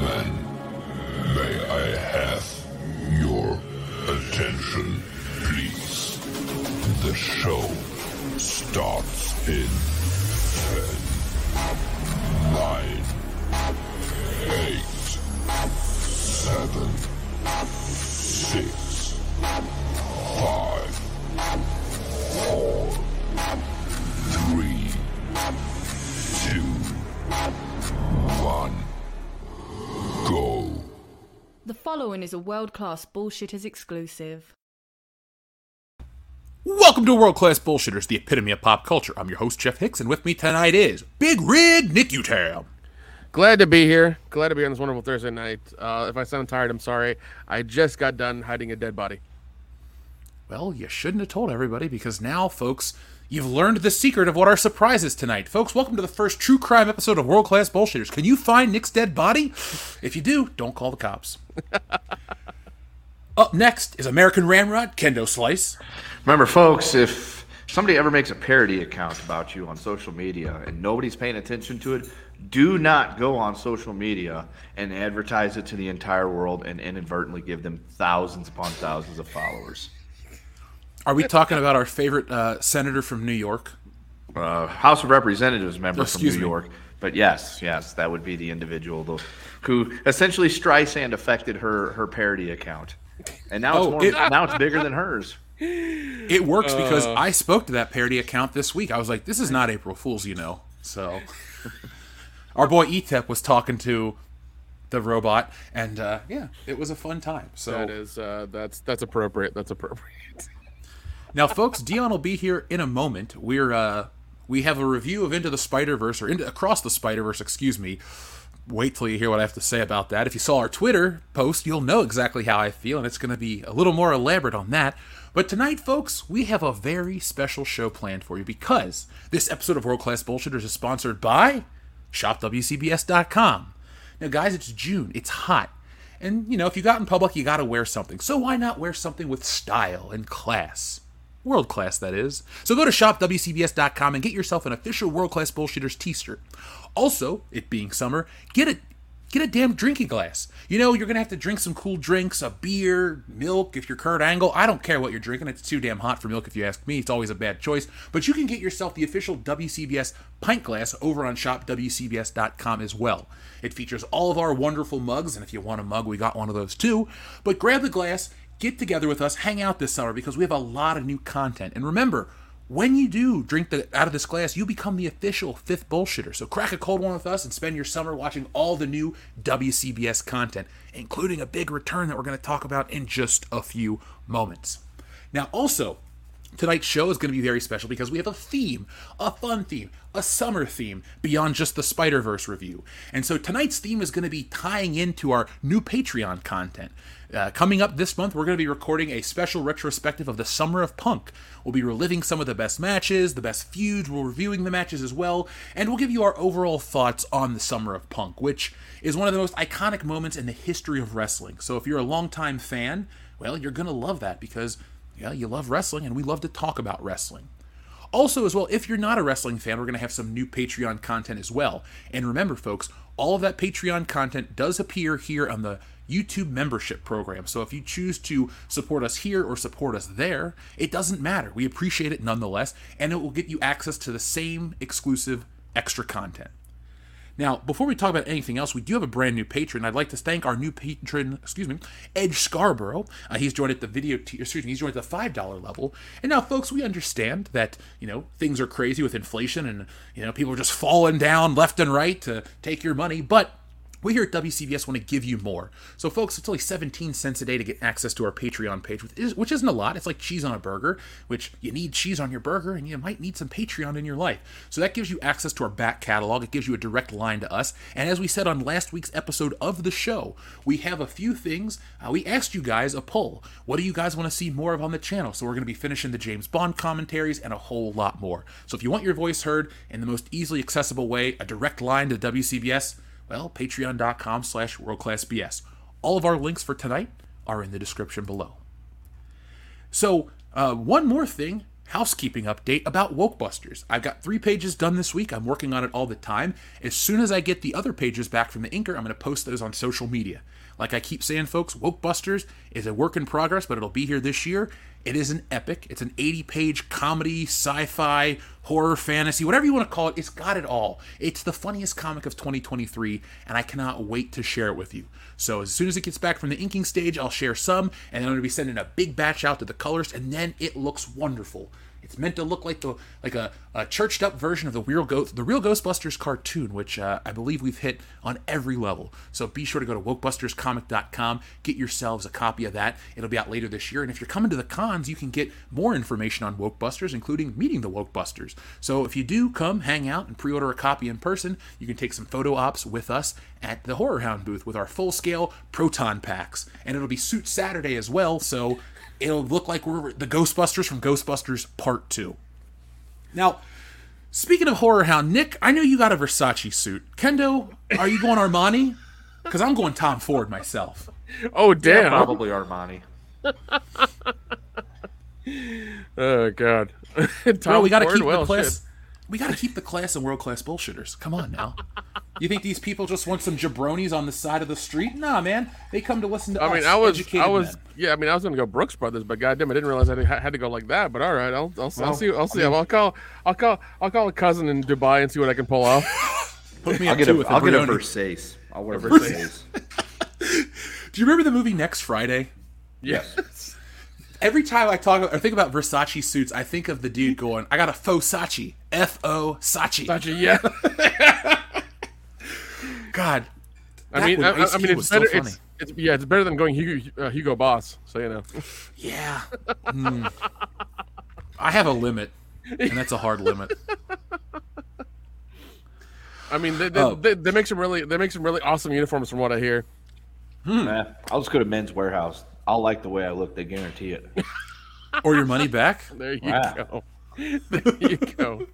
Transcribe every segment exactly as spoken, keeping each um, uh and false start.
man, may I have your attention, please? The show starts in ten, nine, eight, seven, six, five, four, three, two, one, go. The following is a world-class bullshitters exclusive. Welcome to World Class Bullshitters, the epitome of pop culture. I'm your host, Jeff Hicks, and with me tonight is Big Red Nick Utam. Glad to be here. Glad to be on this wonderful Thursday night. Uh, if I sound tired, I'm sorry. I just got done hiding a dead body. Well, you shouldn't have told everybody, because now, folks, you've learned the secret of what our surprise is tonight. Folks, welcome to the first true crime episode of World Class Bullshitters. Can you find Nick's dead body? If you do, don't call the cops. Up next is American Ramrod, Kendo Slice. Remember, folks, if somebody ever makes a parody account about you on social media and nobody's paying attention to it, do not go on social media and advertise it to the entire world and inadvertently give them thousands upon thousands of followers. Are we talking about our favorite uh, senator from New York? Uh, House of Representatives member oh, from New me. York. But yes, yes, that would be the individual though, who essentially Streisand affected her, her parody account. And now, oh, it's more, it, now it's bigger than hers. It works because uh, I spoke to that parody account this week. I was like, this is not April Fool's, you know. So... Our boy E T E P was talking to the robot, and uh, yeah, it was a fun time. So that is uh, that's that's appropriate. That's appropriate. Now, folks, Dion will be here in a moment. We're uh, we have a review of Into the Spider-Verse, or Into Across the Spider-Verse, excuse me. Wait till you hear what I have to say about that. If you saw our Twitter post, you'll know exactly how I feel, and it's going to be a little more elaborate on that. But tonight, folks, we have a very special show planned for you, because this episode of World Class Bullshitters is sponsored by shop w c b s dot com. Now, guys, it's June. It's hot. And, you know, if you go out in public, you got to wear something. So why not wear something with style and class? World class, that is. So go to shop w c b s dot com and get yourself an official World Class Bullshitters t-shirt. Also, it being summer, get a, get a damn drinking glass. You know, you're going to have to drink some cool drinks, a beer, milk, if you're Kurt Angle. I don't care what you're drinking. It's too damn hot for milk, if you ask me. It's always a bad choice. But you can get yourself the official W C B S pint glass over on shop w c b s dot com as well. It features all of our wonderful mugs, and if you want a mug, we got one of those too. But grab the glass, get together with us, hang out this summer, because we have a lot of new content. And remember, when you do drink the, out of this glass, you become the official fifth bullshitter. So crack a cold one with us and spend your summer watching all the new W C B S content, including a big return that we're going to talk about in just a few moments. Now, also, tonight's show is going to be very special because we have a theme, a fun theme, a summer theme, beyond just the Spider-Verse review. And so tonight's theme is going to be tying into our new Patreon content. Uh, coming up this month, we're going to be recording a special retrospective of the Summer of Punk. We'll be reliving some of the best matches, the best feuds. We're reviewing the matches as well, and we'll give you our overall thoughts on the Summer of Punk, which is one of the most iconic moments in the history of wrestling. So if you're a longtime fan, well, you're going to love that because, yeah, you love wrestling, and we love to talk about wrestling. Also, as well, if you're not a wrestling fan, we're going to have some new Patreon content as well. And remember, folks, all of that Patreon content does appear here on the YouTube membership program. So if you choose to support us here or support us there, it doesn't matter. We appreciate it nonetheless, and it will get you access to the same exclusive extra content. Now, before we talk about anything else, we do have a brand new patron. I'd like to thank our new patron, excuse me, Edge Scarborough. Uh, he's joined at the video, t- excuse me, he's joined at the five dollars level. And now, folks, we understand that, you know, things are crazy with inflation, and, you know, people are just falling down left and right to take your money. But we here at W C B S want to give you more. So, folks, it's only seventeen cents a day to get access to our Patreon page, which isn't a lot. It's like cheese on a burger, which you need cheese on your burger, and you might need some Patreon in your life. So that gives you access to our back catalog. It gives you a direct line to us. And as we said on last week's episode of the show, we have a few things. Uh, we asked you guys a poll. What do you guys want to see more of on the channel? So we're going to be finishing the James Bond commentaries and a whole lot more. So if you want your voice heard in the most easily accessible way, a direct line to W C B S, well, patreon.com slash worldclassbs. All of our links for tonight are in the description below. So, uh, one more thing. housekeeping update about Wokebusters. I've got three pages done this week. I'm working on it all the time. As soon as I get the other pages back from the inker, I'm going to post those on social media. Like I keep saying, folks, Wokebusters is a work in progress, but it'll be here this year. It is an epic. It's an eighty-page comedy, sci-fi, horror, fantasy, whatever you want to call it. It's got it all. It's the funniest comic of twenty twenty-three, and I cannot wait to share it with you. So as soon as it gets back from the inking stage, I'll share some, and I'm going to be sending a big batch out to the colorist, and then it looks wonderful. It's meant to look like the like a, a churched-up version of the real Go- the real Ghostbusters cartoon, which uh, I believe we've hit on every level. So be sure to go to wokebusterscomic dot com, get yourselves a copy of that. It'll be out later this year. And if you're coming to the cons, you can get more information on Wokebusters, including meeting the Wokebusters. So if you do come, hang out, and pre-order a copy in person, you can take some photo ops with us at the Horror Hound booth with our full-scale proton packs. And it'll be Suit Saturday as well, so it'll look like we're the Ghostbusters from Ghostbusters Part two. Now, speaking of Horror Hound, Nick, I know you got a Versace suit. Kendo, are you going Armani? Because I'm going Tom Ford myself. Oh, damn. Yeah, probably Armani. Oh, God. Tom Bro, we got to keep well, the class. Shit. We got to keep the class and world-class bullshitters. Come on, now. You think these people just want some jabronis on the side of the street? Nah, man. They come to listen to I us. Mean, I was, I was, men. yeah. I mean, I was going to go Brooks Brothers, but goddamn, I didn't realize I had to go like that. But all right, I'll, I'll, well, I'll see. I'll see. I mean, I'll call. I'll call. I'll call a cousin in Dubai and see what I can pull off. Put me I'll get a, with I'll get a Versace. I'll wear a Versace. Do you remember the movie Next Friday? Yes. Every time I talk or think about Versace suits, I think of the dude going, "I got a faux Sachi, F O Sachi." Sachi, yeah. God, I mean, I, I mean, it's better. So it's, it's, yeah, it's better than going Hugo, uh, Hugo Boss. So you know. Yeah. Mm. I have a limit, and that's a hard limit. I mean, they, they, oh. they, they make some really, they make some really awesome uniforms, from what I hear. Hmm. Nah, I'll just go to Men's Warehouse. I'll like the way I look. They guarantee it. Or your money back. There you wow. go. There you go.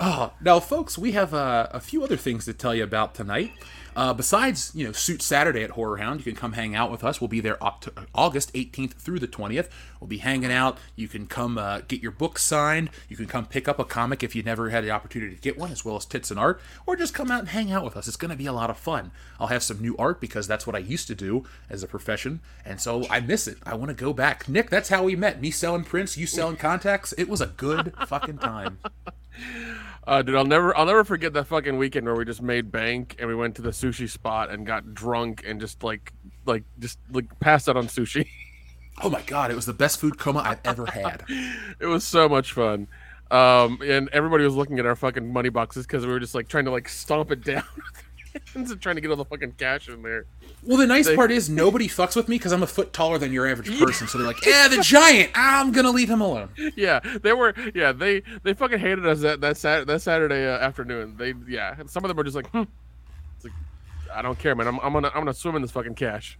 Oh, now, folks, we have uh, a few other things to tell you about tonight. Uh, besides, you know, Suit Saturday at Horror Hound, you can come hang out with us. We'll be there Oct- August eighteenth through the twentieth. We'll be hanging out. You can come uh, get your book signed. You can come pick up a comic if you never had the opportunity to get one, as well as tits and art, or just come out and hang out with us. It's going to be a lot of fun. I'll have some new art because that's what I used to do as a profession, and so I miss it. I want to go back. Nick, that's how we met. Me selling prints, you selling contacts. It was a good fucking time. Uh, dude, I'll never, I'll never forget that fucking weekend where we just made bank and we went to the sushi spot and got drunk and just like, like, just like passed out on sushi. Oh my god, it was the best food coma I've ever had. It was so much fun, um, and everybody was looking at our fucking money boxes because we were just like trying to like stomp it down, and trying to get all the fucking cash in there. Well, the nice they... part is nobody fucks with me because I'm a foot taller than your average person. So they're like, "Yeah, the giant. I'm gonna leave him alone." Yeah, they were. Yeah, they they fucking hated us that that Saturday, that Saturday uh, afternoon. They yeah, and some of them were just like, hmm. It's like, "I don't care, man. I'm, I'm gonna I'm gonna swim in this fucking cash."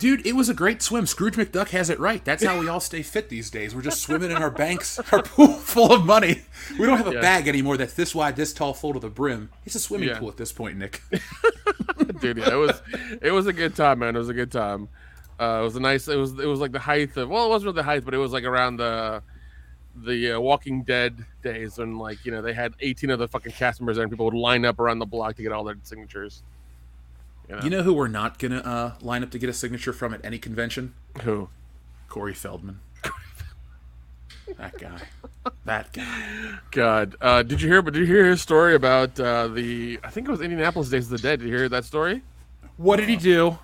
Dude, it was a great swim. Scrooge McDuck has it right. That's how we all stay fit these days. We're just swimming in our banks, our pool full of money. We don't have a yeah. bag anymore that's this wide, this tall, full to the brim. It's a swimming yeah. pool at this point, Nick. Dude, yeah, it was it was a good time, man. It was a good time. Uh, it was a nice. It was it was like the height of well, it wasn't really the height, but it was like around the the uh, Walking Dead days when like you know they had eighteen of the fucking cast members there, and people would line up around the block to get all their signatures. You know. You know who we're not going to uh, line up to get a signature from at any convention? Who? Corey Feldman. That guy. That guy. God. Uh, did you hear But did you hear his story about uh, the, I think it was Indianapolis Days of the Dead. Did you hear that story? What did he do?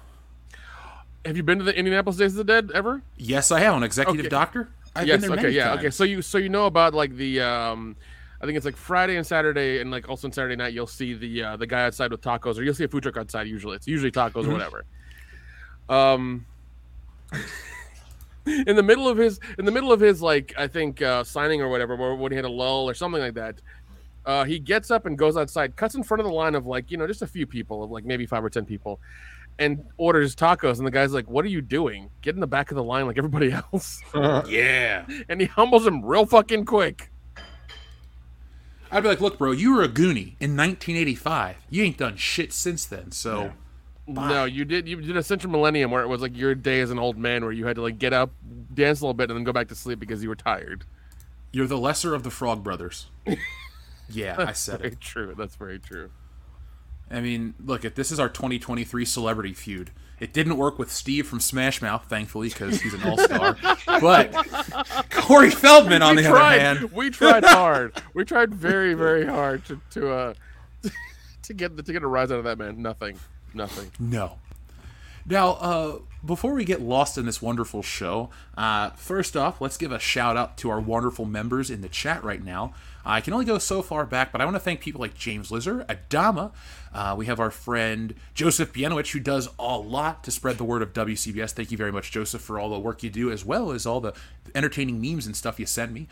Have you been to the Indianapolis Days of the Dead ever? Yes, I have. An executive okay. doctor? I've yes, been there okay, many yeah, times. Okay, so you, so you know about like the... Um, I think it's like Friday and Saturday, and like also on Saturday night, you'll see the uh, the guy outside with tacos, or you'll see a food truck outside. Usually, it's usually tacos mm-hmm. or whatever. Um, in the middle of his, in the middle of his, like I think uh, signing or whatever, or when he had a lull or something like that, uh, he gets up and goes outside, cuts in front of the line of like you know just a few people, of like maybe five or ten people, and orders tacos. And the guy's like, "What are you doing? Get in the back of the line like everybody else." Yeah, and he humbles him real fucking quick. I'd be like, look, bro, you were a Goonie in nineteen eighty-five. You ain't done shit since then, so yeah. Bye. No, you did. You did a Central Millennium where it was like your day as an old man, where you had to like get up, dance a little bit, and then go back to sleep because you were tired. You're the lesser of the Frog Brothers. Yeah, I said very it. True. That's very true. I mean, look, if this is our twenty twenty-three celebrity feud. It didn't work with Steve from Smash Mouth, thankfully, because he's an all-star. But Corey Feldman, on we the tried, other hand, we tried hard. We tried very, very hard to to uh, to get the, to get a rise out of that man. Nothing. Nothing. No. Now, uh, before we get lost in this wonderful show, uh, first off, let's give a shout out to our wonderful members in the chat right now. I can only go so far back, but I want to thank people like James Lizzer, Adama. Uh, we have our friend Joseph Bienowicz, who does a lot to spread the word of W C B S. Thank you very much, Joseph, for all the work you do, as well as all the entertaining memes and stuff you send me.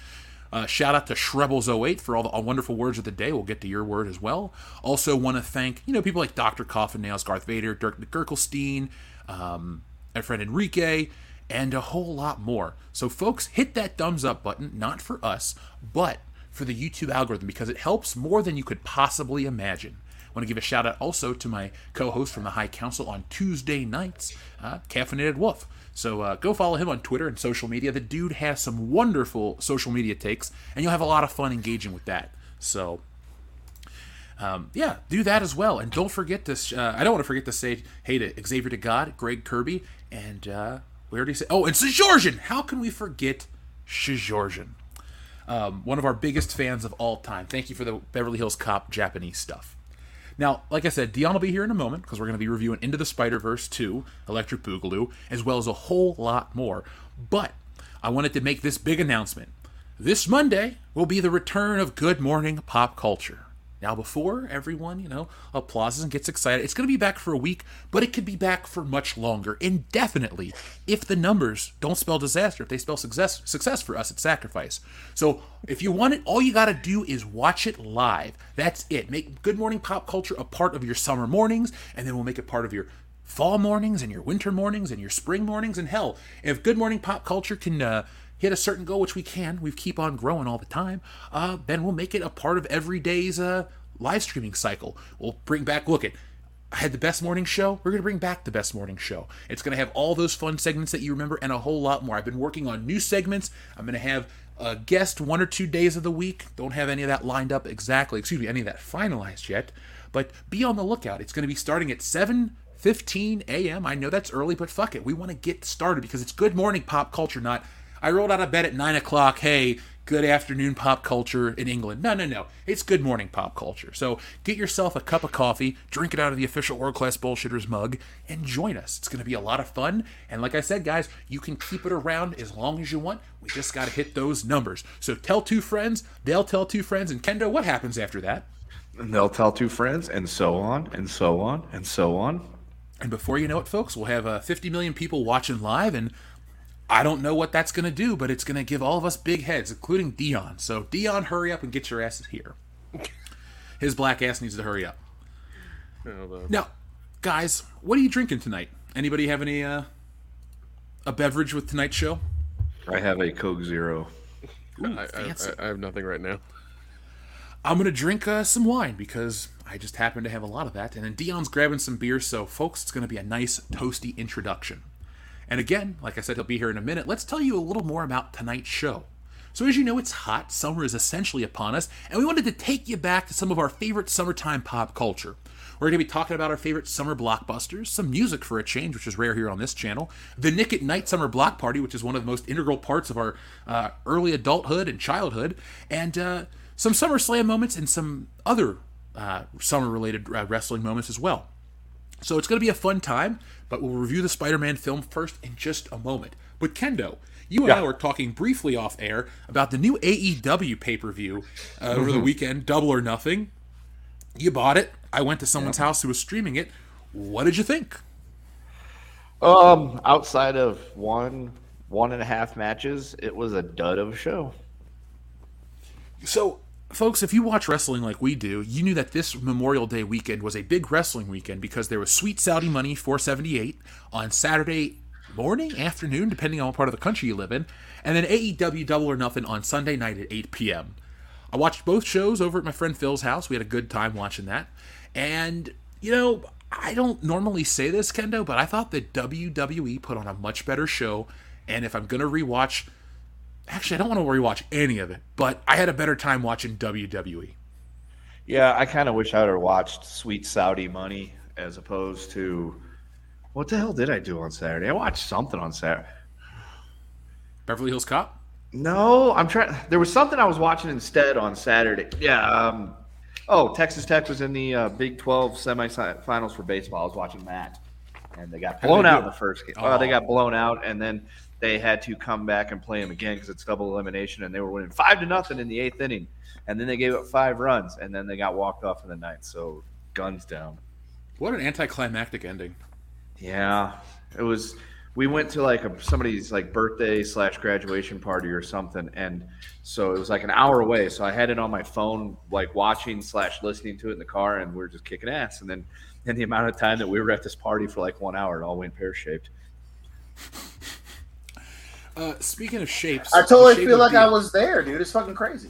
Uh, shout out to Shrebbles oh eight for all the all wonderful words of the day. We'll get to your word as well. Also want to thank, you know, people like Doctor Coffin Nails, Garth Vader, Dirk McGurkelstein, um, our friend Enrique, and a whole lot more. So folks, hit that thumbs up button, not for us, but for the YouTube algorithm, because it helps more than you could possibly imagine. I want to give a shout out also to my co-host from the High Council on Tuesday nights, uh, Caffeinated Wolf. So uh, go follow him on Twitter and social media. The dude has some wonderful social media takes, and you'll have a lot of fun engaging with that. So, um, yeah, do that as well. And don't forget to, sh- uh, I don't want to forget to say hey to Xavier to God, Greg Kirby, and uh, we already said, oh, and Sjorgen! How can we forget Sjorgen? Um, one of our biggest fans of all time. Thank you for the Beverly Hills Cop Japanese stuff. Now, like I said, Dion will be here in a moment because we're going to be reviewing Into the Spider-Verse two, Electric Boogaloo, as well as a whole lot more. But I wanted to make this big announcement. This Monday will be the return of Good Morning Pop Culture. Now, before everyone, you know, applauses and gets excited, it's going to be back for a week, but it could be back for much longer, indefinitely, if the numbers don't spell disaster. If they spell success, success for us, it's sacrifice. So if you want it, all you got to do is watch it live. That's it. Make Good Morning Pop Culture a part of your summer mornings, and then we'll make it part of your fall mornings and your winter mornings and your spring mornings. And hell, if Good Morning Pop Culture can uh, hit a certain goal, which we can, we keep on growing all the time, uh, then we'll make it a part of every day's uh, live streaming cycle. We'll bring back, look it, I had the best morning show, we're going to bring back the best morning show. It's going to have all those fun segments that you remember and a whole lot more. I've been working on new segments. I'm going to have a guest one or two days of the week. Don't have any of that lined up exactly, excuse me, any of that finalized yet, but be on the lookout. It's going to be starting at seven fifteen a.m. I know that's early, but fuck it. We want to get started because it's Good Morning Pop Culture, not I rolled out of bed at nine o'clock. Hey, good afternoon, pop culture in England. No, no, no. It's Good Morning Pop Culture. So get yourself a cup of coffee, drink it out of the official World Class Bullshitters mug, and join us. It's going to be a lot of fun. And like I said, guys, you can keep it around as long as you want. We just got to hit those numbers. So tell two friends, they'll tell two friends. And Kendo, what happens after that? And they'll tell two friends, and so on, and so on, and so on. And before you know it, folks, we'll have uh, fifty million people watching live, and I don't know what that's going to do, but it's going to give all of us big heads, including Dion. So, Dion, hurry up and get your ass here. His black ass needs to hurry up. Now, guys, what are you drinking tonight? Anybody have any uh, a beverage with tonight's show? I have a Coke Zero. Ooh, I, I, I have nothing right now. I'm going to drink uh, some wine because I just happen to have a lot of that. And then Dion's grabbing some beer, so, folks, it's going to be a nice, toasty introduction. And again, like I said, he'll be here in a minute. Let's tell you a little more about tonight's show. So as you know, it's hot. Summer is essentially upon us. And we wanted to take you back to some of our favorite summertime pop culture. We're going to be talking about our favorite summer blockbusters, some music for a change, which is rare here on this channel, the Nick at Night Summer Block Party, which is one of the most integral parts of our uh, early adulthood and childhood, and uh, some SummerSlam moments and some other uh, summer-related uh, wrestling moments as well. So it's going to be a fun time, but we'll review the Spider-Man film first in just a moment. But Kendo, you and yeah. I were talking briefly off air about the new A E W pay-per-view uh, mm-hmm. over the weekend, Double or Nothing. You bought it. I went to someone's yeah. house who was streaming it. What did you think? Um, outside of one, one and a half matches, it was a dud of a show. So, folks, if you watch wrestling like we do, you knew that this Memorial Day weekend was a big wrestling weekend because there was Sweet Saudi Money four seventy-eight on Saturday morning, afternoon, depending on what part of the country you live in, and then A E W Double or Nothing on Sunday night at eight p.m. I watched both shows over at my friend Phil's house. We had a good time watching that. And, you know, I don't normally say this, Kendo, but I thought that W W E put on a much better show. And if I'm going to rewatch... Actually, I don't want to rewatch any of it, but I had a better time watching W W E. Yeah, I kind of wish I would have watched Sweet Saudi Money as opposed to... What the hell did I do on Saturday? I watched something on Saturday. Beverly Hills Cop? No, I'm trying... There was something I was watching instead on Saturday. Yeah, um... Oh, Texas Tech was in the uh, Big twelve semifinals for baseball. I was watching that, and they got blown out in the first game. Oh, they got blown out, and then they had to come back and play them again because it's double elimination, and they were winning five to nothing in the eighth inning, and then they gave up five runs, and then they got walked off in the ninth. So guns down. What an anticlimactic ending. Yeah, it was. We went to like a, somebody's like birthday slash graduation party or something, and so it was like an hour away. So I had it on my phone, like watching slash listening to it in the car, and we were just kicking ass. And then, and the amount of time that we were at this party for like one hour, it all went pear shaped. Uh, speaking of shapes, I totally shape feel like the... I was there, dude. It's fucking crazy.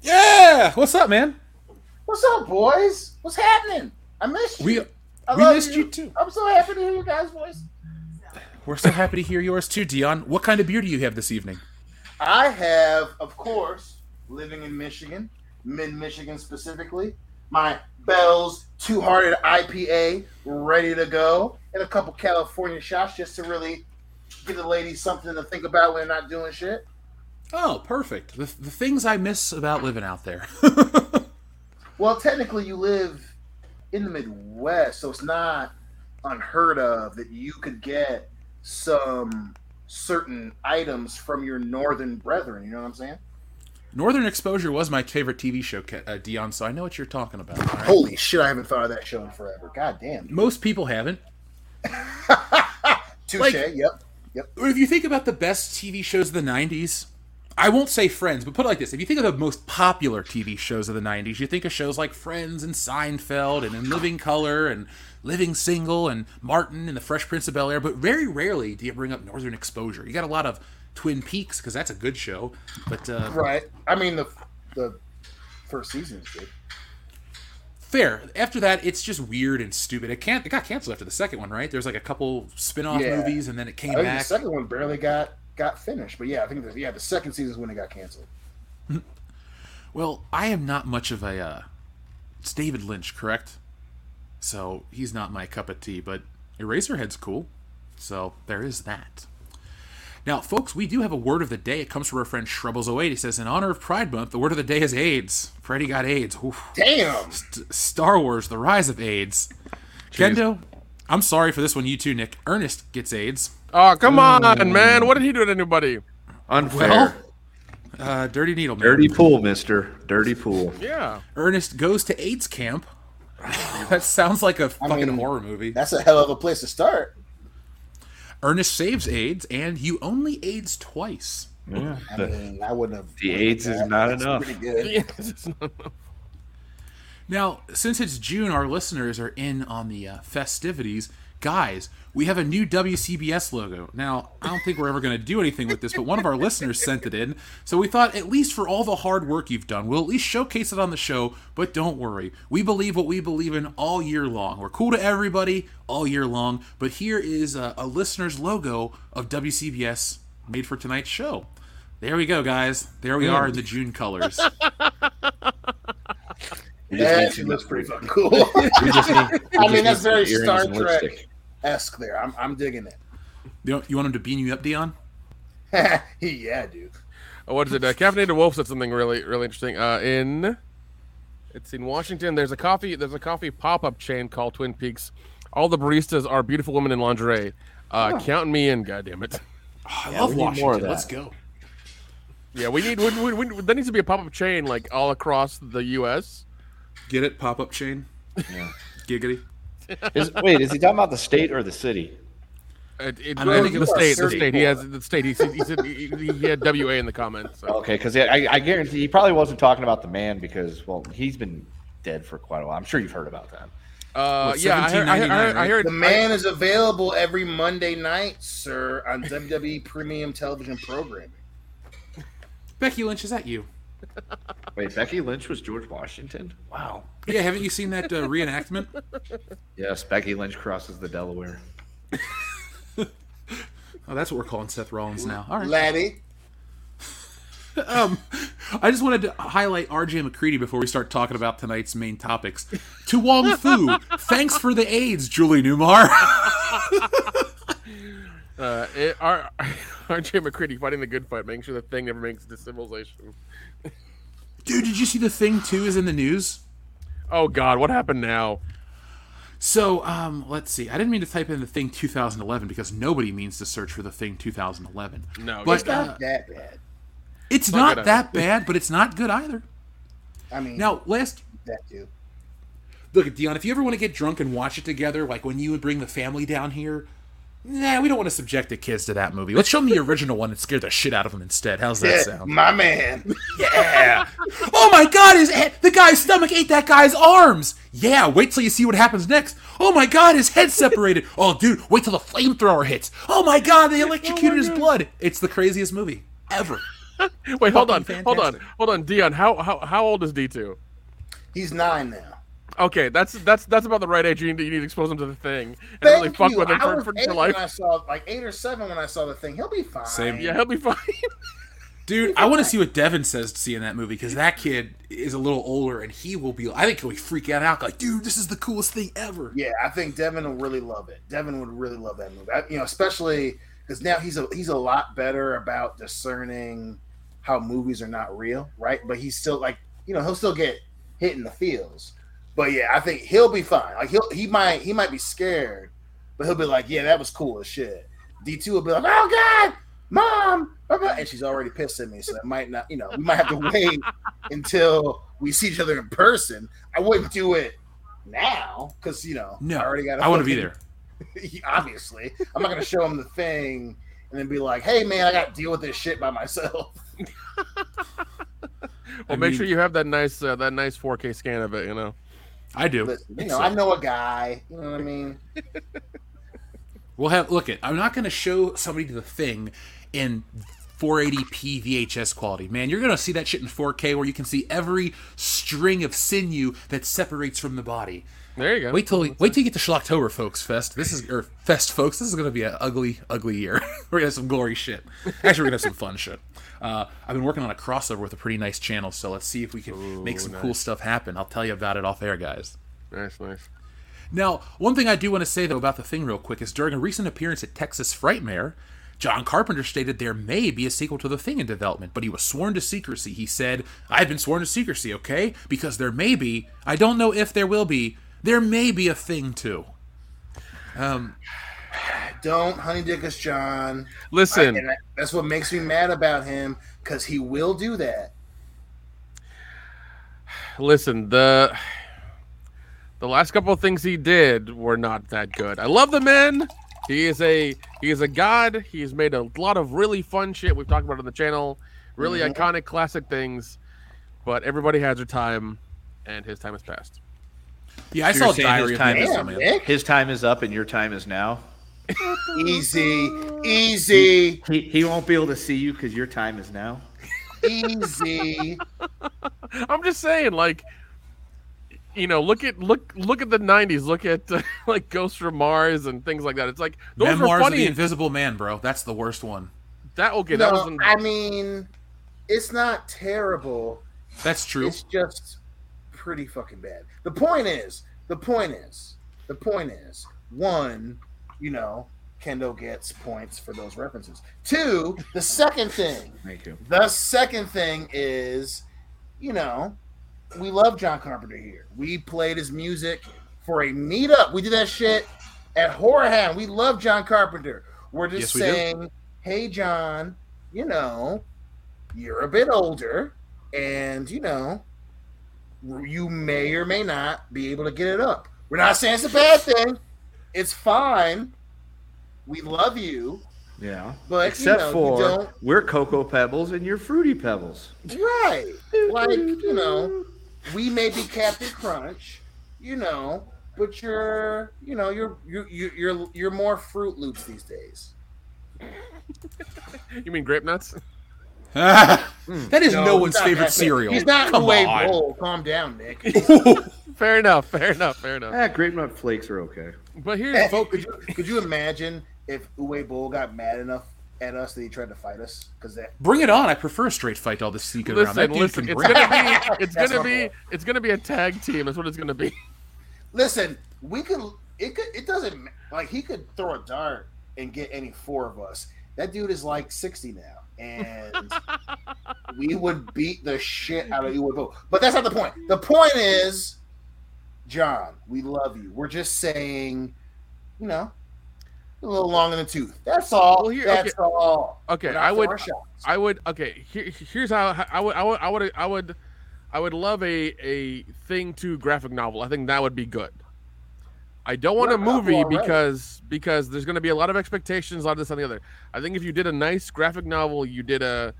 Yeah, what's up, man? What's up, boys? What's happening? I missed you. We, I we missed you. you too. I'm so happy to hear your guys' voice. We're so happy to hear yours too, Dion. What kind of beer do you have this evening? I have, of course, living in Michigan, mid-Michigan specifically, my Bell's Two-Hearted I P A ready to go, and a couple California shots just to really give the ladies something to think about when they're not doing shit. Oh, perfect. The, the things I miss about living out there. Well, technically you live in the Midwest, so it's not unheard of that you could get some certain items from your northern brethren. You know what I'm saying? Northern Exposure was my favorite T V show, uh, Dion, so I know what you're talking about. Right? Holy shit, I haven't thought of that show in forever. God damn. Dude. Most people haven't. Touche, like, yep. yep. If you think about the best T V shows of the nineties, I won't say Friends, but put it like this. If you think of the most popular T V shows of the nineties, you think of shows like Friends and Seinfeld and In Living Color and Living Single and Martin and The Fresh Prince of Bel-Air, but very rarely do you bring up Northern Exposure. You got a lot of Twin Peaks, because that's a good show. But uh, right. I mean, the the first season is good. Fair. After that, it's just weird and stupid. It can't. It got canceled after the second one, right? There's like a couple spin-off yeah. movies, and then it came I think back. The second one barely got... got finished, but yeah, I think the, yeah the second season is when it got canceled. Well, I am not much of a uh, it's David Lynch, correct? So he's not my cup of tea, but Eraserhead's cool. So there is that. Now, folks, we do have a word of the day. It comes from our friend Shrubbles oh eight. He says, in honor of Pride Month, the word of the day is AIDS. Freddy got AIDS. Oof. Damn. St- Star Wars: The Rise of AIDS. Jeez. Kendo, I'm sorry for this one. You too, Nick. Ernest gets AIDS. Oh, come on, Ooh. man. What did he do to anybody? Unfair. Well, uh, dirty needle, man. Dirty pool, mister. Dirty pool. Yeah. Ernest goes to AIDS camp. That sounds like a fucking I mean, horror movie. That's a hell of a place to start. Ernest saves AIDS, and you only AIDS twice. Yeah. I mean, I wouldn't have... The AIDS is not enough. Pretty good. The AIDS is not enough. Now, since it's June, our listeners are in on the uh, festivities. Guys, we have a new W C B S logo. Now, I don't think we're ever going to do anything with this, but one of our listeners sent it in. So we thought, at least for all the hard work you've done, we'll at least showcase it on the show. But don't worry. We believe what we believe in all year long. We're cool to everybody all year long. But here is a, a listener's logo of W C B S made for tonight's show. There we go, guys. There we are in the June colors. You just yeah, she looks pretty fucking cool. you just need, you I mean, that's very Star Trek-esque there. I'm I'm digging it. You, know, you want him to bean you up, Dion? Yeah, dude. Oh, what is it? Uh, Caffeinated Wolf said something really, really interesting. Uh, in it's in Washington. There's a coffee. There's a coffee pop-up chain called Twin Peaks. All the baristas are beautiful women in lingerie. Uh, oh. Count me in, goddammit. Oh, I yeah, love Washington. Let's go. Yeah, we need. We, we, we, there needs to be a pop-up chain like all across the U S Get it? Pop-up chain? Yeah. Giggity. Is, wait, is he talking about the state or the city? It, it, I mean, I think the state. The state. He has the state. He, he said he, he had W A in the comments. So. Okay, because I, I guarantee he probably wasn't talking about the man because, well, he's been dead for quite a while. I'm sure you've heard about that. Uh, well, yeah, I heard, I, heard, I, heard, I heard. The man I, is available every Monday night, sir, on W W E Premium Television Programming. Becky Lynch, is that you? Wait, Becky Lynch was George Washington? Wow. Yeah, haven't you seen that uh, reenactment? Yes, Becky Lynch crosses the Delaware. Oh, that's what we're calling Seth Rollins now. All right. Laddie. um, I just wanted to highlight R J McCready before we start talking about tonight's main topics. To Wong Fu, thanks for the AIDS, Julie Newmar. uh, it, R, R J McCready fighting the good fight, making sure the Thing never makes it to civilization. Dude, did you see the Thing two is in the news? Oh, God, what happened now? So, um, let's see. I didn't mean to type in the Thing two thousand eleven because nobody means to search for the Thing two thousand eleven. No, but, it's not uh, that bad. It's, it's not, not that either. bad, but it's not good either. I mean, now last that too. Look, Dion, if you ever want to get drunk and watch it together, like when you would bring the family down here, nah, we don't want to subject the kids to that movie. Let's show them the original one and scare the shit out of them instead. How's that yeah, sound? My man. Yeah. Oh my God, his head, the guy's stomach ate that guy's arms. Yeah, wait till you see what happens next. Oh my God, his head separated. Oh, dude, wait till the flamethrower hits. Oh my God, they electrocuted oh his God. blood. It's the craziest movie ever. Wait, hold on, fantastic. hold on, hold on, Dion. How how how old is D two? He's nine now. Okay, that's that's that's about the right age. You need to, you need to expose him to the Thing and Thank really fuck you. with him for, for your life. I saw like eight or seven when I saw the Thing. He'll be fine. Same. Yeah, he'll be fine. Dude, be I fine. want to see what Devin says to see in that movie because that kid is a little older and he will be. I think he'll be freaking out like, dude, this is the coolest thing ever. Yeah, I think Devin will really love it. Devin would really love that movie. I, you know, especially because now he's a he's a lot better about discerning how movies are not real, right? But he's still like, you know, he'll still get hit in the feels. But yeah, I think he'll be fine. Like he'll he might he might be scared, but he'll be like, yeah, that was cool as shit. D two will be like, oh God, mom, and she's already pissed at me, so that might not, you know, we might have to wait until we see each other in person. I wouldn't do it now because you know no, I already got. I want to be there. Obviously, I'm not gonna show him the Thing and then be like, hey man, I got to deal with this shit by myself. Well, I make mean, sure you have that nice uh, that nice four K scan of it, you know. I do. Listen, you know, so. I know a guy. You know what I mean? We'll have look it. I'm not going to show somebody to the Thing in four eighty p V H S quality. Man, you're going to see that shit in four K where you can see every string of sinew that separates from the body. There you go. Wait till we, wait till you get to Schlocktober, folks. Fest. This is or Fest, folks. This is going to be an ugly, ugly year. We're going to have some glory shit. Actually, we're going to have some fun shit. Uh, I've been working on a crossover with a pretty nice channel, so let's see if we can Ooh, make some nice. cool stuff happen. I'll tell you about it off air, guys. Nice, nice. Now, one thing I do want to say though about the Thing, real quick, is during a recent appearance at Texas Frightmare, John Carpenter stated there may be a sequel to The Thing in development, but he was sworn to secrecy. He said, "I've been sworn to secrecy, okay? Because there may be. I don't know if there will be." There may be a Thing too. Um, Don't honeydickus John. Listen. I, I, that's what makes me mad about him, because he will do that. Listen, the the last couple of things he did were not that good. I love the man. He is a he is a god. He's made a lot of really fun shit. We've talked about it on the channel. Really mm-hmm. iconic, classic things. But everybody has their time, and his time has passed. Yeah, I so saw Diary his time, is, his time is up and your time is now. Easy, easy. He, he, he won't be able to see you because your time is now. Easy. I'm just saying, like, you know, look at look look at the nineties. Look at uh, like Ghost from Mars and things like that. It's like those Memoirs are funny. Of the Invisible Man, bro. That's the worst one. That okay. No, that wasn't. I mean, it's not terrible. That's true. It's just pretty fucking bad. The point is, the point is, the point is, one, you know, Kendo gets points for those references. Two, the second thing, Thank you. the second thing is, you know, we love John Carpenter here. We played his music for a meetup. We did that shit at Horrorhound. We love John Carpenter. We're just yes, we saying, do. hey, John, you know, you're a bit older and, you know, you may or may not be able to get it up. We're not saying it's a bad thing. It's fine. We love you. Yeah. But except you know, for you don't... we're Cocoa Pebbles and you're Fruity Pebbles. Right. Like, you know, we may be Captain Crunch, you know, but you're, you know, you're you're you're you're, you're more Fruit Loops these days. You mean grape nuts? That is no, no one's favorite cereal. He's not in a wave bowl. Calm down, Nick. Fair enough. Fair enough. Fair enough. Ah, grape nut flakes are okay. But here's hey, folk, could you could you imagine if Uwe Boll got mad enough at us that he tried to fight us? Because that bring it on. I prefer a straight fight. All this sneaking listen, around. That listen, it's gonna it. be it's gonna be it's gonna be a tag team. That's what it's gonna be. Listen, we could it could it doesn't like he could throw a dart and get any four of us. That dude is like sixty now, and we would beat the shit out of Uwe Boll. But that's not the point. The point is, John, we love you. We're just saying, you know, a little long in the tooth. That's all. Well, here, that's okay. all. Okay, I would, I would. Okay, here, here's how I would, I would, I would, I would, I would love a a thing to graphic novel. I think that would be good. I don't want yeah, a movie because because there's going to be a lot of expectations, a lot of this and the other. I think if you did a nice graphic novel, you did a,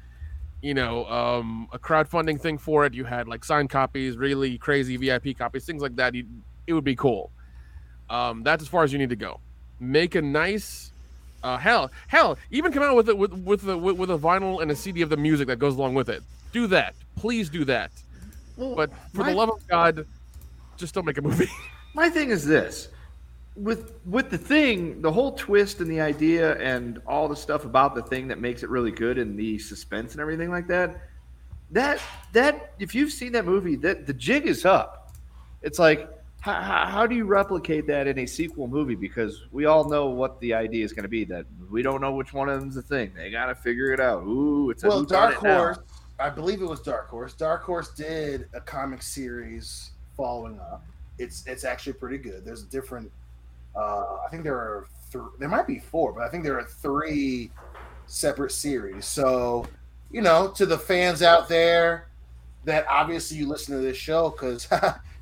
you know, um, a crowdfunding thing for it. You had like signed copies, really crazy V I P copies, things like that. You, it would be cool. Um, that's as far as you need to go. Make a nice, uh, hell, hell, even come out with it with with the with, with a vinyl and a C D of the music that goes along with it. Do that, please do that. Well, but for my, the love of God, just don't make a movie. My thing is this. With with the thing, the whole twist and the idea and all the stuff about the thing that makes it really good and the suspense and everything like that, that that if you've seen that movie, that the jig is up. It's like how, how do you replicate that in a sequel movie? Because we all know what the idea is going to be. That we don't know which one of them's the thing. They got to figure it out. Ooh, it's a well, Dark Horse. Now. I believe it was Dark Horse. Dark Horse did a comic series following up. It's it's actually pretty good. There's a different. Uh, I think there are th- there might be four, but I think there are three separate series. So, you know, to the fans out there that obviously you listen to this show because,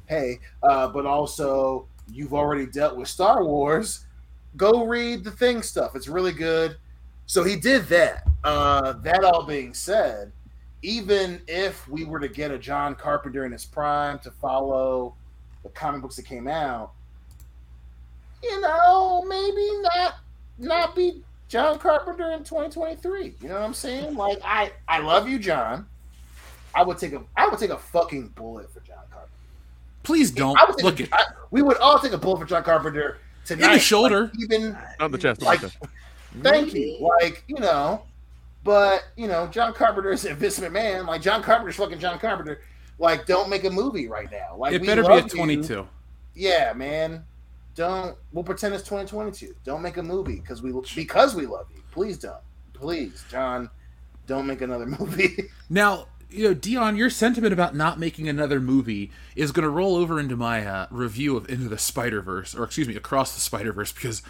hey, uh, but also you've already dealt with Star Wars, go read the Thing stuff. It's really good. So he did that. Uh, that all being said, even if we were to get a John Carpenter in his prime to follow the comic books that came out, you know, maybe not not be John Carpenter in twenty twenty-three. You know what I'm saying? Like, I, I love you, John. I would take a I would take a fucking bullet for John Carpenter. Please don't I would take look a, it. I, we would all take a bullet for John Carpenter tonight. In the shoulder, like, even on the chest. Like, thank you. Like, you know, but you know, John Carpenter is a Vince McMahon. Like, John Carpenter's fucking John Carpenter. Like, don't make a movie right now. Like, it better be at twenty-two. You. Yeah, man. Don't we'll pretend it's twenty twenty-two. Don't make a movie because we because we love you. Please don't. Please, John, don't make another movie. Now, you know, Dion, your sentiment about not making another movie is going to roll over into my uh, review of Into the Spider-Verse, or excuse me, Across the Spider-Verse, because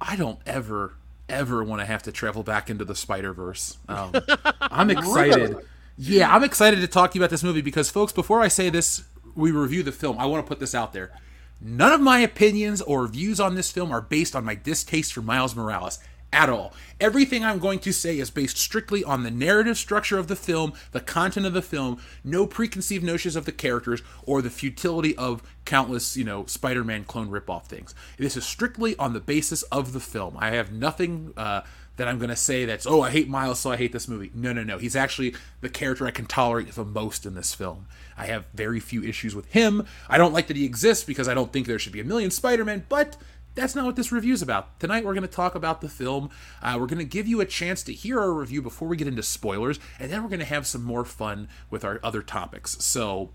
I don't ever ever want to have to travel back into the Spider-Verse. Um, I'm excited. Really? Yeah, I'm excited to talk to you about this movie because, folks, before I say this, we review the film. I want to put this out there. None of my opinions or views on this film are based on my distaste for Miles Morales at all. Everything I'm going to say is based strictly on the narrative structure of the film, the content of the film, no preconceived notions of the characters, or the futility of countless, you know, Spider-Man clone ripoff things. This is strictly on the basis of the film. I have nothing uh, that I'm going to say that's, oh, I hate Miles, so I hate this movie. No, no, no. He's actually the character I can tolerate the most in this film. I have very few issues with him. I don't like that he exists because I don't think there should be a million Spider-Men, but that's not what this review's about. Tonight we're going to talk about the film. Uh, we're going to give you a chance to hear our review before we get into spoilers, and then we're going to have some more fun with our other topics. So,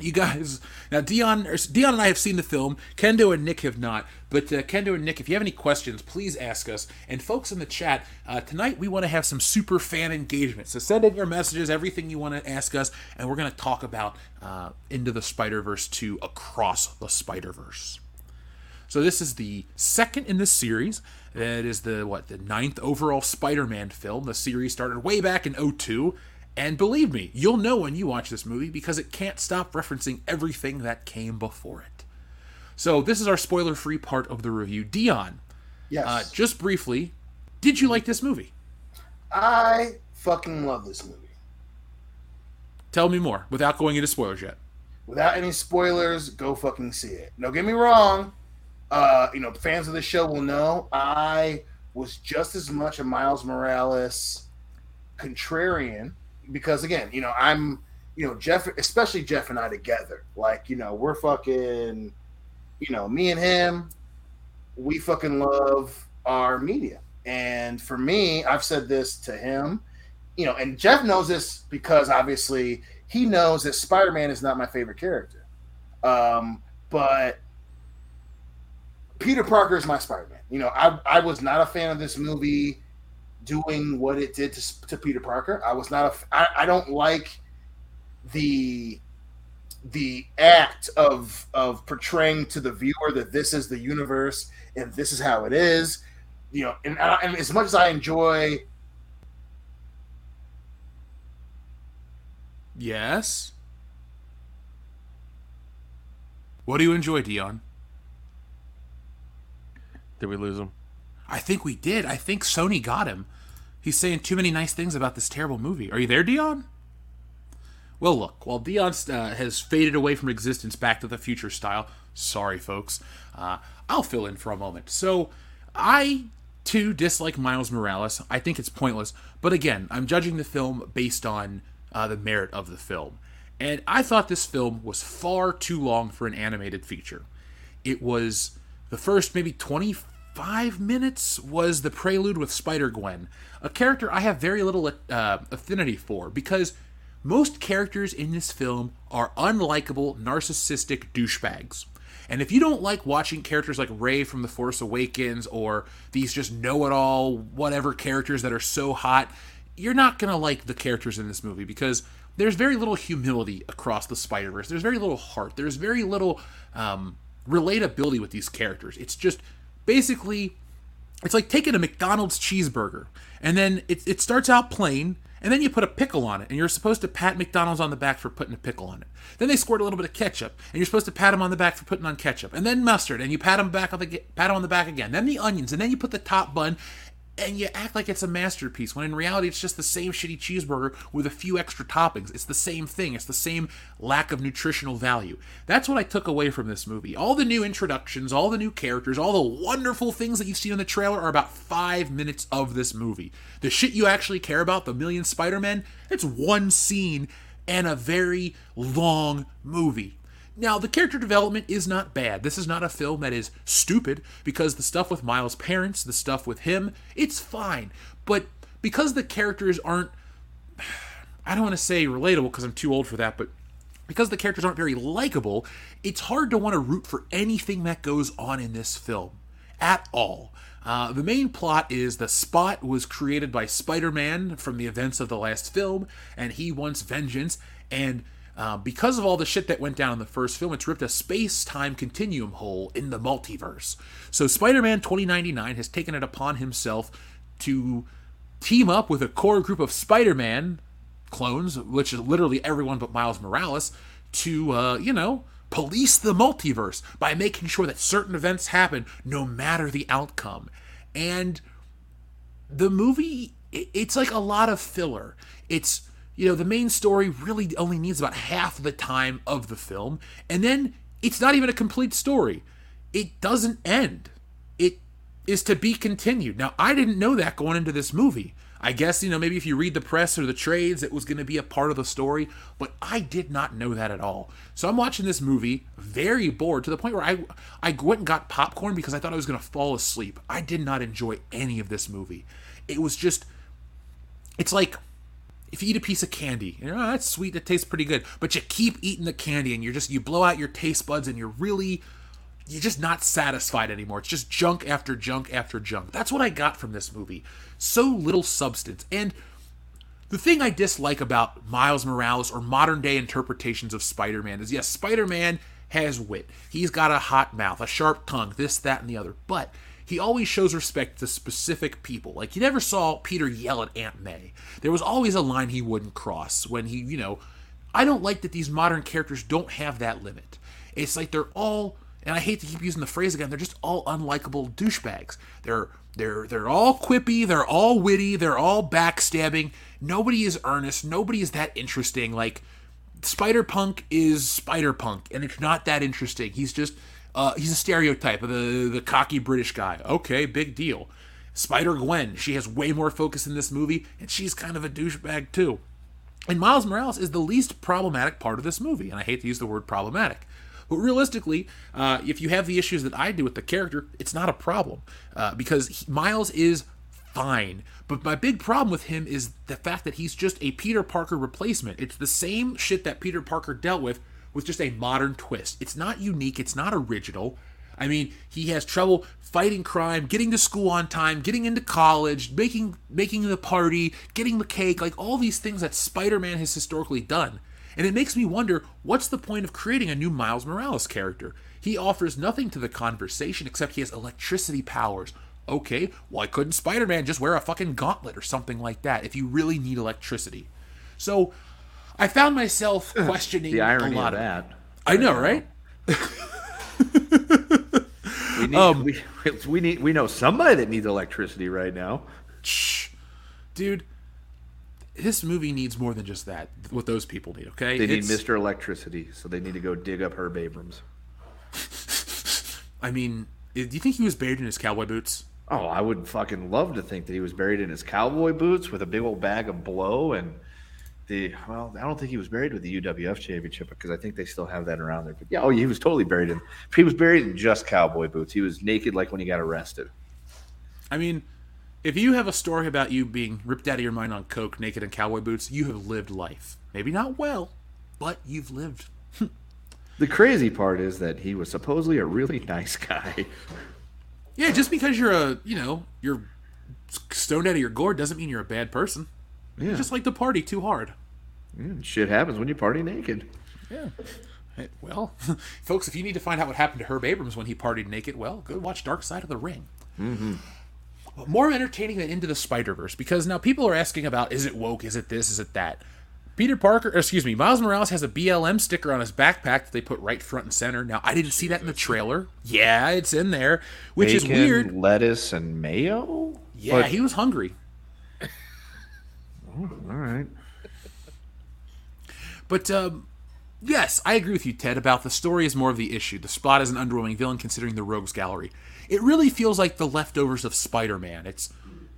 you guys, now Dion, or, Dion and I have seen the film. Kendo and Nick have not. But uh, Kendo and Nick, if you have any questions, please ask us. And folks in the chat, uh, tonight we want to have some super fan engagement. So send in your messages, everything you want to ask us, and we're going to talk about uh, Into the Spider-Verse two, Across the Spider-Verse. So this is the second in this series. That is the, what, the ninth overall Spider-Man film. The series started way back in oh two. And believe me, you'll know when you watch this movie because it can't stop referencing everything that came before it. So this is our spoiler-free part of the review. Dion, yes. Uh, just briefly, did you like this movie? I fucking love this movie. Tell me more, without going into spoilers yet. Without any spoilers, go fucking see it. Now, get me wrong. Uh, you know, fans of the show will know I was just as much a Miles Morales contrarian, because again, you know, I'm, you know, Jeff, especially Jeff and I together, like, you know, we're fucking, you know, me and him, we fucking love our media. And for me, I've said this to him, you know, and Jeff knows this because obviously he knows that Spider-Man is not my favorite character. Um, but Peter Parker is my Spider-Man. You know, I, I was not a fan of this movie doing what it did to, to Peter Parker. I was not a, I, I don't like the, the act of, of portraying to the viewer that this is the universe and this is how it is, you know, and, I, and as much as I enjoy. Yes. What do you enjoy, Dion? Did we lose him? I think we did. I think Sony got him. He's saying too many nice things about this terrible movie. Are you there, Dion? Well, look, while Dion uh, has faded away from existence back to the future style, sorry, folks, uh, I'll fill in for a moment. So, I, too, dislike Miles Morales. I think it's pointless. But again, I'm judging the film based on uh, the merit of the film. And I thought this film was far too long for an animated feature. It was... The first maybe twenty-five minutes was the prelude with Spider-Gwen, a character I have very little uh, affinity for, because most characters in this film are unlikable, narcissistic douchebags. And if you don't like watching characters like Rey from The Force Awakens or these just know-it-all whatever characters that are so hot, you're not going to like the characters in this movie, because there's very little humility across the Spider-Verse. There's very little heart. There's very little... Um, relatability with these characters. It's just basically, it's like taking a McDonald's cheeseburger and then it, it starts out plain and then you put a pickle on it and you're supposed to pat McDonald's on the back for putting a pickle on it. Then they squirt a little bit of ketchup and you're supposed to pat them on the back for putting on ketchup, and then mustard and you pat them back on the pat them on the back again, then the onions, and then you put the top bun and you act like it's a masterpiece when in reality it's just the same shitty cheeseburger with a few extra toppings. It's the same thing. It's the same lack of nutritional value. That's what I took away from this movie. All the new introductions, all the new characters, all the wonderful things that you've seen in the trailer are about five minutes of this movie. The shit you actually care about, the million Spider-Men, it's one scene and a very long movie. Now, the character development is not bad. This is not a film that is stupid, because the stuff with Miles' parents, the stuff with him, it's fine. But because the characters aren't, I don't want to say relatable because I'm too old for that, but because the characters aren't very likable, it's hard to want to root for anything that goes on in this film at all. Uh, the main plot is the Spot was created by Spider-Man from the events of the last film, and he wants vengeance, and Uh, because of all the shit that went down in the first film, it's ripped a space-time continuum hole in the multiverse. So Spider-Man twenty ninety-nine has taken it upon himself to team up with a core group of Spider-Man clones, which is literally everyone but Miles Morales, to, uh, you know, police the multiverse by making sure that certain events happen no matter the outcome. And the movie, it's like a lot of filler. It's... You know, the main story really only needs about half the time of the film, and then it's not even a complete story. It doesn't end. It is to be continued. Now, I didn't know that going into this movie. I guess, you know, maybe if you read the press or the trades, it was going to be a part of the story, but I did not know that at all. So I'm watching this movie very bored, to the point where I, I went and got popcorn because I thought I was going to fall asleep. I did not enjoy any of this movie. It was just... It's like... If you eat a piece of candy, you know, oh, that's sweet, that tastes pretty good, but you keep eating the candy and you're just, you blow out your taste buds and you're really, you're just not satisfied anymore. It's just junk after junk after junk. That's what I got from this movie. So little substance. And the thing I dislike about Miles Morales or modern day interpretations of Spider-Man is, yes, Spider-Man has wit. He's got a hot mouth, a sharp tongue, this, that, and the other, but he always shows respect to specific people. Like, you never saw Peter yell at Aunt May. There was always a line he wouldn't cross when he, you know... I don't like that these modern characters don't have that limit. It's like they're all... And I hate to keep using the phrase again. They're just all unlikable douchebags. They're, they're, they're all quippy. They're all witty. They're all backstabbing. Nobody is earnest. Nobody is that interesting. Like, Spider-Punk is Spider-Punk, and it's not that interesting. He's just... Uh, he's a stereotype of the, the cocky British guy. Okay, big deal. Spider-Gwen, she has way more focus in this movie, and she's kind of a douchebag too. And Miles Morales is the least problematic part of this movie, and I hate to use the word problematic. But realistically, uh, if you have the issues that I do with the character, it's not a problem, uh, because he, Miles is fine. But my big problem with him is the fact that he's just a Peter Parker replacement. It's the same shit that Peter Parker dealt with, with just a modern twist. It's not unique. It's not original. I mean, he has trouble fighting crime, getting to school on time, getting into college, making making the party, getting the cake, like all these things that Spider-Man has historically done. And it makes me wonder, what's the point of creating a new Miles Morales character? He offers nothing to the conversation except he has electricity powers. Okay, why couldn't Spider-Man just wear a fucking gauntlet or something like that if you really need electricity? So I found myself questioning the irony a lot of that. Of I know, right? we, need, um, we, we need we know somebody that needs electricity right now. Shh, dude. This movie needs more than just that, what those people need, okay? They it's... need Mister Electricity, so they need to go dig up Herb Abrams. I mean, do you think he was buried in his cowboy boots? Oh, I would fucking love to think that he was buried in his cowboy boots with a big old bag of blow and the, well, I don't think he was buried with the U W F championship because I think they still have that around there. But yeah, oh, he was totally buried in, he was buried in just cowboy boots. He was naked like when he got arrested. I mean... If you have a story about you being ripped out of your mind on coke, naked in cowboy boots, you have lived life. Maybe not well, but you've lived. The crazy part is that he was supposedly a really nice guy. Yeah, just because you're a, you know, you're stoned out of your gourd doesn't mean you're a bad person. Yeah. You just like to party too hard. Yeah, shit happens when you party naked. Yeah. Well, folks, if you need to find out what happened to Herb Abrams when he partied naked, well, go watch Dark Side of the Ring. Mm-hmm. More entertaining than Into the Spider-Verse, because now people are asking about, is it woke, is it this, is it that? Peter Parker, excuse me, Miles Morales has a B L M sticker on his backpack that they put right front and center. Now, I didn't see that in the trailer. Yeah, it's in there, which Bacon, is weird. Lettuce and mayo? Yeah, but... he was hungry. Oh, all right. But, um... yes, I agree with you, Ted, about the story is more of the issue. The Spot is an underwhelming villain considering the Rogues Gallery. It really feels like the leftovers of Spider-Man. It's,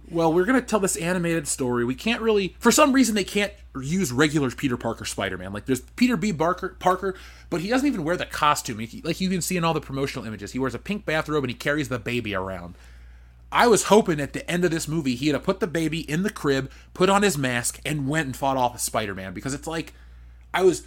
well, we're going to tell this animated story. We can't really... For some reason, they can't use regular Peter Parker Spider-Man. Like, there's Peter B. Barker, Parker, but he doesn't even wear the costume. He, like, you can see in all the promotional images. He wears a pink bathrobe and he carries the baby around. I was hoping at the end of this movie, he'd have put the baby in the crib, put on his mask, and went and fought off as Spider-Man. Because it's like, I was...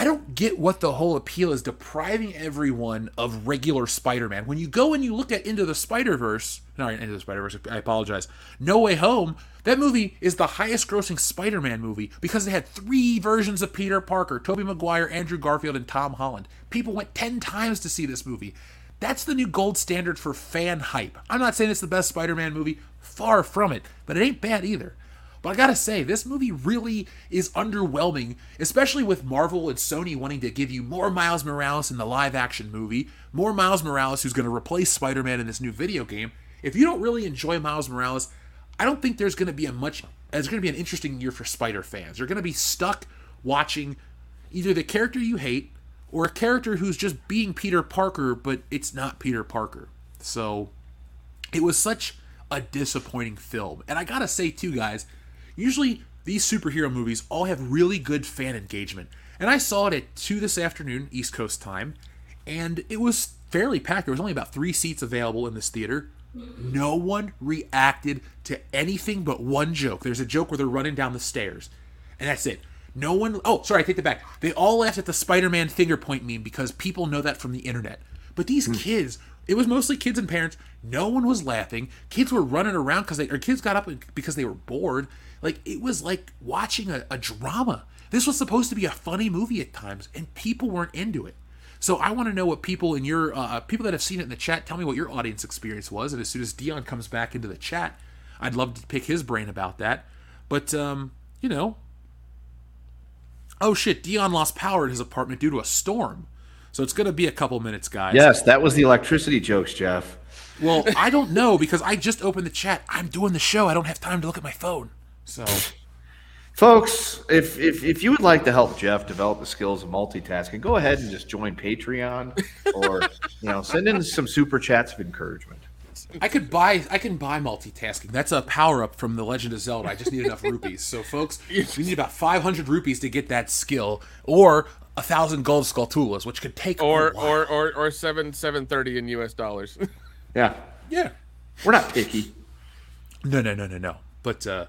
I don't get what the whole appeal is, depriving everyone of regular Spider-Man. When you go and you look at Into the Spider-Verse, no, Into the Spider-Verse, I apologize, No Way Home, that movie is the highest-grossing Spider-Man movie because they had three versions of Peter Parker, Tobey Maguire, Andrew Garfield, and Tom Holland. People went ten times to see this movie. That's the new gold standard for fan hype. I'm not saying it's the best Spider-Man movie, far from it, but it ain't bad either. But I gotta say, this movie really is underwhelming, especially with Marvel and Sony wanting to give you more Miles Morales in the live-action movie, more Miles Morales who's going to replace Spider-Man in this new video game. If you don't really enjoy Miles Morales, I don't think there's going to be a much. There's going to be an interesting year for Spider fans. You're going to be stuck watching either the character you hate or a character who's just being Peter Parker, but it's not Peter Parker. So it was such a disappointing film, and I gotta say too, guys. Usually, these superhero movies all have really good fan engagement. And I saw it at two this afternoon, East Coast time, and it was fairly packed. There was only about three seats available in this theater. No one reacted to anything but one joke. There's a joke where they're running down the stairs, and that's it. No one... Oh, sorry, I take that back. They all laughed at the Spider-Man finger point meme because people know that from the internet. But these mm. kids... It was mostly kids and parents. No one was laughing. Kids were running around because they, or kids got up because they were bored. Like, it was like watching a, a drama. This was supposed to be a funny movie at times, and people weren't into it. So I want to know what people in your, uh, people that have seen it in the chat, tell me what your audience experience was. And as soon as Dion comes back into the chat, I'd love to pick his brain about that. But, um, you know, oh shit, Dion lost power in his apartment due to a storm. So it's going to be a couple minutes, guys. Yes, that was the electricity jokes, Jeff. Well, I don't know because I just opened the chat. I'm doing the show. I don't have time to look at my phone. So, folks, if if, if you would like to help Jeff develop the skills of multitasking, go ahead and just join Patreon or you know send in some super chats of encouragement. I could buy I can buy multitasking. That's a power up from The Legend of Zelda. I just need enough rupees. So folks, we need about five hundred rupees to get that skill, or a thousand gold Skulltulas, which could take or a while. or or or seven seven thirty in U S dollars. Yeah, yeah, we're not picky. No, no, no, no, no. But uh,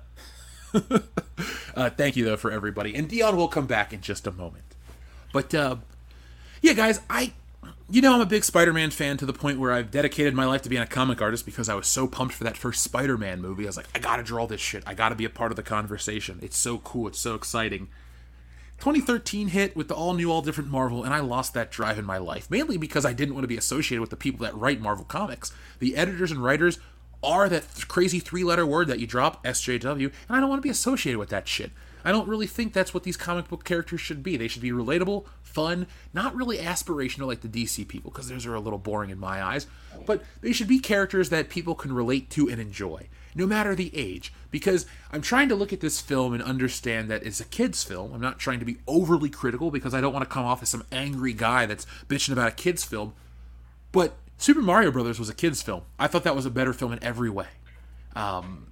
uh, thank you though for everybody, and Dion will come back in just a moment. But uh, yeah, guys, I. You know, I'm a big Spider-Man fan to the point where I've dedicated my life to being a comic artist because I was so pumped for that first Spider-Man movie. I was like, I gotta draw this shit. I gotta be a part of the conversation. It's so cool. It's so exciting. twenty thirteen hit with the all-new, all-different Marvel, and I lost that drive in my life, mainly because I didn't want to be associated with the people that write Marvel Comics. The editors and writers are that th- crazy three-letter word that you drop, S J W, and I don't want to be associated with that shit. I don't really think that's what these comic book characters should be. They should be relatable, fun, not really aspirational like the D C people, because those are a little boring in my eyes, but they should be characters that people can relate to and enjoy, no matter the age, because I'm trying to look at this film and understand that it's a kid's film. I'm not trying to be overly critical, because I don't want to come off as some angry guy that's bitching about a kid's film, but Super Mario Brothers was a kid's film. I thought that was a better film in every way. Um,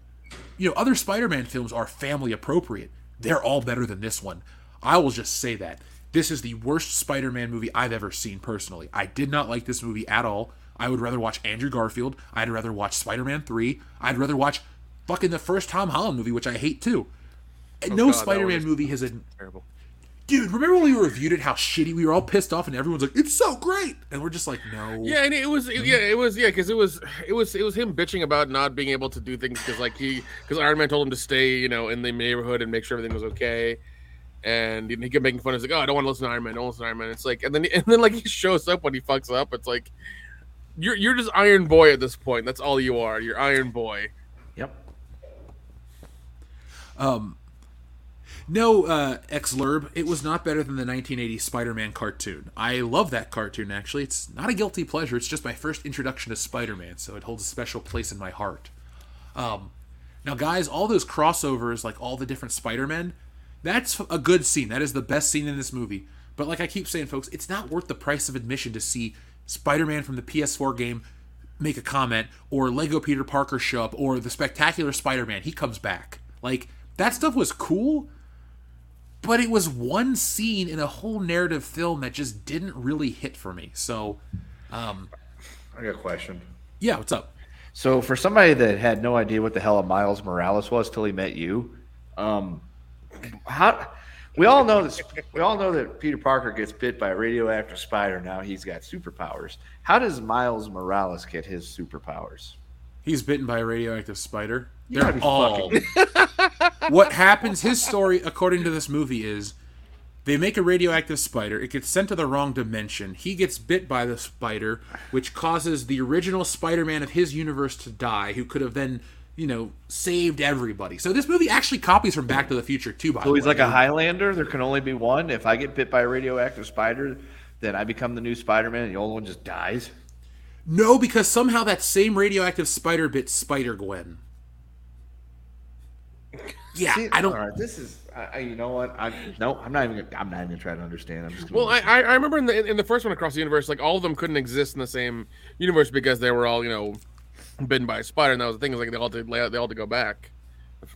you know, other Spider-Man films are family appropriate. They're all better than this one. I will just say that. This is the worst Spider-Man movie I've ever seen, personally. I did not like this movie at all. I would rather watch Andrew Garfield. I'd rather watch Spider-Man three. I'd rather watch fucking the first Tom Holland movie, which I hate too. Oh no God, Spider-Man movie has a... Terrible. Dude, remember when we reviewed it, how shitty we were, all pissed off, and everyone's like, "It's so great," and we're just like, "No." Yeah, and it was, it, yeah, it was, yeah, because it was, it was, it was him bitching about not being able to do things because, like, he, because Iron Man told him to stay, you know, in the neighborhood and make sure everything was okay, and he kept making fun. He's like, "Oh, I don't want to listen to Iron Man. I don't listen to Iron Man." It's like, and then, and then, like, he shows up when he fucks up. It's like, you're, you're just Iron Boy at this point. That's all you are. You're Iron Boy. Yep. Um. No, uh, Ex-Lurb, it was not better than the nineteen eighties Spider-Man cartoon. I love that cartoon, actually. It's not a guilty pleasure. It's just my first introduction to Spider-Man, so it holds a special place in my heart. Um, now, guys, all those crossovers, like all the different Spider-Men, that's a good scene. That is the best scene in this movie. But like I keep saying, folks, it's not worth the price of admission to see Spider-Man from the P S four game make a comment, or Lego Peter Parker show up, or the Spectacular Spider-Man, he comes back. Like, that stuff was cool, but it was one scene in a whole narrative film that just didn't really hit for me. So, um, I got a question. Yeah, what's up? So, for somebody that had no idea what the hell a Miles Morales was till he met you, um, how we all know this. We all know that Peter Parker gets bit by a radioactive spider. Now he's got superpowers. How does Miles Morales get his superpowers? He's bitten by a radioactive spider. You They're all. What happens, his story, according to this movie, is they make a radioactive spider. It gets sent to the wrong dimension. He gets bit by the spider, which causes the original Spider-Man of his universe to die, who could have then, you know, saved everybody. So this movie actually copies from Back to the Future, too, by the way. So he's like a Highlander? There can only be one? If I get bit by a radioactive spider, then I become the new Spider-Man and the old one just dies? No, because somehow that same radioactive spider bit Spider-Gwen. Yeah, See, I don't. All right, this is I, you know what? I, no, I'm not even. I'm not even trying to understand. I'm just. Well, I, I remember in the in the first one, Across the Universe, like all of them couldn't exist in the same universe because they were all, you know, bitten by a spider, and that was the thing. Is like they all did. They all had to go back.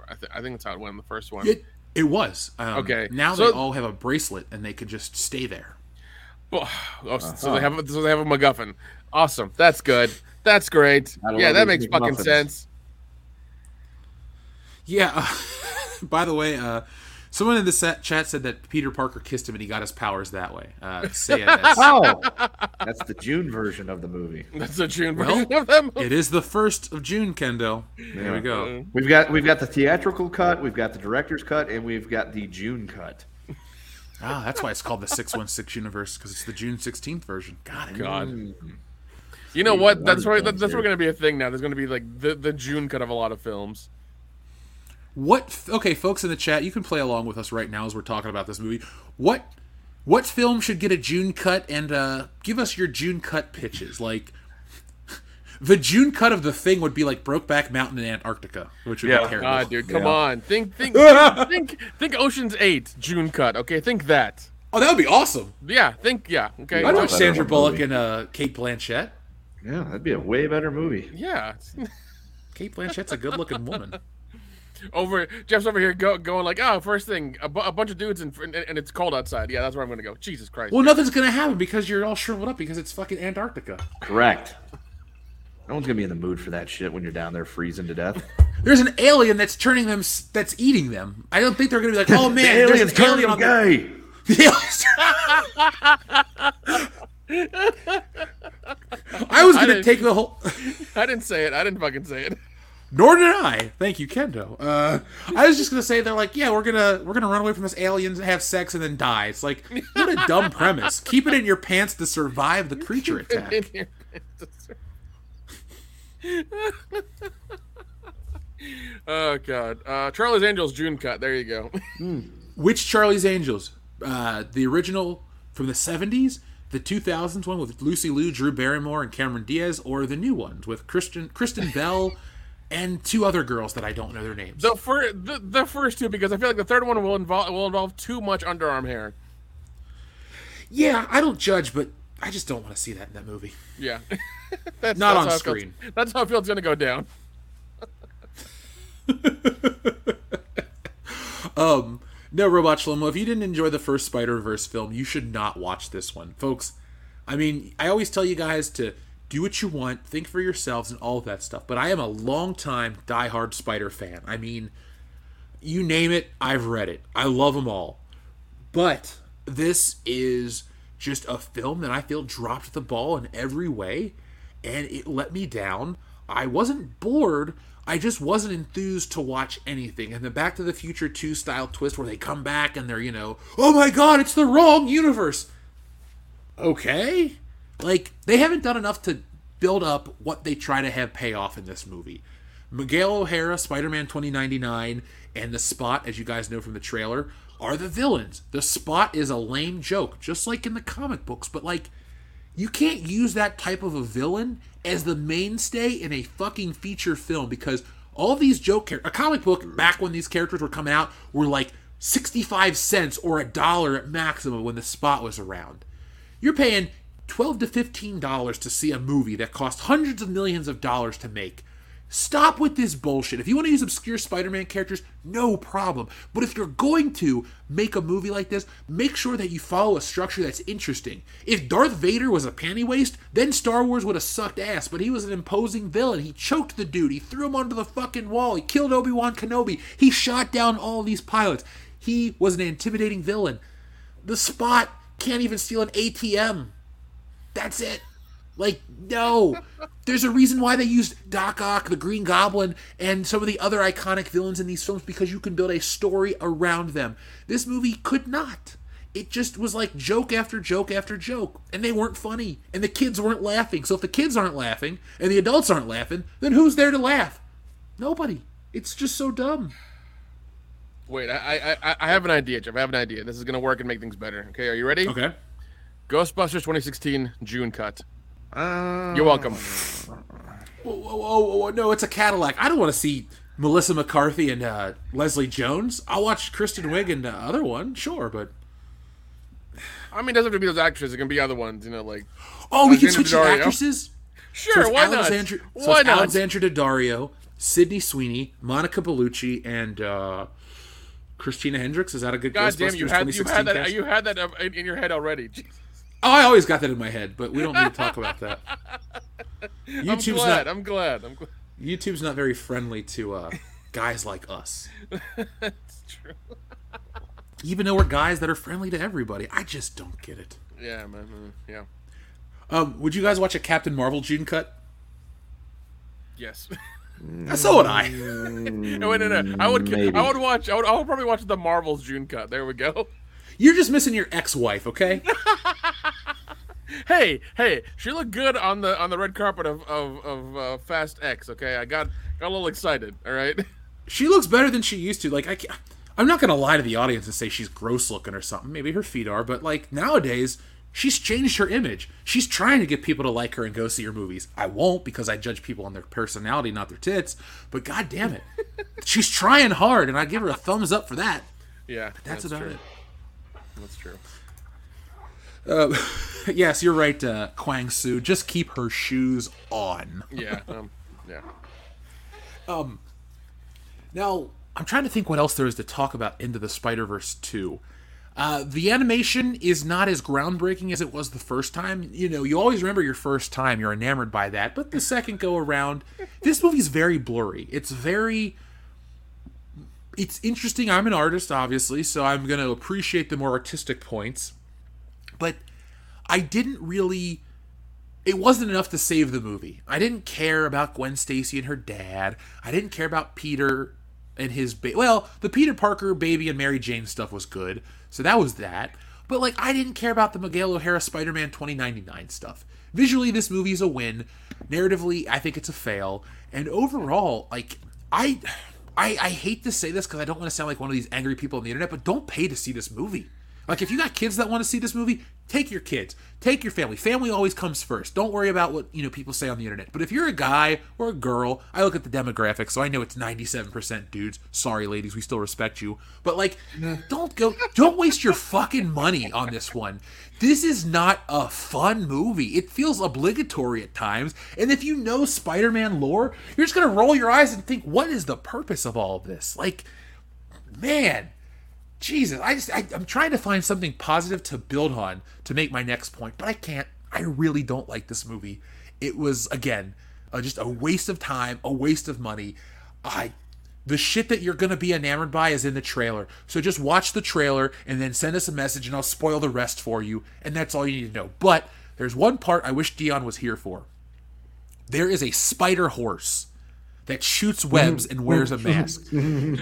I, th- I think that's how it went in the first one. It, it was um, okay. Now so, they all have a bracelet, and they could just stay there. Well, oh, uh-huh. so they have so they have a MacGuffin. Awesome. That's good. That's great. Yeah, that makes fucking muffins. sense. Yeah, uh, by the way, uh, someone in the chat said that Peter Parker kissed him and he got his powers that way. Uh, say it as... Oh, that's the June version of the movie. That's the June version well, of the movie. It is the first of June, Kendo. Yeah. There we go. We've got we've got the theatrical cut, we've got the director's cut, and we've got the June cut. Ah, that's why it's called the six one six universe, because it's the June sixteenth version. God. God. Mm-hmm. You know what? That's right. That's going to be a thing now. There's going to be like the, the June cut of a lot of films. What okay, folks in the chat, you can play along with us right now as we're talking about this movie. What what film should get a June cut? And uh, give us your June cut pitches. Like the June cut of The Thing would be like Brokeback Mountain in Antarctica, which would yeah. be terrible. God, dude, come yeah. on, think think think think Ocean's Eight June cut. Okay, think that. Oh, that would be awesome. Yeah, think yeah. Okay, I'd watch Sandra Bullock movie. and uh, Kate Blanchett. Yeah, that'd be a way better movie. Yeah. Cate Blanchett's a good-looking woman. Over Jeff's over here go going like, oh, first thing, a, bu- a bunch of dudes and, and and it's cold outside. Yeah, that's where I'm going to go. Jesus Christ. Well, nothing's going to happen because you're all shriveled up because it's fucking Antarctica. Correct. No one's going to be in the mood for that shit when you're down there freezing to death. There's an alien that's turning them, that's eating them. I don't think they're going to be like, oh, man, the alien's turning them gay. I was going to take the whole... I didn't say it. I didn't fucking say it. Nor did I. Thank you, Kendo. Uh, I was just gonna say they're like, yeah, we're gonna we're gonna run away from this aliens and have sex and then die. It's like, what a dumb premise. Keep it in your pants to survive the creature attack. It in your pants to sur- oh God. Uh, Charlie's Angels June cut. There you go. Mm. Which Charlie's Angels? Uh, the original from the seventies, the two thousands one with Lucy Liu, Drew Barrymore, and Cameron Diaz, or the new ones with Kristen Kristen Bell. And two other girls that I don't know their names. The, fir- the, the first two, because I feel like the third one will involve will involve too much underarm hair. Yeah, I don't judge, but I just don't want to see that in that movie. Yeah. that's, Not that's on screen. Feels, that's how I feel it's going to go down. um, no, Robot Shlomo, if you didn't enjoy the first Spider-Verse film, you should not watch this one. Folks, I mean, I always tell you guys to... do what you want, think for yourselves, and all of that stuff. But I am a long-time diehard Spider fan. I mean, you name it, I've read it. I love them all. But this is just a film that I feel dropped the ball in every way, and it let me down. I wasn't bored. I just wasn't enthused to watch anything. And the Back to the Future two style twist where they come back and they're, you know, oh my God, it's the wrong universe. Okay? Like, they haven't done enough to build up what they try to have pay off in this movie. Miguel O'Hara, Spider-Man twenty ninety-nine, and The Spot, as you guys know from the trailer, are the villains. The Spot is a lame joke, just like in the comic books. But, like, you can't use that type of a villain as the mainstay in a fucking feature film. Because all these joke characters... a comic book, back when these characters were coming out, were, like, sixty-five cents or a dollar at maximum when The Spot was around. You're paying... twelve to fifteen dollars to see a movie that costs hundreds of millions of dollars to make. Stop with this bullshit. If you want to use obscure Spider-Man characters, no problem. But if you're going to make a movie like this, make sure that you follow a structure that's interesting. If Darth Vader was a panty waste, then Star Wars would have sucked ass, but he was an imposing villain. He choked the dude. He threw him onto the fucking wall. He killed Obi-Wan Kenobi. He shot down all these pilots. He was an intimidating villain. The Spot can't even steal an A T M. That's it. Like, no. There's a reason why they used Doc Ock, the Green Goblin, and some of the other iconic villains in these films, because you can build a story around them. This movie could not. It just was like joke after joke after joke, and they weren't funny, and the kids weren't laughing. So if the kids aren't laughing, and the adults aren't laughing, then who's there to laugh? Nobody. It's just so dumb. Wait, I I, I have an idea, Jeff. I have an idea. This is going to work and make things better. Okay, are you ready? Okay. Ghostbusters twenty sixteen June cut. Uh, You're welcome. Whoa, whoa, whoa, whoa, no, it's a Cadillac. I don't want to see Melissa McCarthy and uh, Leslie Jones. I'll watch Kristen Wiig and the other one, sure, but... I mean, it doesn't have to be those actresses. It can be other ones, you know, like... oh, we Alexander can switch to actresses? Sure, so why Alexandra, not? So why not? Alexandra Daddario, Sydney Sweeney, Monica Bellucci, and... Uh, Christina Hendricks? Is that a good God Ghostbusters damn, you had, you had that, you had that in your head already. Jesus. Oh, I always got that in my head, but we don't need to talk about that. YouTube's I'm glad, not, I'm glad, I'm glad. YouTube's not very friendly to uh, guys like us. That's true. Even though we're guys that are friendly to everybody, I just don't get it. Yeah, man, yeah. Um, would you guys watch a Captain Marvel June cut? Yes. So would I. no, no, no. I would. Maybe. I would watch. I would, I would probably watch the Marvel's June cut. There we go. You're just missing your ex-wife, okay? hey, hey, she looked good on the on the red carpet of of, of uh, Fast X. Okay, I got got a little excited. All right. She looks better than she used to. Like I, can't, I'm not gonna lie to the audience and say she's gross looking or something. Maybe her feet are, but like nowadays. She's changed her image. She's trying to get people to like her and go see her movies. I won't because I judge people on their personality, not their tits. But God damn it. She's trying hard, and I give her a thumbs up for that. Yeah, but that's, that's about true. it. That's true. Uh, Yes, you're right, uh, Kwang Su. Just keep her shoes on. yeah, um, yeah. Um, now, I'm trying to think what else there is to talk about Into the Spider-Verse two. Uh, the animation is not as groundbreaking as it was the first time. You know, you always remember your first time. You're enamored by that. But the second go around, this movie's very blurry. It's very... It's interesting. I'm an artist, obviously, so I'm going to appreciate the more artistic points. But I didn't really... It wasn't enough to save the movie. I didn't care about Gwen Stacy and her dad. I didn't care about Peter and his... Ba- well, the Peter Parker, Baby, and Mary Jane stuff was good. So that was that. But, like, I didn't care about the Miguel O'Hara Spider-Man twenty ninety-nine stuff. Visually, this movie is a win. Narratively, I think it's a fail. And overall, like, I... I, I hate to say this because I don't want to sound like one of these angry people on the internet, but don't pay to see this movie. Like, if you got kids that want to see this movie, take your kids. Take your family. Family always comes first. Don't worry about what, you know, people say on the internet. But if you're a guy or a girl, I look at the demographics, so I know it's ninety-seven percent dudes. Sorry, ladies, we still respect you. But, like, don't go, don't waste your fucking money on this one. This is not a fun movie. It feels obligatory at times. And if you know Spider-Man lore, you're just going to roll your eyes and think, what is the purpose of all of this? Like, man... Jesus, I just, I, I'm trying to find something positive to build on to make my next point, but I can't. I really don't like this movie. It was, again, uh, just a waste of time, a waste of money. I, the shit that you're going to be enamored by is in the trailer. So just watch the trailer and then send us a message and I'll spoil the rest for you. And that's all you need to know. But there's one part I wish Dion was here for. There is a spider horse that shoots webs and wears a mask. And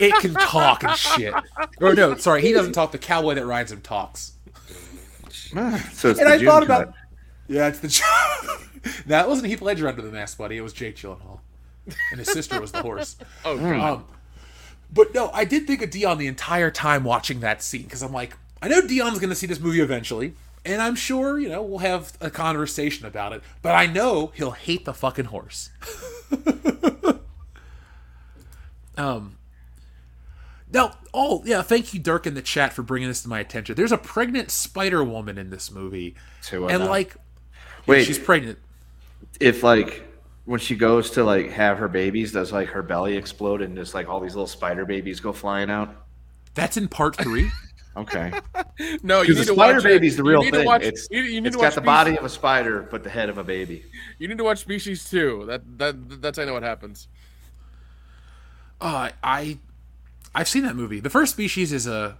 it can talk and shit. Or no, sorry, he doesn't talk. The cowboy that rides him talks. So it's and the I June thought about... Cut. Yeah, it's the... That no, wasn't Heath Ledger under the mask, buddy. It was Jake Gyllenhaal. And his sister was the horse. Oh, God. Um, but no, I did think of Dion the entire time watching that scene. Because I'm like, I know Dion's going to see this movie eventually. And I'm sure, you know, we'll have a conversation about it. But I know he'll hate the fucking horse. um... Now, oh, yeah, thank you, Dirk, in the chat for bringing this to my attention. There's a pregnant spider woman in this movie. Two and, like, wait, yeah, she's pregnant. If, like, when she goes to, like, have her babies, does, like, her belly explode and just, like, all these little spider babies go flying out? That's in part three. Okay. No, you need, to watch, baby's the real you need thing. to watch. It's, you, you need it's to watch got the body of a spider, but the head of a baby. You need to watch Species two. That, that, that's I know what happens. Uh, I... I've seen that movie. The first Species is a,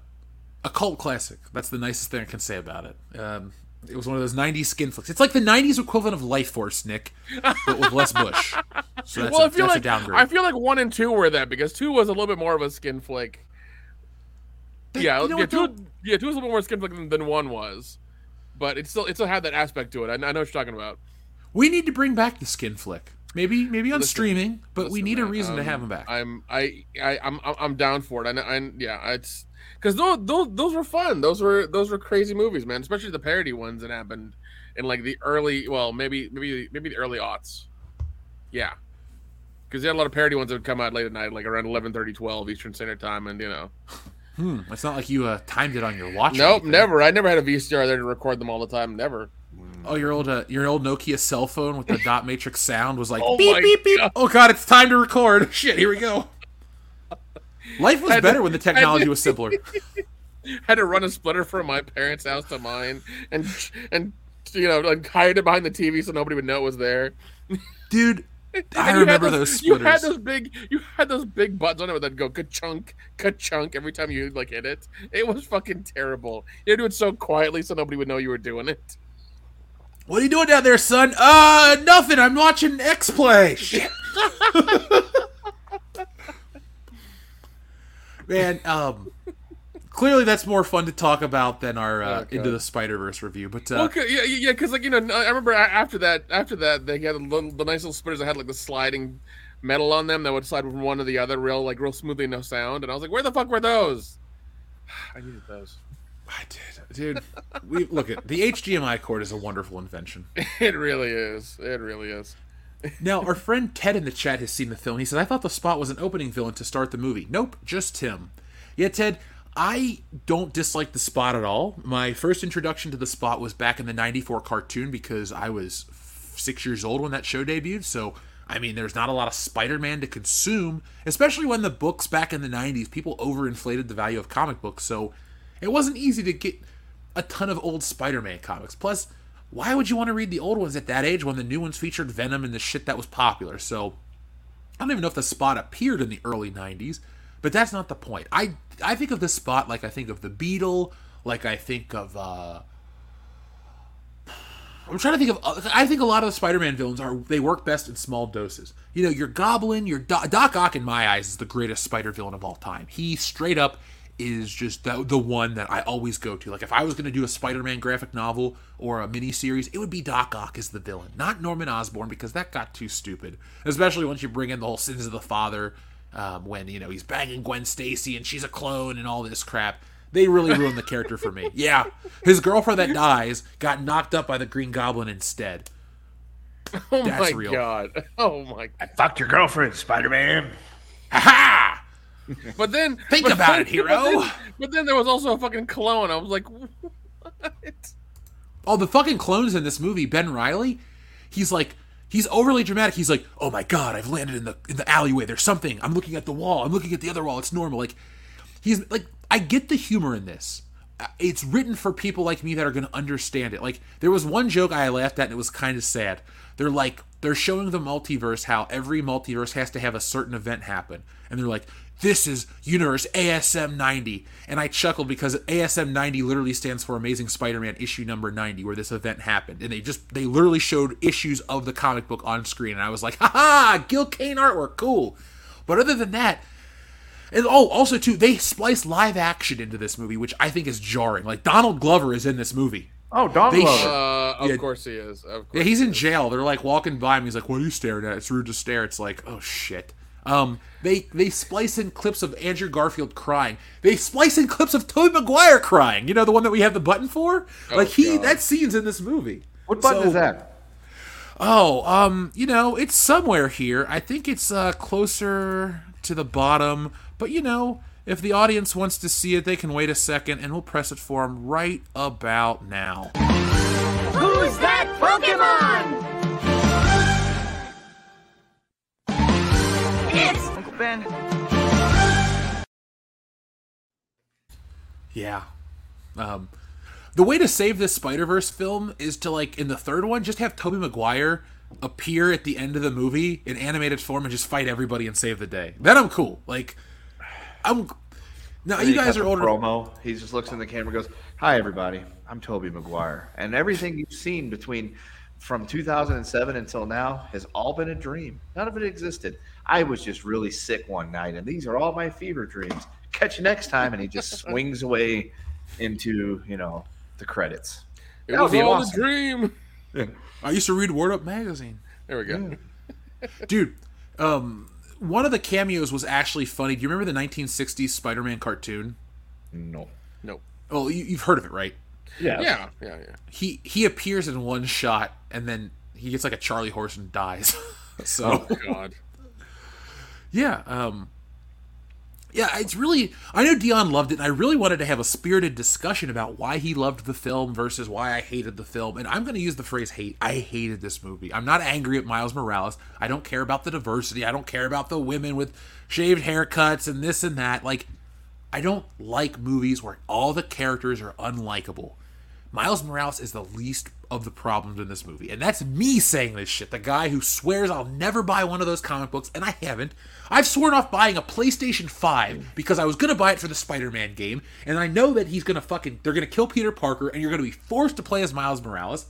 a cult classic. That's the nicest thing I can say about it. Um, it was one of those nineties skin flicks. It's like the nineties equivalent of Life Force, Nick, but with less bush. So that's, well, a, I feel that's like, a downgrade. I feel like one and two were that, because two was a little bit more of a skin flick. They, yeah, you know yeah, what, two, yeah, two was a little more skin flick than, than one was. But it still it still had that aspect to it. I, I know what you're talking about. We need to bring back the skin flick. Maybe maybe on listen, streaming, but listen, we need man, a reason um, to have them back. I'm I I I'm I'm down for it. I, I yeah, it's because those, those those were fun. Those were those were crazy movies, man. Especially the parody ones that happened in like the early, well, maybe maybe maybe the early aughts. Yeah, because they had a lot of parody ones that would come out late at night, like around eleven thirty, twelve Eastern Standard Time, and you know. Hmm. It's not like you uh, timed it on your watch. Nope, never. I never had a V C R there to record them all the time. Never. Oh, your old uh, your old Nokia cell phone with the dot matrix sound was like, oh beep, beep, beep. God. Oh, God, it's time to record. Shit, here we go. Life was better to, when the technology to, was simpler. I had to run a splitter from my parents' house to mine and, and you know, like hide it behind the T V so nobody would know it was there. Dude, I remember those, those splitters. You had those big, you had those big buttons on it that go ka-chunk, ka-chunk every time you like hit it. It was fucking terrible. You had to do it so quietly so nobody would know you were doing it. What are you doing down there, son? Uh, nothing. I'm watching X Play. Shit. Man, um, clearly that's more fun to talk about than our uh, okay. Into the Spider-Verse review. But uh, well, yeah, yeah, because like you know, I remember after that, after that, they had the, little, the nice little splitters that had like the sliding metal on them that would slide from one to the other, real like real smoothly, no sound. And I was like, where the fuck were those? I needed those. I did. Dude, we, look, at the H D M I cord is a wonderful invention. It really is. It really is. Now, our friend Ted in the chat has seen the film. He said, I thought the Spot was an opening villain to start the movie. Nope, just him. Yeah, Ted, I don't dislike the Spot at all. My first introduction to the Spot was back in the ninety-four cartoon because I was six years old when that show debuted. So, I mean, there's not a lot of Spider-Man to consume, especially when the books back in the nineties, people overinflated the value of comic books. So it wasn't easy to get a ton of old Spider-Man comics. Plus, why would you want to read the old ones at that age when the new ones featured Venom and the shit that was popular? So I don't even know if the Spot appeared in the early nineties, but that's not the point. I I think of the Spot like I think of the Beetle, like I think of... Uh, I'm trying to think of... I think a lot of the Spider-Man villains, are they work best in small doses. You know, your Goblin, your... Do- Doc Ock, in my eyes, is the greatest spider villain of all time. He straight up is just the, the one that I always go to. Like, if I was going to do a Spider-Man graphic novel or a miniseries, it would be Doc Ock as the villain, not Norman Osborn, because that got too stupid. Especially once you bring in the whole Sins of the Father, um, when, you know, he's banging Gwen Stacy and she's a clone and all this crap. They really ruined the character for me. Yeah, his girlfriend that dies got knocked up by the Green Goblin instead. Oh That's my real. god. Oh my god. I fucked your girlfriend, Spider-Man. Ha-ha! But then think but about then, it, hero. But then, but then there was also a fucking clone. I was like, what? Oh, the fucking clones in this movie. Ben Reilly, he's like, he's overly dramatic. He's like, oh my god, I've landed in the in the alleyway. There's something. I'm looking at the wall. I'm looking at the other wall. It's normal. Like, he's like, I get the humor in this. It's written for people like me that are going to understand it. Like, there was one joke I laughed at, and it was kind of sad. They're like, they're showing the multiverse, how every multiverse has to have a certain event happen, and they're like, this is universe A S M ninety. And I chuckled because A S M ninety literally stands for Amazing Spider-Man issue number ninety, where this event happened. And they just, they literally showed issues of the comic book on screen. And I was like, ha ha, Gil Kane artwork, cool. But other than that, and oh, also too, they splice live action into this movie, which I think is jarring. Like, Donald Glover is in this movie. Oh, Donald Glover. Sh- uh, of yeah. course he is. Of course yeah, he's he in is. jail. They're like walking by him. He's like, what are you staring at? It's rude to stare. It's like, oh shit. Um, they, they splice in clips of Andrew Garfield crying. They splice in clips of Tobey Maguire crying. You know, the one that we have the button for? Oh, like, he, God. that scene's in this movie. What button so, is that? Oh, um, you know, it's somewhere here. I think it's, uh, closer to the bottom. But, you know, if the audience wants to see it, they can wait a second, and we'll press it for them right about now. Who's that Pokemon? Uncle Ben. Yeah. Um, the way to save this Spider-Verse film is to, like, in the third one, just have Tobey Maguire appear at the end of the movie in animated form and just fight everybody and save the day. Then I'm cool. Like, I'm... Now, you guys are older... Promo. He just looks in the camera and goes, hi, everybody. I'm Tobey Maguire. And everything you've seen between... from two thousand seven until now has all been a dream. None of it existed. I was just really sick one night, and these are all my fever dreams. Catch you next time, and he just swings away into, you know, the credits. It that was all awesome. A dream. Yeah. I used to read Word Up magazine. There we go. Yeah. Dude, um, one of the cameos was actually funny. Do you remember the nineteen sixties Spider-Man cartoon? No. No. Well, you, you've heard of it, right? Yeah. yeah, yeah, yeah. He he appears in one shot, and then he gets like a Charley horse and dies. So, oh God. Yeah, um, yeah. It's really, I know Dion loved it, and I really wanted to have a spirited discussion about why he loved the film versus why I hated the film. And I'm going to use the phrase "hate." I hated this movie. I'm not angry at Miles Morales. I don't care about the diversity. I don't care about the women with shaved haircuts and this and that. Like, I don't like movies where all the characters are unlikable. Miles Morales is the least of the problems in this movie. And that's me saying this shit. The guy who swears I'll never buy one of those comic books, and I haven't. I've sworn off buying a PlayStation five because I was going to buy it for the Spider-Man game, and I know that he's going to fucking... They're going to kill Peter Parker, and you're going to be forced to play as Miles Morales,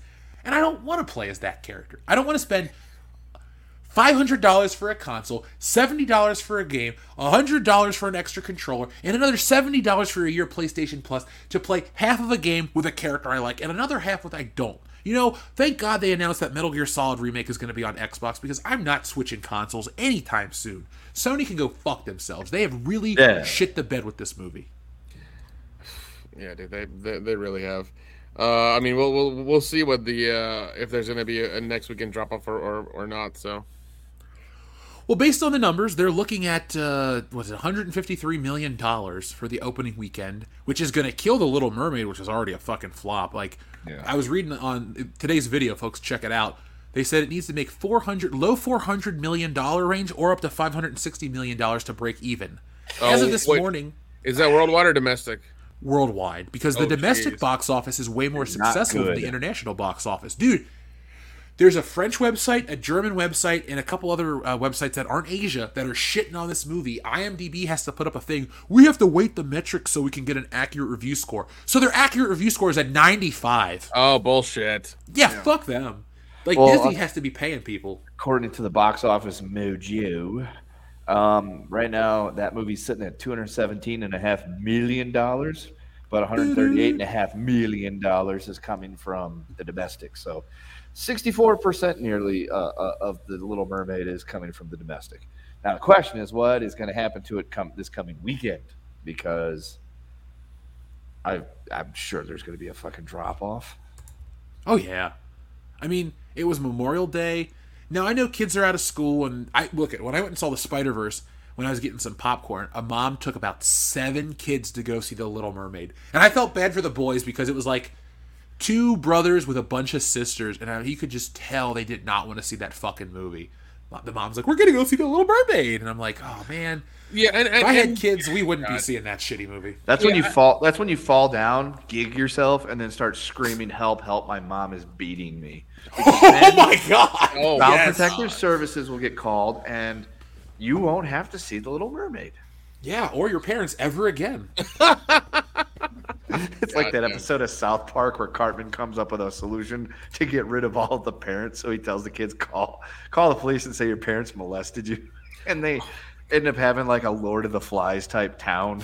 and I don't want to play as that character. I don't want to spend... five hundred dollars for a console, seventy dollars for a game, one hundred dollars for an extra controller, and another seventy dollars for a year PlayStation Plus to play half of a game with a character I like and another half with I don't. You know, thank God they announced that Metal Gear Solid Remake is going to be on Xbox, because I'm not switching consoles anytime soon. Sony can go fuck themselves. They have really yeah. shit the bed with this movie. Yeah, dude, they they, they really have. Uh, I mean, we'll we'll we'll see what the uh, if there's going to be a, a next weekend drop off or, or or not. So. Well, based on the numbers, they're looking at, uh, what is it, one hundred fifty-three million dollars for the opening weekend, which is going to kill The Little Mermaid, which is already a fucking flop. Like, yeah. I was reading on today's video, folks, check it out. They said it needs to make four hundred, low four hundred million dollars range or up to five hundred sixty million dollars to break even. Oh, As of this wait, morning... Is that worldwide or domestic? Worldwide, because oh, the domestic geez. box office is way more Not successful good. than the international box office. Dude... There's a French website, a German website, and a couple other uh, websites that aren't Asia that are shitting on this movie. IMDb has to put up a thing. We have to weight the metrics so we can get an accurate review score. So their accurate review score is at ninety-five. Oh, bullshit. Yeah, yeah. Fuck them. Like, well, Disney uh, has to be paying people. According to the box office Mojo, um, right now that movie's sitting at two hundred seventeen point five million dollars, but one hundred thirty-eight point five million dollars is coming from the domestic, so... sixty-four percent nearly uh, uh, of The Little Mermaid is coming from the domestic. Now, the question is what is going to happen to it come this coming weekend? Because I, I'm sure there's going to be a fucking drop-off. Oh, yeah. I mean, it was Memorial Day. Now, I know kids are out of school, and I look at when I went and saw the Spider-Verse, when I was getting some popcorn, a mom took about seven kids to go see The Little Mermaid. And I felt bad for the boys because it was like, two brothers with a bunch of sisters, and he could just tell they did not want to see that fucking movie. The mom's like, we're going to go see The Little Mermaid. And I'm like, oh, man. Yeah, and, and, if I had and, kids, we wouldn't God. be seeing that shitty movie. That's yeah, when you I, fall That's when you fall down, gig yourself, and then start screaming, help, help, my mom is beating me. Because oh, my God. Child yes. Protective Services will get called, and you won't have to see The Little Mermaid. Yeah, or your parents ever again. It's like that episode of South Park where Cartman comes up with a solution to get rid of all of the parents. So he tells the kids, call call the police and say your parents molested you. And they end up having like a Lord of the Flies type town.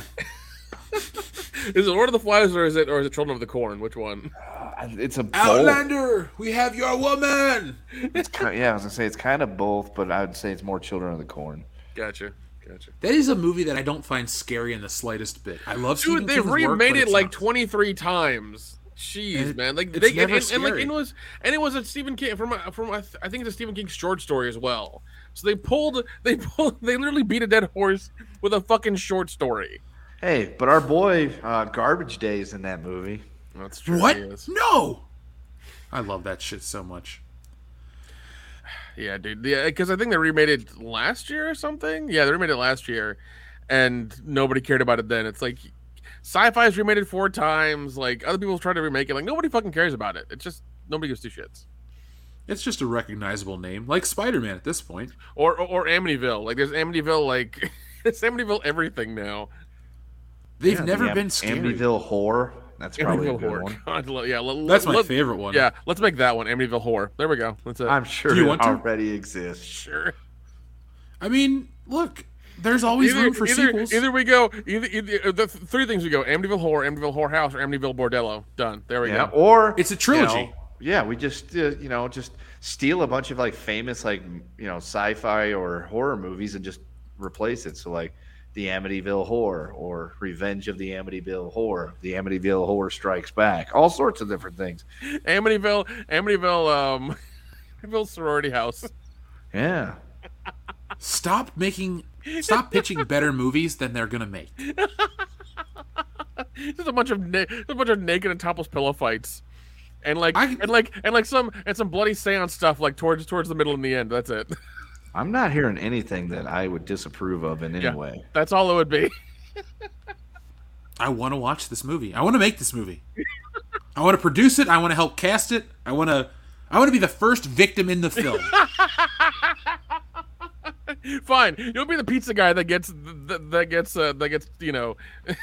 Is it Lord of the Flies or is it or is it Children of the Corn? Which one? Uh, it's a Outlander. Both. We have your woman. It's kind of, yeah, I was gonna say it's kind of both, but I would say it's more Children of the Corn. Gotcha. Gotcha. That is a movie that I don't find scary in the slightest bit. I love Dude, Stephen King's work. Dude, they remade it like not... twenty-three times. Jeez, it, man! Like they and, and, and like it was, and it was a Stephen King from from I think it's a Stephen King short story as well. So they pulled, they pulled, they literally beat a dead horse with a fucking short story. Hey, but our boy uh, Garbage Day is in that movie. That's true. What? No, I love that shit so much. Yeah, dude. Yeah, because I think they remade it last year or something. Yeah, they remade it last year, and nobody cared about it then. It's like Sci-Fi's remade it four times. Like other people try to remake it. Like nobody fucking cares about it. It's just nobody gives two shits. It's just a recognizable name, like Spider-Man at this point, or or, or Amityville. Like there's Amityville. Like it's Amityville everything now. They've yeah, never yeah. been scary. Amityville Horror. That's probably Amityville a good Horror. one. God, yeah, let, that's let, my favorite one. Yeah, let's make that one, Amityville Horror. There we go. That's it. I'm sure you it already to? exists. Sure. I mean, look, there's always either, room for either, sequels. Either we go, either, either the three things we go: Amityville Horror, Amityville Horror House, or Amityville Bordello. Done. There we yeah, go. Or it's a trilogy. You know, yeah, we just uh, you know just steal a bunch of like famous like you know sci-fi or horror movies and just replace it. So like. The Amityville Horror, or Revenge of the Amityville Horror, The Amityville Horror Strikes Back, all sorts of different things. Amityville, Amityville, um, Amityville Sorority House. Yeah. Stop making, stop pitching better movies than they're gonna make. There's a bunch of na- a bunch of naked and topless pillow fights, and like I... and like and like some and some bloody seance stuff like towards towards the middle and the end. That's it. I'm not hearing anything that I would disapprove of in any yeah, way. That's all it would be. I want to watch this movie. I want to make this movie. I want to produce it. I want to help cast it. I want to. I want to be the first victim in the film. Fine, you'll be the pizza guy that gets that, that gets uh, that gets you know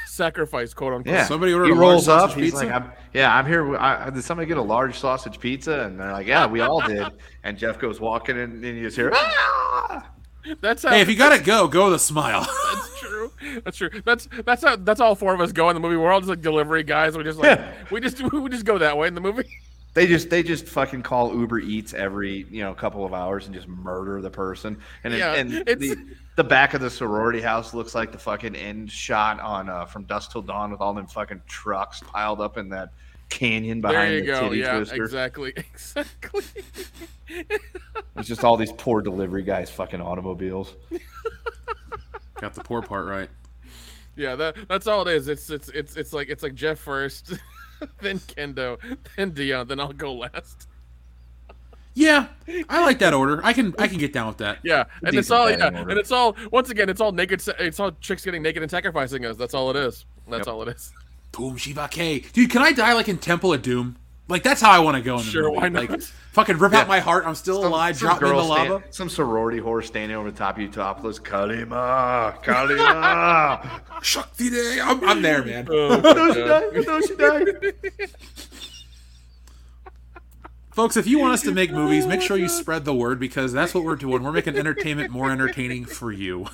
sacrificed, quote unquote. Yeah. Somebody ordered he a rolls large up. He's pizza? like, I'm, "Yeah, I'm here. I, did somebody get a large sausage pizza?" And they're like, "Yeah, we all did." And Jeff goes walking, in, and you just hear, "Ah!" That's how, hey, if you gotta go, go with a smile. That's true. That's true. That's that's how, that's all four of us go in the movie. We're all just like delivery guys. We just like yeah. we just we just go that way in the movie. They just they just fucking call Uber Eats every you know couple of hours and just murder the person and yeah, and the, the back of the sorority house looks like the fucking end shot on uh, From Dusk Till Dawn with all them fucking trucks piled up in that canyon behind there you the go. titty yeah, twister. Exactly, exactly. It's just all these poor delivery guys fucking automobiles. Got the poor part right. Yeah, that that's all it is. It's it's it's it's like it's like Jeff first, then Kendo, then Dion, then I'll go last. Yeah, I like that order. I can I can get down with that. Yeah, and it's all yeah, order. and it's all once again it's all naked. It's all chicks getting naked and sacrificing us. That's all it is. That's yep. all it is. Boom Shiva K. Dude, can I die like in Temple of Doom? Like that's how I want to go in the sure, movie. Why not? Like fucking rip yeah. out my heart. I'm still some, alive. Some drop me in the lava. Stand, some sorority whore standing over the top of you, topless. Kalima, Kalima, Shakti Day. I'm, I'm there, man. Oh, don't you die? Don't you die? Folks, if you want us to make movies, make sure you spread the word because that's what we're doing. We're making entertainment more entertaining for you.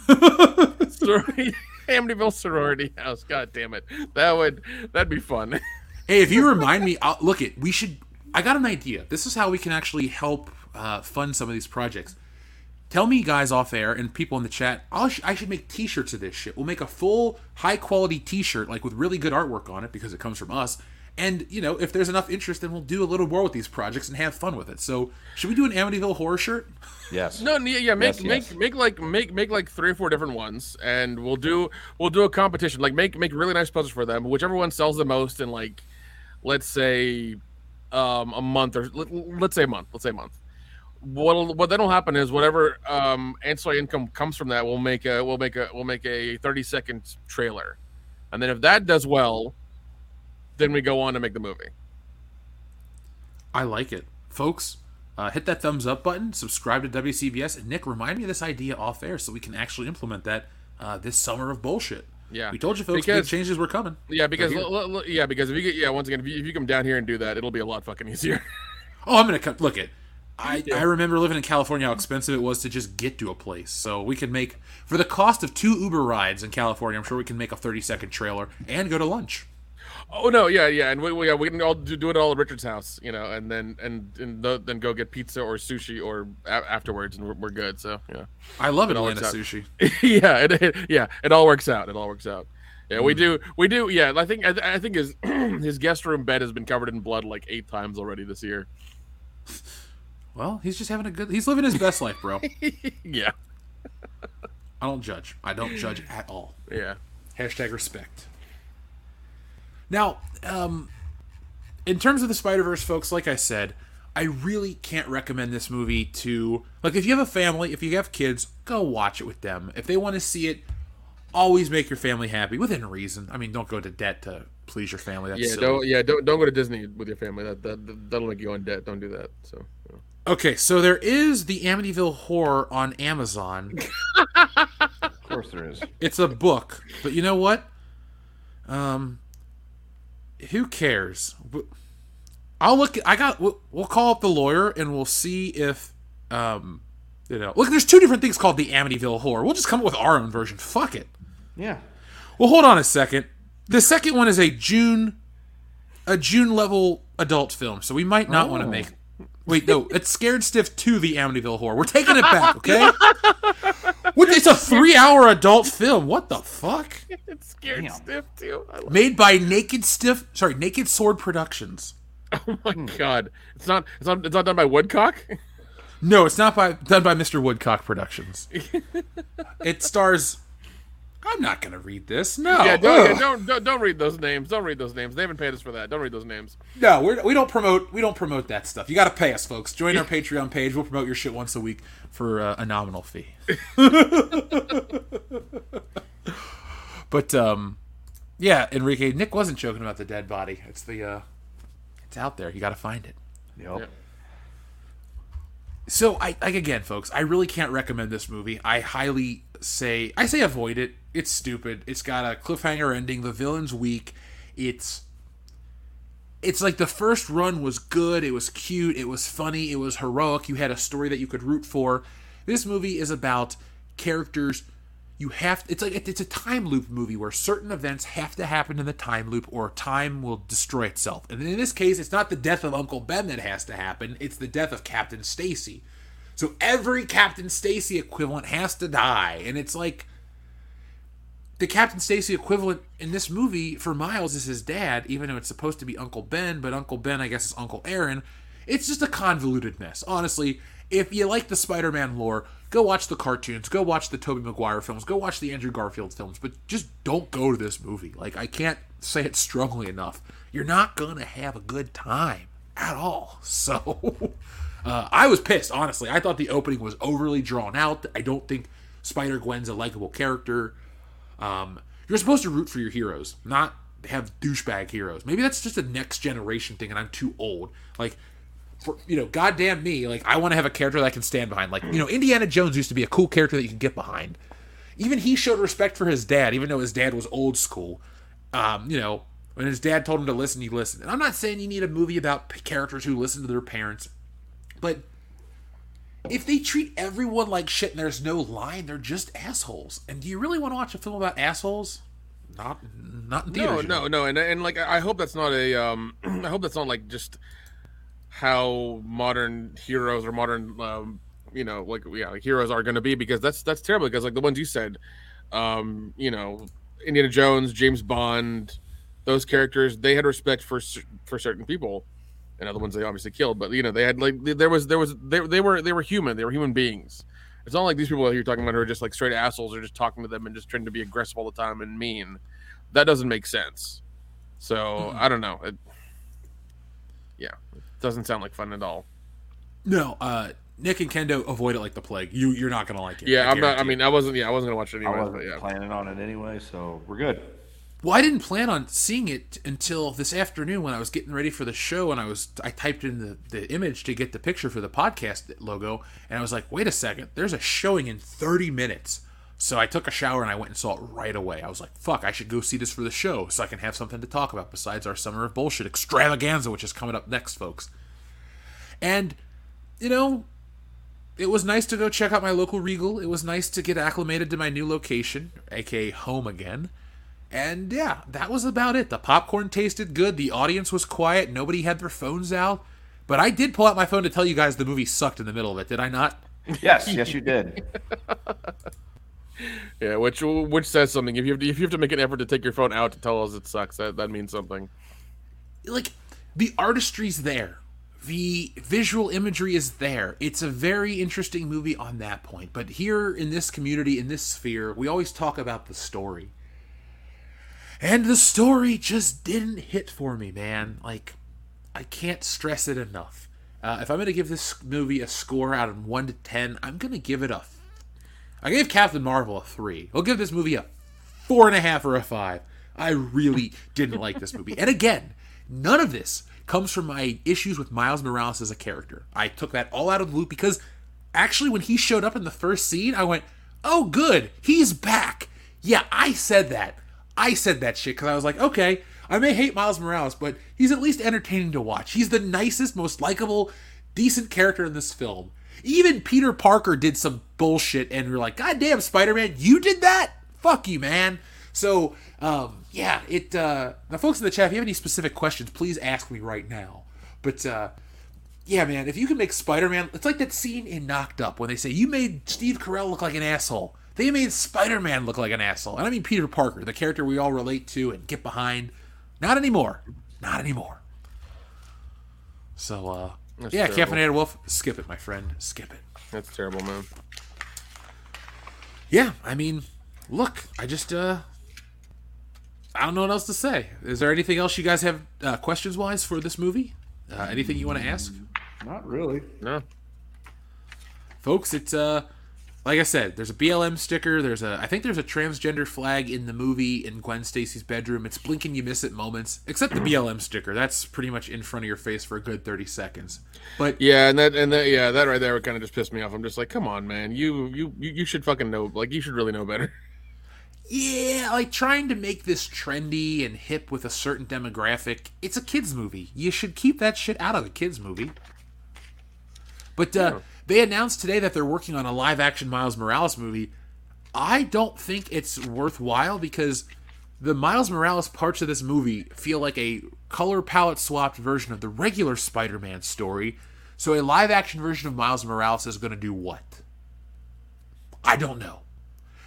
Sorority, Amityville sorority house. God damn it, that would that'd be fun. Hey, if you remind me, I'll, look it. We should. I got an idea. This is how we can actually help uh, fund some of these projects. Tell me, guys, off air and people in the chat. I'll sh- I should make T-shirts of this shit. We'll make a full, high quality T-shirt, like with really good artwork on it, because it comes from us. And you know, if there's enough interest, then we'll do a little more with these projects and have fun with it. So, should we do an Amityville horror shirt? Yes. No. Yeah. yeah make yes, make yes. make like make make like three or four different ones, and we'll do we'll do a competition. Like make make really nice puzzles for them. Whichever one sells the most in like, let's say, um, a month or let, let's say a month. Let's say a month. What what then will happen is whatever um, ancillary income comes from that, we'll make a we'll make a we'll make a thirty second trailer, and then if that does well. Then we go on to make the movie. I like it. Folks, uh, hit that thumbs up button, subscribe to W C B S, and Nick, remind me of this idea off air so we can actually implement that uh, this summer of bullshit. Yeah. We told you folks because, big changes were coming. Yeah, because l- l- yeah, because if you get, yeah, once again, if you, if you come down here and do that, it'll be a lot fucking easier. Oh, I'm going to come. Look it. I, yeah. I remember living in California, how expensive it was to just get to a place. So we can make, for the cost of two Uber rides in California, I'm sure we can make a thirty second trailer and go to lunch. Oh no, yeah, yeah, and we we, yeah, we can all do, do it all at Richard's house, you know, and then and, and the, then go get pizza or sushi or a- afterwards, and we're, we're good. So yeah, I love it. It Atlanta sushi. yeah, it, it, yeah, it all works out. It all works out. Yeah, mm. we do, we do. Yeah, I think I, I think his his guest room bed has been covered in blood like eight times already this year. Well, he's just having a good. He's living his best life, bro. Yeah. I don't judge. I don't judge at all. Yeah. Hashtag respect. Now, um, in terms of the Spider-Verse, folks, like I said, I really can't recommend this movie to... Like, if you have a family, if you have kids, go watch it with them. If they want to see it, always make your family happy, within reason. I mean, don't go to debt to please your family. That's yeah, silly. Don't, yeah, don't don't go to Disney with your family. That, that, that'll make you in debt. Don't do that. So. Yeah. Okay, so there is the Amityville Horror on Amazon. Of course there is. It's a book, but you know what? Um... Who cares? I'll look. I got. We'll call up the lawyer and we'll see if, um, you know. Look, there's two different things called the Amityville Horror. We'll just come up with our own version. Fuck it. Yeah. Well, hold on a second. The second one is a June, a June level adult film, so we might not oh. want to make. Wait, no. It's Scared Stiff two, the Amityville Horror. We're taking it back, okay? What, it's a three-hour adult film. What the fuck? It's Scared Damn. Stiff two. Made by Naked Stiff, sorry, Naked Sword Productions. Oh my god! It's not. It's not. It's not done by Woodcock. No, it's not by done by Mister Woodcock Productions. It stars. I'm not gonna read this. No, yeah, don't, yeah, don't don't don't read those names. Don't read those names. They haven't paid us for that. Don't read those names. No, we're, we don't promote we don't promote that stuff. You got to pay us, folks. Join our Patreon page. We'll promote your shit once a week for uh, a nominal fee. But um, yeah, Enrique, Nick wasn't joking about the dead body. It's the uh, it's out there. You got to find it. Yep. yep. So I like again, folks. I really can't recommend this movie. I highly. Say I say avoid it. It's stupid. It's got a cliffhanger ending. The villain's weak. It's it's like the first run was good. It was cute. It was funny. It was heroic. You had a story that you could root for. This movie is about characters. You have it's like it's a time loop movie where certain events have to happen in the time loop or time will destroy itself. And in this case, it's not the death of Uncle Ben that has to happen. It's the death of Captain Stacy. So every Captain Stacy equivalent has to die. And it's like the Captain Stacy equivalent in this movie for Miles is his dad, even though it's supposed to be Uncle Ben, but Uncle Ben, I guess, is Uncle Aaron. It's just a convoluted mess. Honestly, if you like the Spider-Man lore, go watch the cartoons, go watch the Tobey Maguire films, go watch the Andrew Garfield films, but just don't go to this movie. Like, I can't say it strongly enough. You're not going to have a good time at all. So, uh, I was pissed, honestly. I thought the opening was overly drawn out. I don't think Spider-Gwen's a likable character. Um, you're supposed to root for your heroes, not have douchebag heroes. Maybe that's just a next generation thing and I'm too old. Like, for, you know, goddamn me, like, I want to have a character that I can stand behind. Like, you know, Indiana Jones used to be a cool character that you could get behind. Even he showed respect for his dad, even though his dad was old school. Um, you know, when his dad told him to listen, he listened. And I'm not saying you need a movie about characters who listen to their parents, but if they treat everyone like shit and there's no line, they're just assholes. And do you really want to watch a film about assholes? Not, not in theaters. No, no, no. And and like, I hope that's not a. Um, I hope that's not like just how modern heroes or modern, um, you know, like yeah, like heroes are going to be, because that's that's terrible. Because like the ones you said, um, you know, Indiana Jones, James Bond, those characters, they had respect for for certain people. And other ones they obviously killed, but you know, they had like there was there was they they were they were human, they were human beings. It's not like these people that you're talking about who are just like straight assholes or just talking to them and just trying to be aggressive all the time and mean. That doesn't make sense. So mm-hmm. I don't know. It, yeah, it doesn't sound like fun at all. No, uh, Nick and Kendo, avoid it like the plague. You you're not gonna like it. Yeah, I I'm not. I mean, I wasn't. Yeah, I wasn't gonna watch it anyway. I wasn't but, yeah. planning on it anyway, so we're good. Well, I didn't plan on seeing it until this afternoon when I was getting ready for the show, and I was I typed in the, the image to get the picture for the podcast logo, and I was like, wait a second, there's a showing in thirty minutes. So I took a shower and I went and saw it right away. I was like, fuck, I should go see this for the show so I can have something to talk about besides our Summer of Bullshit extravaganza, which is coming up next, folks. And, you know, it was nice to go check out my local Regal. It was nice to get acclimated to my new location, aka home again. And yeah, that was about it. The popcorn tasted good. The audience was quiet. Nobody had their phones out. But I did pull out my phone to tell you guys the movie sucked in the middle of it, did I not? Yes, yes, you did. Yeah, which which says something. If you have to, if you have to make an effort to take your phone out to tell us it sucks, that, that means something. Like, the artistry's there. The visual imagery is there. It's a very interesting movie on that point. But here in this community, in this sphere, we always talk about the story. And the story just didn't hit for me, man. Like, I can't stress it enough. Uh, if I'm going to give this movie a score out of one to ten, I'm going to give it a... I gave Captain Marvel a three. I'll give this movie a four point five or a five. I really didn't like this movie. And again, none of this comes from my issues with Miles Morales as a character. I took that all out of the loop because actually when he showed up in the first scene, I went, oh, good, he's back. Yeah, I said that. I said that shit because I was like, okay, I may hate Miles Morales, but he's at least entertaining to watch. He's the nicest, most likable, decent character in this film. Even Peter Parker did some bullshit, and we're like, goddamn, Spider-Man, you did that? Fuck you, man. So, um, yeah, it. Uh, now, folks in the chat, if you have any specific questions, please ask me right now. But, uh, yeah, man, if you can make Spider-Man... It's like that scene in Knocked Up when they say, you made Steve Carell look like an asshole. They made Spider-Man look like an asshole. And I mean Peter Parker, the character we all relate to and get behind. Not anymore. Not anymore. So, uh, That's yeah, terrible. Caffeinated Wolf, skip it, my friend. Skip it. That's terrible, man. Yeah, I mean, look, I just, uh, I don't know what else to say. Is there anything else you guys have uh, questions-wise for this movie? Uh, anything you want to ask? Not really. No. Folks, it's, uh... like I said, there's a B L M sticker. There's a, I think there's a transgender flag in the movie in Gwen Stacy's bedroom. It's blink and you miss it moments, except the B L M sticker. That's pretty much in front of your face for a good thirty seconds. But yeah, and that and that yeah, that right there would kind of just piss me off. I'm just like, come on, man, you you you should fucking know. Like, you should really know better. Yeah, like trying to make this trendy and hip with a certain demographic. It's a kids movie. You should keep that shit out of a kids movie. But uh, yeah. They announced today that they're working on a live-action Miles Morales movie. I don't think it's worthwhile because the Miles Morales parts of this movie feel like a color palette-swapped version of the regular Spider-Man story. So a live-action version of Miles Morales is going to do what? I don't know.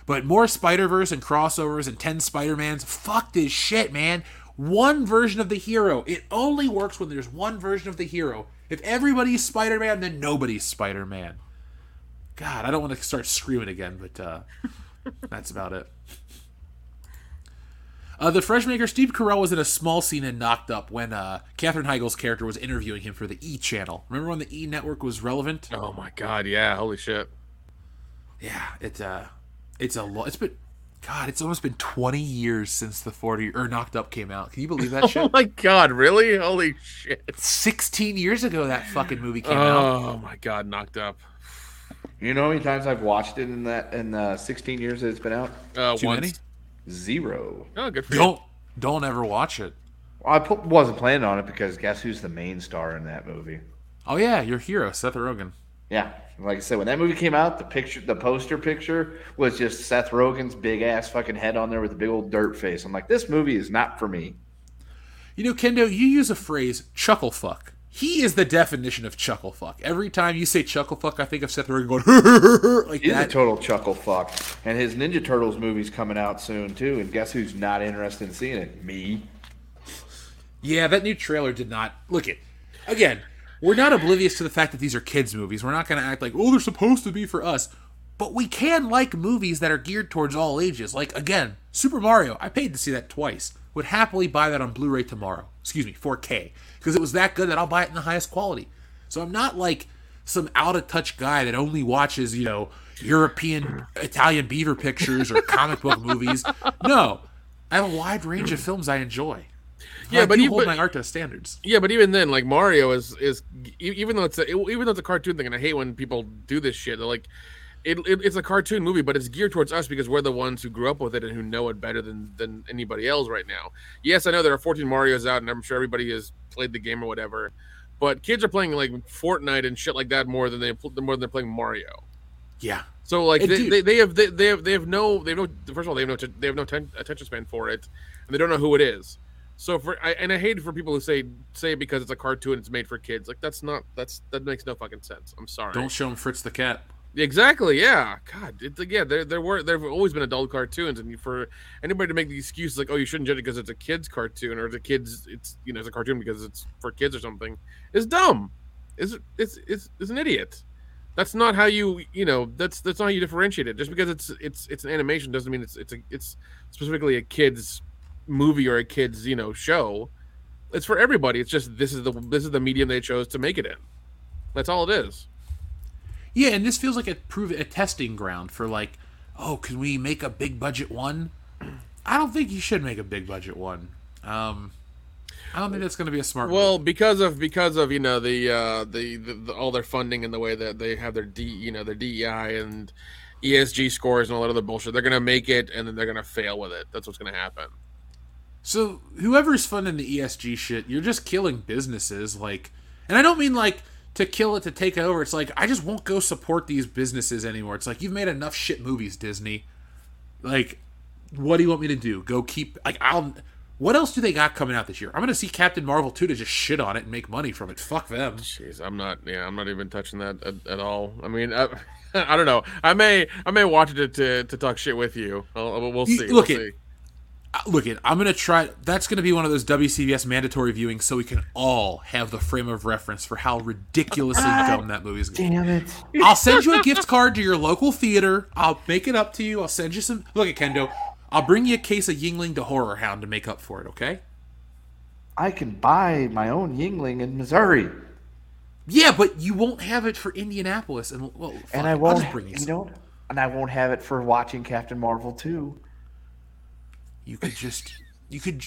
But more Spider-Verse and crossovers and ten Spider-Mans, fuck this shit, man. one version of the hero. It only works when there's one version of the hero. If everybody's Spider-Man, then nobody's Spider-Man. God, I don't want to start screaming again, but uh, that's about it. Uh, the Freshmaker, Steve Carell, was in a small scene in Knocked Up when uh, Katherine Heigl's character was interviewing him for the E! Channel. Remember when the E! Network was relevant? Oh my god, yeah, holy shit. Yeah, it's uh, it's a lot. It's been, God, it's almost been twenty years since the forty, or Knocked Up came out. Can you believe that shit? Oh my god, really? Holy shit. sixteen years ago that fucking movie came oh, out. Oh my god, Knocked Up. You know how many times I've watched it in that in uh, sixteen years that it's been out? Uh, Too once. Many? Zero. Oh, good for don't, you. Don't ever watch it. I put, wasn't planning on it because guess who's the main star in that movie? Oh, yeah, your hero, Seth Rogen. Yeah. Like I said, when that movie came out, the picture, the poster picture was just Seth Rogen's big-ass fucking head on there with a big old dirt face. I'm like, this movie is not for me. You know, Kendo, you use a phrase, chuckle fuck. He is the definition of chuckle fuck. Every time you say chuckle fuck, I think of Seth Rogen going hur, hur, hur, like he's that. He's a total chuckle fuck. And his Ninja Turtles movie's coming out soon too. And guess who's not interested in seeing it? Me. Yeah, that new trailer did not look it. Again, we're not oblivious to the fact that these are kids' movies. We're not going to act like, oh, they're supposed to be for us. But we can like movies that are geared towards all ages. Like again, Super Mario. I paid to see that twice. Would happily buy that on Blu-ray tomorrow. Excuse me, four K. Because it was that good that I'll buy it in the highest quality. So I'm not like some out-of-touch guy that only watches, you know, European, Italian beaver pictures or comic book movies. No. I have a wide range of films I enjoy. Yeah, I but you hold my art to standards. Yeah, but even then, like, Mario is, is even though it's a, even though it's a cartoon thing, and I hate when people do this shit, they're like, It, it, it's a cartoon movie, but it's geared towards us because we're the ones who grew up with it and who know it better than, than anybody else right now. Yes, I know there are fourteen Marios out, and I'm sure everybody has played the game or whatever. But kids are playing like Fortnite and shit like that more than they more than they're playing Mario. Yeah. So like they, they, they have they, they have they have no they have no first of all they have no they have no ten, attention span for it, and they don't know who it is. So for I, and I hate for people who say say because it's a cartoon it's made for kids. Like that's not that's that makes no fucking sense. I'm sorry. Don't show them Fritz the Cat. Exactly. Yeah. God. It's, yeah. There, there were. There've always been adult cartoons, and for anybody to make the excuse like, "Oh, you shouldn't judge it because it's a kids' cartoon," or "the kids," it's you know, it's a cartoon because it's for kids or something, is dumb. Is it's it's is an idiot. That's not how you you know. That's that's not how you differentiate it. Just because it's it's it's an animation doesn't mean it's it's a, it's specifically a kids' movie or a kids you know show. It's for everybody. It's just this is the this is the medium they chose to make it in. That's all it is. Yeah, and this feels like a prove a testing ground for like, oh, can we make a big budget one? I don't think you should make a big budget one. Um, I don't think that's going to be a smart. Well, move. because of because of you know the uh, the, the, the all their funding and the way that they have their D you know their D E I and E S G scores and all that other bullshit, they're going to make it and then they're going to fail with it. That's what's going to happen. So whoever's funding the E S G shit, you're just killing businesses. Like, and I don't mean like. To kill it, to take it over. It's like, I just won't go support these businesses anymore. It's like, you've made enough shit movies, Disney. Like, what do you want me to do? Go keep... Like, I'll... What else do they got coming out this year? I'm going to see Captain Marvel two to just shit on it and make money from it. Fuck them. Jeez, I'm not... Yeah, I'm not even touching that at, at all. I mean, I, I don't know. I may I may watch it to to talk shit with you. I'll, we'll see. You, look we'll it. See. Look, it. I'm going to try... That's going to be one of those W C B S mandatory viewings so we can all have the frame of reference for how ridiculously God, dumb that movie is going to be. Damn it. I'll send you a gift card to your local theater. I'll make it up to you. I'll send you some... Look at Kendo. I'll bring you a case of Yingling to Horror Hound to make up for it, okay? I can buy my own Yingling in Missouri. Yeah, but you won't have it for Indianapolis. And, well, fine, and I won't, I'll just bring you, you know, and I won't have it for watching Captain Marvel two. You could just, you could,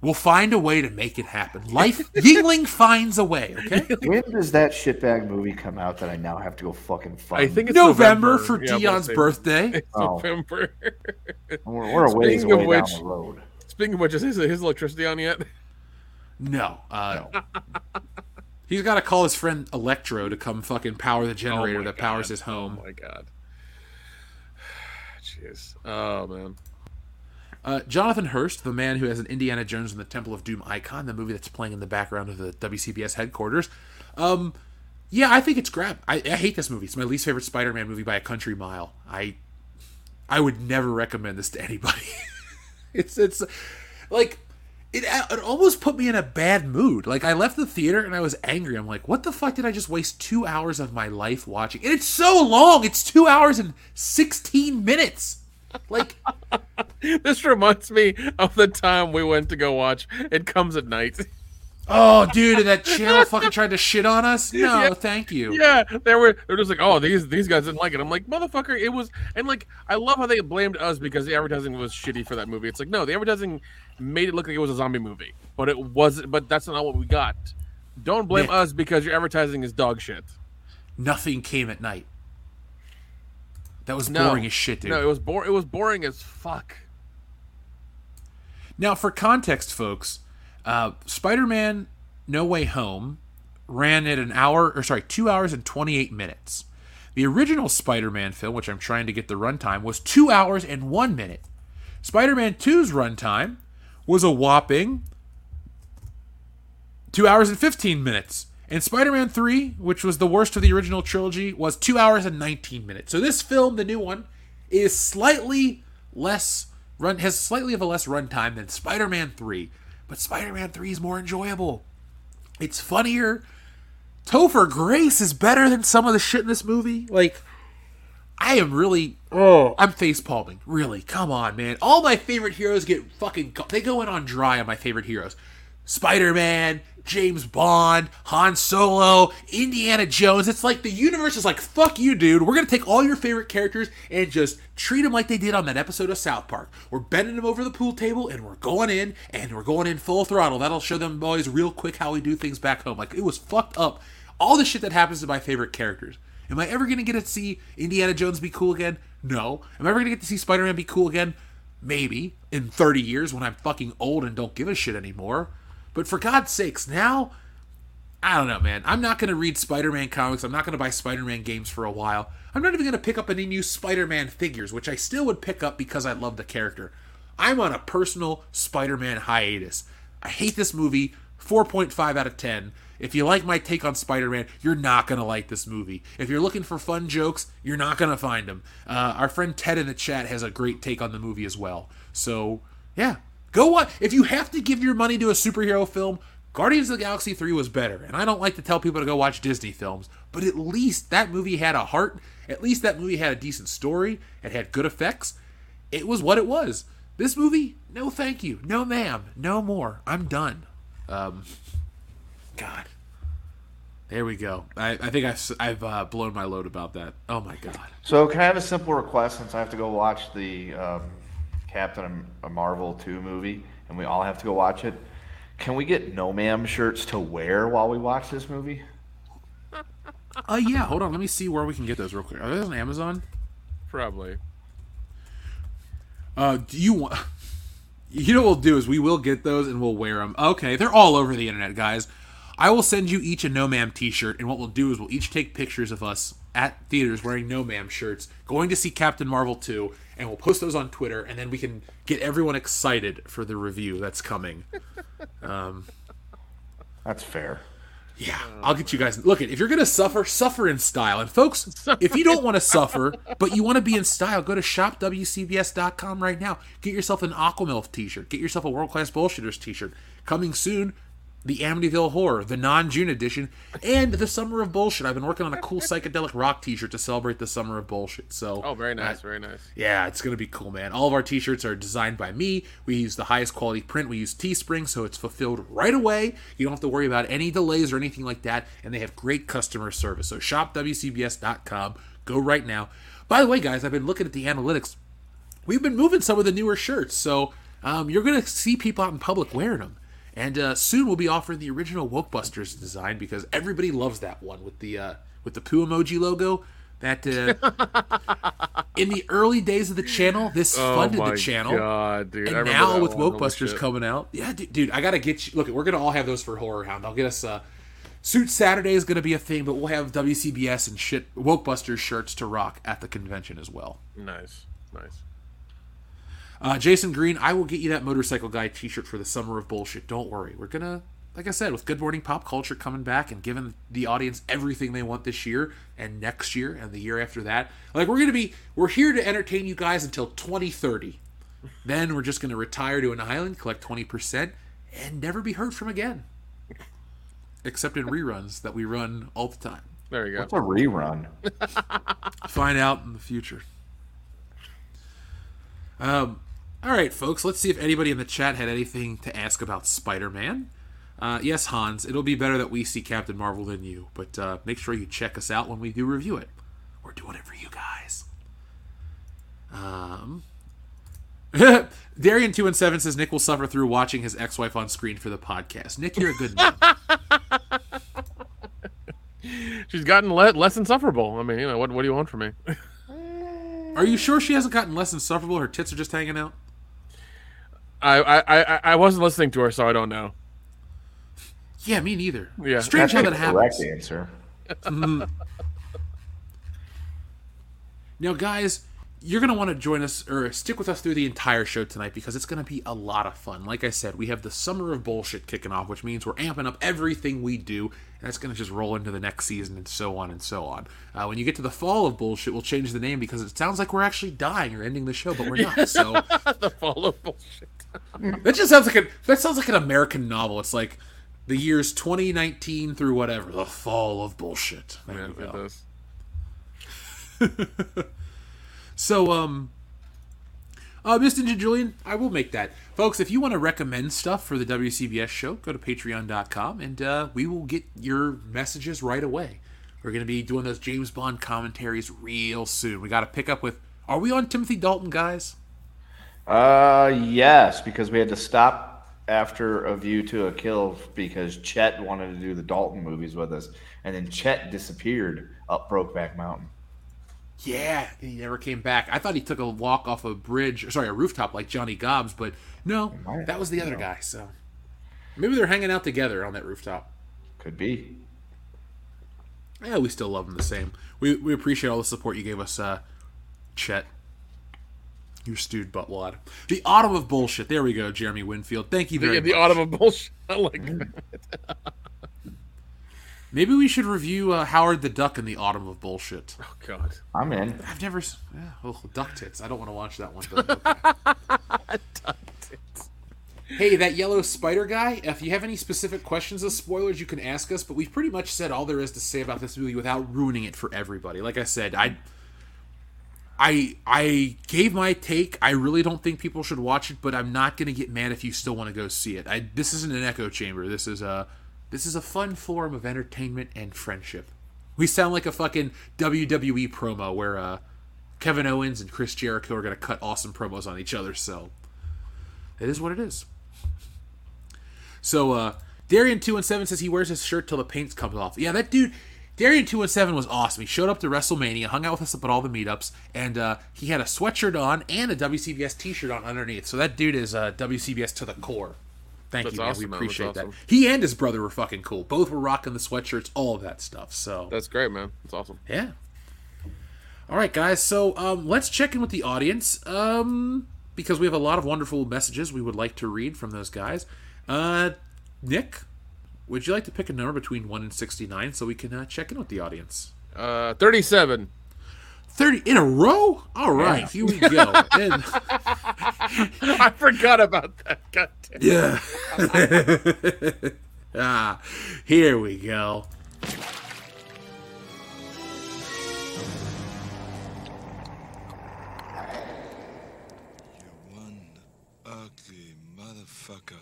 we'll find a way to make it happen. Life, Yingling finds a way, okay? When does that shitbag movie come out that I now have to go fucking find? I think it's November, November for yeah, Dion's birthday. It's oh. November. We're, we're a ways away which, down the road. Speaking of which, is his, his electricity on yet? No. Uh, no. He's got to call his friend Electro to come fucking power the generator oh that God. powers his home. Oh my God. Jeez. Oh, man. Uh, Jonathan Hurst, the man who has an Indiana Jones and the Temple of Doom icon, the movie that's playing in the background of the W C B S headquarters. Um, yeah, I think it's crap. I, I hate this movie. It's my least favorite Spider-Man movie by a country mile. I I would never recommend this to anybody. it's it's like it it almost put me in a bad mood. Like, I left the theater and I was angry. I'm like, what the fuck did I just waste two hours of my life watching? And it's so long. It's two hours and sixteen minutes. Like, this reminds me of the time we went to go watch It Comes at Night. Oh, dude, and that channel fucking tried to shit on us? No, yeah. Thank you. Yeah, they were they were just like, oh, these these guys didn't like it. I'm like, motherfucker, it was... And, like, I love how they blamed us because the advertising was shitty for that movie. It's like, no, the advertising made it look like it was a zombie movie. But it wasn't. But that's not what we got. Don't blame yeah. us because your advertising is dog shit. Nothing Came at Night. That was no, boring as shit, dude. No, it was, bo- it was boring as fuck. Now, for context, folks... Uh, Spider-Man No Way Home ran at an hour, or sorry, two hours and twenty-eight minutes. The original Spider-Man film, which I'm trying to get the runtime, was two hours and one minute. Spider-Man two's runtime was a whopping two hours and fifteen minutes. And Spider-Man three, which was the worst of the original trilogy, was two hours and nineteen minutes. So this film, the new one, is slightly less run, has slightly of a less runtime than Spider-Man three. But Spider-Man three is more enjoyable. It's funnier. Topher Grace is better than some of the shit in this movie. Like, I am really... Oh. I'm facepalming. Really. Come on, man. All my favorite heroes get fucking... They go in on dry on my favorite heroes. Spider-Man, James Bond, Han Solo, Indiana Jones. It's like the universe is like, fuck you, dude. We're going to take all your favorite characters and just treat them like they did on that episode of South Park. We're bending them over the pool table, and we're going in, and we're going in full throttle. That'll show them boys real quick how we do things back home. Like, it was fucked up. All the shit that happens to my favorite characters. Am I ever going to get to see Indiana Jones be cool again? No. Am I ever going to get to see Spider-Man be cool again? Maybe. In thirty years when I'm fucking old and don't give a shit anymore. But for God's sakes, now, I don't know, man. I'm not going to read Spider-Man comics. I'm not going to buy Spider-Man games for a while. I'm not even going to pick up any new Spider-Man figures, which I still would pick up because I love the character. I'm on a personal Spider-Man hiatus. I hate this movie. four point five out of ten. If you like my take on Spider-Man, you're not going to like this movie. If you're looking for fun jokes, you're not going to find them. Uh, our friend Ted in the chat has a great take on the movie as well. So, yeah. Go watch. If you have to give your money to a superhero film, Guardians of the Galaxy three was better. And I don't like to tell people to go watch Disney films, but at least that movie had a heart. At least that movie had a decent story. It had good effects. It was what it was. This movie, no thank you. No ma'am. No more. I'm done. Um, God. There we go. I, I think I've, I've uh, blown my load about that. Oh, my God. So can I have a simple request since I have to go watch the... Um... Captain Marvel two movie, and we all have to go watch it. Can we get No Ma'am shirts to wear while we watch this movie? Uh, yeah, hold on. Let me see where we can get those real quick. Are those on Amazon? Probably. Uh, do you want... You know what we'll do is we will get those and we'll wear them. Okay, they're all over the internet, guys. I will send you each a No Ma'am t-shirt, and what we'll do is we'll each take pictures of us at theaters wearing No Ma'am shirts, going to see Captain Marvel two, and we'll post those on Twitter, and then we can get everyone excited for the review that's coming. Um, that's fair. Yeah, I'll get you guys. Look, if you're going to suffer, suffer in style. And folks, if you don't want to suffer, but you want to be in style, go to shop w c b s dot com right now. Get yourself an Aquamilf t-shirt. Get yourself a World Class Bullshitters t-shirt. Coming soon, the Amityville Horror, the non-June edition, and the Summer of Bullshit. I've been working on a cool psychedelic rock t-shirt to celebrate the Summer of Bullshit. So, oh, very nice, uh, very nice. Yeah, it's going to be cool, man. All of our t-shirts are designed by me. We use the highest quality print. We use Teespring, so it's fulfilled right away. You don't have to worry about any delays or anything like that, and they have great customer service. So shop w c b s dot com. Go right now. By the way, guys, I've been looking at the analytics. We've been moving some of the newer shirts, so um, you're going to see people out in public wearing them. And uh, soon we'll be offering the original Wokebusters design because everybody loves that one with the uh, with the poo emoji logo. That uh, in the early days of the channel, this oh funded the channel. God, dude. And now with Wokebusters coming out, yeah, dude, dude, I gotta get you. Look, we're gonna all have those for Horror Hound. I'll get us. Uh, Suit Saturday is gonna be a thing, but we'll have W C B S and shit Wokebusters shirts to rock at the convention as well. Nice, nice. Uh, Jason Green, I will get you that Motorcycle Guy t-shirt for the Summer of Bullshit. Don't worry. We're going to, like I said, with Good Morning Pop Culture coming back and giving the audience everything they want this year and next year and the year after that. Like, we're going to be, we're here to entertain you guys until twenty thirty. Then we're just going to retire to an island, collect twenty percent, and never be heard from again. Except in reruns that we run all the time. There you go. What's a rerun? Find out in the future. Um, all right, folks. Let's see if anybody in the chat had anything to ask about Spider-Man. Uh, yes, Hans, it'll be better that we see Captain Marvel than you, but uh, make sure you check us out when we do review it. We're doing it for you guys. Um, Darian two and seven says Nick will suffer through watching his ex-wife on screen for the podcast. Nick, you're a good man. She's gotten le- less insufferable. I mean, you know, what, what do you want from me? Are you sure she hasn't gotten less insufferable? Her tits are just hanging out? I I, I, I wasn't listening to her, so I don't know. Yeah, me neither. Yeah. Strange how that happens. That's the correct answer. Mm-hmm. Now, guys, you're going to want to join us or stick with us through the entire show tonight because it's going to be a lot of fun. Like I said, we have the Summer of Bullshit kicking off, which means we're amping up everything we do, and that's going to just roll into the next season and so on and so on. Uh, when you get to the Fall of Bullshit, we'll change the name because it sounds like we're actually dying or ending the show, but we're not. So the Fall of Bullshit. That just sounds like a, that sounds like an American novel. It's like the years twenty nineteen through whatever. The Fall of Bullshit. There yeah, we go. It does. So, um, uh, Miss Ninja Julian, I will make that. Folks, if you want to recommend stuff for the W C B S show, go to patreon dot com, and uh, we will get your messages right away. We're going to be doing those James Bond commentaries real soon. We got to pick up with, are we on Timothy Dalton, guys? Uh, yes, because we had to stop after A View to a Kill because Chet wanted to do the Dalton movies with us, and then Chet disappeared up Brokeback Mountain. Yeah, and he never came back. I thought he took a walk off a bridge, sorry, a rooftop like Johnny Gobbs, but no, that was the other guy. So maybe they're hanging out together on that rooftop. Could be. Yeah, we still love them the same. We we appreciate all the support you gave us, uh, Chet. Your stewed butt wad. The Autumn of Bullshit. There we go, Jeremy Winfield. Thank you very yeah, much. The Autumn of Bullshit. I like that. Maybe we should review uh, Howard the Duck in the Autumn of Bullshit. Oh, God. I'm in. I've never... Yeah, oh, duck tits. I don't want to watch that one. But okay. Duck tits. Hey, that yellow spider guy, if you have any specific questions as spoilers, you can ask us, but we've pretty much said all there is to say about this movie without ruining it for everybody. Like I said, I... I I gave my take. I really don't think people should watch it, but I'm not going to get mad if you still want to go see it. I, this isn't an echo chamber. This is a... This is a fun form of entertainment and friendship. We sound like a fucking W W E promo where uh, Kevin Owens and Chris Jericho are going to cut awesome promos on each other, so it is what it is. So, uh, Darian two seventeen says he wears his shirt till the paint comes off. Yeah, that dude, Darian two seventeen was awesome. He showed up to WrestleMania, hung out with us up at all the meetups, and uh, he had a sweatshirt on and a W C B S t-shirt on underneath. So that dude is uh, W C B S to the core. Thank that's you, man. Awesome, we appreciate man. Awesome. that. He and his brother were fucking cool. Both were rocking the sweatshirts, all of that stuff. So that's great, man. That's awesome. Yeah. All right, guys. So um, let's check in with the audience um, because we have a lot of wonderful messages we would like to read from those guys. Uh, Nick, would you like to pick a number between one and sixty-nine so we can uh, check in with the audience? Uh, thirty-seven. thirty in a row? All right, yeah. Here we go. And... I forgot about that. God damn it. Yeah. ah, here we go. You're one ugly motherfucker.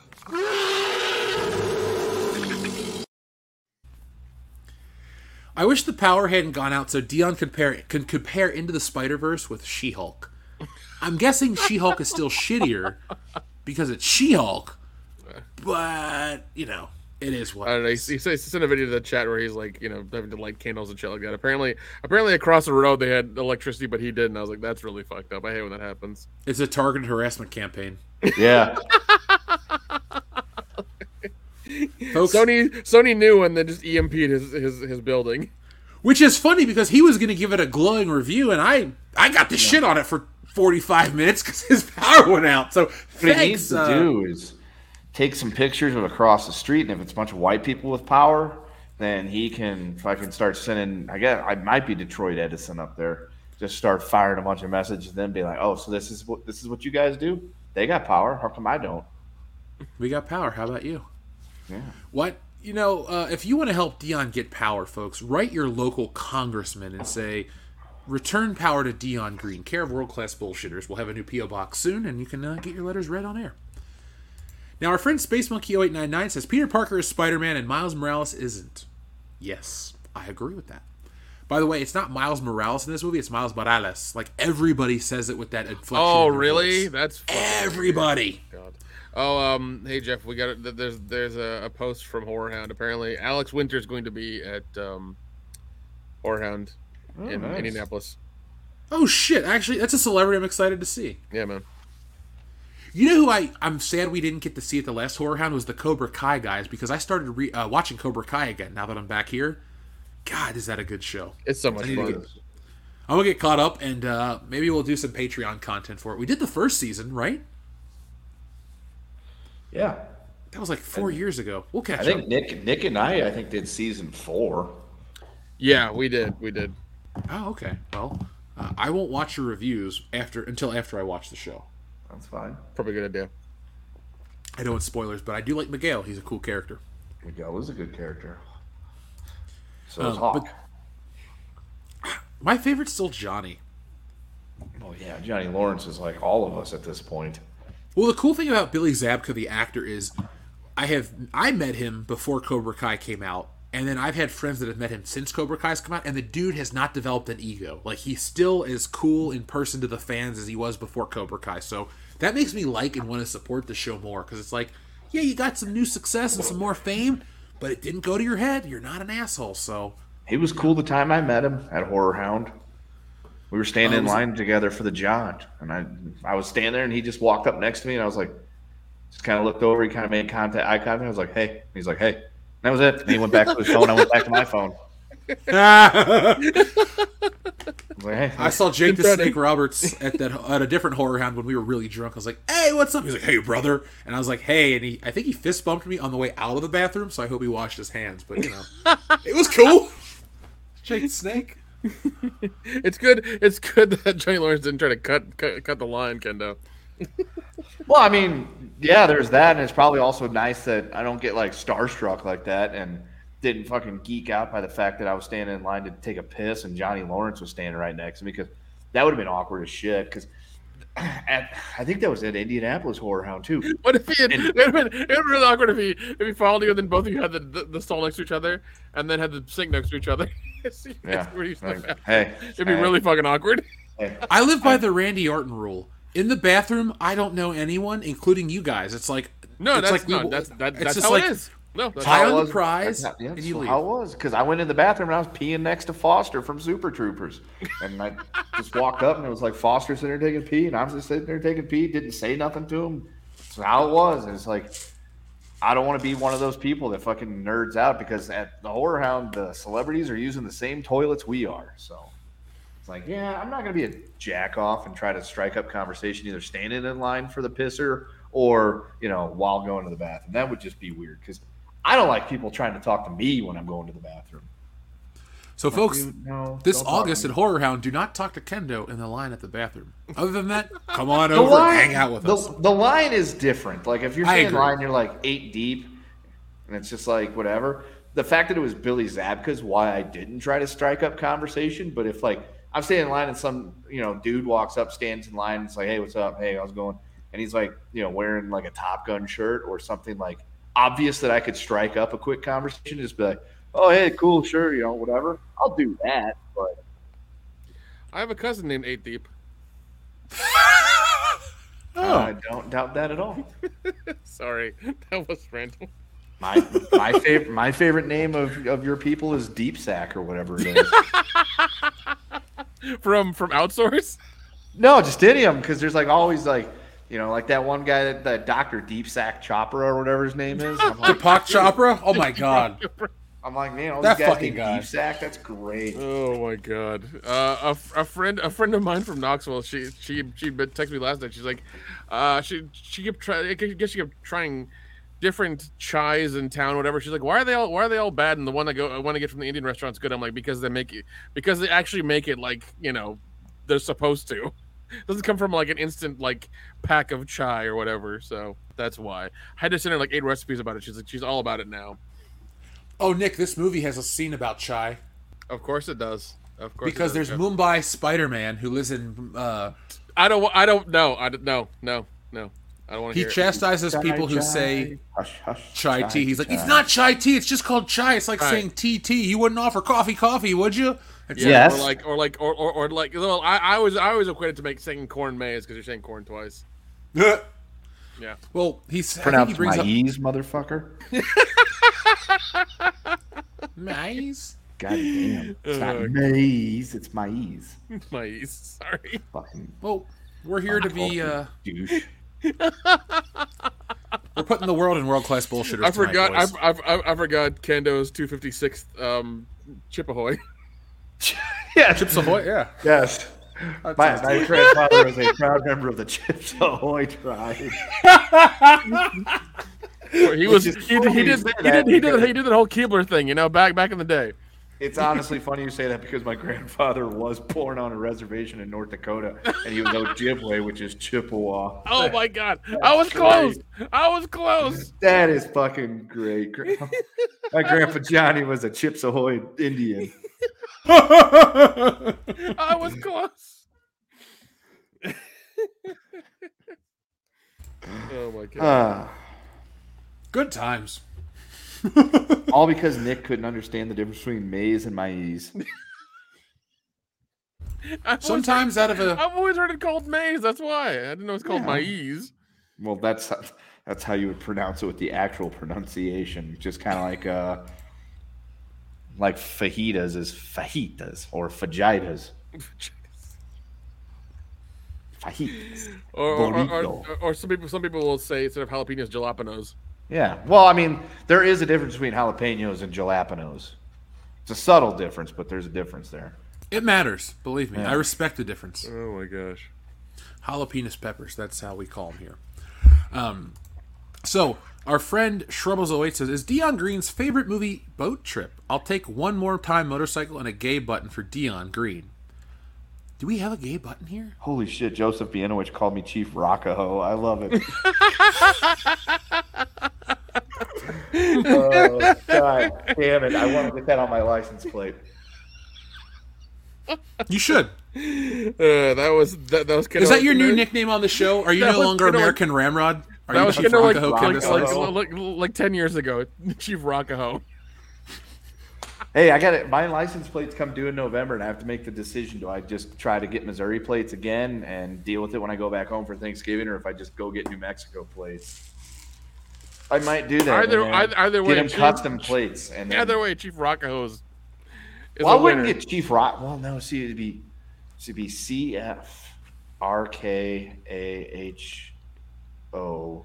I wish the power hadn't gone out so Dion could compare, could compare Into the Spider-Verse with She-Hulk. I'm guessing She-Hulk is still shittier because it's She-Hulk, but, you know, it is what I don't know. He, he sent a video to the chat where he's, like, you know, having to light candles and shit like that. Apparently, apparently across the road they had electricity, but he didn't. I was like, that's really fucked up. I hate when that happens. It's a targeted harassment campaign. Yeah. Folks, Sony Sony knew and then just E M P'd his, his, his building. Which is funny because he was going to give it a glowing review, and I I got the yeah. shit on it for forty-five minutes because his power went out. So what he needs to uh, do is take some pictures of across the street, and if it's a bunch of white people with power, then he can fucking start sending, I guess I might be Detroit Edison up there, just start firing a bunch of messages and then be like, oh, so this is what this is what you guys do? They got power. How come I don't? We got power. How about you? Yeah. What? You know, uh, if you want to help Dion get power, folks, write your local congressman and say, return power to Dion Green, care of world-class bullshitters. We'll have a new P O box soon, and you can uh, get your letters read on air. Now, our friend Space Monkey oh eight nine nine says, Peter Parker is Spider-Man and Miles Morales isn't. Yes, I agree with that. By the way, it's not Miles Morales in this movie, it's Miles Morales. Like, everybody says it with that inflection. Oh, really? Voice. That's everybody. God. Oh, um, hey, Jeff, we got it. There's, there's a, a post from Horror Hound. Apparently, Alex Winter's going to be at um, Horror Hound oh, in nice. Indianapolis. Oh, shit. Actually, that's a celebrity I'm excited to see. Yeah, man. You know who I, I'm sad we didn't get to see at the last Horror Hound was the Cobra Kai guys, because I started re, uh, watching Cobra Kai again now that I'm back here. God, is that a good show. It's so much fun. Get, I'm going to get caught up, and uh, maybe we'll do some Patreon content for it. We did the first season, right? Yeah. That was like four I, years ago. We'll catch up. I think up. Nick Nick and I, I think, did season four. Yeah, we did. We did. Oh, okay. Well, uh, I won't watch your reviews after until after I watch the show. That's fine. Probably a good idea. I don't want spoilers, but I do like Miguel. He's a cool character. Miguel is a good character. So um, is Hawk. My favorite's still Johnny. Oh, yeah. Johnny Lawrence is like all of us at this point. Well, the cool thing about Billy Zabka, the actor, is I have I met him before Cobra Kai came out, and then I've had friends that have met him since Cobra Kai's come out, and the dude has not developed an ego. Like, he's still as cool in person to the fans as he was before Cobra Kai. So that makes me like and want to support the show more, because it's like, yeah, you got some new success and some more fame, but it didn't go to your head. You're not an asshole, so... He was cool the time I met him at Horror Hound. We were standing um, in line together for the jaunt, and I I was standing there, and he just walked up next to me, and I was like, just kind of looked over. He kind of made contact, eye contact. I was like, hey. He's like, hey. And that was it. And he went back to his phone. I went back to my phone. I, like, hey. I saw Jake the Snake Roberts at that at a different Horror Hound when we were really drunk. I was like, hey, what's up? He's like, hey, brother. And I was like, hey. And he, I think he fist bumped me on the way out of the bathroom, so I hope he washed his hands. But, you know, it was cool. Jake the Snake. It's good. It's good that Johnny Lawrence didn't try to cut cut, cut the line, Kendo. Well, I mean, yeah, there's that, and it's probably also nice that I don't get like starstruck like that, and didn't fucking geek out by the fact that I was standing in line to take a piss, and Johnny Lawrence was standing right next to me, because that would have been awkward as shit. Because I think that was at Indianapolis Horror Hound too. What if he? Had, and, it would have been, it would have been really awkward if he if he followed you, and then both of you had the, the, the stall next to each other, and then had the sink next to each other. Yeah. Like, hey, it'd be hey. really fucking awkward. Hey. I live by hey. the Randy Orton rule. In the bathroom, I don't know anyone, including you guys. It's like no, it's that's like no, we, that's that, it's that's just how like, it is. No, that's how it was. The prize, that's not, that's and you leave. How it was, because I went in the bathroom and I was peeing next to Foster from Super Troopers, and I just walked up and it was like Foster's sitting there taking pee, and I'm just sitting there taking pee. Didn't say nothing to him. That's how it was, and it's like. I don't want to be one of those people that fucking nerds out, because at the Horror Hound, the celebrities are using the same toilets we are. So it's like, yeah, I'm not going to be a jack off and try to strike up conversation either standing in line for the pisser or, you know, while going to the bathroom. That would just be weird, because I don't like people trying to talk to me when I'm going to the bathroom. So, folks, no, this August at Horror Hound, do not talk to Kendo in the line at the bathroom. Other than that, come on over line, and hang out with the, us. The line is different. Like, if you're in line, you're like eight deep, and it's just like whatever. The fact that it was Billy Zabka is why I didn't try to strike up conversation. But if, like, I'm standing in line and some, you know, dude walks up, stands in line, and it's like, hey, what's up? Hey, how's it going? And he's, like, you know, wearing, like, a Top Gun shirt or something, like, obvious that I could strike up a quick conversation, just be like, oh, hey, cool, sure, you know, whatever. I'll do that, but... I have a cousin named Eight Deep. Oh. I don't doubt that at all. Sorry, that was random. My my favorite my favorite name of, of your people is Deep Sack or whatever it is. from from Outsource? No, just any of them, because there's like always like, you know, like that one guy that, that Doctor Deep Sack Chopra or whatever his name is. Like, Deepak Chopra? Oh my God. I'm like, man, all that these guys fucking guy. Deep Sack. That's great. Oh my God. Uh, a, a friend, a friend of mine from Knoxville. She she she texted me last night. She's like, uh, she she kept trying. I guess she kept trying different chais in town, whatever. She's like, why are they all why are they all bad? And the one I go I want to get from the Indian restaurant's good. I'm like, because they make it because they actually make it like, you know, they're supposed to. doesn't come from like an instant like pack of chai or whatever. So that's why I had to send her like eight recipes about it. She's like, she's all about it now. Oh, Nick, this movie has a scene about chai. Of course it does. Of course, because there's go. Mumbai Spider-Man who lives in. Uh, I don't. I don't know. I don't, no. No. No. I don't want to. He hear chastises it. people chai, who chai. say hush, hush, chai, chai tea. He's like, chai. it's not chai tea. It's just called chai. It's like chai. saying tea tea. You wouldn't offer coffee coffee, would you? It's yes. Or like, or like, or or, or like. Well, I, I was I always equated to make saying corn maize because you're saying corn twice. Yeah. Yeah. Well, he's pronounced he my up... ease, motherfucker. Maize. God damn. It's not uh, maize. It's maize. Maize. Sorry. Fucking. Well, we're here to be. Uh, douche. We're putting the world in world-class bullshitters. I forgot. Tonight, I, I, I, I forgot. Kendo's two fifty-sixth um, Chip Ahoy. Yeah, Chips Ahoy. Yeah. Yes. My, my grandfather was a proud member of the Chips Ahoy tribe. He was. He, totally he, did, he, did, he did. He did. He did the whole Keebler thing, you know, back back in the day. It's honestly funny you say that because my grandfather was born on a reservation in North Dakota, and he was Ojibwe, which is Chippewa. Oh, my God. That's I was close. Great. I was close. That is fucking great. My Grandpa Johnny was a Chips Ahoy Indian. I was close. Oh, my God. Uh, Good times. All because Nick couldn't understand the difference between maize and maize. Sometimes heard, out of a... I've always heard it called maize. That's why. I didn't know it's called yeah. maize. Well, that's that's how you would pronounce it with the actual pronunciation. Just kind of like uh, like fajitas is fajitas or fajitas. Fajitas. Or or, or, or or some people some people will say instead of jalapenos, jalapenos. Yeah, well, I mean, there is a difference between jalapenos and jalapenos. It's a subtle difference, but there's a difference there. It matters, believe me. Yeah. I respect the difference. Oh, my gosh. Jalapenos peppers, that's how we call them here. Um, so, our friend Shrubbles oh eight says, is Dion Green's favorite movie Boat Trip? I'll take one more time motorcycle and a gay button for Dion Green. Do we have a gay button here? Holy shit, Joseph Bienowich called me Chief Rockahoe. I love it. Oh, God damn it. I want to get that on my license plate. You should. Uh, that was that, that was kind Is of that like, your new nickname on the show? Are you no longer kind of American like, Ramrod? Are that you was Chief kind of like, like, like, like, like ten years ago, Chief Rockahoe. Hey, I got it. My license plates come due in November, and I have to make the decision. Do I just try to get Missouri plates again and deal with it when I go back home for Thanksgiving, or if I just go get New Mexico plates? I might do that. Either, either, either way, get him Chief, custom plates. And then... Either way, Chief Rockahoe is. Well, I wouldn't winner. get Chief Rock. Well, no, see, it'd be, it'd be C F R K A H O.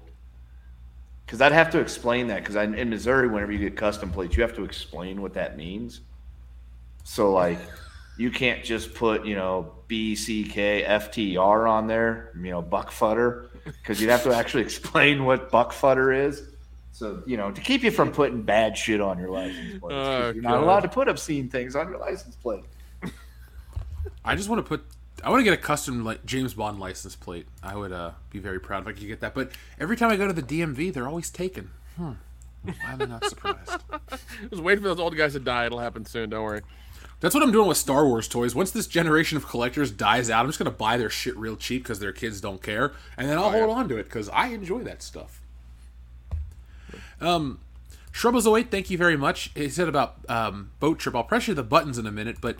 Because I'd have to explain that. Because in Missouri, whenever you get custom plates, you have to explain what that means. So, like, you can't just put, you know, B C K F T R on there, you know, Buckfutter. Because you'd have to actually explain what Buckfutter is. So, you know, to keep you from putting bad shit on your license plate. Uh, you're not allowed to put obscene things on your license plate. I just want to put... I want to get a custom like James Bond license plate. I would uh, be very proud if I could get that. But every time I go to the D M V, they're always taken. Hmm. I'm not surprised. Just wait for those old guys to die. It'll happen soon. Don't worry. That's what I'm doing with Star Wars toys. Once this generation of collectors dies out, I'm just going to buy their shit real cheap because their kids don't care. And then I'll oh, hold yeah. on to it because I enjoy that stuff. Um, Shrubbles oh eight, thank you very much. He said about um, Boat Trip. I'll press you the buttons in a minute, but...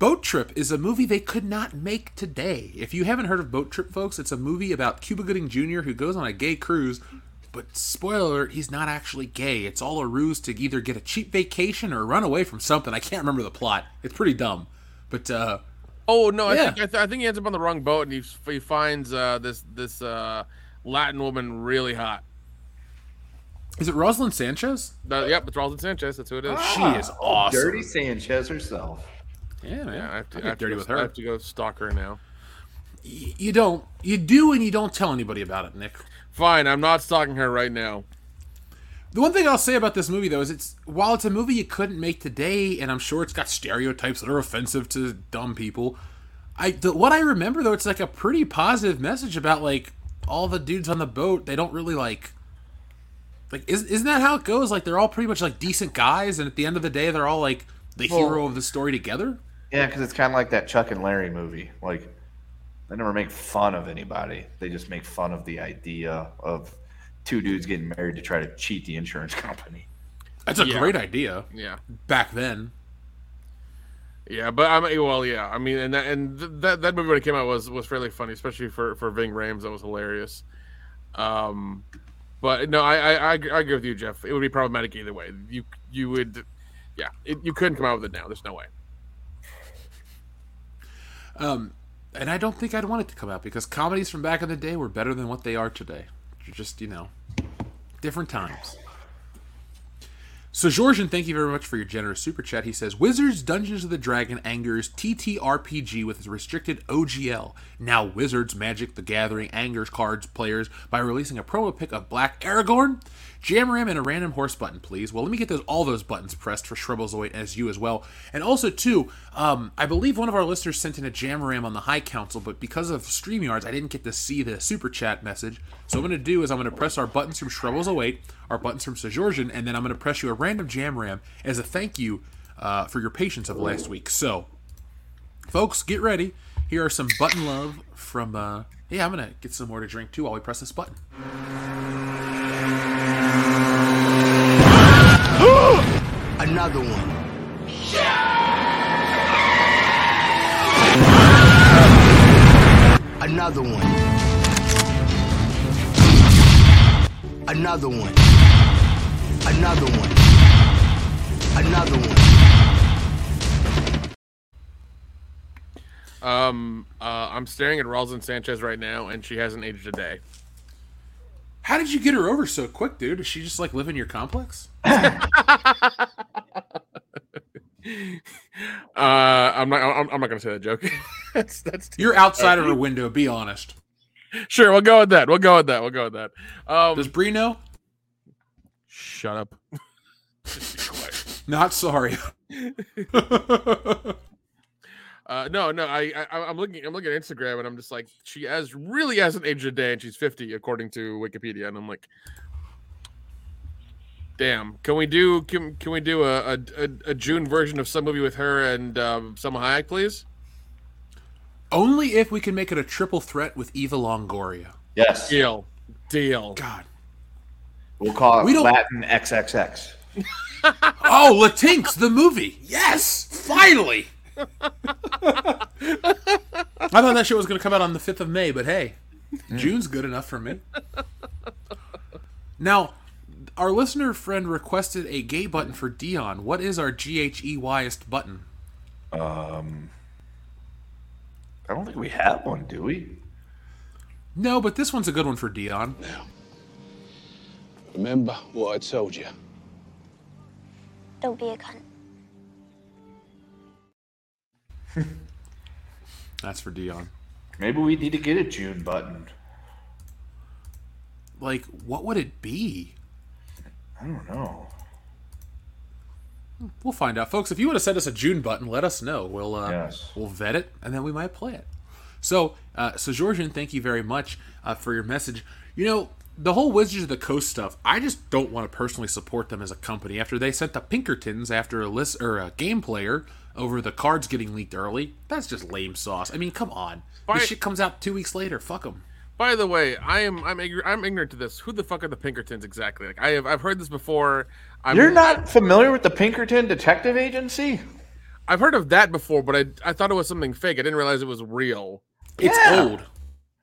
Boat Trip is a movie they could not make today. If you haven't heard of Boat Trip, folks, it's a movie about Cuba Gooding Junior who goes on a gay cruise, but spoiler alert, he's not actually gay. It's all a ruse to either get a cheap vacation or run away from something. I can't remember the plot. It's pretty dumb. But, uh... Oh, no, yeah. I, think, I, th- I think he ends up on the wrong boat, and he, he finds uh, this, this uh, Latin woman really hot. Is it Rosalind Sanchez? Uh, yep, it's Rosalind Sanchez. That's who it is. Ah, she is awesome. Dirty Sanchez herself. Yeah, man. Yeah, I have to, I get I have dirty to go, with her. I have to go stalk her now. Y- you don't. You do, and you don't tell anybody about it, Nick. Fine, I'm not stalking her right now. The one thing I'll say about this movie, though, is it's while it's a movie you couldn't make today, and I'm sure it's got stereotypes that are offensive to dumb people, I the, what I remember though, it's like a pretty positive message about like all the dudes on the boat. They don't really like like is, isn't that how it goes? Like they're all pretty much like decent guys, and at the end of the day, they're all like the well, hero of the story together. Yeah, because it's kind of like that Chuck and Larry movie. Like they never make fun of anybody. They just make fun of the idea of two dudes getting married to try to cheat the insurance company. That's a yeah. great idea. Yeah, back then. Yeah, but I mean, well, yeah, I mean, and that and th- that that movie when it came out was, was fairly funny, especially for, for Ving Rhames. That was hilarious. Um, but no, I, I, I, I agree with you, Jeff. It would be problematic either way. You you would, yeah, it, you couldn't come out with it now. There's no way. Um, and I don't think I'd want it to come out because comedies from back in the day were better than what they are today. Just you know, different times. So, Georgian, thank you very much for your generous super chat. He says, Wizards Dungeons of the Dragon angers T T R P G with its restricted O G L. Now Wizards Magic the Gathering angers cards players by releasing a promo pic of Black Aragorn, Jamram, and a random horse button, please. Well, let me get those all those buttons pressed for Shribblezoid as you as well. And also, too, um, I believe one of our listeners sent in a Jamram on the High Council, but because of StreamYards, I didn't get to see the super chat message. So what I'm going to do is I'm going to press our buttons from Shribblezoid, our buttons from Sojourgen, and then I'm going to press you a random Jamram as a thank you uh, for your patience of last week. So, folks, get ready. Here are some button love from... Uh, yeah, I'm going to get some more to drink, too, while we press this button. Another one. Yeah! Another one. Another one. Another one. Another one. Um, uh, I'm staring at Rosalyn Sanchez right now, and she hasn't aged a day. How did you get her over so quick, dude? Does she just like live in your complex? Uh, I'm not. I'm, I'm not going to say that joke. that's that's. Too You're bad. Outside of her window. Be honest. Sure, we'll go with that. We'll go with that. We'll go with that. Um, Does Bree know? Shut up. Just be quiet. Not sorry. uh, no, no. I, I I'm looking. I'm looking at Instagram, and I'm just like, she has really hasn't aged a day, and she's fifty according to Wikipedia, and I'm like. Damn! Can we do can can we do a a, a June version of some movie with her and um, Salma Hayek, please? Only if we can make it a triple threat with Eva Longoria. Yes, deal, deal. God, we'll call it we Latin don't... triple X. Oh, Latinx the movie. Yes, finally. I thought that shit was going to come out on the fifth of May, but hey, mm. June's good enough for me. Now. Our listener friend requested a gay button for Dion. What is our G H E Y-est button? Um, I don't think we have one, do we? No, but this one's a good one for Dion. Now, remember what I told you. Don't be a cunt. That's for Dion. Maybe we need to get a June button. Like, what would it be? I don't know. We'll find out, folks. If you want to send us a June button, let us know. We'll uh, yes. we'll vet it, and then we might play it. So, uh, so Georgian, thank you very much uh, for your message. You know, the whole Wizards of the Coast stuff, I just don't want to personally support them as a company. After they sent the Pinkertons after a list or a game player over the cards getting leaked early, that's just lame sauce. I mean, come on. Bye. This shit comes out two weeks later. Fuck them. By the way, I am I'm I'm ignorant to this. Who the fuck are the Pinkertons exactly? Like I have I've heard this before. I'm, You're not familiar with the Pinkerton Detective Agency? I've heard of that before, but I I thought it was something fake. I didn't realize it was real. Yeah. It's old.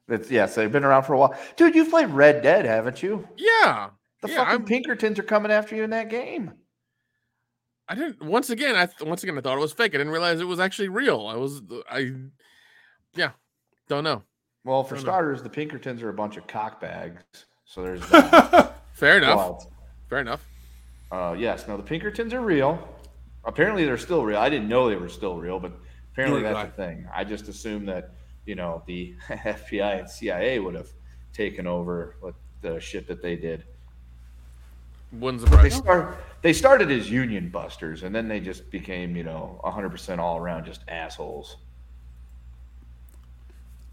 It's yes, they've been around for a while. Dude, you've played Red Dead, haven't you? Yeah. The yeah, fucking I'm, Pinkertons are coming after you in that game. I didn't. Once again, I once again I thought it was fake. I didn't realize it was actually real. I was I yeah, don't know. Well, for starters, know. The Pinkertons are a bunch of cockbags, so there's that. Fair enough. Well, Fair enough. Uh, yes. Now, the Pinkertons are real. Apparently, they're still real. I didn't know they were still real, but apparently Neither that's the thing. I just assumed that, you know, the F B I and C I A would have taken over with the shit that they did. Wouldn't surprise. They, start, they started as union busters, and then they just became, you know, one hundred percent all around just assholes.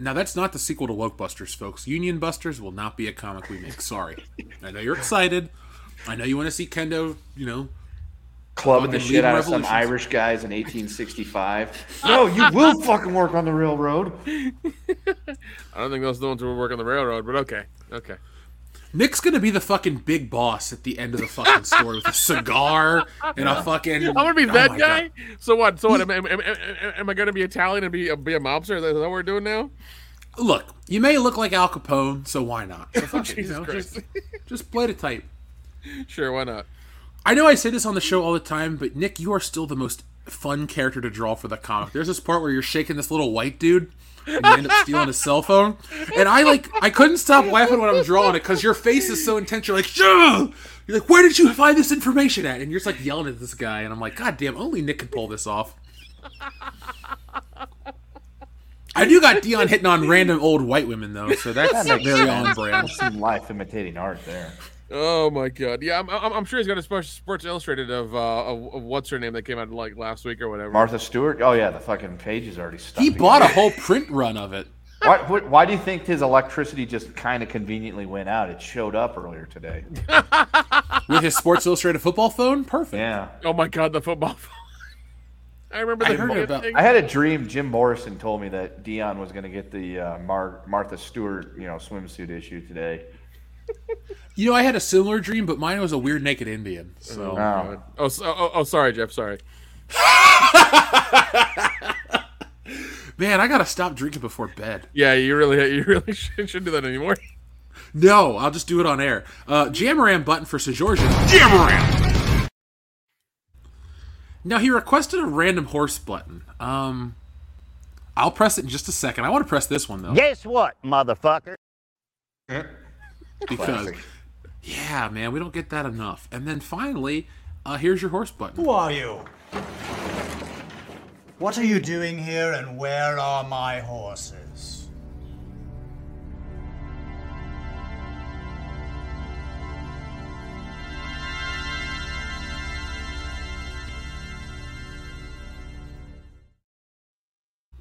Now, that's not the sequel to Woke Busters, folks. Union Busters will not be a comic we make. Sorry. I know you're excited. I know you want to see Kendo, you know, clubbing the shit out of some Irish guys in eighteen sixty-five. No, you will fucking work on the railroad. I don't think those ones will work on the railroad, but okay. Okay. Nick's going to be the fucking big boss at the end of the fucking story with a cigar and a fucking... I'm going to be that oh guy? God. So what? So what? Am, am, am, am I going to be Italian and be, be a mobster? Is that what we're doing now? Look, you may look like Al Capone, so why not? So fucking, Jesus you know, just, just play the type. Sure, why not? I know I say this on the show all the time, but Nick, you are still the most fun character to draw for the comic. There's this part where you're shaking this little white dude and you end up stealing his cell phone. And I like I couldn't stop laughing when I'm drawing it because your face is so intense. You're like, Shh! You're like, where did you find this information at? And you're just like yelling at this guy. And I'm like, God damn, only Nick could pull this off. I do got Dion hitting on random old white women, though. So that's that very on brand. Some life imitating art there. Oh my God! Yeah, I'm. I'm, I'm sure he's got a special Sports Illustrated of, uh, of of what's her name that came out like last week or whatever. Martha Stewart. Oh yeah, the fucking page is already stuck. He bought again. a whole print run of it. Why? What, why do you think his electricity just kind of conveniently went out? It showed up earlier today. With his Sports Illustrated football phone, perfect. Yeah. Oh my God, the football phone. I remember the I heard about. Thing. I had a dream. Jim Morrison told me that Dion was going to get the uh, Mar- Martha Stewart, you know, swimsuit issue today. You know, I had a similar dream, but mine was a weird naked Indian. So, wow. oh, so, oh, oh, sorry, Jeff. Sorry. Man, I gotta stop drinking before bed. Yeah, you really, you really shouldn't do that anymore. No, I'll just do it on air. Uh, Jamaram button for Segeorgia. Jamaram. Now he requested a random horse button. Um, I'll press it in just a second. I want to press this one though. Guess what, motherfucker. Because, classic. Yeah, man, we don't get that enough. And then finally, uh, here's your horse button. Who are you? What are you doing here, and where are my horses?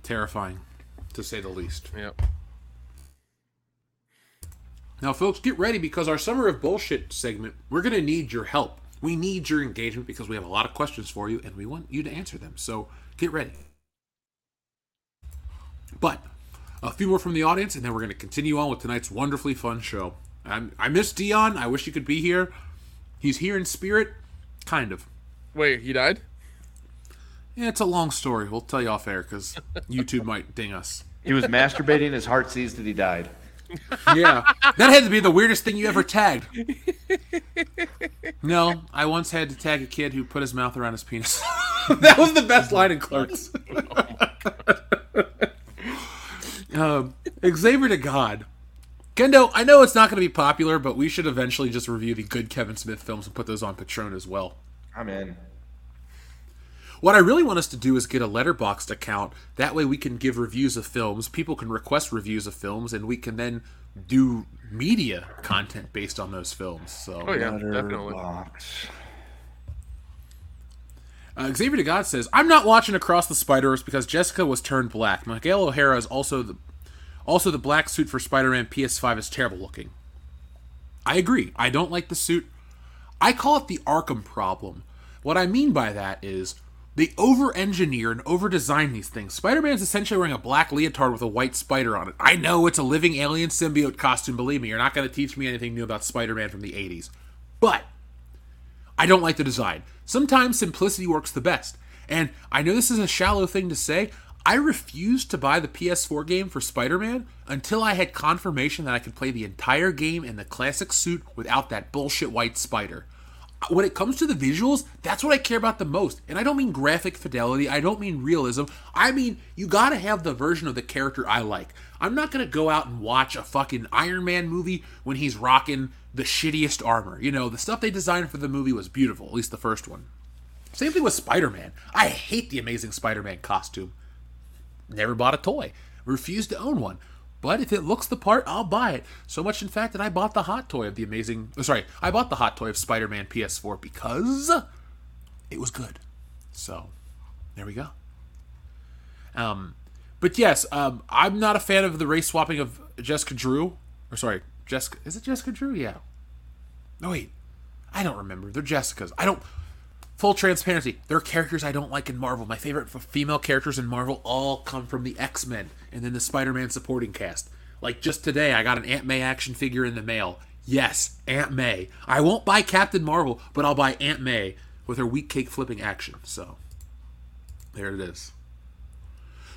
Terrifying, to say the least. Yep. Now, folks, get ready because our Summer of Bullshit segment, we're going to need your help. We need your engagement because we have a lot of questions for you, and we want you to answer them. So get ready. But a few more from the audience, and then we're going to continue on with tonight's wonderfully fun show. I'm, I miss Dion. I wish he could be here. He's here in spirit, kind of. Wait, he died? Yeah, it's a long story. We'll tell you off air because YouTube might ding us. He was masturbating. His heart seized that he died. Yeah, that had to be the weirdest thing you ever tagged. No, I once had to tag a kid who put his mouth around his penis. That was the best line in Clerks. um, Xavier to God. Kendo, I know it's not going to be popular, but we should eventually just review the good Kevin Smith films and put those on Patreon as well. I'm in. What I really want us to do is get a Letterboxd account. That way we can give reviews of films. People can request reviews of films, and we can then do media content based on those films. So, oh, yeah, definitely. Uh, Xavier to God says, I'm not watching Across the Spider-Verse because Jessica was turned black. Miguel O'Hara is also the, also the black suit for Spider-Man P S five is terrible looking. I agree. I don't like the suit. I call it the Arkham problem. What I mean by that is... they over-engineer and over-design these things. Spider-Man's essentially wearing a black leotard with a white spider on it. I know it's a living alien symbiote costume. Believe me, you're not going to teach me anything new about Spider-Man from the eighties. But I don't like the design. Sometimes simplicity works the best. And I know this is a shallow thing to say. I refused to buy the P S four game for Spider-Man until I had confirmation that I could play the entire game in the classic suit without that bullshit white spider. When it comes to the visuals, that's what I care about the most. And I don't mean graphic fidelity. I don't mean realism. I mean, you gotta have the version of the character I like. I'm not gonna go out and watch a fucking Iron Man movie when he's rocking the shittiest armor. You know, the stuff they designed for the movie was beautiful, at least the first one. Same thing with Spider-Man. I hate the Amazing Spider-Man costume. Never bought a toy. Refused to own one. But if it looks the part, I'll buy it. So much, in fact, that I bought the hot toy of the amazing... Oh, sorry, I bought the hot toy of Spider-Man P S four because it was good. So, there we go. Um, But yes, um, I'm not a fan of the race swapping of Jessica Drew. Or sorry, Jessica. Is it Jessica Drew? Yeah. No, wait. I don't remember. They're Jessicas. I don't... Full transparency. There are characters I don't like in Marvel. My favorite female characters in Marvel all come from the X-Men and then the Spider-Man supporting cast. Like, just today, I got an Aunt May action figure in the mail. Yes, Aunt May. I won't buy Captain Marvel, but I'll buy Aunt May with her weak cake flipping action. So, there it is.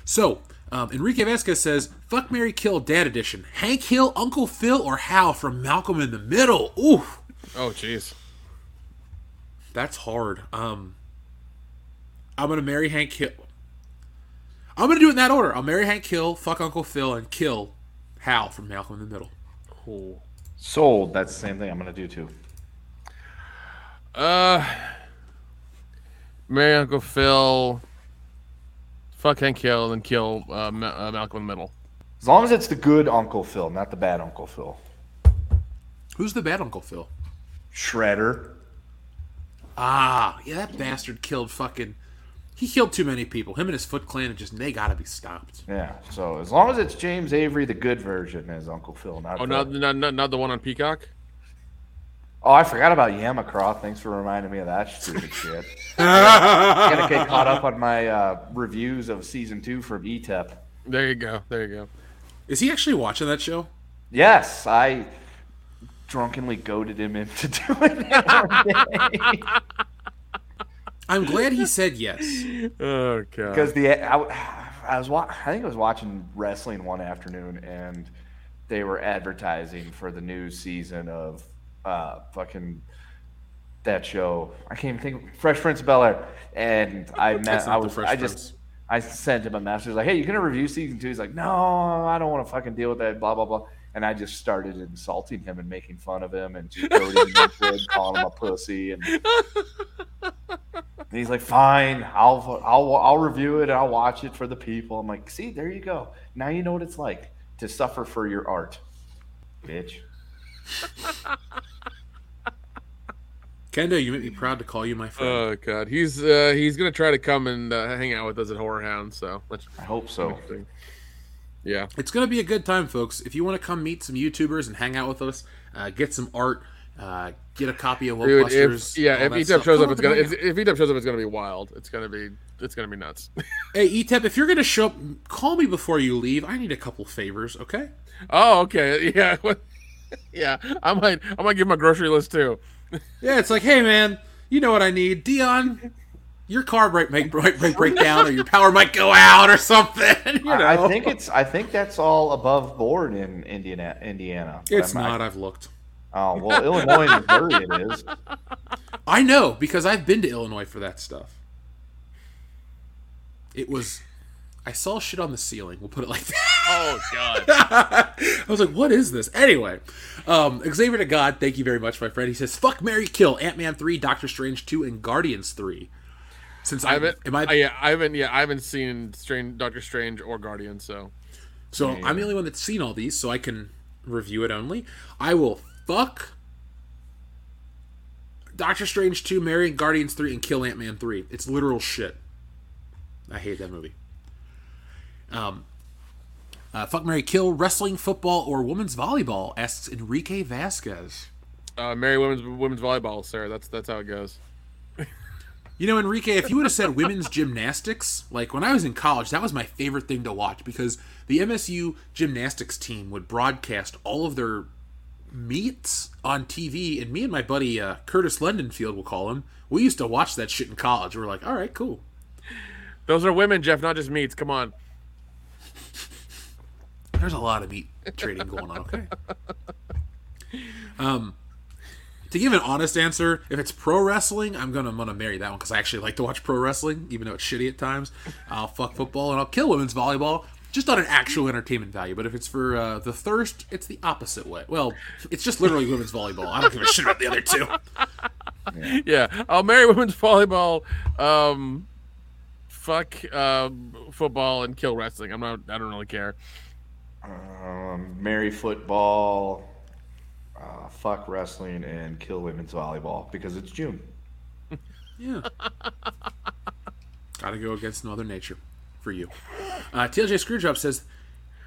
So, um, Enrique Vasquez says, Fuck, Marry, Kill, Dad Edition. Hank Hill, Uncle Phil, or Hal from Malcolm in the Middle? Oof. Oh, jeez. That's hard. Um, I'm going to marry Hank Hill. I'm going to do it in that order. I'll marry Hank Hill, fuck Uncle Phil, and kill Hal from Malcolm in the Middle. Cool. Sold. That's the same thing I'm going to do, too. Uh, marry Uncle Phil, fuck Hank Hill, and kill uh, Ma- uh, Malcolm in the Middle. As long as it's the good Uncle Phil, not the bad Uncle Phil. Who's the bad Uncle Phil? Shredder. Ah, yeah, that bastard killed fucking... He killed too many people. Him and his Foot Clan, and just they gotta be stopped. Yeah, so as long as it's James Avery, the good version, as Uncle Phil. Not oh, not, not, not, not the one on Peacock? Oh, I forgot about Yamacraw. Thanks for reminding me of that stupid shit. I'm gonna get caught up on my uh, reviews of Season two from E T E P. There you go, there you go. Is he actually watching that show? Yes, I... drunkenly goaded him into doing that. I'm glad he said yes. Oh god! Because the I, I was wa- I think I was watching wrestling one afternoon, and they were advertising for the new season of uh, fucking that show. I can't even think. Fresh Prince of Bel-Air, and I met. I was. I just. Prince. I sent him a message like, "Hey, you gonna review season two?" He's like, "No, I don't want to fucking deal with that." Blah blah blah. And I just started insulting him and making fun of him and just calling him a pussy. And, and he's like, fine, I'll, I'll I'll review it and I'll watch it for the people. I'm like, see, there you go. Now you know what it's like to suffer for your art, bitch. Kendo, you make me proud to call you my friend. Oh, God. He's uh, he's going to try to come and uh, hang out with us at Horror Hound. So let's, I hope so. Yeah, it's going to be a good time, folks. If you want to come meet some YouTubers and hang out with us, uh, get some art, uh, get a copy of Dude, Busters. If, yeah, if E T E P shows up, it's gonna. If, if E T E P shows up, it's gonna be wild. It's gonna be. It's gonna be nuts. Hey, E T E P, if you're gonna show up, call me before you leave. I need a couple favors, okay? Oh, okay. Yeah, yeah. I might. I might give my grocery list too. Yeah, it's like, hey, man, you know what I need, Dion. Your car might break, break, break, break down, or your power might go out, or something. You know? I think it's. I think that's all above board in Indiana. Indiana. It's I'm, not. I, I've looked. Oh well, Illinois and Missouri it is. I know because I've been to Illinois for that stuff. It was. I saw shit on the ceiling. We'll put it like that. Oh god. I was like, what is this? Anyway, um, Xavier to God, thank you very much, my friend. He says, "Fuck, marry, kill, Ant-Man three, Doctor Strange two, and Guardians three." Since I haven't, am I, I, yeah, I haven't, yeah, I haven't seen Strange, Doctor Strange or Guardian, so, so yeah. I'm the only one that's seen all these, so I can review it only. I will fuck Doctor Strange two, marry Guardians three, and kill Ant-Man three. It's literal shit. I hate that movie. Um, uh, fuck, marry, kill wrestling, football, or women's volleyball? Asks Enrique Vasquez. Uh, marry women's women's volleyball, sir. That's that's how it goes. You know, Enrique, if you would have said women's gymnastics, like when I was in college, that was my favorite thing to watch because the M S U gymnastics team would broadcast all of their meets on T V, and me and my buddy uh, Curtis Lendenfield, we'll call him, we used to watch that shit in college. We were like, all right, cool. Those are women, Jeff, not just meets. Come on. There's a lot of meat trading going on, okay? Um... To give an honest answer, if it's pro wrestling, I'm gonna, I'm gonna marry that one because I actually like to watch pro wrestling, even though it's shitty at times. I'll fuck football and I'll kill women's volleyball, just on an actual entertainment value. But if it's for uh, the thirst, it's the opposite way. Well, it's just literally women's volleyball. I don't give a shit about the other two. Yeah, yeah. I'll marry women's volleyball, um, fuck uh, football, and kill wrestling. I'm not. I don't really care. Um, marry football. Uh, fuck wrestling and kill women's volleyball because it's June. Yeah. Gotta go against Mother Nature for you. Uh, T L J Screwjob says,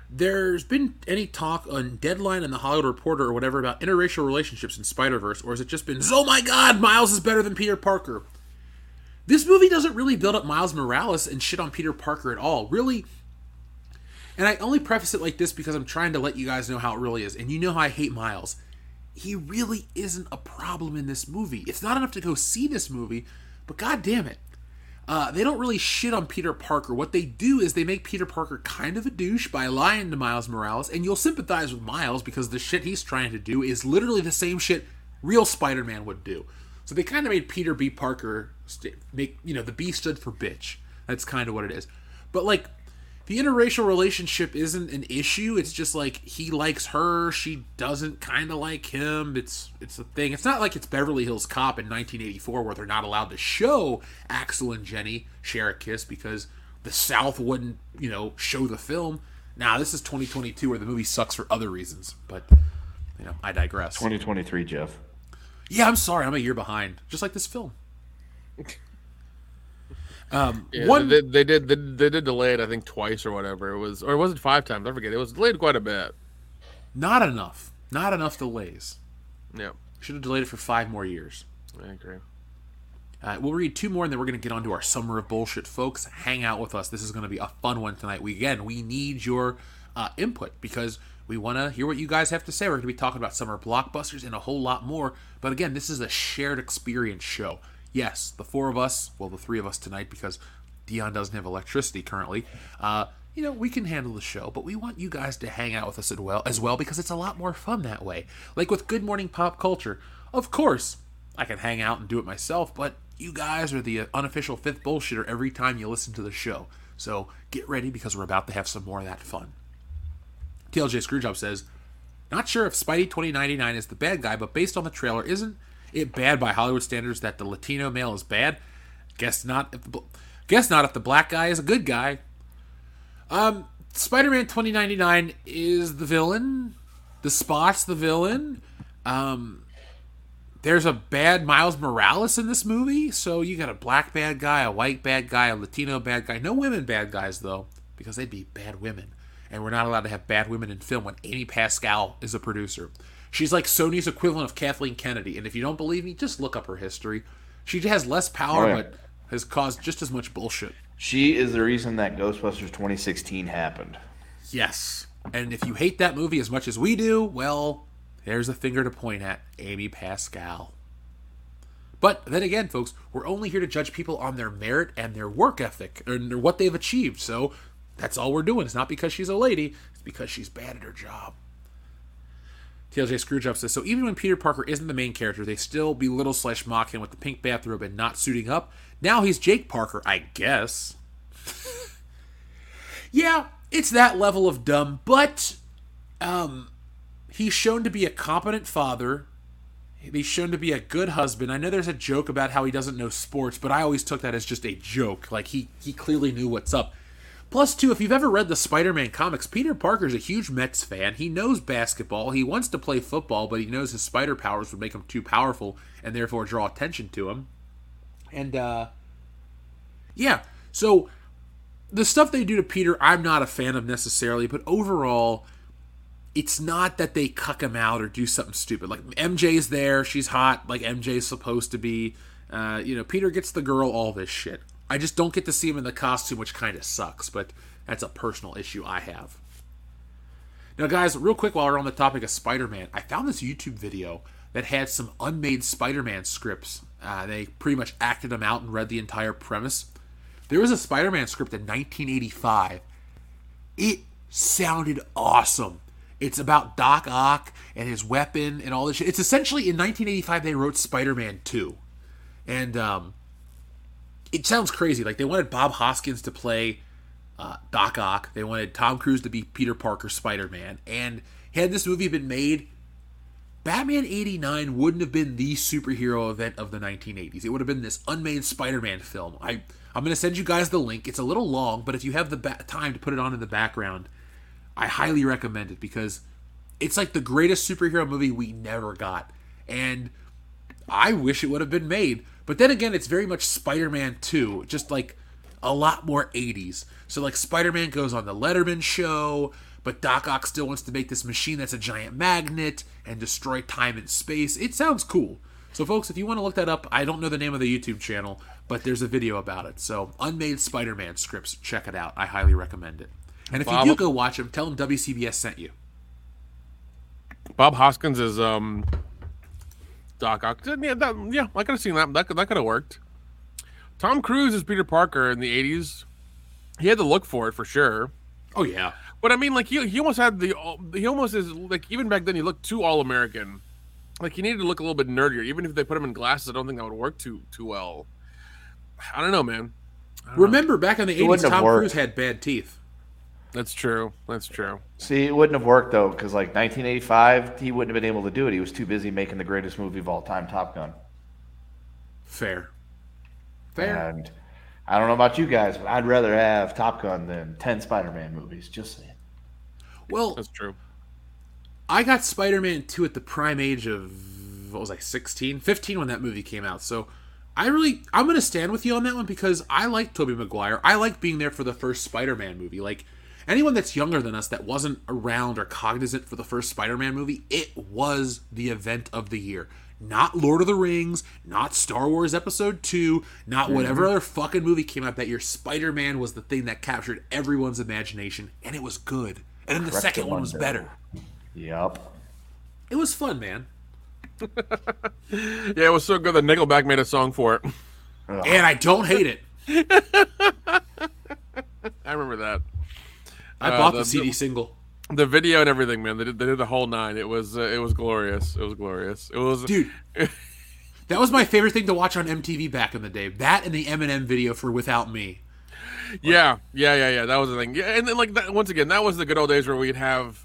there's been any talk on Deadline and the Hollywood Reporter or whatever about interracial relationships in Spider-Verse, or has it just been, oh my god, Miles is better than Peter Parker? This movie doesn't really build up Miles Morales and shit on Peter Parker at all, really. And I only preface it like this because I'm trying to let you guys know how it really is, and you know how I hate Miles. He really isn't a problem in this movie. It's not enough to go see this movie, but god damn it. Uh, they don't really shit on Peter Parker. What they do is they make Peter Parker kind of a douche by lying to Miles Morales, and you'll sympathize with Miles because the shit he's trying to do is literally the same shit real Spider-Man would do. So they kind of made Peter B. Parker st- make, you know, the B stood for bitch. That's kind of what it is. But like, the interracial relationship isn't an issue. It's just like he likes her, she doesn't kind of like him. It's it's a thing. It's not like it's Beverly Hills Cop in nineteen eighty-four where they're not allowed to show Axel and Jenny share a kiss because the South wouldn't, you know, show the film. Nah, this is twenty twenty-two where the movie sucks for other reasons. But, you know, I digress. twenty twenty-three, Jeff. Yeah, I'm sorry. I'm a year behind. Just like this film. Um, yeah, one they, they did they, they did delay it I think twice or whatever it was, or was it five times? I forget. It was delayed quite a bit. Not enough. Not enough delays. Yeah, should have delayed it for five more years. I agree. Uh, we'll read two more and then we're going to get on to our summer of bullshit, folks. Hang out with us. This is going to be a fun one tonight. We again we need your uh, input because we want to hear what you guys have to say. We're going to be talking about summer blockbusters and a whole lot more. But again, this is a shared experience show. Yes, the four of us, well, the three of us tonight, because Dion doesn't have electricity currently. Uh, you know, we can handle the show, but we want you guys to hang out with us as well, as well, because it's a lot more fun that way. Like with Good Morning Pop Culture, of course, I can hang out and do it myself, but you guys are the unofficial fifth bullshitter every time you listen to the show. So get ready, because we're about to have some more of that fun. T L J Screwjob says, not sure if Spidey twenty ninety-nine is the bad guy, but based on the trailer, isn't it bad by Hollywood standards that the Latino male is bad? Guess not if the, guess not if the black guy is a good guy. Um, Spider-Man twenty ninety-nine is the villain. The Spot's the villain. Um, there's a bad Miles Morales in this movie. So you got a black bad guy, a white bad guy, a Latino bad guy. No women bad guys, though, because they'd be bad women. And we're not allowed to have bad women in film when Amy Pascal is a producer. She's like Sony's equivalent of Kathleen Kennedy. And if you don't believe me, just look up her history. She has less power, right, but has caused just as much bullshit. She is the reason that Ghostbusters twenty sixteen happened. Yes. And if you hate that movie as much as we do, well, there's a finger to point at Amy Pascal. But then again, folks, we're only here to judge people on their merit and their work ethic and what they've achieved. So that's all we're doing. It's not because she's a lady. It's because she's bad at her job. T L J Screwjob says, so even when Peter Parker isn't the main character, they still belittle slash mock him with the pink bathrobe and not suiting up. Now he's Jake Parker, I guess. Yeah, it's that level of dumb, but um, he's shown to be a competent father. He's shown to be a good husband. I know there's a joke about how he doesn't know sports, but I always took that as just a joke. Like, he, he clearly knew what's up. Plus, too, if you've ever read the Spider-Man comics, Peter Parker's a huge Mets fan. He knows basketball. He wants to play football, but he knows his spider powers would make him too powerful and therefore draw attention to him. And, uh, yeah. So, the stuff they do to Peter, I'm not a fan of necessarily, but overall, it's not that they cuck him out or do something stupid. Like, M J's there. She's hot. Like, M J's supposed to be. Uh, you know, Peter gets the girl, all this shit. I just don't get to see him in the costume, which kind of sucks, but that's a personal issue I have. Now, guys, real quick, while we're on the topic of Spider-Man, I found this YouTube video that had some unmade Spider-Man scripts. Uh, they pretty much acted them out and read the entire premise. There was a Spider-Man script in nineteen eighty-five. It sounded awesome. It's about Doc Ock and his weapon and all this shit. It's essentially, in nineteen eighty-five, they wrote Spider-Man two. And, um... it sounds crazy. Like, they wanted Bob Hoskins to play uh, Doc Ock. They wanted Tom Cruise to be Peter Parker, Spider-Man. And had this movie been made, Batman eighty-nine wouldn't have been the superhero event of the nineteen eighties. It would have been this unmade Spider-Man film. I, I'm going to send you guys the link. It's a little long, but if you have the ba- time to put it on in the background, I highly recommend it because it's like the greatest superhero movie we never got. And I wish it would have been made. But then again, it's very much Spider-Man two, just like a lot more eighties. So like Spider-Man goes on the Letterman show, but Doc Ock still wants to make this machine that's a giant magnet and destroy time and space. It sounds cool. So folks, if you want to look that up, I don't know the name of the YouTube channel, but there's a video about it. So Unmade Spider-Man scripts, check it out. I highly recommend it. And if Bob, you do go watch them, tell them W C B S sent you. Bob Hoskins is um, Doc Ock. Yeah, that, yeah, I could have seen that. That could, that could have worked. Tom Cruise is Peter Parker in the eighties. He had to look for it for sure. Oh yeah, but I mean, like he he almost had the he almost is like even back then he looked too all American. Like he needed to look a little bit nerdier. Even if they put him in glasses, I don't think that would work too too well. I don't know, man. Don't Remember know. Back in the eighties, Tom Cruise had bad teeth. That's true. That's true. See, it wouldn't have worked though, because like nineteen eighty-five, he wouldn't have been able to do it. He was too busy making the greatest movie of all time, Top Gun. Fair. Fair. And I don't know about you guys, but I'd rather have Top Gun than ten Spider-Man movies. Just saying. Well, that's true. I got Spider-Man two at the prime age of, what was I, sixteen? fifteen when that movie came out. So I really, I'm going to stand with you on that one because I like Tobey Maguire. I like being there for the first Spider-Man movie. Like, anyone that's younger than us that wasn't around or cognizant for the first Spider-Man movie, it was the event of the year. Not Lord of the Rings, not Star Wars Episode two, not whatever mm-hmm. other fucking movie came out that year. Spider-Man was the thing that captured everyone's imagination, and it was good. And then the Correct second one, one was better. Yep. It was fun, man. Yeah, it was so good that Nickelback made a song for it. And I don't hate it. I remember that. I uh, bought the, the C D the, single, the video and everything, man. They did, they did the whole nine. It was uh, it was glorious. It was glorious. It was dude. That was my favorite thing to watch on M T V back in the day. That and the Eminem video for "Without Me." Like, yeah, yeah, yeah, yeah. That was the thing. Yeah, and then like that, once again, that was the good old days where we'd have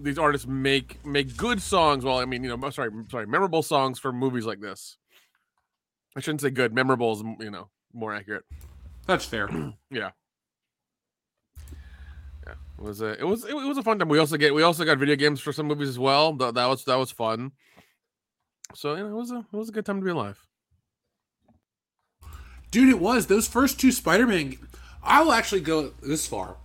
these artists make make good songs. Well, I mean, you know, sorry, sorry, memorable songs for movies like this. I shouldn't say good. Memorable is, you know, more accurate. That's fair. Yeah. It was a it was it was a fun time. We also get we also got video games for some movies as well. That, that was that was fun. So you know, it was a it was a good time to be alive, dude. It was those first two Spider-Man. I will actually go this far.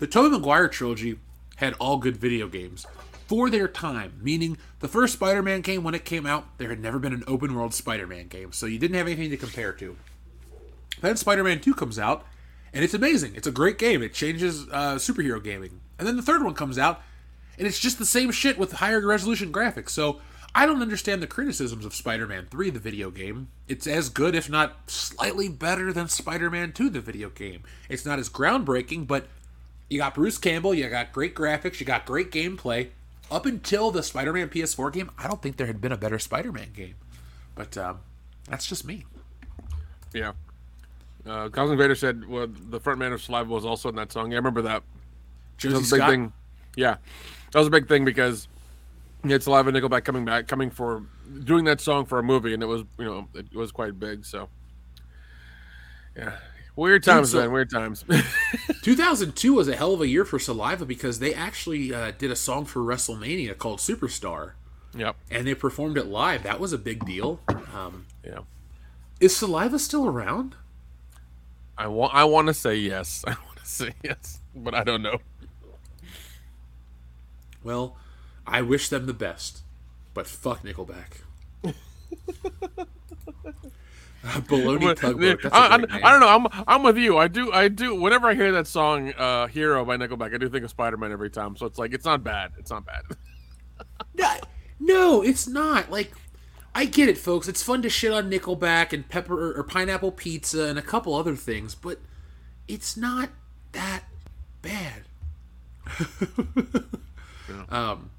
The Tobey Maguire trilogy had all good video games for their time. Meaning, the first Spider-Man game when it came out, there had never been an open world Spider-Man game, so you didn't have anything to compare to. Then Spider-Man two comes out. And it's amazing. It's a great game. It changes uh, superhero gaming. And then the third one comes out, and it's just the same shit with higher resolution graphics. So I don't understand the criticisms of Spider-Man three, the video game. It's as good, if not slightly better, than Spider-Man two, the video game. It's not as groundbreaking, but you got Bruce Campbell, you got great graphics, you got great gameplay. Up until the Spider-Man P S four game, I don't think there had been a better Spider-Man game. But um, that's just me. Yeah. Uh, Cosmic Vader said, well, the front man of Saliva was also in that song. Yeah, I remember that. That was a big Scott? thing. Yeah. That was a big thing because you had Saliva and Nickelback coming back, coming for doing that song for a movie, and it was, you know, it was quite big. So, yeah. Weird times, so, man. Weird times. two thousand two was a hell of a year for Saliva because they actually uh, did a song for WrestleMania called Superstar. Yep. And they performed it live. That was a big deal. Um, yeah. Is Saliva still around? I want. I want to say yes. I want to say yes, but I don't know. Well, I wish them the best, but fuck Nickelback. Baloney tugboat. That's I, I, I don't know. I'm. I'm with you. I do. I do. Whenever I hear that song, uh, "Hero" by Nickelback, I do think of Spider-Man every time. So it's like it's not bad. It's not bad. no, no, it's not like. I get it, folks. It's fun to shit on Nickelback and pepper or pineapple pizza and a couple other things, but it's not that bad. Yeah. Um,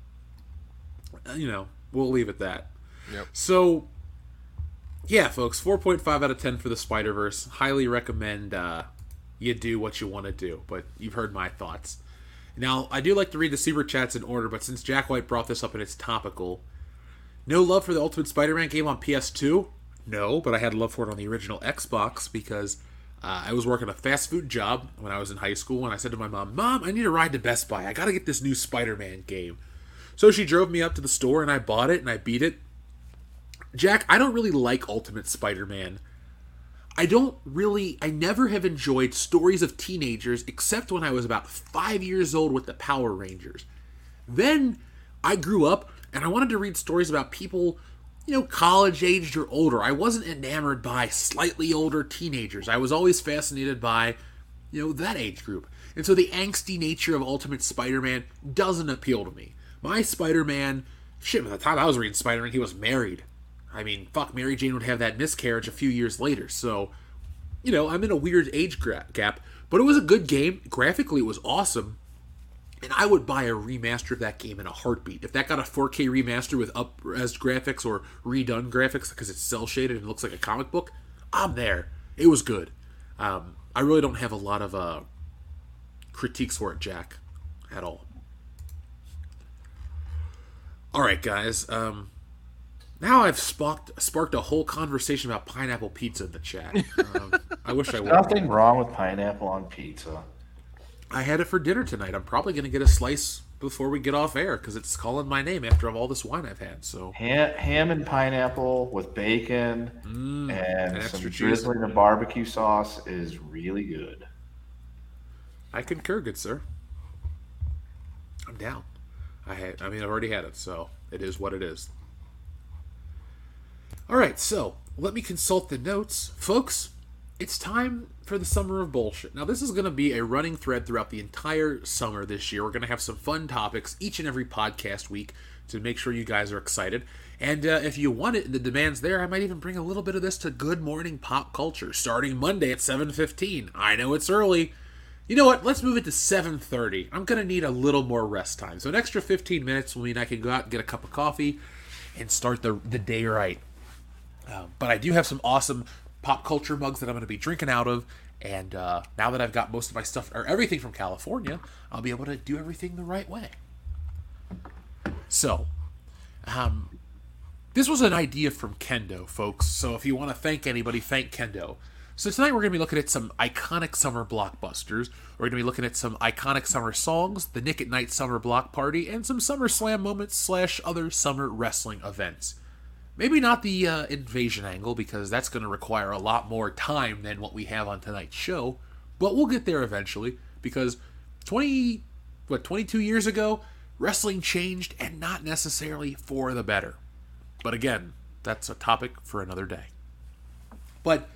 you know, we'll leave it that. Yep. So, yeah, folks, four point five out of ten for the Spider-Verse. Highly recommend uh, you do what you want to do, but you've heard my thoughts. Now, I do like to read the super chats in order, but since Jack White brought this up and it's topical... No love for the Ultimate Spider-Man game on P S two? No, but I had love for it on the original Xbox because uh, I was working a fast food job when I was in high school, and I said to my mom, Mom, I need a ride to Best Buy. I gotta get this new Spider-Man game. So she drove me up to the store, and I bought it, and I beat it. Jack, I don't really like Ultimate Spider-Man. I don't really, I never have enjoyed stories of teenagers except when I was about five years old with the Power Rangers. Then I grew up and I wanted to read stories about people, you know, college-aged or older. I wasn't enamored by slightly older teenagers. I was always fascinated by, you know, that age group. And so the angsty nature of Ultimate Spider-Man doesn't appeal to me. My Spider-Man, shit, by the time I was reading Spider-Man, he was married. I mean, fuck, Mary Jane would have that miscarriage a few years later. So, you know, I'm in a weird age gra- gap. But it was a good game. Graphically, it was awesome. And I would buy a remaster of that game in a heartbeat. If that got a four K remaster with up-res graphics or redone graphics because it's cel-shaded and looks like a comic book, I'm there. It was good. Um, I really don't have a lot of uh, critiques for it, Jack, at all. All right, guys. Um... Now I've sparked sparked a whole conversation about pineapple pizza in the chat. Um, I wish I would. Nothing wrong with pineapple on pizza. I had it for dinner tonight. I'm probably going to get a slice before we get off air because it's calling my name after all this wine I've had. So ham, ham and pineapple with bacon mm, and, and some drizzling of barbecue sauce is really good. I concur, good sir. I'm down. I had. I mean, I've already had it, so it is what it is. All right, so let me consult the notes. Folks, it's time for the Summer of Bullshit. Now, this is going to be a running thread throughout the entire summer this year. We're going to have some fun topics each and every podcast week to make sure you guys are excited. And uh, if you want it and the demand's there, I might even bring a little bit of this to Good Morning Pop Culture starting Monday at seven fifteen. I know it's early. You know what? Let's move it to seven thirty. I'm going to need a little more rest time. So an extra fifteen minutes will mean I can go out and get a cup of coffee and start the, the day right. Um, but I do have some awesome pop culture mugs that I'm going to be drinking out of, and uh, now that I've got most of my stuff, or everything from California, I'll be able to do everything the right way. So, um, this was an idea from Kendo, folks, so if you want to thank anybody, thank Kendo. So tonight we're going to be looking at some iconic summer blockbusters. We're going to be looking at some iconic summer songs, the Nick at Night summer block party, and some SummerSlam moments slash other summer wrestling events. Maybe not the uh, invasion angle, because that's going to require a lot more time than what we have on tonight's show. But we'll get there eventually, because twenty, what, twenty-two years ago, wrestling changed, and not necessarily for the better. But again, that's a topic for another day. But,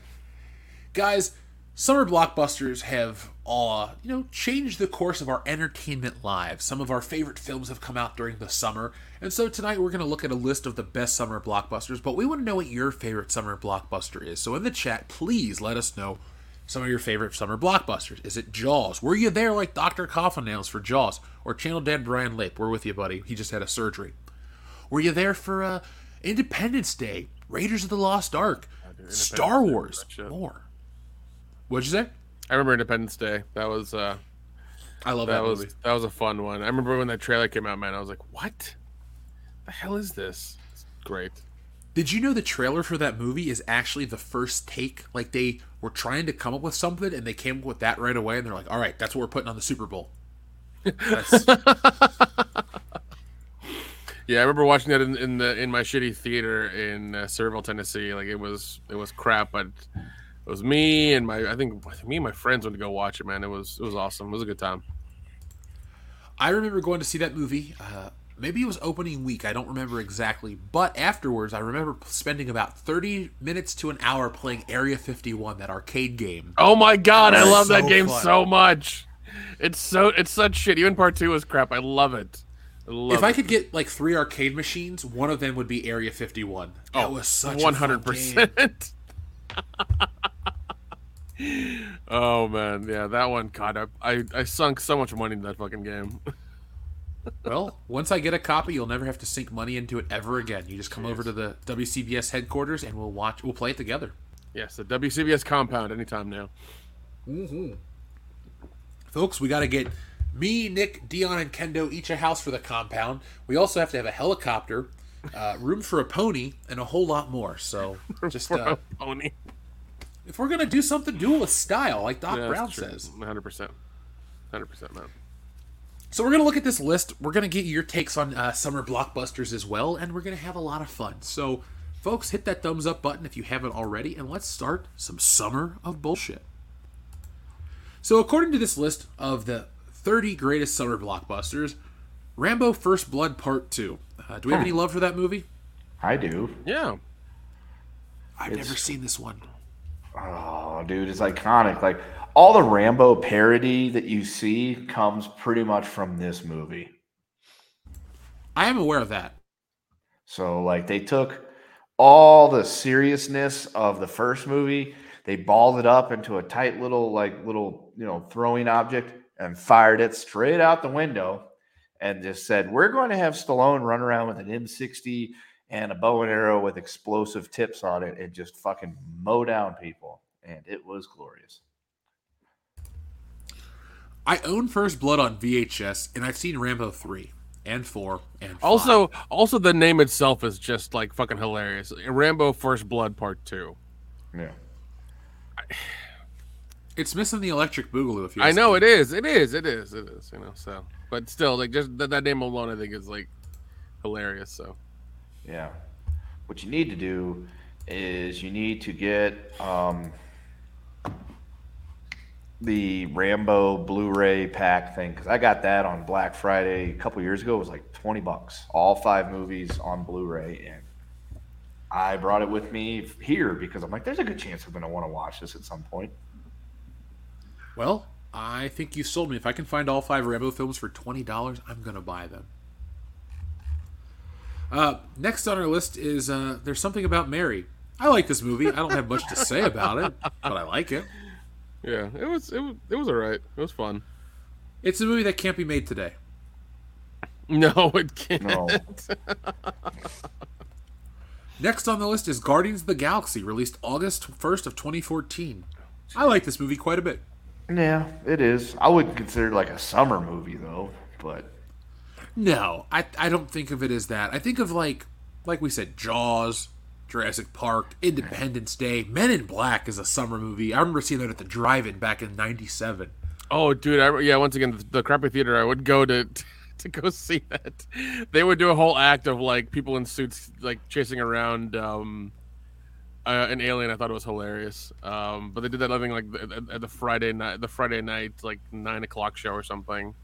guys, summer blockbusters have all, you know, changed the course of our entertainment lives. Some of our favorite films have come out during the summer, and so tonight we're going to look at a list of the best summer blockbusters, but we want to know what your favorite summer blockbuster is. So in the chat, please let us know some of your favorite summer blockbusters. Is it Jaws? Were you there like Doctor Coffinnails for Jaws? Or Channel Dad Brian Lape? We're with you, buddy. He just had a surgery. Were you there for uh, Independence Day, Raiders of the Lost Ark, Star Wars, more? What'd you say? I remember Independence Day. That was, uh, I love that, that was, movie. That was a fun one. I remember when that trailer came out, man. I was like, "What the hell is this?" It's great. Did you know the trailer for that movie is actually the first take? Like they were trying to come up with something, and they came up with that right away. And they're like, "All right, that's what we're putting on the Super Bowl." That's... Yeah, I remember watching that in, in the in my shitty theater in uh, Sevierville, Tennessee. Like it was it was crap, but. It was me and my, I think me and my friends went to go watch it, man. It was it was awesome. It was a good time. I remember going to see that movie. Uh, maybe it was opening week. I don't remember exactly. But afterwards, I remember spending about thirty minutes to an hour playing Area fifty-one, that arcade game. Oh, my God. I love that game so much. It's so it's such shit. Even part two was crap. I love it. I love if I could get, like, three arcade machines, one of them would be Area fifty-one. That was such a fun game. Oh man, yeah, that one. God, I, I I sunk so much money into that fucking game. Well, once I get a copy, you'll never have to sink money into it ever again. You just come Jeez. over to the W C B S headquarters and we'll watch. We'll play it together. Yes, the W C B S compound anytime now. Mm-hmm. Folks, we got to get me, Nick, Dion, and Kendo each a house for the compound. We also have to have a helicopter, uh, room for a pony, and a whole lot more. So just uh, a pony. If we're going to do something, do it with style, like Doc yeah, Brown says. one hundred percent. one hundred percent, man. So we're going to look at this list. We're going to get your takes on uh, summer blockbusters as well, and we're going to have a lot of fun. So Folks, hit that thumbs up button if you haven't already, and let's start some Summer of Bullshit. So according to this list of the thirty greatest summer blockbusters, Rambo First Blood Part two. Uh, do we have huh. any love for that movie? I do. Yeah. I've it's, never seen this one. Oh, dude, it's iconic. Like, all the Rambo parody that you see comes pretty much from this movie. I am aware of that. So, like, they took all the seriousness of the first movie, they balled it up into a tight little, like, little, you know, throwing object and fired it straight out the window and just said, we're going to have Stallone run around with an M sixty and a bow and arrow with explosive tips on it and just fucking mow down people. And it was glorious. I own First Blood on V H S, and I've seen Rambo three. And four and five. Also, also the name itself is just like fucking hilarious. Rambo First Blood Part Two. Yeah, I, it's missing the electric boogaloo. If you I know it is, it is, it is, it is. You know, so but still, like just that, that name alone, I think is like hilarious. So, yeah, what you need to do is you need to get um, the Rambo Blu-ray pack thing, because I got that on Black Friday a couple years ago. It was like twenty bucks, all five movies on Blu-ray, and I brought it with me here because I'm like, there's a good chance I'm going to want to watch this at some point. Well, I think you sold me. If I can find all five Rambo films for twenty dollars, I'm going to buy them. Uh, next on our list is uh, There's Something About Mary. I like this movie. I don't have much to say about it, but I like it. Yeah, it was it was it was alright. It was fun. It's a movie that can't be made today. No, it can't. No. Next on the list is Guardians of the Galaxy, released August first of twenty fourteen. I like this movie quite a bit. Yeah, it is. I wouldn't consider it like a summer movie though, but no, I I don't think of it as that. I think of like like we said, Jaws, Jurassic Park, Independence Day, Men in Black is a summer movie. I remember seeing that at the drive-in back in ninety-seven. Oh, dude, I, yeah, once again, the, the crappy theater I would go to to go see that. They would do a whole act of, like, people in suits, like, chasing around um, uh, an alien. I thought it was hilarious. Um, but they did that living, like, at, at the Friday night, the Friday night, like, nine o'clock show or something.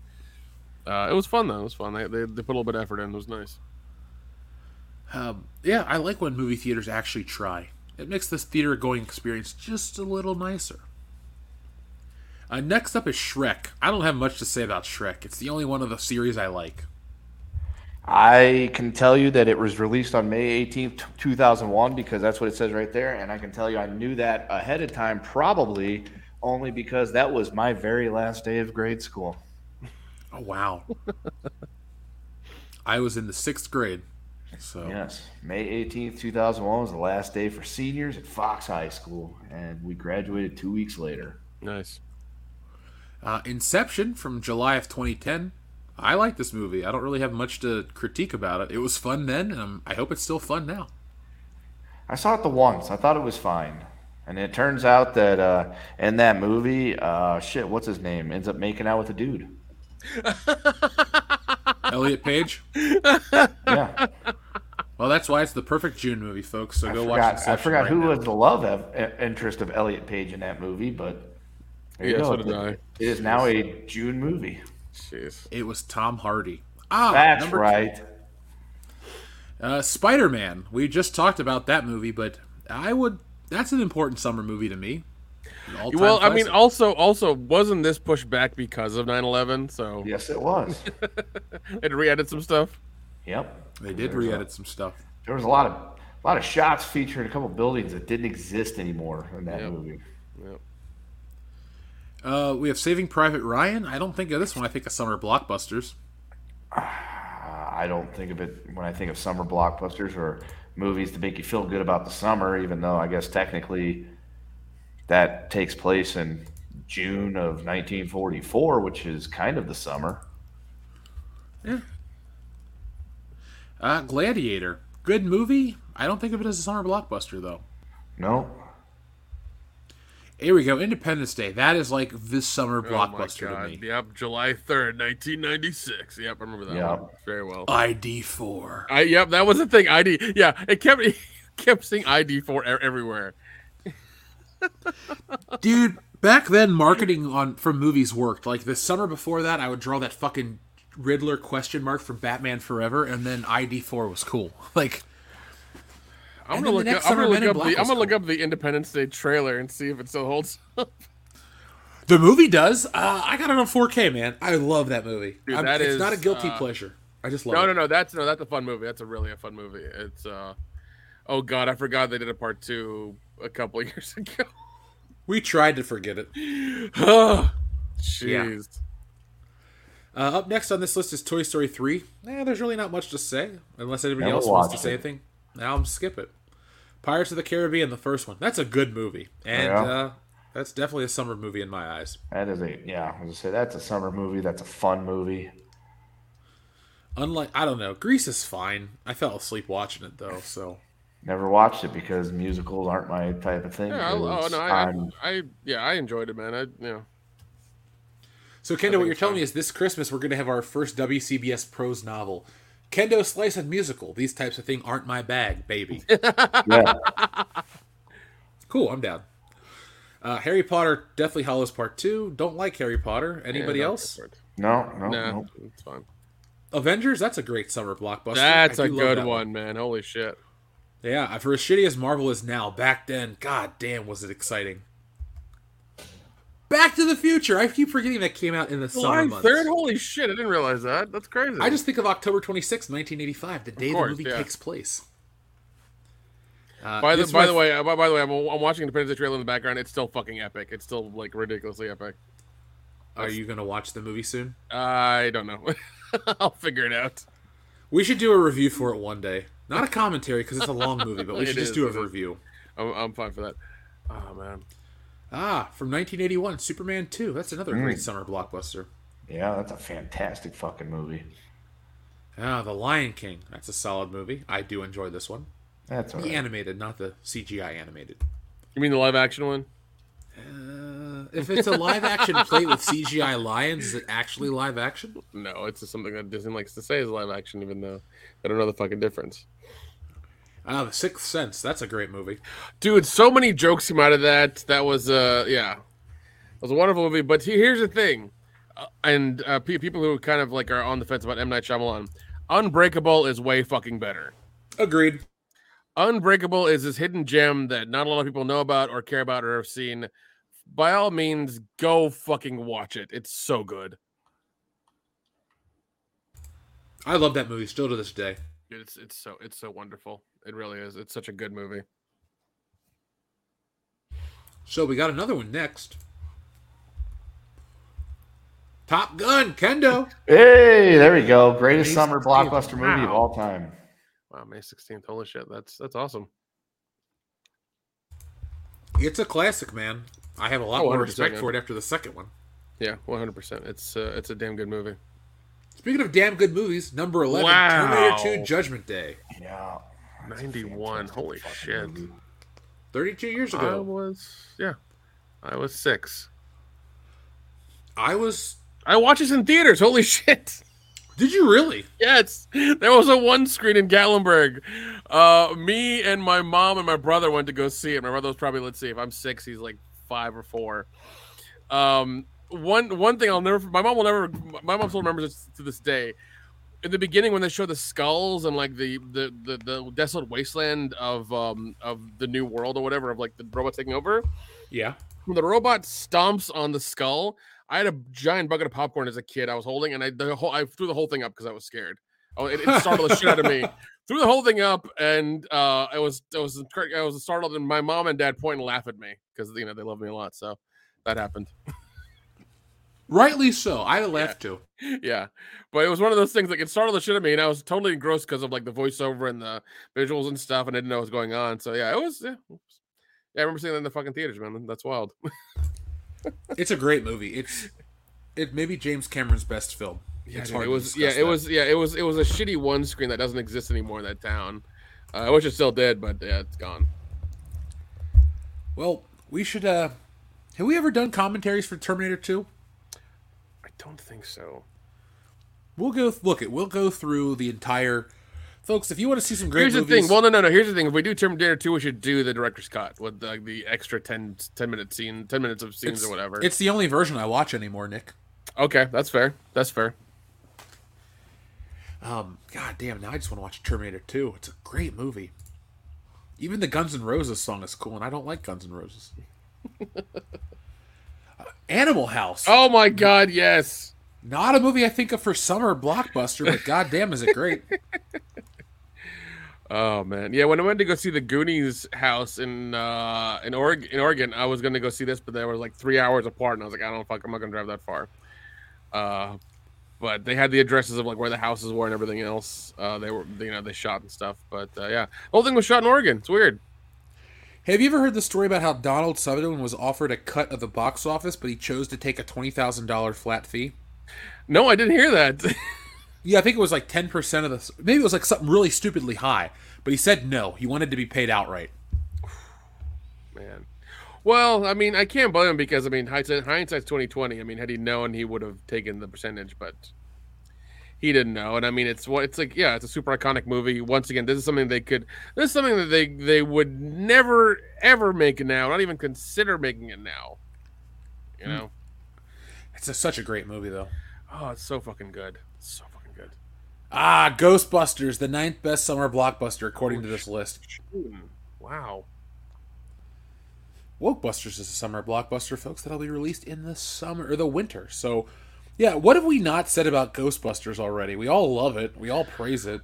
Uh, it was fun, though. It was fun. They, they, they put a little bit of effort in. It was nice. Um, yeah, I like when movie theaters actually try. It makes this theater-going experience just a little nicer. Uh, next up is Shrek. I don't have much to say about Shrek. It's the only one of the series I like. I can tell you that it was released on May eighteenth, two thousand one, because that's what it says right there, and I can tell you I knew that ahead of time, probably only because that was my very last day of grade school. Oh, wow. I was in the sixth grade. So yes, May eighteenth, two thousand one was the last day for seniors at Fox High School, and we graduated two weeks later. Nice. Uh, Inception from July of twenty ten. I like this movie. I don't really have much to critique about it. It was fun then, and I'm, I hope it's still fun now. I saw it the once. I thought it was fine. And it turns out that uh, in that movie, uh, shit, what's his name? Ends up making out with a dude. Elliot Page? Yeah. Well, that's why it's the perfect June movie, folks, so I go forgot, watch Inception. I forgot right who now. was the love of, interest of Elliot Page in that movie, but there yeah, you go. It, it is Jeez. now a June movie. Jeez. It was Tom Hardy. Ah, that's right. Uh, Spider-Man. We just talked about that movie, but I would. that's an important summer movie to me. Well, classic. I mean, also, also, wasn't this pushed back because of nine eleven? So yes, it was. It re-edit some stuff. Yep, they did There's re-edit a, some stuff. There was a lot of, a lot of shots featuring a couple buildings that didn't exist anymore in that yep. movie. Yep. Uh, we have Saving Private Ryan. I don't think of this when I think of summer blockbusters. Uh, I don't think of it when I think of summer blockbusters or movies to make you feel good about the summer, even though I guess technically. That takes place in June of nineteen forty-four, which is kind of the summer. Yeah. Uh, Gladiator. Good movie. I don't think of it as a summer blockbuster, though. No. Here we go. Independence Day. That is like this summer blockbuster oh to me. Yep. July third, nineteen ninety-six. Yep. I remember that yep. one very well. I D four. I, yep. That was the thing. I D. Yeah. It kept... kept seeing I D for everywhere. Dude, back then marketing on from movies worked. Like the summer before that, I would draw that fucking Riddler question mark from Batman Forever, and then I D four was cool. Like, I'm gonna look up. I'm gonna look up the. I'm gonna look up the Independence Day trailer and see if it still holds up. The movie does. Uh, I got it on four K, man. I love that movie. Dude, that is, it's not a guilty uh, pleasure. I just love no, it. No, no, no. That's no. That's a fun movie. That's a really a fun movie. It's. Uh, oh God, I forgot they did a part two a couple of years ago. We tried to forget it. Oh, jeez. Yeah. Uh, up next on this list is Toy Story three. Eh, there's really not much to say unless anybody Never else wants to it. say anything. Now I'm skip it. Pirates of the Caribbean, the first one. That's a good movie, and yeah. uh, that's definitely a summer movie in my eyes. That is a yeah. I was gonna say that's a summer movie. That's a fun movie. Unlike I don't know, Grease is fine. I fell asleep watching it though, so never watched it because musicals aren't my type of thing. Yeah, I, oh no, I, I, I yeah, I enjoyed it, man. I yeah. So Kendo, what you're telling fun. me is this Christmas we're gonna have our first W C B S prose novel. Kendo Slice and musical. These types of things aren't my bag, baby. Yeah. Cool, I'm down. Uh, Harry Potter, Deathly Hallows Part two. Don't like Harry Potter. Anybody yeah, else? No, no, nah, no. It's fine. Avengers, that's a great summer blockbuster. That's a good that one, one, man. Holy shit. Yeah, for as shitty as Marvel is now, back then, god damn, was it exciting. Back to the Future. I keep forgetting that came out in the July summer months. third? Holy shit, I didn't realize that. That's crazy. I just think of October twenty-sixth, nineteen eighty-five, the day course, the movie yeah. takes place. Uh, by the by, the way, by, by the way, I'm, I'm watching Independence Day trailer in the background. It's still fucking epic. It's still, like, ridiculously epic. Are That's, you going to watch the movie soon? I don't know. I'll figure it out. We should do a review for it one day. Not a commentary, because it's a long movie, but we should just is, do a review. I'm, I'm fine for that. Oh, man. Ah, from nineteen eighty-one, Superman two. That's another mm. great summer blockbuster. Yeah, that's a fantastic fucking movie. Ah, The Lion King. That's a solid movie. I do enjoy this one. That's all right. The animated, not the C G I animated. You mean the live-action one? Uh, if it's a live-action plate with C G I lions, is it actually live-action? No, it's just something that Disney likes to say is live-action, even though I don't know the fucking difference. Ah, oh, The Sixth Sense. That's a great movie. Dude, so many jokes came out of that. That was, uh, yeah. It was a wonderful movie. But here's the thing. Uh, and uh, people who kind of like are on the fence about M. Night Shyamalan. Unbreakable is way fucking better. Agreed. Unbreakable is this hidden gem that not a lot of people know about or care about or have seen. By all means, go fucking watch it. It's so good. I love that movie still to this day. Dude, it's it's so it's so wonderful. It really is. It's such a good movie. So we got another one next. Top Gun, Kendo. Hey, there we go. Greatest May summer sixteenth. blockbuster wow. movie of all time. Wow, May sixteenth. Holy shit. That's that's awesome. It's a classic, man. I have a lot oh, more respect man. for it after the second one. Yeah, one hundred percent. It's uh, it's a damn good movie. Speaking of damn good movies, number eleven, wow. Terminator two Judgment Day. Yeah. ninety-one. Holy shit. Movie. thirty-two years ago. I was, yeah. I was six. I was... I watched this in theaters. Holy shit. Did you really? Yes. There was a one screen in Gatlinburg. Uh, me and my mom and my brother went to go see it. My brother was probably, let's see, if I'm six, he's like five or four. Um... One one thing I'll never my mom will never my mom still remembers this to this day. In the beginning, when they show the skulls and like the the the, the desolate wasteland of um of the new world or whatever, of like the robots taking over, yeah. When the robot stomps on the skull, I had a giant bucket of popcorn as a kid I was holding, and I the whole I threw the whole thing up because I was scared. Oh, it, it startled the shit out of me. Threw the whole thing up, and uh, I was I was I was startled, and my mom and dad point and laugh at me because you know they love me a lot, so that happened. Rightly so. I laughed yeah. too. Yeah. But it was one of those things, like, it startled the shit at me, and I was totally engrossed because of, like, the voiceover and the visuals and stuff, and I didn't know what was going on. So, yeah, it was, yeah. Oops. Yeah, I remember seeing that in the fucking theaters, man. That's wild. It's a great movie. It's, it may be James Cameron's best film. Yeah, dude, it was, yeah, it that. was, yeah, it was, it was a shitty one screen that doesn't exist anymore in that town. Uh, I wish it still did, but, yeah, it's gone. Well, we should, uh, have we ever done commentaries for Terminator two? Don't think so. We'll go look it. We'll go through the entire Folks, if you want to see some great here's movies... Here's the thing. Well, no, no, no. Here's the thing. If we do Terminator two, we should do the director's cut with the, the extra ten, ten minute scene, ten minutes of scenes it's, or whatever. It's the only version I watch anymore, Nick. Okay, that's fair. That's fair. Um, God damn, now I just want to watch Terminator two. It's a great movie. Even the Guns N' Roses song is cool, and I don't like Guns N' Roses. uh, Animal House. Oh my God, yes. Not a movie I think of for summer blockbuster, but goddamn is it great. Oh man, yeah. When I went to go see the Goonies house in uh, in, Oreg- in Oregon, I was going to go see this, but they were like three hours apart, and I was like, I don't fuck, I'm not going to drive that far. Uh, but they had the addresses of like where the houses were and everything else. Uh, they were, you know, they shot and stuff. But uh, yeah, the whole thing was shot in Oregon. It's weird. Have you ever heard the story about how Donald Sutherland was offered a cut of the box office, but he chose to take a twenty thousand dollar flat fee? No, I didn't hear that. Yeah, I think it was like ten percent of the... Maybe it was like something really stupidly high. But he said no. He wanted to be paid outright. Man. Well, I mean, I can't blame him because, I mean, hindsight's twenty twenty. I mean, had he known, he would have taken the percentage, but he didn't know. And I mean, it's what it's like, yeah, it's a super iconic movie. Once again, this is something they could... This is something that they, they would never, ever make now. Not even consider making it now. You know? It's a, such a great movie, though. Oh, it's so fucking good. It's so fucking good. Ah, Ghostbusters, the ninth best summer blockbuster according oh, to this list. Wow. Wokebusters is a summer blockbuster, folks, that'll be released in the summer or the winter. So, yeah, what have we not said about Ghostbusters already? We all love it. We all praise it.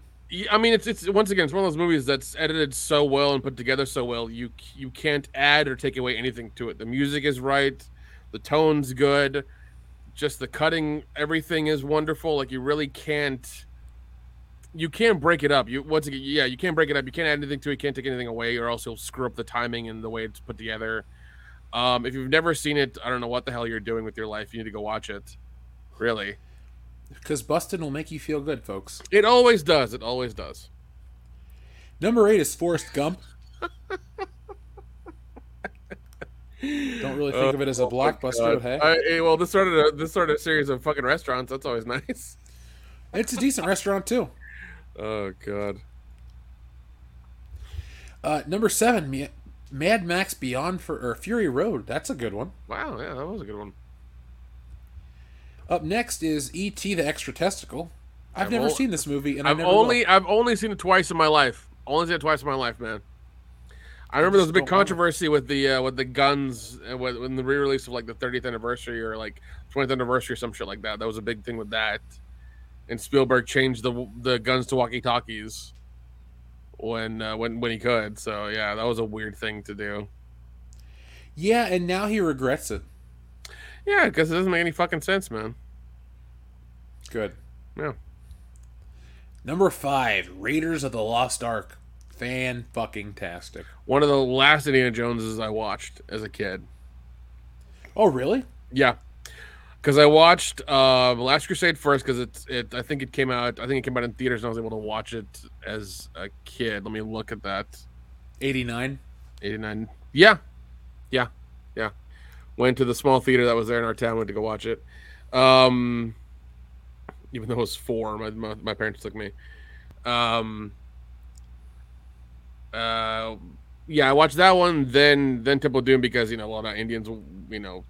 I mean, it's it's once again, it's one of those movies that's edited so well and put together so well, you you can't add or take away anything to it. The music is right, the tone's good. Just the cutting, everything is wonderful. Like you really can't, you can't break it up. You once again, yeah, you can't break it up. You can't add anything to it. You can't take anything away, or else you'll screw up the timing and the way it's put together. Um, if you've never seen it, I don't know what the hell you're doing with your life. You need to go watch it, really, because bustin' will make you feel good, folks. It always does. It always does. Number eight is Forrest Gump. Don't really think oh, of it as a blockbuster, hey? I, well, this started a this started a series of fucking restaurants. That's always nice. It's a decent restaurant too. Oh god. Uh, number seven, Mad Max Beyond for or Fury Road. That's a good one. Wow, yeah, that was a good one. Up next is E T the Extra Testicle. I've, I've never only, seen this movie, and I've I never only will. I've only seen it twice in my life. Only seen it twice in my life, man. I remember there was a big controversy with the uh, with the guns uh, when the re-release of like the thirtieth anniversary or like twentieth anniversary or some shit like that. That was a big thing with that, and Spielberg changed the the guns to walkie-talkies when uh, when when he could. So yeah, that was a weird thing to do. Yeah, and now he regrets it. Yeah, because it doesn't make any fucking sense, man. Good. Yeah. Number five, Raiders of the Lost Ark. Fan-fucking-tastic. One of the last Indiana Joneses I watched as a kid. Oh, really? Yeah. Because I watched uh, Last Crusade first because it's it. I think it came out. I think it came out in theaters, and I was able to watch it as a kid. Let me look at that. eighty-nine eighty-nine Yeah, yeah, yeah. Went to the small theater that was there in our town. Went to go watch it. Um, even though it was four, my my, my parents took me. Um. Uh, yeah, I watched that one, then then Temple of Doom because, you know, a lot of Indians, you know,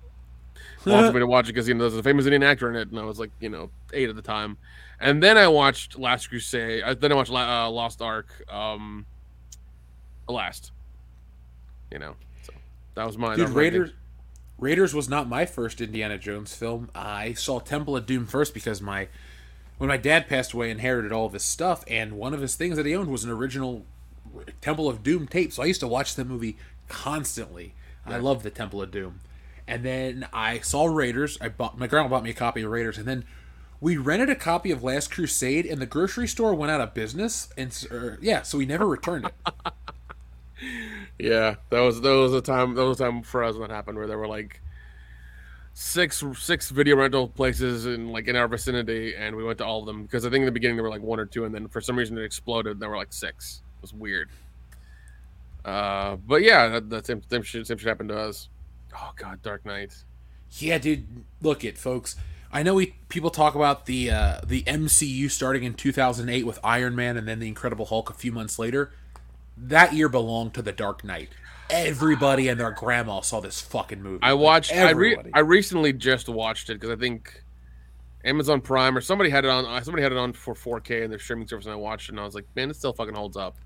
wanted me to watch it because, you know, there's a famous Indian actor in it, and I was like, you know, eight at the time. And then I watched Last Crusade, uh, then I watched La- uh, Lost Ark, um, last. You know, so that was mine. Dude, was Raiders, Raiders was not my first Indiana Jones film. I saw Temple of Doom first because my, when my dad passed away, inherited all this stuff, and one of his things that he owned was an original Temple of Doom tape, so I used to watch the movie constantly. Yeah. I love the Temple of Doom, and then I saw Raiders. I bought my grandma bought me a copy of Raiders, and then we rented a copy of Last Crusade, and the grocery store went out of business, and or, yeah, so we never returned it. Yeah, that was that was a time that was a time for us when that happened, where there were like six six video rental places in like in our vicinity, and we went to all of them because I think in the beginning there were like one or two, and then for some reason it exploded. And there were like six. Was weird, uh, but yeah, that, that same, same, shit, same shit happened to us. Oh god, Dark Knight. Yeah, dude, look it, folks. I know we people talk about the uh, the M C U starting in two thousand eight with Iron Man and then the Incredible Hulk a few months later. That year belonged to the Dark Knight. Everybody and their grandma saw this fucking movie. I watched. Like, I, re- I recently just watched it because I think Amazon Prime or somebody had it on. Somebody had it on for four K in their streaming service, and I watched it. And I was like, man, it still fucking holds up.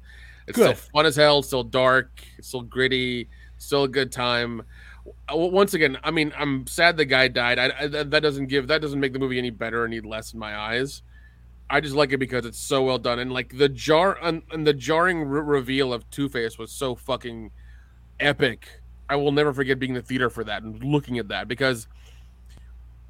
It's good. Still fun as hell. It's still dark. It's still gritty. Still a good time. Once again, I mean, I'm sad the guy died. I, I, that doesn't give that doesn't make the movie any better or any less in my eyes. I just like it because it's so well done, and like the jar and, and the jarring re- reveal of Two-Face was so fucking epic. I will never forget being in the theater for that and looking at that, because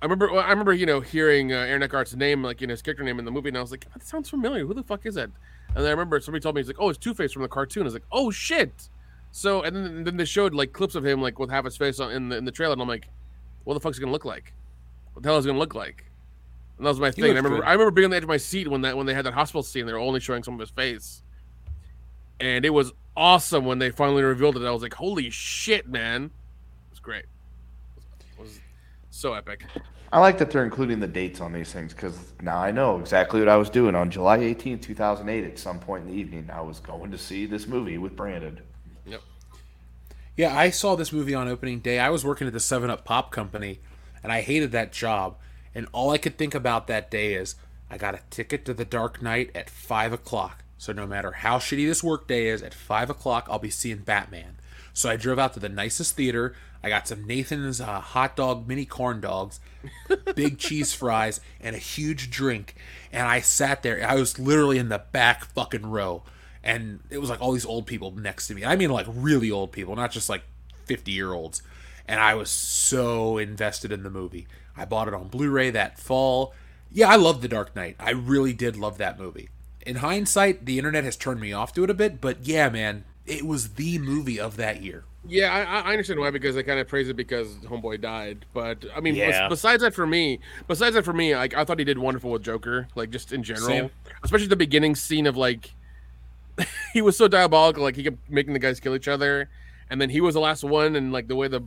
I remember I remember you know hearing uh, Aaron Eckhart's name, like you know his character name in the movie, and I was like, that sounds familiar. Who the fuck is that? And then I remember somebody told me, he's like, oh, it's Two-Face from the cartoon. I was like, oh shit. So and then, and then they showed like clips of him like with half his face on in the in the trailer, and I'm like, what the fuck's it gonna look like? What the hell is it gonna look like? And that was my thing. I remember good. I remember being on the edge of my seat when that when they had that hospital scene. They were only showing some of his face, and it was awesome when they finally revealed it. I was like, holy shit, man! It was great. It was so epic. I like that they're including the dates on these things, because now I know exactly what I was doing on July eighteenth, two thousand eight. At some point in the evening, I was going to see this movie with Brandon. Yep. Yeah, I saw this movie on opening day. I was working at the seven up Pop Company, and I hated that job. And all I could think about that day is, I got a ticket to the Dark Knight at five o'clock. So no matter how shitty this work day is, at five o'clock, I'll be seeing Batman. So I drove out to the nicest theater. I got some Nathan's uh, hot dog mini corn dogs, big cheese fries, and a huge drink. And I sat there. I was literally in the back fucking row. And it was like all these old people next to me. I mean, like really old people, not just like fifty-year-olds. And I was so invested in the movie. I bought it on Blu-ray that fall. Yeah, I loved The Dark Knight. I really did love that movie. In hindsight, the internet has turned me off to it a bit, but yeah, man, it was the movie of that year. Yeah, I, I understand why, because I kind of praise it because Homeboy died. But I mean, yeah. besides that, for me, besides that, for me, like I thought he did wonderful with Joker, like just in general, Same. especially the beginning scene of like. He was so diabolical, like he kept making the guys kill each other, and then he was the last one, and like the way the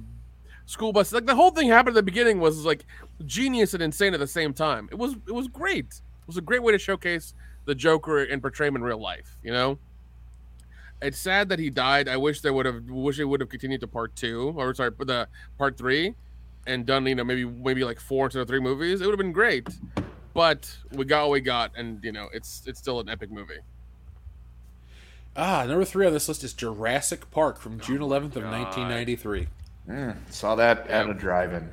school bus, like the whole thing happened at the beginning was like genius and insane at the same time. It was it was great. It was a great way to showcase the Joker and portray him in real life, you know? It's sad that he died. I wish there would have wish it would have continued to part two, or sorry, the part three, and done, you know, maybe maybe like four instead of three movies. It would have been great. But we got what we got, and you know, it's it's still an epic movie. Ah, number three on this list is Jurassic Park from June eleventh of nineteen ninety-three. Mm, saw that yeah. at a drive-in.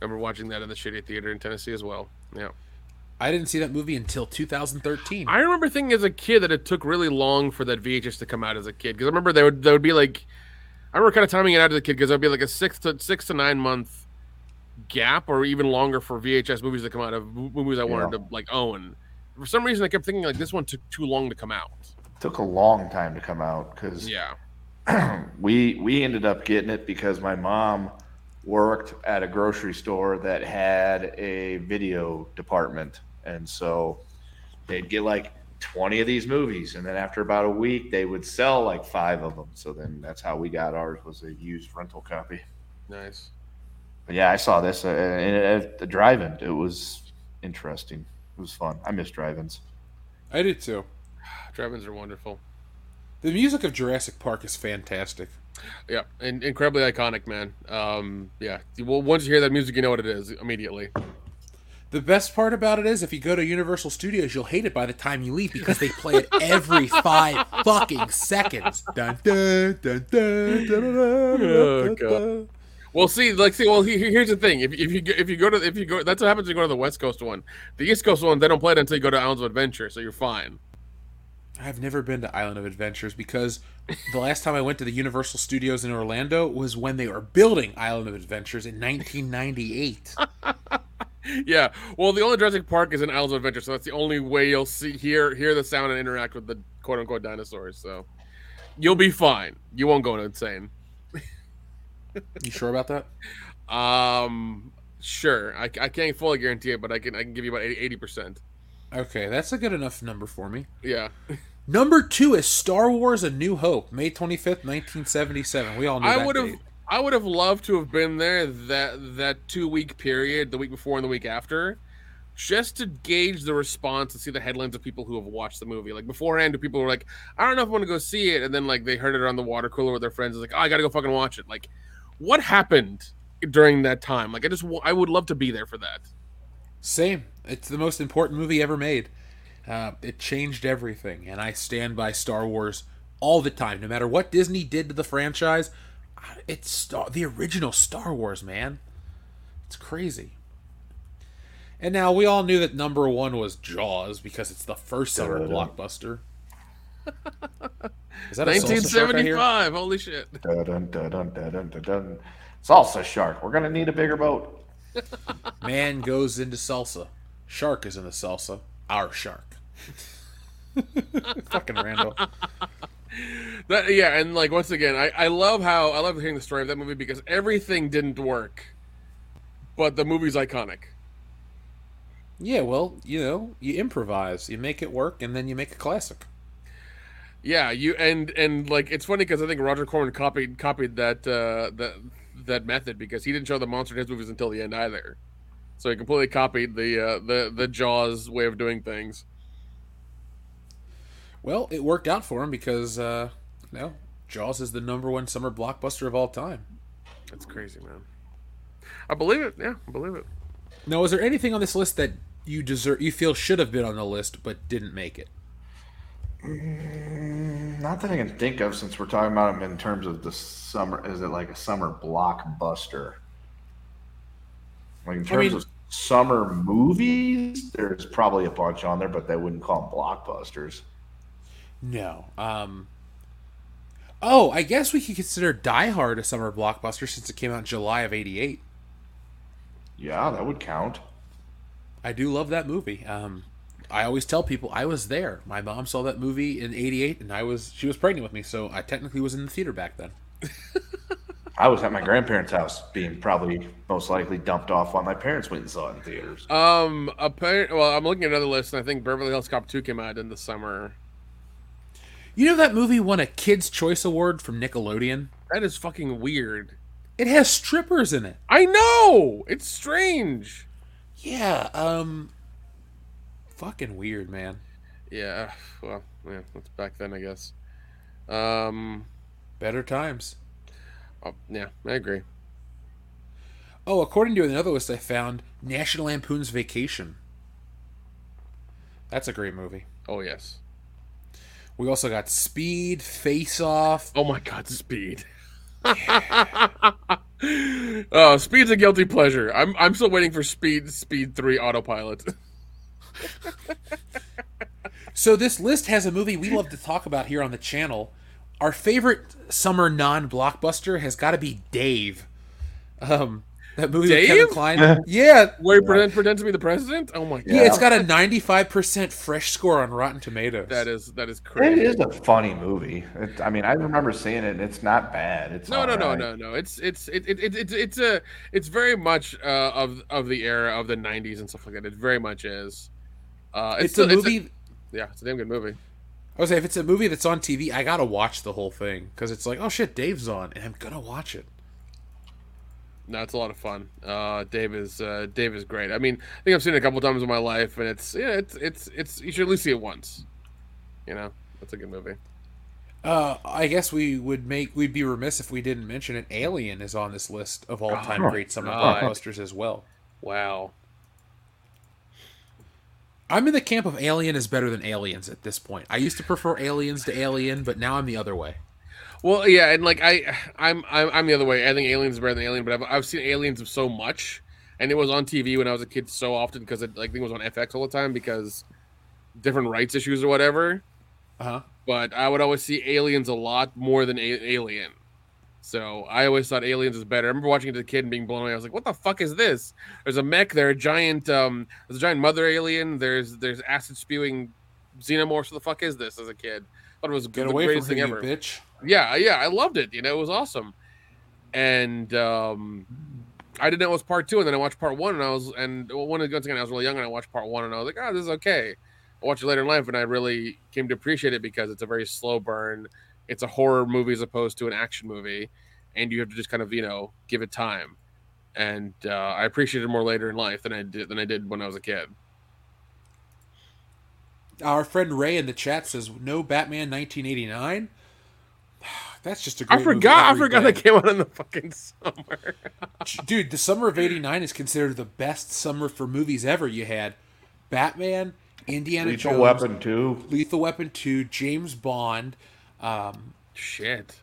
Remember watching that in the shitty theater in Tennessee as well. Yeah, I didn't see that movie until two thousand thirteen. I remember thinking as a kid that it took really long for that V H S to come out as a kid, because I remember there would there would be like, I remember kind of timing it out as a kid because there'd be like a six to six to nine month gap or even longer for V H S movies to come out of movies I wanted yeah. to like own. For some reason, I kept thinking like this one took too long to come out. Took a long time to come out because yeah. we we ended up getting it because my mom worked at a grocery store that had a video department, and so they'd get like twenty of these movies, and then after about a week they would sell like five of them. So then that's how we got ours, was a used rental copy. Nice. But yeah, I saw this uh, at the drive-in. It was interesting. It was fun. I miss drive-ins. I did too. Drive-ins are wonderful. The music of Jurassic Park is fantastic. Yeah, and incredibly iconic, man. Um, yeah, well, once you hear that music, you know what it is immediately. The best part about it is, if you go to Universal Studios, you'll hate it by the time you leave because they play it every five fucking seconds. Dun, dun, dun, dun, dun, dun, oh, God. Well, see, like, see, well, here's the thing: if, if you if you go to if you go, that's what happens. You go to the West Coast one, the East Coast one, they don't play it until you go to Islands of Adventure, so you're fine. I've never been to Island of Adventures because the last time I went to the Universal Studios in Orlando was when they were building Island of Adventures in nineteen ninety-eight. Yeah, well, the only Jurassic Park is in Island of Adventures, so that's the only way you'll see hear hear the sound and interact with the quote unquote dinosaurs. So you'll be fine. You won't go insane. You sure about that? Um, sure. I, I can't fully guarantee it, but I can I can give you about eighty percent. Okay, that's a good enough number for me. Yeah. Number two is Star Wars A New Hope, May twenty-fifth, nineteen seventy-seven. We all knew I that would have, I would have loved to have been there that that two week period, the week before and the week after, just to gauge the response and see the headlines of people who have watched the movie. Like beforehand, people were like, I don't know if I want to go see it, and then like they heard it on the water cooler with their friends, like, oh, I gotta go fucking watch it. Like, what happened during that time? Like, I just I would love to be there for that. Same. It's the most important movie ever made. Uh, it changed everything, and I stand by Star Wars all the time. No matter what Disney did to the franchise, it's Star- the original Star Wars, man. It's crazy. And now, we all knew that number one was Jaws because it's the first ever blockbuster. Is that nineteen seventy-five, holy shit. Dun, dun, dun, dun, dun, dun. Salsa shark, we're going to need a bigger boat. Man goes into salsa. Shark is in the salsa. Our shark. Fucking Randall. That, yeah, and like once again, I, I love how I love hearing the story of that movie because everything didn't work, but the movie's iconic. Yeah, well, you know, you improvise, you make it work, and then you make a classic. Yeah, you and and like it's funny because I think Roger Corman copied copied that uh, that that method because he didn't show the monster in his movies until the end either, so he completely copied the uh, the the Jaws way of doing things. Well, it worked out for him because uh, you know, Jaws is the number one summer blockbuster of all time. That's crazy, man. I believe it. Yeah, I believe it. Now, is there anything on this list that you deserve, you feel should have been on the list but didn't make it? Mm, not that I can think of, since we're talking about them in terms of the summer. Is it like a summer blockbuster? Like in terms I mean, of summer movies, there's probably a bunch on there, but they wouldn't call them blockbusters. No. Um, oh, I guess we could consider Die Hard a summer blockbuster since it came out in July of eighty-eight. Yeah, that would count. I do love that movie. Um, I always tell people I was there. My mom saw that movie in eighty-eight, and I was she was pregnant with me, so I technically was in the theater back then. I was at my grandparents' house, being probably most likely dumped off while my parents went and saw it in theaters. Um, apparently, well, I'm looking at another list, and I think Beverly Hills Cop two came out in the summer. You know that movie won a Kids' Choice Award from Nickelodeon? That is fucking weird. It has strippers in it. I know! It's strange. Yeah, um... fucking weird, man. Yeah, well, yeah, that's back then, I guess. Um... Better times. Oh, yeah, I agree. Oh, according to another list I found, National Lampoon's Vacation. That's a great movie. Oh, yes. We also got Speed, Face Off. Oh my God, Speed! Yeah. Oh, Speed's a guilty pleasure. I'm I'm still waiting for Speed Speed three Autopilot. So this list has a movie we love to talk about here on the channel. Our favorite summer non-blockbuster has got to be Dave. Um, that movie Dave? With Kevin Kline. Yeah, where he pretend, pretend to be the president. Oh my God! Yeah, it's got a ninety-five percent fresh score on Rotten Tomatoes. That is that is crazy. It is a funny movie. It, I mean, I remember seeing it, and it's not bad. It's no, no, no, right. no, no. It's it's it, it, it, it it's a it's very much uh, of of the era of the nineties and stuff like that. It very much is. Uh, it's, it's still, a movie. It's a, yeah, it's a damn good movie. I was saying, if it's a movie that's on T V, I gotta watch the whole thing because it's like, oh shit, Dave's on, and I'm gonna watch it. No, it's a lot of fun. Uh, Dave is uh, Dave is great. I mean, I think I've seen it a couple times in my life, and it's yeah, it's it's it's you should at least see it once. You know, that's a good movie. Uh, I guess we would make we'd be remiss if we didn't mention it. Alien is on this list of all time oh, great summer God. blockbusters as well. Wow. I'm in the camp of Alien is better than Aliens at this point. I used to prefer Aliens to Alien, but now I'm the other way. Well, yeah, and like I, I'm, I'm, I'm the other way. I think Aliens is better than Alien, but I've, I've seen Aliens of so much, and it was on T V when I was a kid so often because it, like, I think it was on F X all the time because different rights issues or whatever. Uh huh. But I would always see Aliens a lot more than a- Alien, so I always thought Aliens is better. I remember watching it as a kid and being blown away. I was like, "What the fuck is this?" There's a mech. There a giant. Um, there's a giant mother alien. There's there's acid spewing xenomorphs. What the fuck is this? As a kid, I thought it was Get the away greatest from thing you, ever. Bitch. Yeah, yeah, I loved it. You know, it was awesome, and um, I didn't know it was part two, and then I watched part one, and I was, and one of the guns again, I was really young, and I watched part one, and I was like, oh, this is okay. I watched it later in life, and I really came to appreciate it because it's a very slow burn. It's a horror movie as opposed to an action movie, and you have to just kind of, you know, give it time. And uh, I appreciate it more later in life than I did than I did when I was a kid. Our friend Ray in the chat says, "No Batman nineteen eighty-nine." That's just a great I forgot. I forgot day. That came out in the fucking summer. Dude, the summer of eighty-nine is considered the best summer for movies ever. You had Batman, Indiana Lethal Jones, Weapon two, Lethal Weapon two, James Bond. Um, Shit.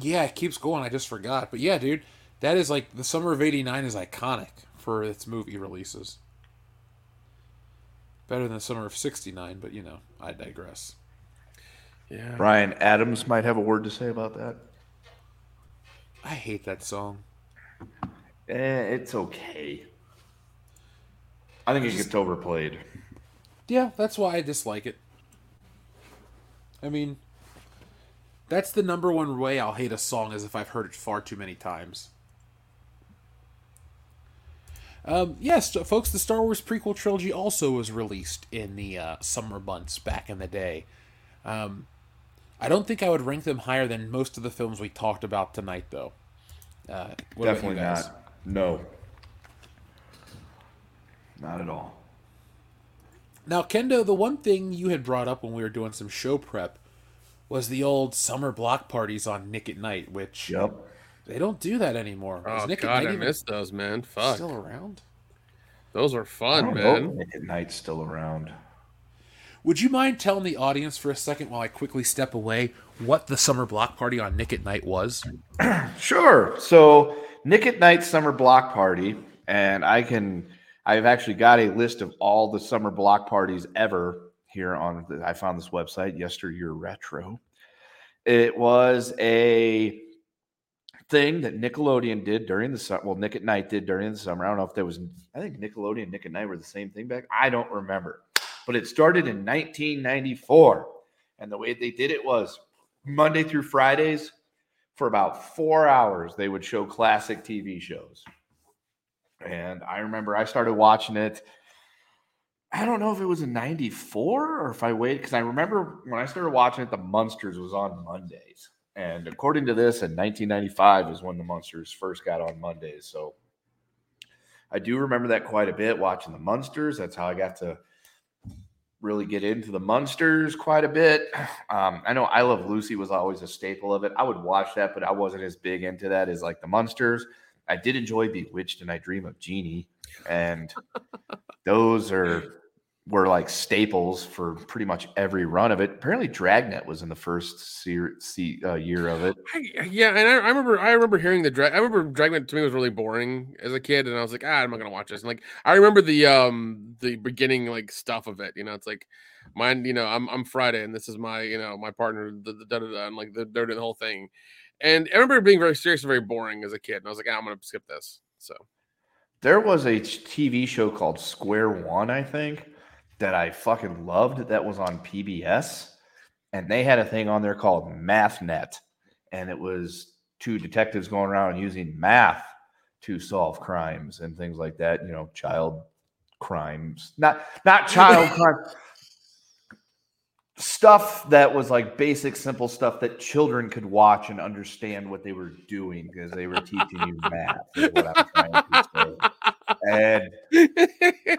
Yeah, it keeps going. I just forgot. But yeah, dude, that is like the summer of eighty-nine is iconic for its movie releases. Better than the summer of sixty-nine, but you know, I digress. Yeah. Brian Adams might have a word to say about that. I hate that song. Eh, it's okay. I think I it just, gets overplayed. Yeah, that's why I dislike it. I mean, that's the number one way I'll hate a song, is if I've heard it far too many times. Um, yes, folks, the Star Wars prequel trilogy also was released in the uh, summer months back in the day. Um, I don't think I would rank them higher than most of the films we talked about tonight, though. Uh, Definitely not. No. Not at all. Now, Kendo, the one thing you had brought up when we were doing some show prep was the old summer block parties on Nick at Night, which yep. they don't do that anymore. Oh, Nick God, at Night I miss those, man. Fuck. Still around? Those are fun, I don't man. Know Nick at Night's still around. Would you mind telling the audience for a second while I quickly step away what the summer block party on Nick at Night was? Sure. So Nick at Night's summer block party, and I can, I've actually got a list of all the summer block parties ever here on, the, I found this website, Yesteryear Retro. It was a thing that Nickelodeon did during the summer. Well, Nick at Night did during the summer. I don't know if there was, I think Nickelodeon and Nick at Night were the same thing back. I don't remember. But it started in nineteen ninety-four, and the way they did it was Monday through Fridays for about four hours, they would show classic T V shows. And I remember I started watching it. I don't know if it was in ninety-four or if I waited, because I remember when I started watching it, the Munsters was on Mondays. And according to this, in nineteen ninety-five is when the Munsters first got on Mondays. So I do remember that quite a bit, watching the Munsters. That's how I got to really get into the Munsters quite a bit. Um, I know I Love Lucy was always a staple of it. I would watch that, but I wasn't as big into that as like the Munsters. I did enjoy Bewitched and I Dream of Jeannie. And those are were like staples for pretty much every run of it. Apparently Dragnet was in the first se- se- uh, year of it. I, yeah. And I, I remember, I remember hearing the drag. I remember Dragnet to me was really boring as a kid. And I was like, ah, I'm not going to watch this. And like, I remember the, um, the beginning, like stuff of it, you know, it's like mine, you know, I'm, I'm Friday and this is my, you know, my partner, the, the da, da, da, and like the, the whole thing. And I remember it being very serious and very boring as a kid. And I was like, ah, I'm going to skip this. So there was a T V show called Square One, I think, that I fucking loved, that was on P B S, and they had a thing on there called MathNet, and it was two detectives going around using math to solve crimes and things like that, you know, child crimes, not not child crimes, stuff that was like basic, simple stuff that children could watch and understand what they were doing because they were teaching you math, is what I'm trying to say. And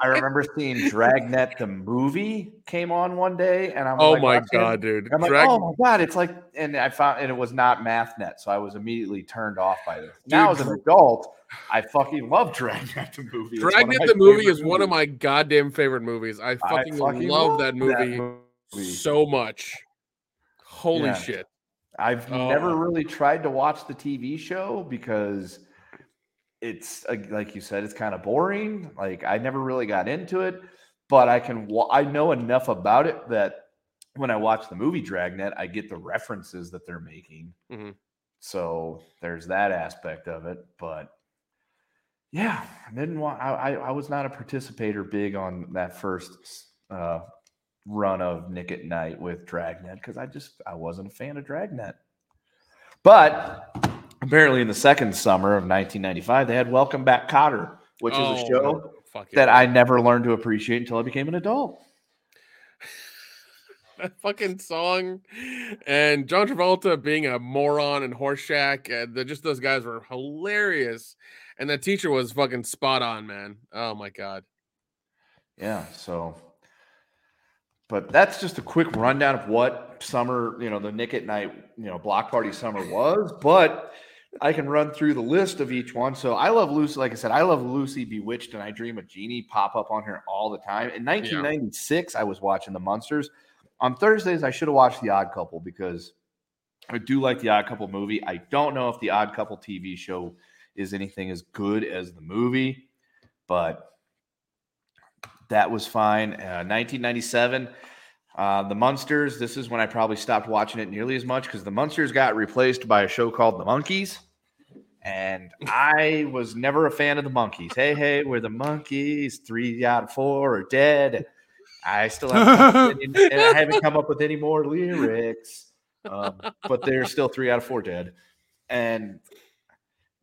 I remember seeing Dragnet the movie came on one day, and I'm oh like, my god, dude! I'm Drag- like, oh my god, it's like, and I found, and it was not MathNet, so I was immediately turned off by this. Dude, now as an adult, I fucking love Dragnet the movie. It's Dragnet the movie is movies. one of my goddamn favorite movies. I fucking, I fucking love, love that movie, that movie so much. Holy yeah. shit! I've oh. never really tried to watch the T V show because it's like you said, it's kind of boring. Like I never really got into it, but I can, wa- I know enough about it that when I watch the movie Dragnet, I get the references that they're making. Mm-hmm. So there's that aspect of it, but yeah, I didn't want, I, I, I was not a participator big on that first uh, run of Nick at Night with Dragnet. Cause I just, I wasn't a fan of Dragnet, but apparently in the second summer of nineteen ninety-five, they had Welcome Back, Kotter, which oh, is a show that I never learned to appreciate until I became an adult. that fucking song, and John Travolta being a moron and Horseshack. Uh, the, just those guys were hilarious, and that teacher was fucking spot on, man. Oh my god. Yeah. So, but that's just a quick rundown of what summer, you know, the Nick at Night, you know, block party summer was. But I can run through the list of each one. So I Love Lucy. Like I said, I Love Lucy, Bewitched, and I Dream of Jeannie pop up on here all the time. In nineteen ninety-six, yeah. I was watching The Munsters. On Thursdays, I should have watched The Odd Couple because I do like The Odd Couple movie. I don't know if The Odd Couple T V show is anything as good as the movie, but that was fine. Uh, nineteen ninety-seven, uh, The Munsters. This is when I probably stopped watching it nearly as much because The Munsters got replaced by a show called The Monkees. And I was never a fan of The Monkees. Hey, hey, we're The Monkees. Three out of four are dead. I still haven't, and I haven't come up with any more lyrics, um, but they're still three out of four dead. And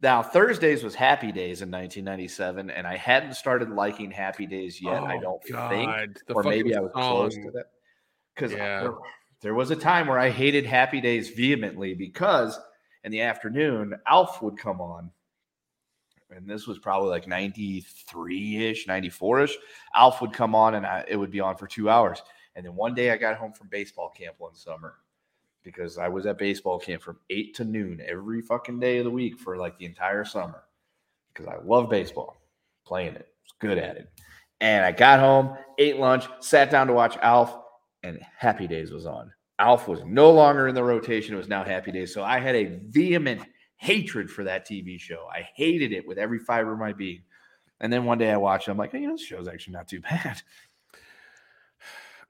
now Thursdays was Happy Days in nineteen ninety-seven, and I hadn't started liking Happy Days yet. Oh, I don't God. think, the or maybe I was song. close to that because yeah. there, there was a time where I hated Happy Days vehemently because in the afternoon Alf would come on. And this was probably like ninety-three-ish, ninety-four-ish. Alf would come on, and I, it would be on for two hours. And then one day I got home from baseball camp one summer because I was at baseball camp from eight to noon every fucking day of the week for like the entire summer because I love baseball, playing it, was good at it. And I got home, ate lunch, sat down to watch Alf, and Happy Days was on. Alf was no longer in the rotation. It was now Happy Days. So I had a vehement hatred for that T V show. I hated it with every fiber of my being. And then one day I watched it. I'm like, hey, you know, this show's actually not too bad.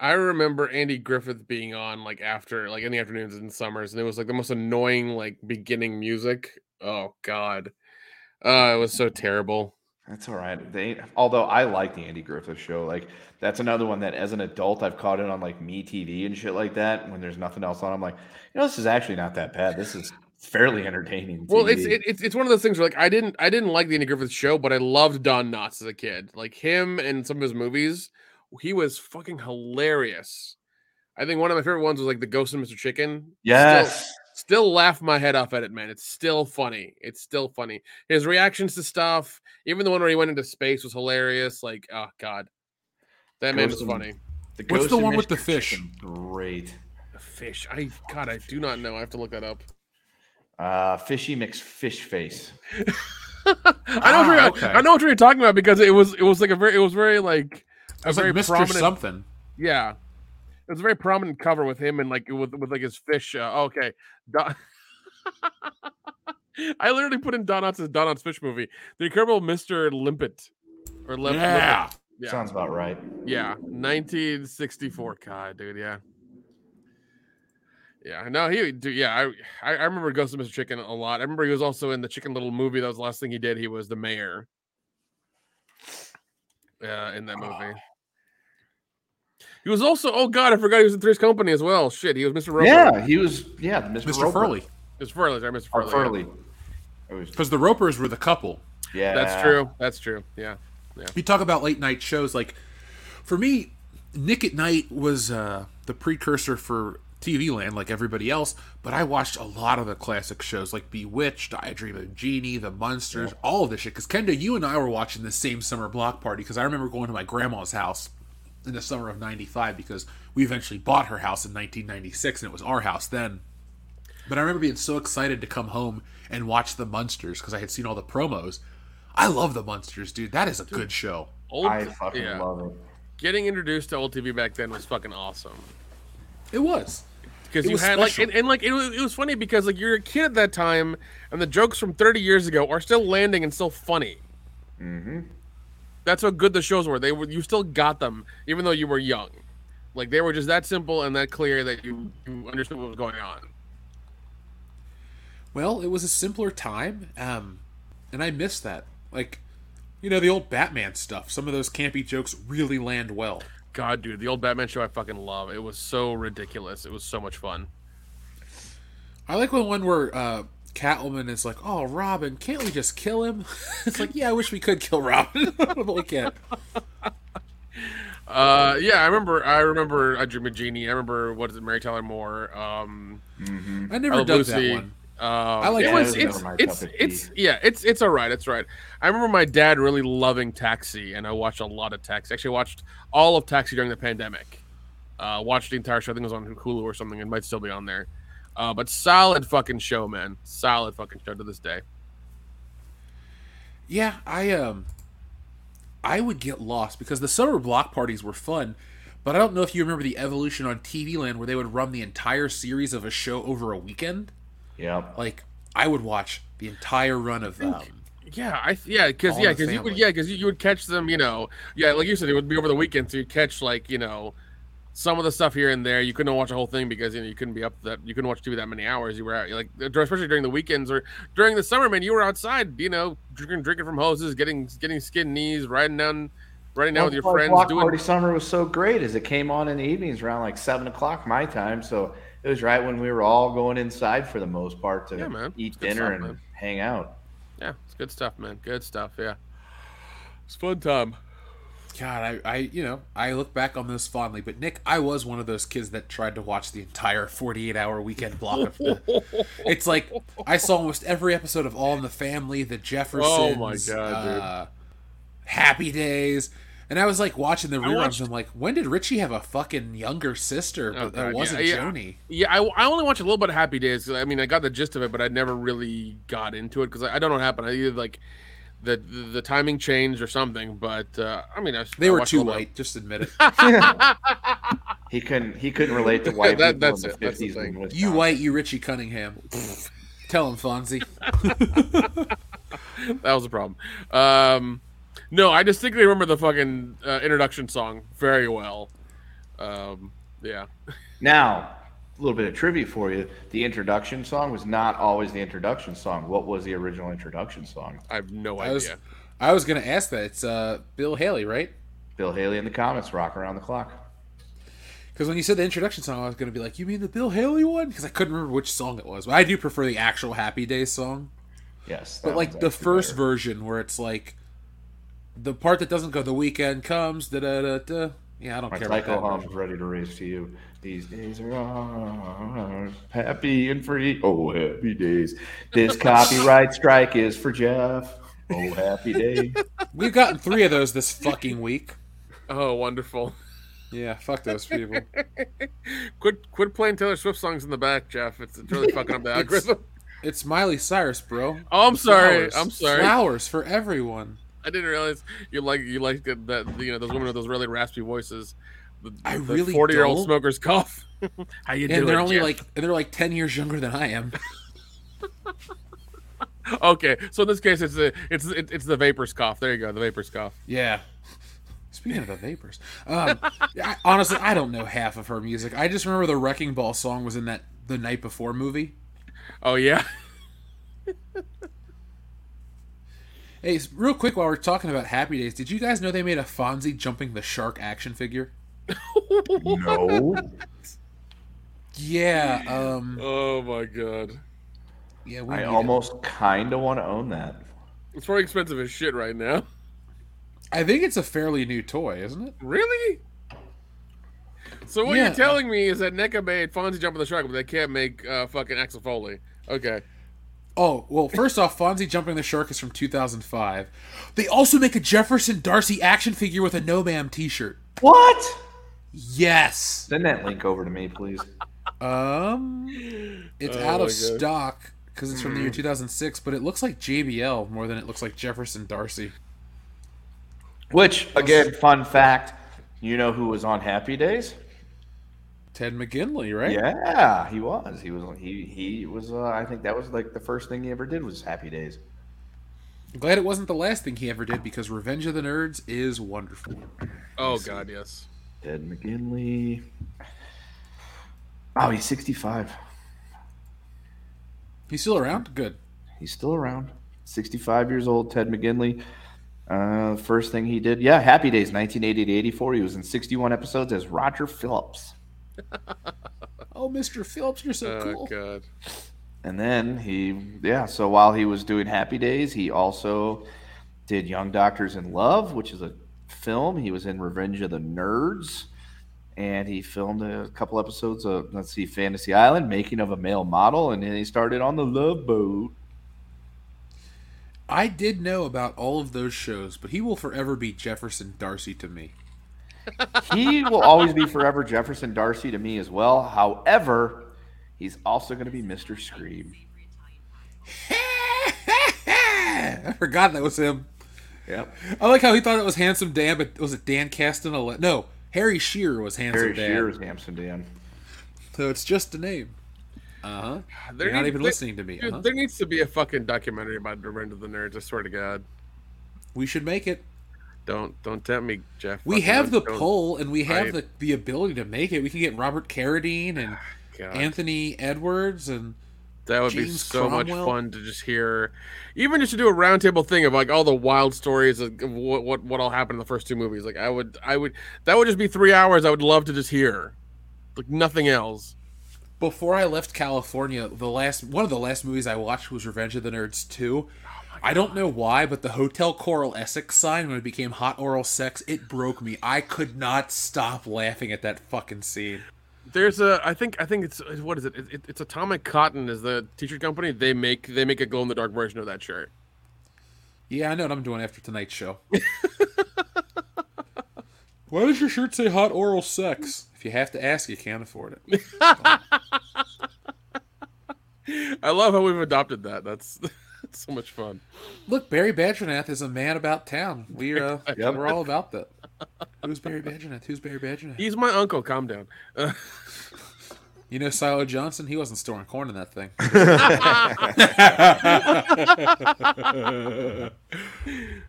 I remember Andy Griffith being on like after, like in the afternoons and summers, and it was like the most annoying, like beginning music. Oh God. Uh, it was so terrible. That's all right. They, although I like the Andy Griffith show. Like that's another one that as an adult, I've caught it on like Me T V and shit like that. When there's nothing else on, I'm like, you know, this is actually not that bad. This is fairly entertaining T V. Well, it's it, it's one of those things where like I didn't I didn't like the Andy Griffith show, but I loved Don Knotts as a kid. Like him and some of his movies, he was fucking hilarious. I think one of my favorite ones was like The Ghost of Mister Chicken. Yes, still, still laugh my head off at it, man. It's still funny. It's still funny. His reactions to stuff, even the one where he went into space, was hilarious. Like, oh god, that man was funny. The Ghost What's the one Mister with the fish? Chicken. Great, the fish. I god, I do not know. I have to look that up. Uh, Fishy McFish Face. I know, ah, what okay. I know what you're talking about because it was it was like a very it was very like a very like prominent something. Yeah, it was a very prominent cover with him and like with with like his fish. Uh, okay, Don- I literally put in Don Knotts' Don Knotts Fish movie, The Incredible Mister Limpet or Lim- yeah. Limpet. Yeah, sounds about right. Yeah, nineteen sixty-four. God, dude, yeah. Yeah, no, he do. Yeah, I I remember Ghost of Mister Chicken a lot. I remember he was also in the Chicken Little movie. That was the last thing he did. He was the mayor. Yeah, uh, in that movie. He was also. Oh God, I forgot he was in Three's Company as well. Shit, he was Mister Roper. Yeah, he was. Yeah, Mister Mister Furley. Mister Furley, sorry, Mister Furley. Or Furley. Because the Ropers were the couple. Yeah, that's true. That's true. Yeah, yeah. You talk about late night shows. Like for me, Nick at Night was uh, the precursor for T V land, like everybody else, but I watched a lot of the classic shows like Bewitched, I Dream of Jeannie, The Munsters, yeah. all of this shit. Because Kenda, you and I were watching the same summer block party because I remember going to my grandma's house in the summer of ninety-five because we eventually bought her house in nineteen ninety-six and it was our house then. But I remember being so excited to come home and watch The Munsters because I had seen all the promos. I love The Munsters, dude. That is a dude, good show. Old, I fucking yeah. love it. Getting introduced to old T V back then was fucking awesome. It was. Because you had special. like and, and like it was it was funny because like you're a kid at that time and the jokes from thirty years ago are still landing and still funny. Mm-hmm. That's how good the shows were. They were you still got them even though you were young. Like they were just that simple and that clear that you, you understood what was going on. Well, it was a simpler time, um, and I miss that. Like, you know, the old Batman stuff. Some of those campy jokes really land well. God, dude, the old Batman show I fucking love. It was so ridiculous. It was so much fun. I like the one where uh, Catwoman is like, oh, Robin, can't we just kill him? It's like, yeah, I wish we could kill Robin, but we can't. Uh, yeah, I remember. I remember I Dream of Jeannie. I remember what is it, Mary Tyler Moore. Um, mm-hmm. I never dug that one. Um, I like it was, it's it's it's yeah it's it's all right it's right. I remember my dad really loving Taxi, and I watched a lot of Taxi. Actually, I watched all of Taxi during the pandemic. Uh, watched the entire show. I think it was on Hulu or something. It might still be on there. Uh, but solid fucking show, man. Solid fucking show to this day. Yeah, I um, I would get lost because the summer block parties were fun, but I don't know if you remember the evolution on T V Land where they would run the entire series of a show over a weekend. Yeah, like I would watch the entire run of them. Um, yeah, I yeah because yeah because you would yeah because you, you would catch them, you know, yeah, like you said, it would be over the weekend, so you'd catch, like, you know, some of the stuff here and there. You couldn't watch the whole thing because, you know, you couldn't be up that you couldn't watch T V that many hours. You were out, like, especially during the weekends or during the summer, man. You were outside, you know, drinking, drinking from hoses, getting getting skin knees, riding down, riding down well, with your friends. Block doing... Party summer was so great as it came on in the evenings around like seven o'clock my time. So it was right when we were all going inside for the most part to yeah, eat dinner stuff, and man. hang out. Yeah, it's good stuff, man. Good stuff. Yeah, it's fun time. God, I, I, you know, I look back on this fondly, but Nick, I was one of those kids that tried to watch the entire forty-eight hour weekend block of the, it's like, I saw almost every episode of All in the Family, The Jeffersons, oh my God, uh, dude. Happy Days, and I was like watching the reruns, watched... and I'm like, when did Richie have a fucking younger sister, but oh, that wasn't yeah, yeah. Joni? Yeah, I, I only watched a little bit of Happy Days, I mean, I got the gist of it, but I never really got into it, because I, I don't know what happened, I either, like, The, the the timing changed or something, but uh, I mean, I, they I were too white. Just admit it. he couldn't he couldn't relate to white. that, that's it. That's the thing. You white, you Richie Cunningham. Tell him, Fonzie. That was a problem. Um, no, I distinctly remember the fucking uh, introduction song very well. Um, yeah. Now, a little bit of trivia for you. The introduction song was not always the introduction song. What was the original introduction song? I have no idea. I was, I was going to ask that. It's uh, Bill Haley, right? Bill Haley and the Comets, Rock Around the Clock. Because when you said the introduction song, I was going to be like, you mean the Bill Haley one? Because I couldn't remember which song it was. But I do prefer the actual Happy Days song. Yes. But like the first better. version where it's like the part that doesn't go, the weekend comes, da-da-da-da. Yeah, I don't My care about that. Michael Holmes ready to raise to you. These days are ours, happy and free. Oh, happy days. This copyright strike is for Jeff. Oh, happy day. We've gotten three of those this fucking week. Oh, wonderful. Yeah, fuck those people. quit quit playing Taylor Swift songs in the back, Jeff. It's really fucking up the algorithm. It's, it's Miley Cyrus, bro. Oh, I'm sorry. Flowers. I'm sorry. Flowers for everyone. I didn't realize you like you like that, you know, those women with those really raspy voices. The, I the really forty-year-old smokers cough. How you and doing? And they're only Jeff? like they're like ten years younger than I am. Okay, so in this case, it's the it's it's the vapors cough. There you go, the vapors cough. Yeah. Speaking of the vapors, um, I, honestly, I don't know half of her music. I just remember the Wrecking Ball song was in that The Night Before movie. Oh yeah. Hey, real quick, while we're talking about Happy Days, did you guys know they made a Fonzie jumping the shark action figure? No. Yeah. Um, oh my god. Yeah, we I almost kind of want to own that. It's probably expensive as shit right now. I think it's a fairly new toy, isn't it? Really? So what yeah. you're telling me is that NECA made Fonzie jumping the shark, but they can't make uh, fucking Axel Foley. Okay. Oh, well, first off, Fonzie Jumping the Shark is from two thousand five. They also make a Jefferson Darcy action figure with a No Ma'am t-shirt. What? Yes. Send that link over to me, please. Um, It's oh, out of stock because it's from the year two thousand six, but it looks like J B L more than it looks like Jefferson Darcy. Which, again, fun fact, you know who was on Happy Days? Ted McGinley, right? Yeah, he was. He was. He he was. Uh, I think that was like the first thing he ever did was Happy Days. I'm glad it wasn't the last thing he ever did because Revenge of the Nerds is wonderful. Oh God, yes. Ted McGinley. Wow, he's sixty-five. He's still around? Good. He's still around. sixty-five years old, Ted McGinley. Uh, first thing he did, yeah, Happy Days, nineteen eighty to eighty-four. He was in sixty-one episodes as Roger Phillips. Oh, Mister Phillips, you're so oh, cool. God. And then he, yeah, so while he was doing Happy Days, he also did Young Doctors in Love, which is a film. He was in Revenge of the Nerds, and he filmed a couple episodes of, let's see, Fantasy Island, Making of a Male Model, and then he started on The Love Boat. I did know about all of those shows, but he will forever be Jefferson Darcy to me. He will always be forever Jefferson Darcy to me as well. However, he's also going to be Mister Scream. I forgot that was him. Yep. I like how he thought it was Handsome Dan, but was it Dan Castellaneta? No, Harry Shearer was Handsome Harry Dan. Harry Shearer was Handsome Dan. So it's just a name. Uh-huh. You're not need, even there, listening to me. Uh-huh. There needs to be a fucking documentary about Revenge of the Nerds, I swear to God. We should make it. Don't don't tempt me, Jeff. We have the don't. poll, and we have right. the, the ability to make it. We can get Robert Carradine and God. Anthony Edwards and that would James be so Cromwell. Much fun to just hear. Even just to do a roundtable thing of like all the wild stories of what what what all happened in the first two movies. Like I would I would that would just be three hours. I would love to just hear, like nothing else. Before I left California, the last one of the last movies I watched was Revenge of the Nerds two. I don't know why, but the Hotel Coral Essex sign, when it became Hot Oral Sex, it broke me. I could not stop laughing at that fucking scene. There's a, I think, I think it's, what is it? it, it it's Atomic Cotton is the t-shirt company. They make, they make a glow in the dark version of that shirt. Yeah, I know what I'm doing after tonight's show. Why does your shirt say Hot Oral Sex? If you have to ask, you can't afford it. I love how we've adopted that. That's... so much fun. Look, Barry Badgernath is a man about town. We're uh, yep. we're all about that. Who's Barry Badgernath? Who's Barry Badgernath? He's my uncle. Calm down. Uh. You know Silo Johnson? He wasn't storing corn in that thing.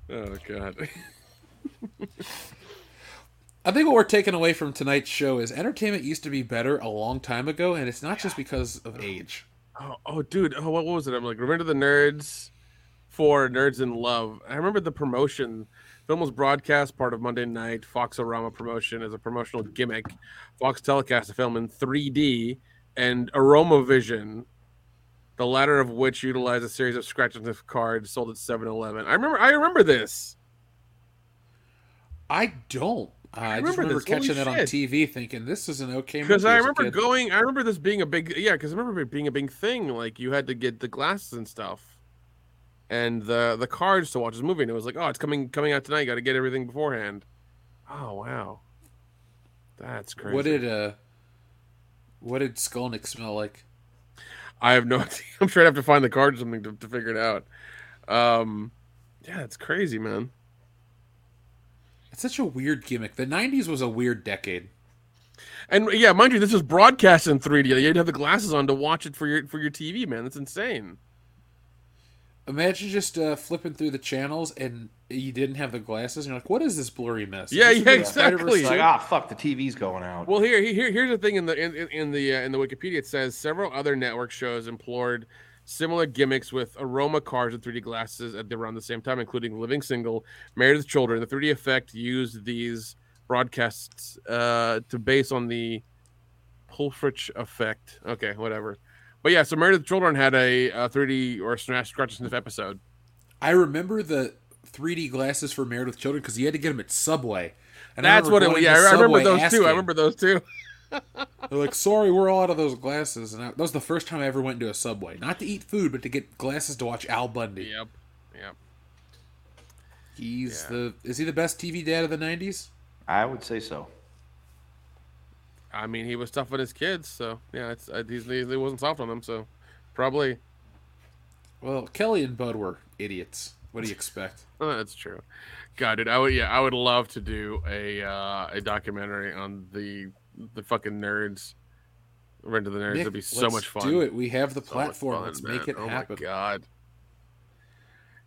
Oh, God. I think what we're taking away from tonight's show is entertainment used to be better a long time ago, and it's not just because of age. Oh, oh, dude! Oh, what was it? I'm like, Remember the Nerds for Nerds in Love. I remember the promotion. Film was broadcast part of Monday Night Foxorama promotion as a promotional gimmick. Fox telecast the film in three D and Aromavision, the latter of which utilized a series of scratch-and-sniff cards sold at seven eleven. I remember. I remember this. I don't. Uh, I, I just remember, remember catching that on T V, thinking this is an okay movie. Because I remember going, I remember this being a big, yeah. Because I remember it being a big thing. Like you had to get the glasses and stuff, and the the cards to watch this movie. And it was like, oh, it's coming coming out tonight. You got to get everything beforehand. Oh wow, that's crazy. What did uh, what did Skolnick smell like? I have no idea. I'm sure I'd have to find the card or something to, to figure it out. Um, yeah, it's crazy, man. It's such a weird gimmick. The nineties was a weird decade. And yeah, mind you, this was broadcast in three D. You'd have the glasses on to watch it for your for your T V, man. That's insane. Imagine just uh, flipping through the channels and you didn't have the glasses. And you're like, what is this blurry mess? Yeah, yeah, exactly. Like, ah, fuck, the T V's going out. Well, here, here, here's the thing in the in, in the uh, in the Wikipedia. It says several other network shows implored similar gimmicks with aroma cards and three D glasses at around the same time, including Living Single, Married with Children. The three D effect used these broadcasts uh, to base on the Pulfrich effect. Okay, whatever. But yeah, so Married with Children had a, a three D or scratch and sniff episode. I remember the three D glasses for Married with Children because you had to get them at Subway. And that's what it was. Yeah, I remember those asking. too. I remember those too. They're like, sorry, we're all out of those glasses. And I, that was the first time I ever went into a Subway. Not to eat food, but to get glasses to watch Al Bundy. Yep, yep. He's yeah. the... Is he the best T V dad of the nineties? I would say so. I mean, he was tough on his kids, so... Yeah, it's, uh, he's, he wasn't soft on them, so... Probably. Well, Kelly and Bud were idiots. What do you expect? Oh, that's true. God, dude, I would, yeah, I would love to do a uh, a documentary on the... the fucking nerds, Revenge of the Nerds. Nick, that'd be so much fun. Let's do it. We have the so platform. Fun, let's man. make it oh happen. Oh my god.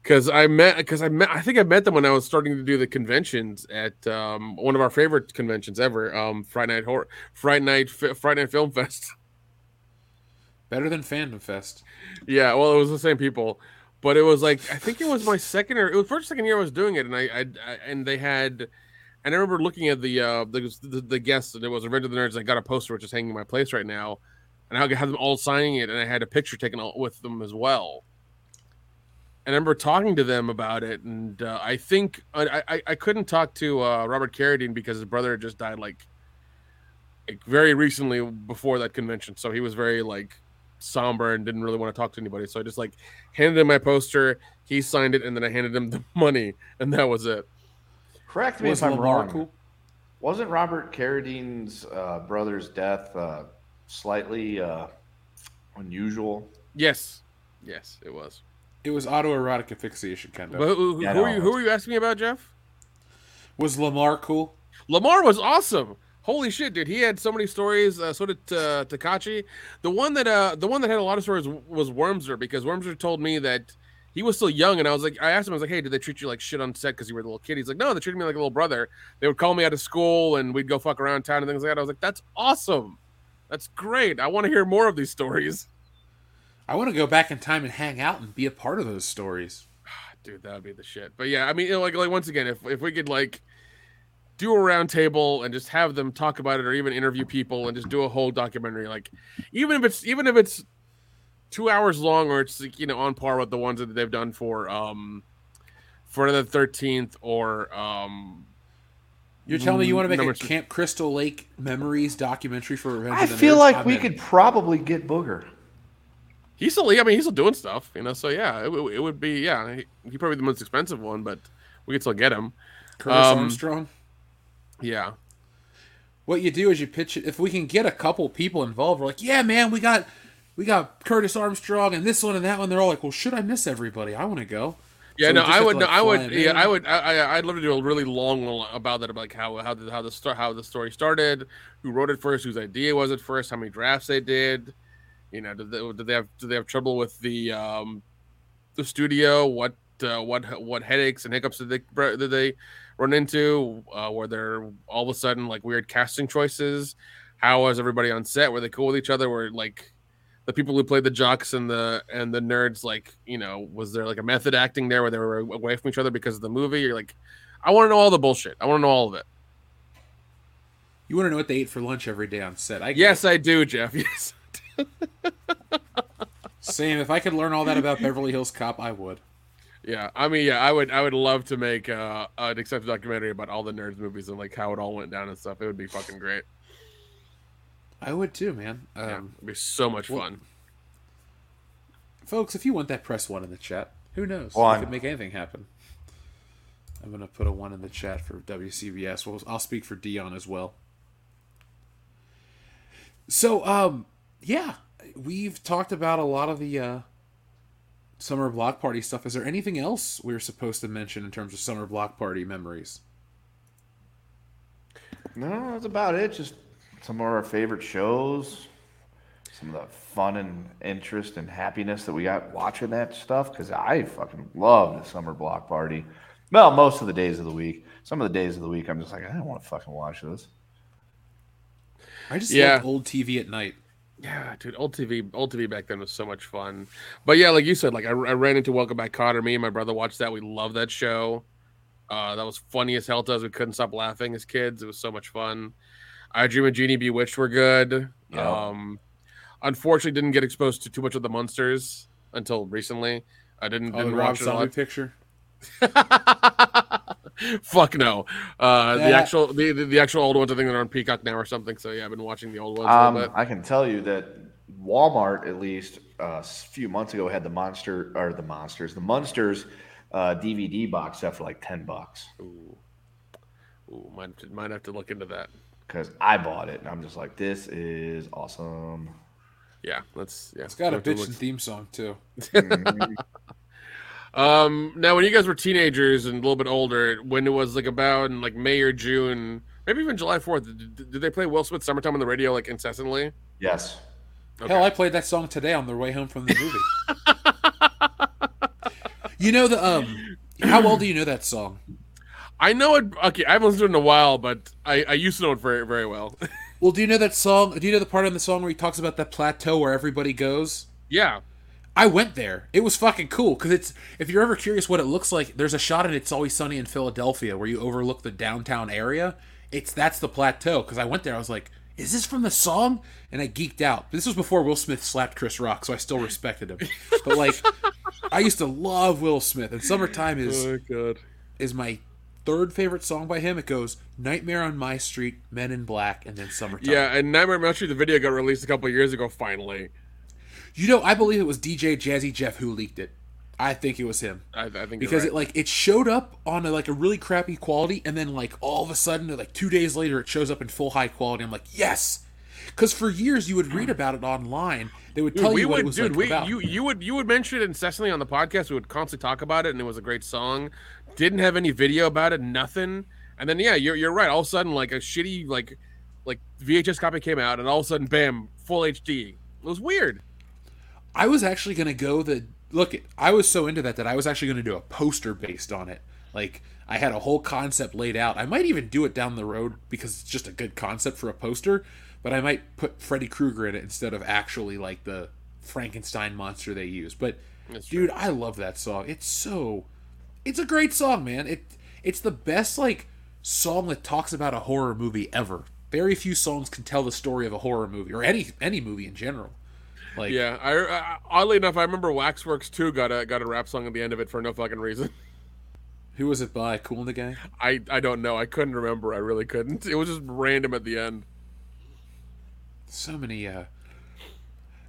Because I met, because I met, I think I met them when I was starting to do the conventions at um, one of our favorite conventions ever, um, Friday Night Horror, Friday Night, Friday Night Film Fest. Better than Fandom Fest. Yeah, well, it was the same people, but it was like I think it was my second or it was first second year I was doing it, and I, I, I and they had. And I remember looking at the uh, the, the, the guests, and it was Revenge of the Nerds. I got a poster which is hanging in my place right now, and I had them all signing it, and I had a picture taken with them as well. I remember talking to them about it, and uh, I think I, I, I couldn't talk to uh, Robert Carradine because his brother had just died like, like very recently before that convention. So he was very like somber and didn't really want to talk to anybody. So I just like handed him my poster. He signed it, and then I handed him the money, and that was it. Correct me was if I'm Lamar wrong. Cool? Wasn't Robert Carradine's uh, brother's death uh, slightly uh, unusual? Yes. Yes, it was. It was autoerotic asphyxiation, kind of. Well, who, yeah, who, no, are you, who are you asking me about, Jeff? Was Lamar cool? Lamar was awesome. Holy shit, dude! He had so many stories. Uh, so did uh, Takashi. The one that uh, the one that had a lot of stories was Wormser, because Wormser told me that he was still young, and I was like, I asked him, I was like, hey, did they treat you like shit on set because you were a little kid? He's like, no, they treated me like a little brother. They would call me out of school, and we'd go fuck around town and things like that. I was like, that's awesome. That's great. I want to hear more of these stories. I want to go back in time and hang out and be a part of those stories. Dude, that would be the shit. But yeah, I mean, you know, like, like once again, if if we could like do a round table and just have them talk about it, or even interview people and just do a whole documentary, like even if it's even if it's two hours long, or it's like, you know, on par with the ones that they've done for um Friday the thirteenth or um You're telling me you want to make a Camp Crystal Lake Memories documentary for Revenge of the Nerds? I feel like we could probably get Booger. He's still, I mean, he's still doing stuff, you know. So yeah, it, it would be, yeah, he, he probably the most expensive one, but we could still get him. Curtis um, Armstrong. Yeah. What you do is you pitch it. If we can get a couple people involved, we're like, yeah, man, we got, we got Curtis Armstrong and this one and that one. They're all like, well, should I miss everybody? I want to go. Yeah, so no, I would, to, like, no, I would, yeah, I would, I would, I, I'd love to do a really long one about that, about like how how the how the start how the story started, who wrote it first, whose idea was it first, how many drafts they did. You know, did they, did they have do they have trouble with the um, the studio? What uh, what what headaches and hiccups did they did they run into? Uh, were there all of a sudden like weird casting choices? How was everybody on set? Were they cool with each other? Were like the people who played the jocks and the and the nerds, like, you know, was there like a method acting there where they were away from each other because of the movie? You're like, I want to know all the bullshit. I want to know all of it. You want to know what they ate for lunch every day on set? I yes, it. I do, Jeff. Yes. Same. If I could learn all that about Beverly Hills Cop, I would. Yeah, I mean, yeah, I would. I would love to make uh, an extensive documentary about all the Nerds movies and like how it all went down and stuff. It would be fucking great. I would too, man. Um, yeah, it'd be so much well, fun, folks. If you want that, press one in the chat. Who knows? One. I could make anything happen. I'm gonna put a one in the chat for W C B S. Well, I'll speak for Dion as well. So, um. yeah, we've talked about a lot of the uh, summer block party stuff. Is there anything else we're supposed to mention in terms of summer block party memories? No, that's about it. Just some of our favorite shows, some of the fun and interest and happiness that we got watching that stuff, because I fucking love the summer block party. Well, most of the days of the week. Some of the days of the week, I'm just like, I don't want to fucking watch this. I just yeah. love old T V at night. Yeah, dude, old T V, old T V back then was so much fun. But yeah, like you said, like I, I ran into Welcome Back, Kotter. Me and my brother watched that. We loved that show. Uh, that was funny as hell to us. We couldn't stop laughing as kids. It was so much fun. I Dream of Jeannie, Bewitched were good. Yeah. Um, unfortunately, didn't get exposed to too much of the Munsters until recently. I didn't. Oh, didn't the Rob watch Zombie picture. Fuck no. Uh, yeah. The actual the, the actual old ones, I think they're on Peacock now or something. So yeah, I've been watching the old ones um, a little bit. I can tell you that Walmart, at least uh, a few months ago, had the monster or the monsters, the Munsters uh, D V D box set for like ten bucks. Ooh, ooh, might might have to look into that, because I bought it and I'm just like, this is awesome. Yeah, let's. Yeah, it's got a bitchin' theme song too. Mm-hmm. Um, now, when you guys were teenagers and a little bit older, when it was like about in like May or June, maybe even July fourth, did, did they play Will Smith's Summertime on the radio like incessantly? Yes. Okay. Hell, I played that song today on the way home from the movie. You know the um, how well do you know that song? I know it. Okay, I haven't listened to it in a while, but I, I used to know it very very well. Well, do you know that song? Do you know the part in the song where he talks about that plateau where everybody goes? Yeah. I went there. It was fucking cool, because it's, if you're ever curious what it looks like, there's a shot in It's Always Sunny in Philadelphia where you overlook the downtown area. It's that's the plateau, because I went there. I was like, is this from the song? And I geeked out. This was before Will Smith slapped Chris Rock, so I still respected him. But like, I used to love Will Smith, and Summertime is oh my God. is my third favorite song by him. It goes Nightmare on My Street, Men in Black, and then Summertime. Yeah, and Nightmare on My Street, the video got released a couple of years ago, finally. You know, I believe it was D J Jazzy Jeff who leaked it. I think it was him. I, I think because you're right. it like it showed up on a, like a really crappy quality, and then like all of a sudden, like two days later, it shows up in full high quality. I'm like, yes, because for years you would read about it online. They would tell dude, you what would, it was dude, like we, about. You you would you would mention it incessantly on the podcast. We would constantly talk about it, and it was a great song. Didn't have any video about it, nothing. And then yeah, you're you're right. All of a sudden, like a shitty like like V H S copy came out, and all of a sudden, bam, full H D. It was weird. I was actually gonna go the. Look, I was so into that that I was actually going to do a poster based on it. Like, I had a whole concept laid out. I might even do it down the road because it's just a good concept for a poster, but I might put Freddy Krueger in it instead of actually, like, the Frankenstein monster they use. But, That's dude, true. I love that song. It's so... It's a great song, man. It It's the best, like, song that talks about a horror movie ever. Very few songs can tell the story of a horror movie, or any any movie in general. Like, yeah, I, I, oddly enough, I remember Waxworks two got a got a rap song at the end of it for no fucking reason. Who was it by? Kool and the Gang? I, I don't know. I couldn't remember. I really couldn't. It was just random at the end. So many. Uh,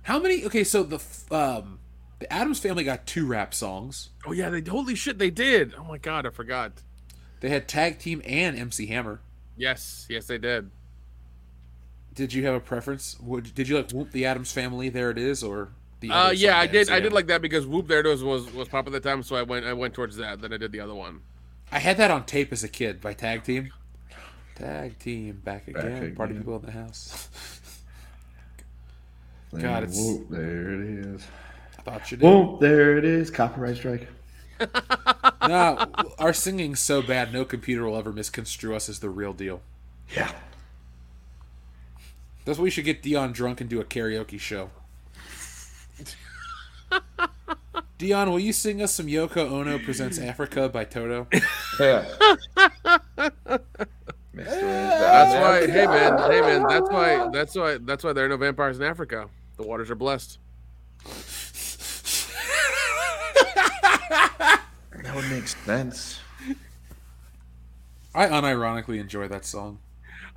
how many? Okay, so the um, the Addams Family got two rap songs. Oh yeah, they holy shit they did. Oh my god, I forgot. They had Tag Team and M C Hammer. Yes, yes they did. Did you have a preference? Would did you like Whoop the Addams Family? There it is, or the uh, yeah, I did. I did like that because Whoop There It Is was was pop at the time, so I went I went towards that. Then I did the other one. I had that on tape as a kid by Tag Team. Tag Team back again, back again. Party people in the house. God, it's Whoop There It Is. I thought you did. Whoop There It Is. Copyright strike. No, our singing's so bad, no computer will ever misconstrue us as the real deal. Yeah. That's why we should get Dion drunk and do a karaoke show. Dion, will you sing us some Yoko Ono Presents Africa by Toto? Yeah. That's why, hey man, hey man, that's why, that's why, that's why there are no vampires in Africa. The waters are blessed. That would make sense. I unironically enjoy that song.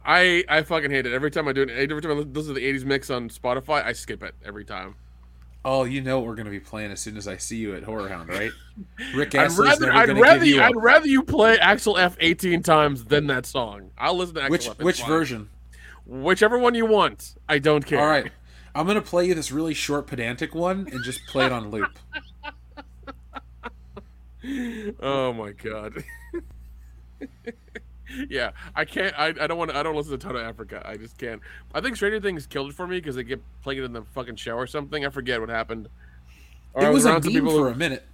I, I fucking hate it. Every time I do it, every time I listen to the eighties mix on Spotify, I skip it every time. Oh, you know what we're going to be playing as soon as I see you at Horror Hound, right? Rick Astley's never going to give you up. I'd rather you play Axel F eighteen times than that song. I'll listen to Axel which, F. Which fine. version? Whichever one you want. I don't care. All right. I'm going to play you this really short, pedantic one and just play it on loop. Oh, my God. Yeah, I can't. I, I don't want to. I don't listen to Toto Africa. I just can't. I think Stranger Things killed it for me because they get playing it in the fucking show or something. I forget what happened. Or it I was, was around a meme people for who, a minute.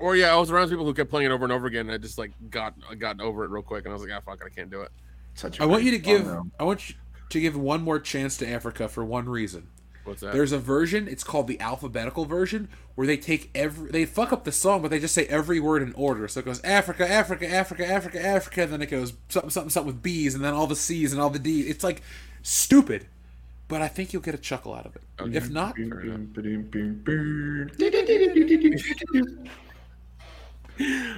Or yeah, I was around people who kept playing it over and over again. And I just like got got over it real quick, and I was like, ah, fuck it, I can't do it. Such a I want you to give. Now. I want you to give one more chance to Africa for one reason. What's that? There's a version. It's called the alphabetical version, where they take every. They fuck up the song, but they just say every word in order. So it goes Africa, Africa, Africa, Africa, Africa. And then it goes something, something, something with B's, and then all the C's and all the D's. It's like stupid, but I think you'll get a chuckle out of it. Okay. If not,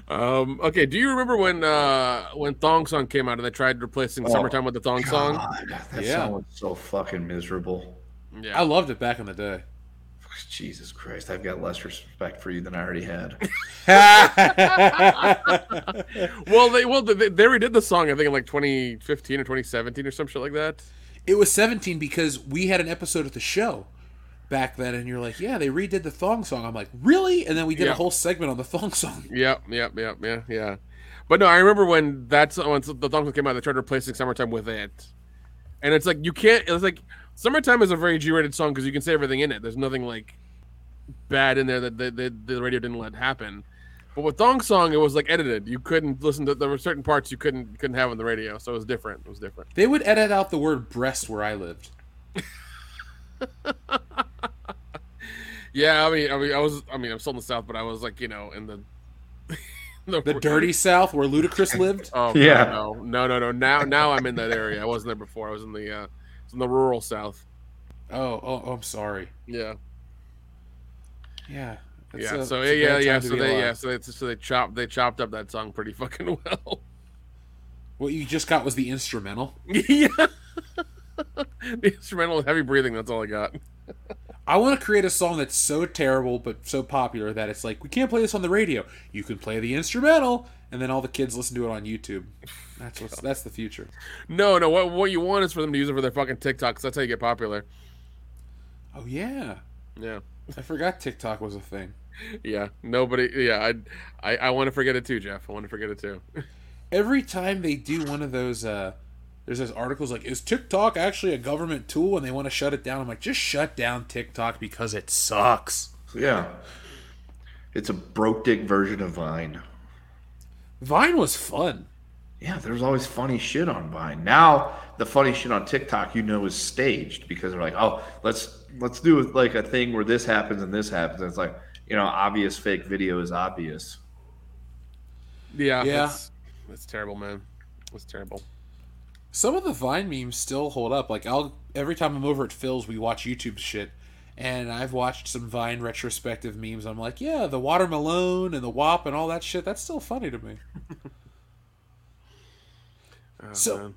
um. Okay. Do you remember when uh when Thong Song came out and they tried replacing oh, Summertime with the Thong God, Song? That yeah. song was so fucking miserable. Yeah. I loved it back in the day. Jesus Christ, I've got less respect for you than I already had. well, they well they, they redid the song, I think, in like twenty fifteen or twenty seventeen or some shit like that. It was seventeen because we had an episode of the show back then, and you're like, yeah, they redid the Thong Song. I'm like, really? And then we did yeah. a whole segment on the Thong Song. Yep, yep, yep, yeah, yeah. But no, I remember when, that, when the Thong Song came out, they tried replacing Summertime with it. And it's like, you can't, it's like... Summertime is a very G-rated song because you can say everything in it. There's nothing like bad in there that the, the, the radio didn't let happen. But with Thong Song, it was like edited. You couldn't listen to. There were certain parts you couldn't couldn't have on the radio, so it was different. It was different. They would edit out the word breast where I lived. yeah, I mean, I mean, I was, I mean, I'm still in the South, but I was like, you know, in the the, the dirty South where Ludacris lived. Oh yeah, no, no, no, no. Now, now I'm in that area. I wasn't there before. I was in the. Uh, in the rural South. Oh, oh, oh, I'm sorry. Yeah. Yeah. That's yeah, a, so yeah, yeah, so they, yeah, so they, yeah, so they chopped, they chopped up that song pretty fucking well. What you just got was the instrumental. Yeah, the instrumental with heavy breathing. That's all I got. I want to create a song that's so terrible but so popular that it's like, we can't play this on the radio. You can play the instrumental, and then all the kids listen to it on YouTube. That's what's, that's the future. No, no. What what you want is for them to use it for their fucking TikTok, because that's how you get popular. Oh yeah, yeah. I forgot TikTok was a thing. Yeah, nobody. Yeah, I, I, I want to forget it too, Jeff. I want to forget it too. Every time they do one of those, uh, there's those articles like, is TikTok actually a government tool and they want to shut it down? I'm like, just shut down TikTok because it sucks. Yeah. It's a broke dick version of Vine. Vine was fun. Yeah, there was always funny shit on Vine. Now, the funny shit on TikTok, you know, is staged because they're like, oh, let's let's do like a thing where this happens and this happens. And it's like, you know, obvious fake video is obvious. Yeah. Yeah. That's- That's terrible, man. That's terrible. Some of the Vine memes still hold up. Like, I'll every time I'm over at Phil's, we watch YouTube shit, and I've watched some Vine retrospective memes. I'm like, yeah, the Watermelon and the W A P and all that shit. That's still funny to me. oh, so, man.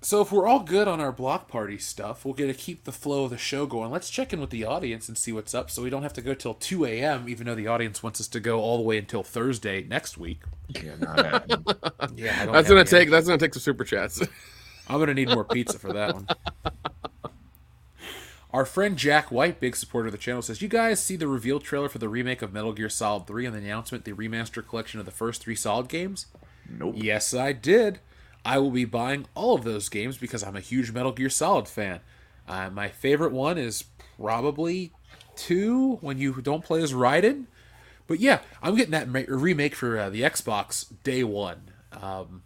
so if we're all good on our block party stuff, we'll get to keep the flow of the show going. Let's check in with the audience and see what's up, so we don't have to go till two a.m. even though the audience wants us to go all the way until Thursday next week. Yeah, not happening. yeah, that's gonna take. Energy. That's gonna take some super chats. I'm gonna need more pizza for that one. Our friend Jack White, big supporter of the channel, says, "You guys see the reveal trailer for the remake of Metal Gear Solid three and the announcement, the remaster collection of the first three Solid games?" Nope. Yes, I did. I will be buying all of those games because I'm a huge Metal Gear Solid fan. Uh, my favorite one is probably two when you don't play as Raiden. But yeah, I'm getting that remake for uh, the Xbox day one. Um,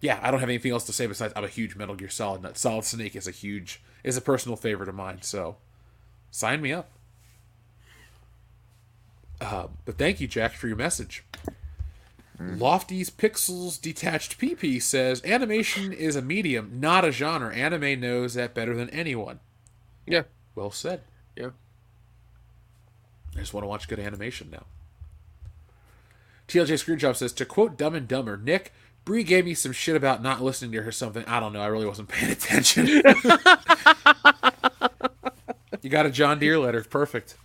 yeah, I don't have anything else to say besides I'm a huge Metal Gear Solid nut. Solid Snake is a huge, is a personal favorite of mine, so sign me up. Uh, but thank you, Jack, for your message. Mm. Lofty's Pixels Detached P P says, animation is a medium, not a genre. Anime knows that better than anyone. Yeah. Well said. Yeah. I just want to watch good animation now. T L J Screwjob says, to quote Dumb and Dumber, Nick, Bree gave me some shit about not listening to her something. I don't know. I really wasn't paying attention. You got a John Deere letter. Perfect.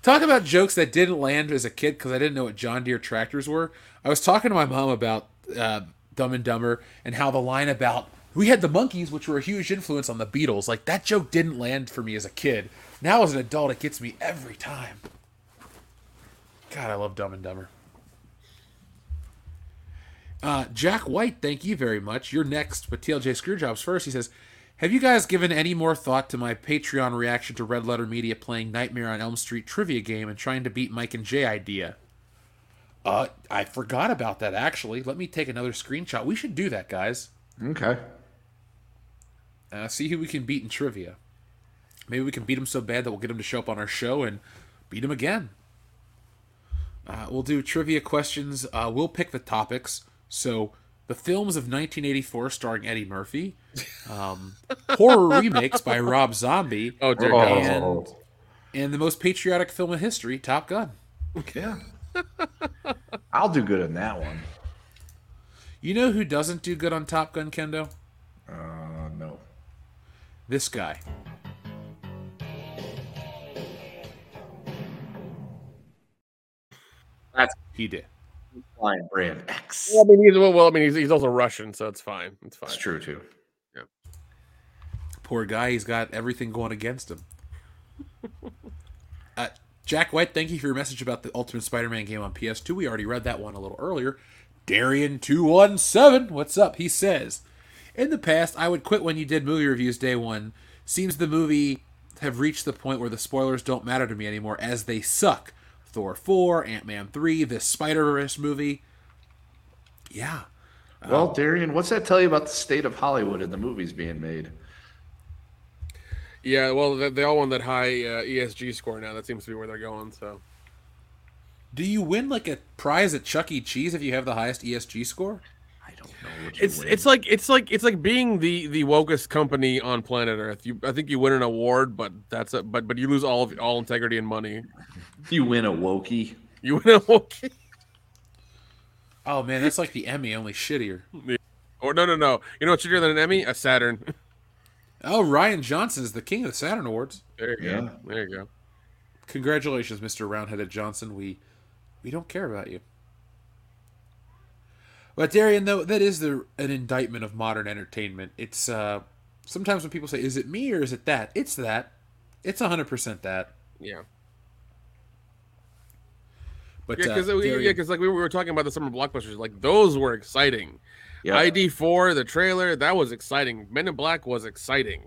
Talk about jokes that didn't land as a kid because I didn't know what John Deere tractors were. I was talking to my mom about uh, Dumb and Dumber and how the line about, we had the monkeys, which were a huge influence on the Beatles. Like, that joke didn't land for me as a kid. Now as an adult, it gets me every time. God, I love Dumb and Dumber. Uh, Jack White, thank you very much. You're next, but T L J Screwjob's first. He says, have you guys given any more thought to my Patreon reaction to Red Letter Media playing Nightmare on Elm Street trivia game and trying to beat Mike and Jay idea? Uh, I forgot about that, actually. Let me take another screenshot. We should do that, guys. Okay. Uh, see who we can beat in trivia. Maybe we can beat him so bad that we'll get him to show up on our show and beat him again. Uh, we'll do trivia questions. Uh, we'll pick the topics. So, the films of nineteen eighty-four starring Eddie Murphy, um, horror remakes by Rob Zombie, oh, dear God. And, and the most patriotic film in history, Top Gun. Yeah. I'll do good on that one. You know who doesn't do good on Top Gun, Kendo? Uh, no. This guy. That's he did. Flying brand X. Well, I mean, he's, well, I mean, he's, he's also Russian, so it's fine. It's fine. It's true too. Yeah. Poor guy. He's got everything going against him. uh, Jack White, thank you for your message about the Ultimate Spider-Man game on P S two. We already read that one a little earlier. Darian two one seven, what's up? He says, in the past, I would quit when you did movie reviews day one. Seems the movie have reached the point where the spoilers don't matter to me anymore as they suck. Thor four, Ant-Man three, this Spider-Verse movie. Yeah. Well, um, Darian, what's that tell you about the state of Hollywood and the movies being made? Yeah, well, they all want that high uh, E S G score now. That seems to be where they're going, so. Do you win, like, a prize at Chuck E. Cheese if you have the highest E S G score? I don't know. What you it's win. it's like it's like it's like being the the wokest company on planet Earth. You, I think you win an award, but that's a, but but you lose all of all integrity and money. You win a wokey. You win a wokey. Oh man, that's like the Emmy, only shittier. Yeah. Or no, no, no. You know what's shittier than an Emmy? A Saturn. Oh, Ryan Johnson is the king of the Saturn Awards. There you yeah. go. There you go. Congratulations, Mister Roundheaded Johnson. We we don't care about you. But Darian, though, that is the an indictment of modern entertainment. It's uh, sometimes when people say, "Is it me or is it that?" It's that. It's a hundred percent that. Yeah. But yeah, because uh, Darian... yeah, like we were talking about the summer blockbusters, like those were exciting. Yeah. I D four, the trailer, that was exciting. Men in Black was exciting.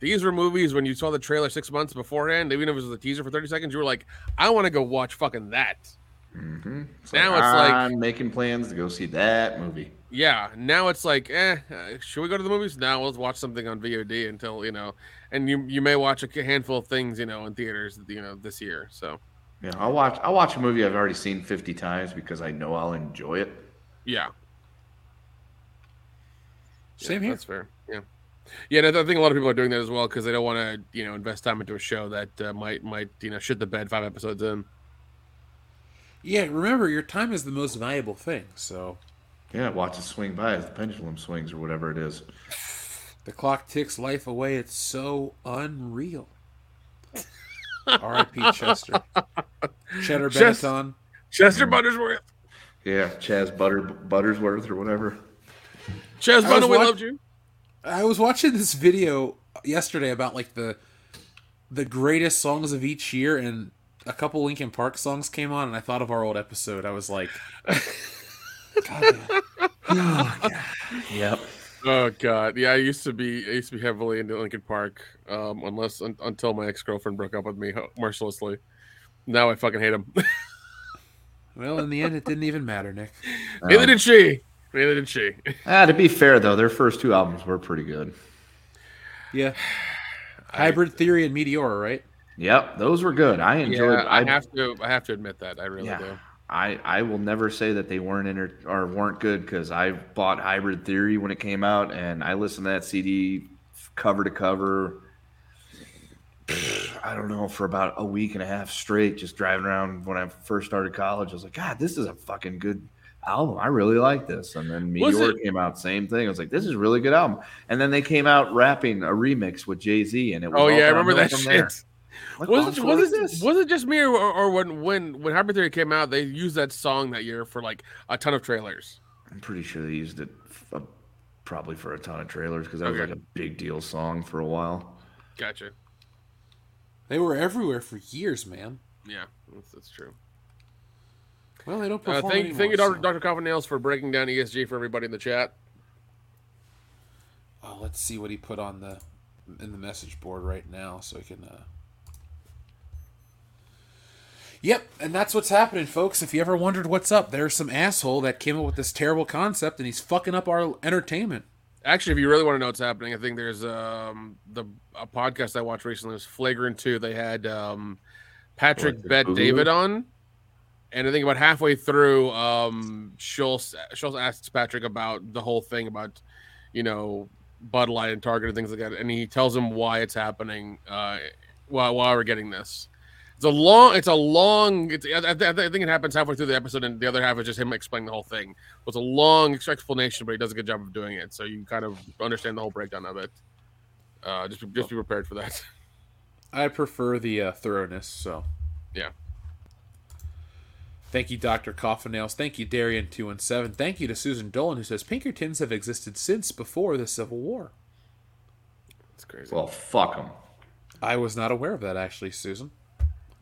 These were movies when you saw the trailer six months beforehand, even if it was a teaser for thirty seconds, you were like, I want to go watch fucking that. Mm-hmm. It's now like, it's like... I'm making plans to go see that movie. Yeah, now it's like, eh, should we go to the movies? No, let's watch something on V O D until, you know, and you you may watch a handful of things, you know, in theaters, you know, this year, so. Yeah, I'll watch, I'll watch a movie I've already seen fifty times because I know I'll enjoy it. Yeah. Same yeah, here. That's fair, yeah. Yeah, I think a lot of people are doing that as well because they don't want to, you know, invest time into a show that uh, might, might, you know, shit the bed five episodes in. Yeah, remember, your time is the most valuable thing, so... Yeah, watch it swing by as the pendulum swings or whatever it is. The clock ticks life away. It's so unreal. R I P Chester. Cheddar Chest- Benetton. Chester Buttersworth. Yeah, Chaz Butter Buttersworth or whatever. Chaz Butter, we watch- loved you. I was watching this video yesterday about like the the greatest songs of each year, and a couple Linkin Park songs came on, and I thought of our old episode. I was like, God, oh, God. Yep. Oh God, yeah. I used to be, I used to be heavily into Linkin Park, um, unless un, until my ex girlfriend broke up with me mercilessly. Now I fucking hate him. Well, in the end, it didn't even matter, Nick. Um, Neither did she. Neither did she. Ah, to be fair though, their first two albums were pretty good. Yeah, Hybrid I, Theory and Meteora, right? Yep, those were good. I enjoyed. Yeah, I, I have to. I have to admit that I really yeah, do. I, I will never say that they weren't inter- or weren't good because I bought Hybrid Theory when it came out and I listened to that C D cover to cover. I don't know, for about a week and a half straight, just driving around when I first started college. I was like, God, this is a fucking good album. I really like this. And then Meteora came out, same thing. I was like, this is a really good album. And then they came out rapping a remix with Jay-Z, and it was oh yeah, I remember that shit. Like, was, it, was, it, was it just me or, or when when when Hybrid Theory came out, they used that song that year for like a ton of trailers? I'm pretty sure they used it f- probably for a ton of trailers because that okay. was like a big deal song for a while. Gotcha. They were everywhere for years, man. Yeah, that's, that's true. Well, they don't perform uh, thank, anymore, thank you, so. Doctor Coffin Nails, for breaking down E S G for everybody in the chat. Oh, let's see what he put on the in the message board right now, so I can. Uh... Yep, and that's what's happening, folks. If you ever wondered what's up, there's some asshole that came up with this terrible concept, and he's fucking up our entertainment. Actually, if you really want to know what's happening, I think there's um the a podcast I watched recently. It was Flagrant two. They had um, Patrick Bet David on. And I think about halfway through, um, Schultz, Schultz asks Patrick about the whole thing about, you know, Bud Light and Target and things like that. And he tells him why it's happening, uh, why, why we're getting this. It's a long, it's a long, it's, I, th- I think it happens halfway through the episode, and the other half is just him explaining the whole thing. So it's a long explanation, but he does a good job of doing it. So you kind of understand the whole breakdown of it. Uh, just, just be prepared for that. I prefer the uh, thoroughness, so. Yeah. Thank you, Doctor Coffinails. Thank you, Darian two seventeen. Thank you to Susan Dolan, who says, Pinkertons have existed since before the Civil War. That's crazy. Well, fuck them. I was not aware of that, actually, Susan.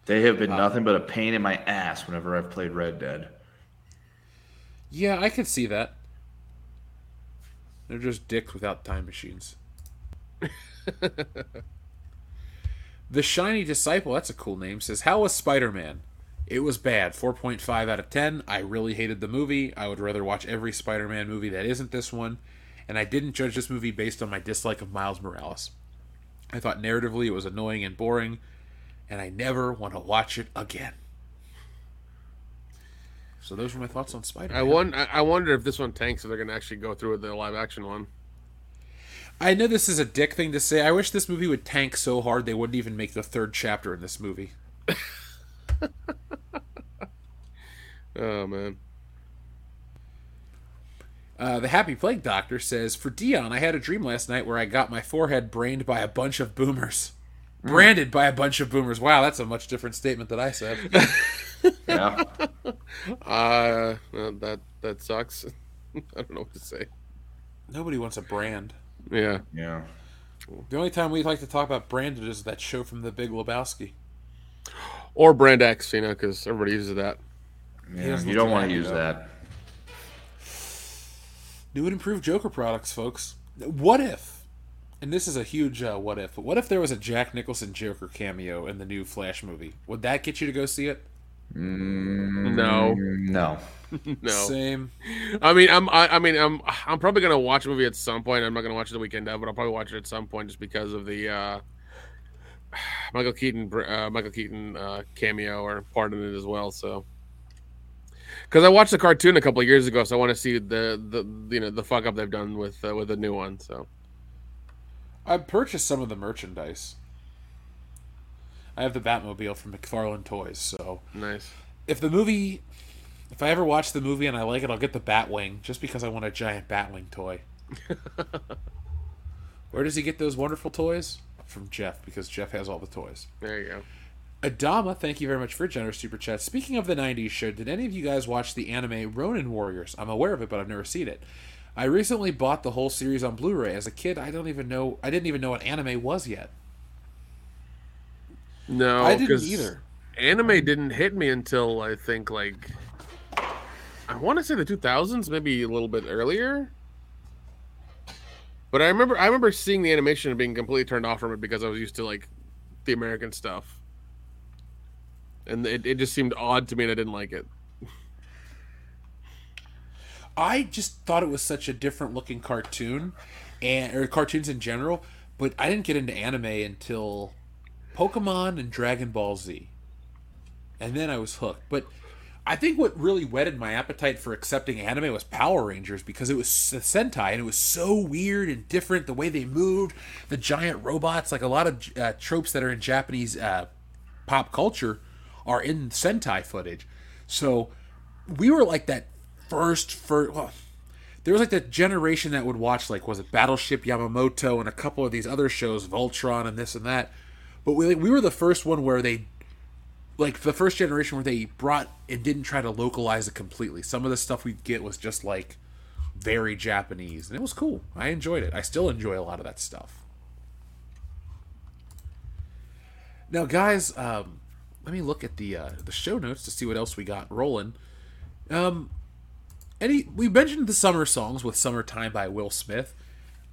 They have been uh, nothing but a pain in my ass whenever I've played Red Dead. Yeah, I could see that. They're just dicks without time machines. The Shiny Disciple, that's a cool name, says, how was Spider-Man? It was bad. four point five out of ten. I really hated the movie. I would rather watch every Spider-Man movie that isn't this one. And I didn't judge this movie based on my dislike of Miles Morales. I thought narratively it was annoying and boring, and I never want to watch it again. So those were my thoughts on Spider-Man. I won- I wonder if this one tanks, if they're going to actually go through with the live-action one. I know this is a dick thing to say. I wish this movie would tank so hard they wouldn't even make the third chapter in this movie. Oh, man. Uh, the Happy Plague Doctor says, for Dion, I had a dream last night where I got my forehead brained by a bunch of boomers. Mm. Branded by a bunch of boomers. Wow, that's a much different statement than I said. Yeah. Uh, that, that sucks. I don't know what to say. Nobody wants a brand. Yeah. Yeah. The only time we like to talk about branded is that show from The Big Lebowski. Or Brand X, you know, because everybody uses that. Yeah, you don't want to use that. New and improved Joker products, folks. What if, and this is a huge uh, what if, but what if there was a Jack Nicholson Joker cameo in the new Flash movie? Would that get you to go see it? Mm, no. No. No. Same. I mean, I'm. I, I mean, I'm. I'm probably gonna watch a movie at some point. I'm not gonna watch it the weekend of, but I'll probably watch it at some point just because of the uh, Michael Keaton, uh, Michael Keaton uh, cameo or part in it as well. So, because I watched the cartoon a couple of years ago, so I want to see the, the you know the fuck up they've done with uh, with the new one. So, I purchased some of the merchandise. I have the Batmobile from McFarlane Toys. So nice. If the movie. If I ever watch the movie and I like it, I'll get the Batwing, just because I want a giant Batwing toy. Where does he get those wonderful toys? From Jeff, because Jeff has all the toys. There you go. Adama, thank you very much for your generous super chat. Speaking of the nineties show, did any of you guys watch the anime Ronin Warriors? I'm aware of it, but I've never seen it. I recently bought the whole series on Blu-ray. As a kid, I don't even know. I didn't even know what anime was yet. No, I didn't either. Anime didn't hit me until I think like. I want to say the two thousands, maybe a little bit earlier. But I remember I remember seeing the animation and being completely turned off from it because I was used to like the American stuff. And it, it just seemed odd to me and I didn't like it. I just thought it was such a different looking cartoon and or cartoons in general, but I didn't get into anime until Pokemon and Dragon Ball Z. And then I was hooked. But I think what really whetted my appetite for accepting anime was Power Rangers, because it was Sentai, and it was so weird and different, the way they moved, the giant robots, like a lot of uh, tropes that are in Japanese uh, pop culture are in Sentai footage. So we were like that first, first well, there was like that generation that would watch, like, was it Battleship Yamamoto and a couple of these other shows, Voltron and this and that. But we, we were the first one where they... Like, the first generation where they brought and didn't try to localize it completely. Some of the stuff we'd get was just, like, very Japanese. And it was cool. I enjoyed it. I still enjoy a lot of that stuff. Now, guys, um, let me look at the uh, the show notes to see what else we got rolling. Um, any we mentioned the summer songs with Summertime by Will Smith.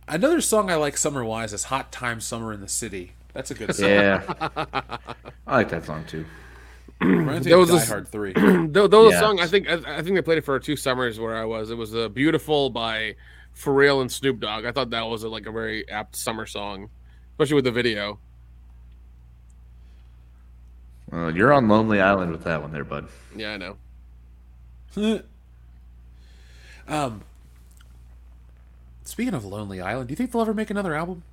Another song I like summer-wise is Hot Time Summer in the City. That's a good song. Yeah. I like that song, too. That was Die Hard three. That was a song I think I, I think they played it for two summers where I was. It was a Beautiful by Pharrell and Snoop Dogg. I thought that was a, like a very apt summer song, especially with the video. Well, you're on Lonely Island with that one there, bud. Yeah, I know. um, speaking of Lonely Island, do you think they'll ever make another album?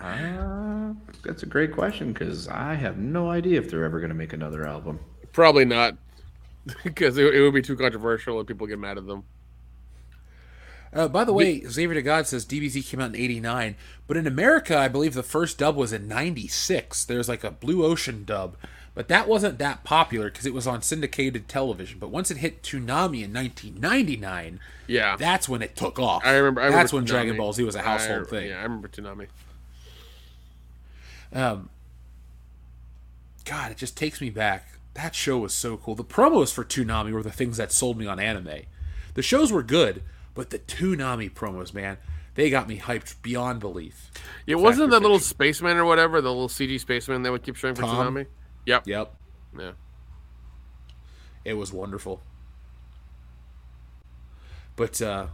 Uh, that's a great question because I have no idea if they're ever going to make another album. Probably not, because it, it would be too controversial and people get mad at them. Uh, by the way, the- Xavier to God says D B Z came out in eighty-nine, but in America, I believe the first dub was in ninety-six. There's like a Blue Ocean dub, but that wasn't that popular because it was on syndicated television. But once it hit Toonami in nineteen ninety-nine, yeah, that's when it took off. I remember. I remember that's when Toonami. Dragon Ball Z was a household I, thing. Yeah, I remember Toonami. Um, God, it just takes me back. That show was so cool. The promos for Toonami were the things that sold me on anime. The shows were good, but the Toonami promos, man, they got me hyped beyond belief. It wasn't that little spaceman or whatever, the little C G spaceman that would keep showing for Tom? Toonami? Yep. Yep. Yeah. It was wonderful. But, uh,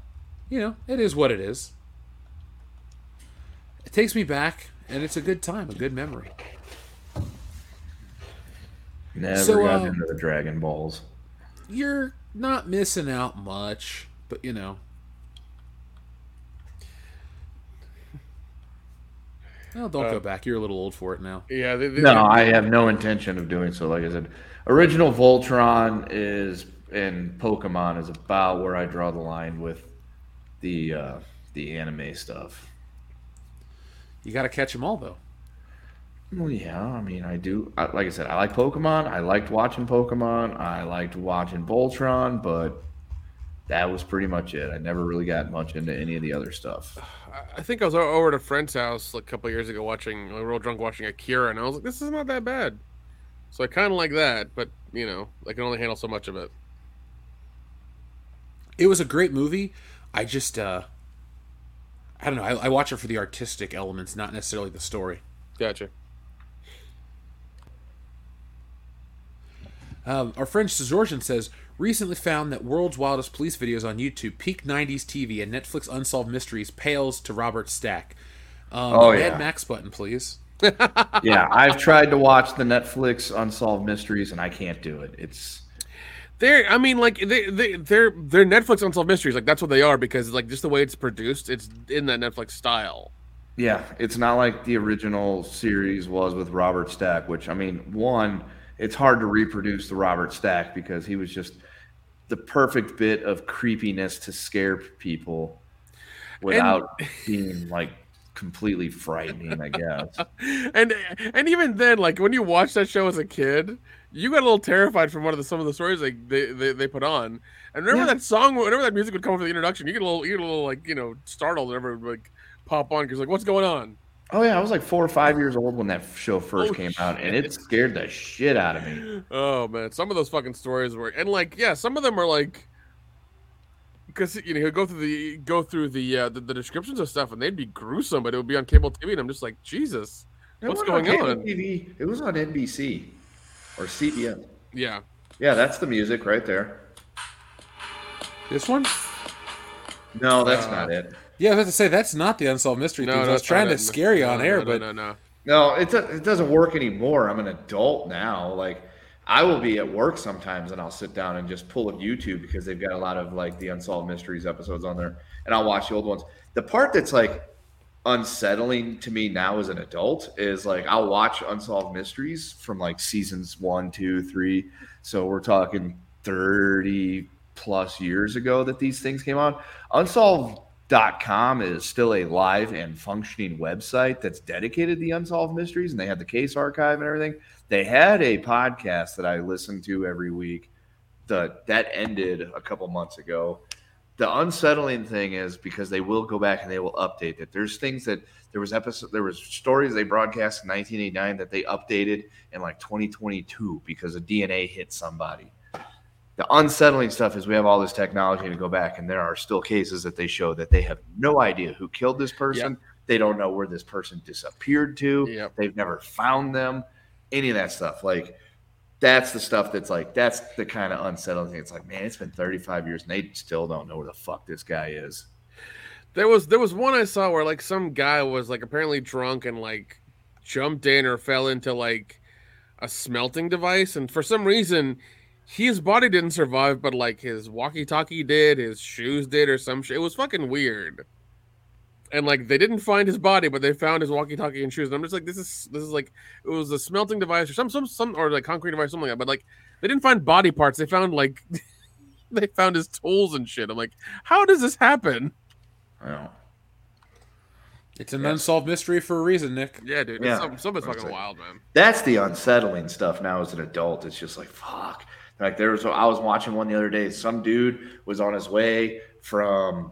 you know, it is what it is. It takes me back. And it's a good time, a good memory. Never so, got um, into the Dragon Balls. You're not missing out much, but you know. No, don't uh, go back. You're a little old for it now. Yeah. They, they, no, they, I have no intention of doing so. Like I said, original Voltron is and Pokemon is about where I draw the line with the uh, the anime stuff. You got to catch them all, though. Well, yeah. I mean, I do. I, like I said, I like Pokemon. I liked watching Pokemon. I liked watching Voltron, but that was pretty much it. I never really got much into any of the other stuff. I think I was over at a friend's house like, a couple of years ago watching, we were all drunk watching Akira, and I was like, this is not that bad. So I kind of like that, but, you know, I can only handle so much of it. It was a great movie. I just, uh, I don't know. I, I watch it for the artistic elements, not necessarily the story. Gotcha. Um, our friend Sazorjan says, recently found that World's Wildest Police videos on YouTube, peak nineties T V and Netflix Unsolved Mysteries pales to Robert Stack. Um, oh, yeah. Add Max button, please. Yeah, I've tried to watch the Netflix Unsolved Mysteries, and I can't do it. It's... They're, I mean, like, they, they, they're they're Netflix Unsolved Mysteries. Like, that's what they are, because, like, just the way it's produced, it's in that Netflix style. Yeah, it's not like the original series was with Robert Stack, which, I mean, one... It's hard to reproduce the Robert Stack because he was just the perfect bit of creepiness to scare people without and, being like completely frightening, I guess. And and even then, like when you watched that show as a kid, you got a little terrified from one of the some of the stories like they, they, they put on. And remember yeah. that song, whenever that music would come over the introduction, you get a little, you get a little like you know startled whenever it would like pop on because like what's going on? Oh, yeah, I was like four or five years old when that show first oh, came out, and it scared the shit out of me. Oh, man, some of those fucking stories were... And, like, yeah, some of them are, like... Because, you know, he'll go through the go through the, uh, the the descriptions of stuff, and they'd be gruesome, but it would be on cable T V, and I'm just like, Jesus, what's going on? T V, it was on N B C or C B S. Yeah. Yeah, that's the music right there. This one? No, that's uh, not it. Yeah, I was about to say, that's not the Unsolved Mystery no, thing. No, I was trying to scare you on no, air, no, but... No, no, no. No, it, it doesn't work anymore. I'm an adult now. Like, I will be at work sometimes, and I'll sit down and just pull up YouTube because they've got a lot of, like, the Unsolved Mysteries episodes on there, and I'll watch the old ones. The part that's, like, unsettling to me now as an adult is, like, I'll watch Unsolved Mysteries from, like, seasons one, two, three. So we're talking thirty-plus years ago that these things came on. Unsolved... Dot com is still a live and functioning website that's dedicated to the Unsolved Mysteries, and they have the case archive and everything. They had a podcast that I listened to every week. The, that ended a couple months ago. The unsettling thing is because they will go back and they will update it. There's things that there was episode, there was stories they broadcast in nineteen eighty-nine that they updated in like twenty twenty-two because a D N A hit somebody. The unsettling stuff is we have all this technology to go back, and there are still cases that they show that they have no idea who killed this person. Yep. They don't know where this person disappeared to. Yep. They've never found them. Any of that stuff. Like, that's the stuff that's like, that's the kind of unsettling thing. It's like, man, it's been thirty-five years, and they still don't know where the fuck this guy is. There was there was one I saw where, like, some guy was, like, apparently drunk and, like, jumped in or fell into, like, a smelting device, and for some reason... His body didn't survive, but, like, his walkie-talkie did, his shoes did, or some shit. It was fucking weird. And, like, they didn't find his body, but they found his walkie-talkie and shoes. And I'm just like, this is, this is like, it was a smelting device or some, some, some, or, like, concrete device, something like that. But, like, they didn't find body parts. They found, like, they found his tools and shit. I'm like, how does this happen? I don't know. It's an yeah. unsolved mystery for a reason, Nick. Yeah, dude. Yeah. Something's some fucking like, wild, man. That's the unsettling stuff now as an adult. It's just like, fuck. Like there was, I was watching one the other day. Some dude was on his way from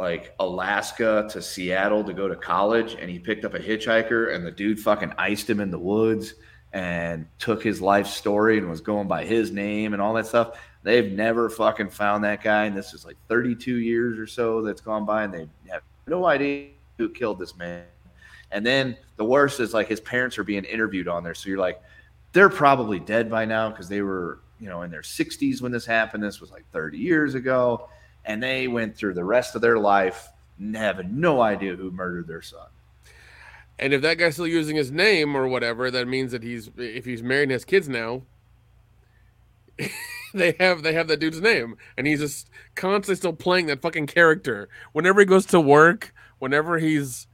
like Alaska to Seattle to go to college, and he picked up a hitchhiker, and the dude fucking iced him in the woods and took his life story and was going by his name and all that stuff. They've never fucking found that guy, and this is like thirty-two years or so that's gone by, and they have no idea who killed this man. And then the worst is like his parents are being interviewed on there, so you're like, they're probably dead by now because they were, you know, in their sixties when this happened. This was like thirty years ago. And they went through the rest of their life and have no idea who murdered their son. And if that guy's still using his name or whatever, that means that he's, if he's married and has kids now, they have they have that dude's name, and he's just constantly still playing that fucking character. Whenever he goes to work, whenever he's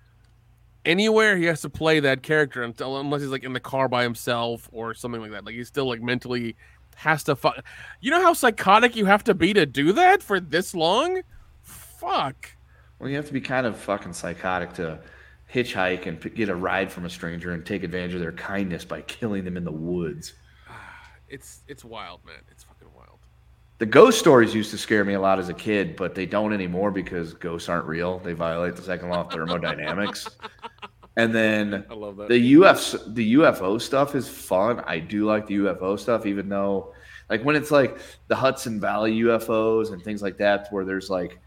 anywhere, he has to play that character until, unless he's like in the car by himself or something like that. Like he's still like mentally has to fuck. You know how psychotic you have to be to do that for this long? Fuck. Well, you have to be kind of fucking psychotic to hitchhike and p- get a ride from a stranger and take advantage of their kindness by killing them in the woods. It's it's wild, man. It's fucking wild. The ghost stories used to scare me a lot as a kid, but they don't anymore because ghosts aren't real. They violate the second law of thermodynamics. And then I love that. the U F the U F O stuff is fun. I do like the U F O stuff, even though, like, when it's like the Hudson Valley U F Os and things like that, where there's like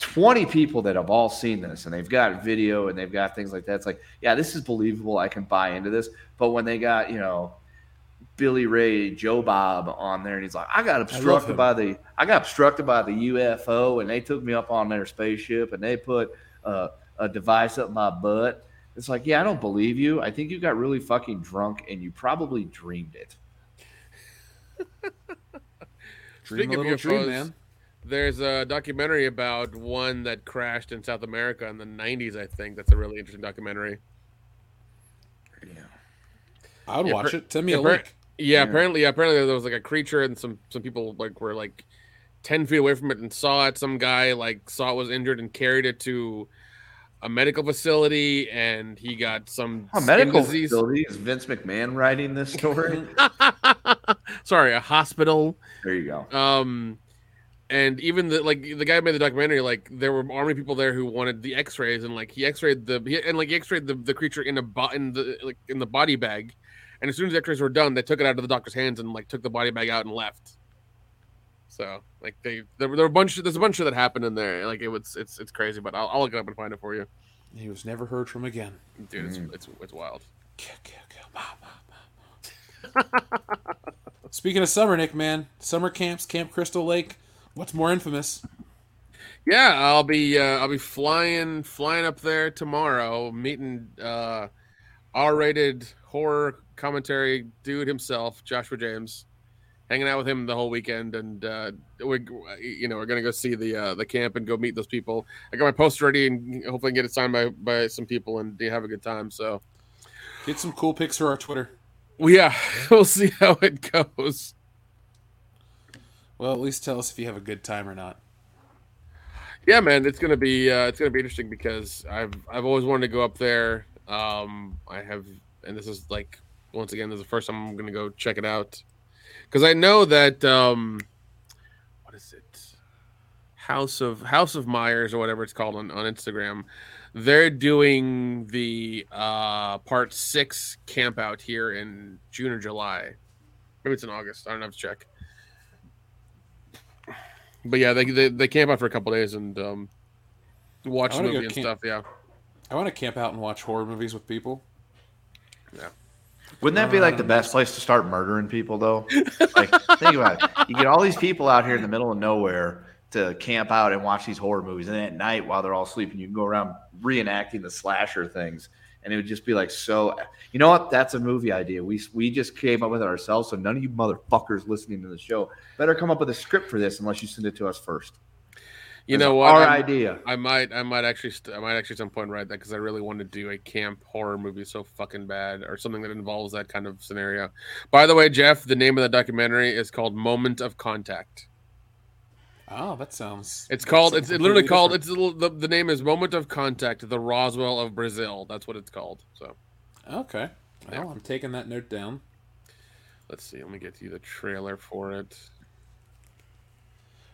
twenty people that have all seen this and they've got video and they've got things like that. It's like, yeah, this is believable. I can buy into this. But when they got, you know, Billy Ray Joe Bob on there, and he's like, I got obstructed I by the I got obstructed by the U F O, and they took me up on their spaceship, and they put uh, a device up my butt. It's like, yeah, I don't believe you. I think you got really fucking drunk, and you probably dreamed it. Dream Speaking a of U F Os, dream, man. There's a documentary about one that crashed in South America in the nineties, I think. That's a really interesting documentary. Yeah, I would yeah, watch per- it. Send me yeah, a link. Per- Yeah, yeah, apparently, apparently there was like a creature, and some, some people like were like ten feet away from it and saw it. Some guy like saw it was injured and carried it to a medical facility, and he got some a medical disease. Facility. Is Vince McMahon writing this story? Sorry, a hospital. There you go. Um, and even the like the guy made the documentary. Like there were army people there who wanted the X-rays, and like he X-rayed the he, and like he X-rayed the, the creature in a bo- in the like in the body bag. And as soon as the X-rays were done, they took it out of the doctor's hands and like took the body bag out and left. So like they there were, there were a bunch of, there's a bunch of that happened in there. Like it was it's it's crazy, but I'll, I'll look it up and find it for you. He was never heard from again, dude. It's mm. it's, it's wild. Kill, kill, kill, mama, mama. Speaking of summer, Nick, man, summer camps, Camp Crystal Lake. What's more infamous? Yeah, I'll be uh, I'll be flying flying up there tomorrow, meeting uh, R-rated horror commentary dude himself, Joshua James, hanging out with him the whole weekend, and uh we you know we're gonna go see the uh the camp and go meet those people. I got my poster ready and hopefully get it signed by by some people and have a good time. So get some cool pics for our Twitter. Well, yeah, we'll see how it goes. Well, at least tell us if you have a good time or not. Yeah, man, it's gonna be uh it's gonna be interesting because I've I've always wanted to go up there. Um, I have, and this is like, once again, this is the first time I'm going to go check it out. Because I know that, um, what is it? House of House of Myers or whatever it's called on, on Instagram. They're doing the uh, part six camp out here in June or July. Maybe it's in August. I don't have to check. But yeah, they they, they camp out for a couple of days and um, watch the movie and camp- stuff. Yeah, I want to camp out and watch horror movies with people. Yeah. Wouldn't that be like the best place to start murdering people, though? Like, think about it. You get all these people out here in the middle of nowhere to camp out and watch these horror movies. And then at night, while they're all sleeping, you can go around reenacting the slasher things. And it would just be like, so, you know what? That's a movie idea. We we just came up with it ourselves. So none of you motherfuckers listening to the show better come up with a script for this unless you send it to us first. You know what? Our I'm, idea. I might, I might actually, I might actually at some point write that because I really want to do a camp horror movie so fucking bad, or something that involves that kind of scenario. By the way, Jeff, the name of the documentary is called "Moment of Contact." Oh, that sounds. It's called. It's it literally different. called. It's the, the name is "Moment of Contact: The Roswell of Brazil." That's what it's called. So. Okay. Well, yeah. I'm taking that note down. Let's see. Let me get you the trailer for it.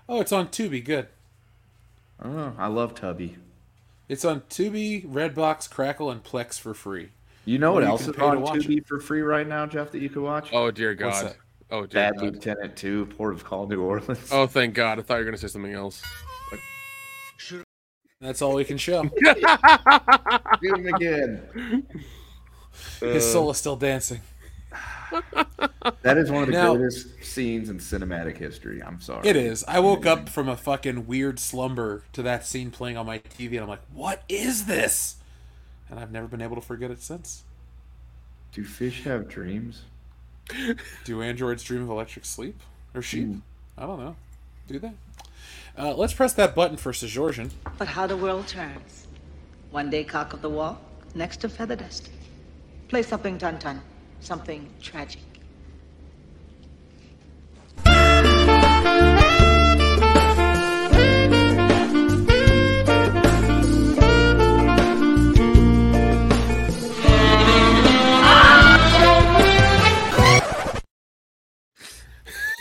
Oh, it's on Tubi. Good. Oh, I love Tubi. It's on Tubi, Redbox, Crackle, and Plex for free. You know or what you else is on Tubi it. for free right now, Jeff, that you could watch? Oh, dear God. Oh, dear Bad God. Lieutenant two, Port of Call, New Orleans. Oh, thank God. I thought you were going to say something else. That's all we can show. Do him again. His soul is still dancing. That is one of the now, greatest scenes in cinematic history. I'm sorry. It is. I woke up from a fucking weird slumber to that scene playing on my T V, and I'm like, what is this? and I've never been able to forget it since. Do fish have dreams? Do androids dream of electric sleep? Or sheep? Ooh. I don't know. Do they? Uh, let's press that button for Sjorgen. But how the world turns. One day cock of the wall, next to feather dust. Play something Tantan, something tragic.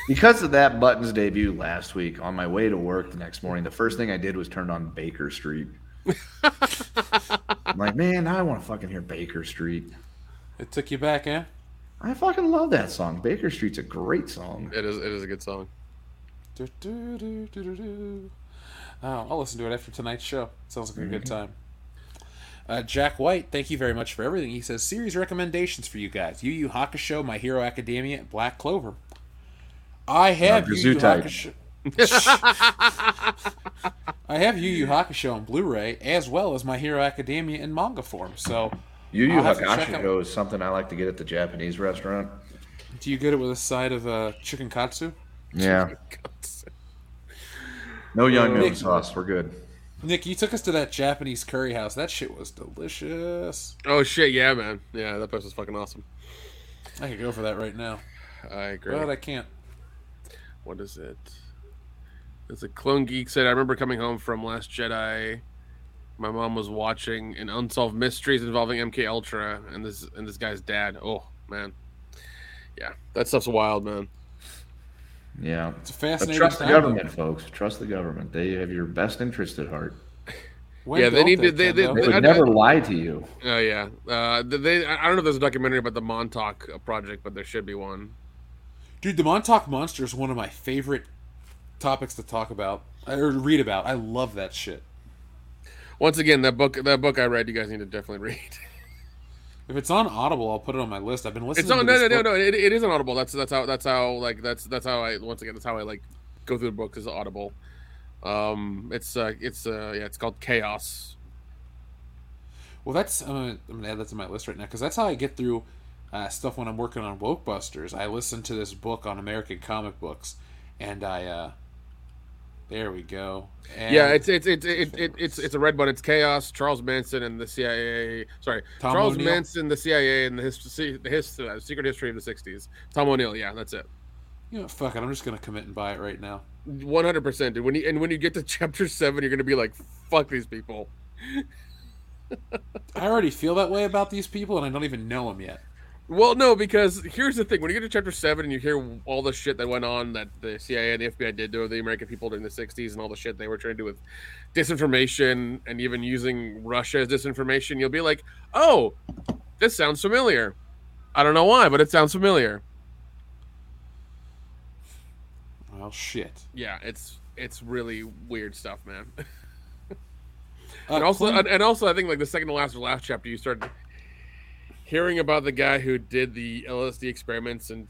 Because of that button's debut last week, on my way to work the next morning, the first thing I did was turn on Baker Street. I'm like, man, now I want to fucking hear Baker Street. It took you back, eh? I fucking love that song. Baker Street's a great song. It is. It is a good song. Do, do, do, do, do, do. Oh, I'll listen to it after tonight's show. Sounds like a mm-hmm. good time. Uh, Jack White, thank you very much for everything. He says, series recommendations for you guys. Yu Yu Hakusho, My Hero Academia, and Black Clover. I have Yu Yu Hakusho. I have Yu Yu Hakusho on Blu-ray as well as My Hero Academia in manga form. So Yu Yu Hakusho is something I like to get at the Japanese restaurant. Do you get it with a side of uh, chicken katsu? Yeah. Chicken katsu. No young Nick, sauce. We're good. Nick, you took us to that Japanese curry house. That shit was delicious. Oh shit, yeah, man. Yeah, that place was fucking awesome. I could go for that right now. I agree. But I can't. What is it? It's a Clone Geek said, I remember coming home from Last Jedi. My mom was watching an Unsolved Mysteries involving M K Ultra and this and this guy's dad. Oh, man. Yeah, that stuff's wild, man. Yeah. It's a fascinating Trust the government, folks. Trust the government. They have your best interest at heart. When yeah, they need to. They, they, they, they would I, never I, lie to you. Oh, uh, yeah. Uh, they. I don't know if there's a documentary about the Montauk Project, but there should be one. Dude, the Montauk Monster is one of my favorite topics to talk about or read about. I love that shit. Once again, that book that book I read, you guys need to definitely read. If it's on Audible, I'll put it on my list. I've been listening. It's on, to no, this no, book. no, no, no. It, it is on Audible. That's that's how that's how like that's that's how I once again that's how I like go through the book is Audible. Um, it's uh, it's uh, yeah, it's called Chaos. Well, that's I'm gonna, I'm gonna add that to my list right now because that's how I get through. Uh, stuff when I'm working on Woke Busters. I listen to this book on American comic books, and I, uh, there we go. And yeah, it's it's it's it, it, it's it's a red button. It's Chaos. Charles Manson and the C I A. Sorry, Tom Charles O'Neill. Manson, the C I A, and the his, the his, uh, secret history of the sixties. Tom O'Neill. Yeah, that's it. You know, fuck it. I'm just gonna commit and buy it right now. One hundred percent, dude. When you and when you get to chapter seven, you're gonna be like, fuck these people. I already feel that way about these people, and I don't even know them yet. Well, no, because here's the thing. When you get to Chapter seven and you hear all the shit that went on that the C I A and the F B I did to the American people during the sixties and all the shit they were trying to do with disinformation and even using Russia as disinformation, you'll be like, oh, this sounds familiar. I don't know why, but it sounds familiar. Well, shit. Yeah, it's it's really weird stuff, man. uh, and also, Clint- and also, I think like the second to last or last chapter, you start hearing about the guy who did the L S D experiments, and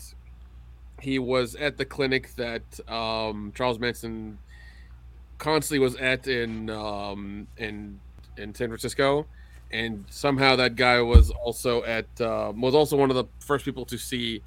he was at the clinic that um, Charles Manson constantly was at in um, in in San Francisco, and somehow that guy was also at uh, was also one of the first people to see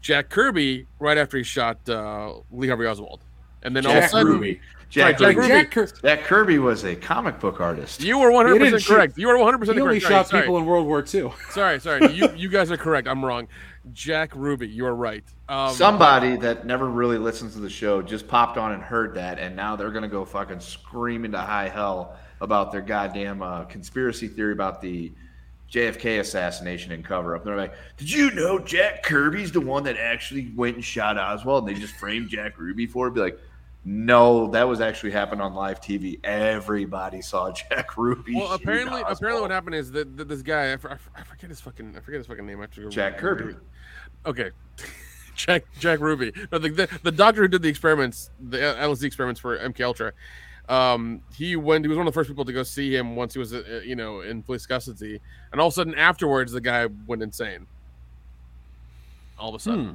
Jack Kirby right after he shot uh, Lee Harvey Oswald, and then Jack all of a sudden. Ruby. Jack, Jack, Kirby. Jack Kirby. Jack Kirby was a comic book artist. You were one hundred percent correct. You were one hundred percent correct. He only shot sorry, people sorry. in World War Two. Sorry, sorry. you you guys are correct. I'm wrong. Jack Ruby, you are right. Um, Somebody that never really listens to the show just popped on and heard that, and now they're going to go fucking scream into high hell about their goddamn uh, conspiracy theory about the J F K assassination and cover-up. They're like, did you know Jack Kirby's the one that actually went and shot Oswald, and they just framed Jack Ruby for it? Be like, no, that was actually happened on live T V. Everybody saw Jack Ruby. Well, apparently, apparently, what happened is that, that this guy—I I forget his fucking—I forget his fucking name. I have to Jack Kirby. Okay, Jack Jack Ruby. No, the, the the doctor who did the experiments, the L S D experiments for M K Ultra. Um, he went. He was one of the first people to go see him once he was, uh, you know, in police custody. And all of a sudden, afterwards, the guy went insane. All of a sudden, hmm.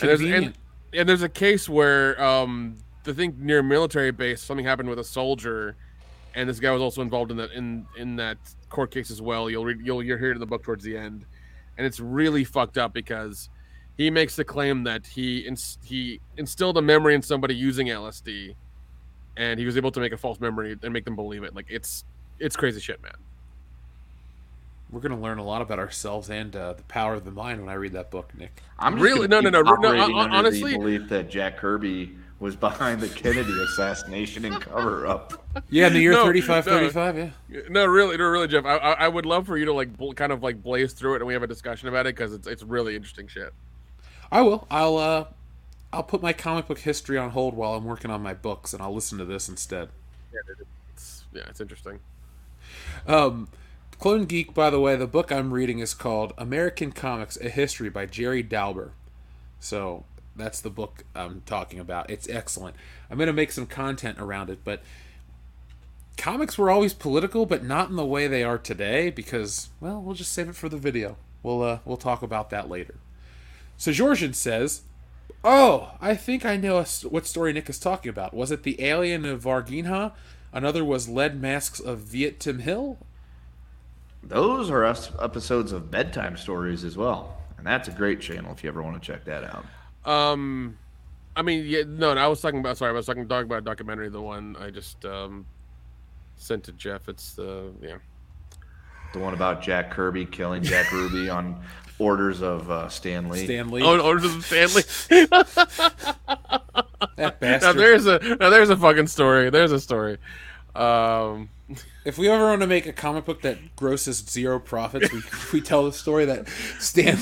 and there's. And, And there's a case where um, the thing near a military base, something happened with a soldier and this guy was also involved in that in in that court case as well. You'll read, you'll you'll hear it in the book towards the end, and it's really fucked up because he makes the claim that he inst- he instilled a memory in somebody using L S D, and he was able to make a false memory and make them believe it. Like it's it's crazy shit, man. We're going to learn a lot about ourselves and uh, the power of the mind when I read that book, Nick. I'm really no, no, no, no. Honestly, the belief that Jack Kirby was behind the Kennedy assassination and cover up. Yeah, in the year no, thirty-five, no, thirty-five. Yeah. No, really, no, really, Jeff. I, I, I would love for you to like bl- kind of like blaze through it and we have a discussion about it because it's it's really interesting shit. I will. I'll uh, I'll put my comic book history on hold while I'm working on my books, and I'll listen to this instead. Yeah, it's yeah, it's interesting. Um. Clone Geek, by the way, the book I'm reading is called American Comics, A History by Jerry Dauber. So that's the book I'm talking about. It's excellent. I'm going to make some content around it, but comics were always political, but not in the way they are today because, well, we'll just save it for the video. We'll uh, we'll talk about that later. So Georgian says, oh, I think I know what story Nick is talking about. Was it The Alien of Varginha? Another was Lead Masks of Viet Tim Hill? Those are us episodes of Bedtime Stories as well, and that's a great channel if you ever want to check that out. Um, I mean, yeah, no, no I was talking about. Sorry, I was talking about a documentary. The one I just um, sent to Jeff. It's the uh, yeah, the one about Jack Kirby killing Jack Ruby on orders of uh, Stan Lee. Stan Lee. Oh, orders of Stan Lee. That bastard. Now there's a now there's a fucking story. There's a story. Um. If we ever want to make a comic book that grosses zero profits, we, we tell the story that Stan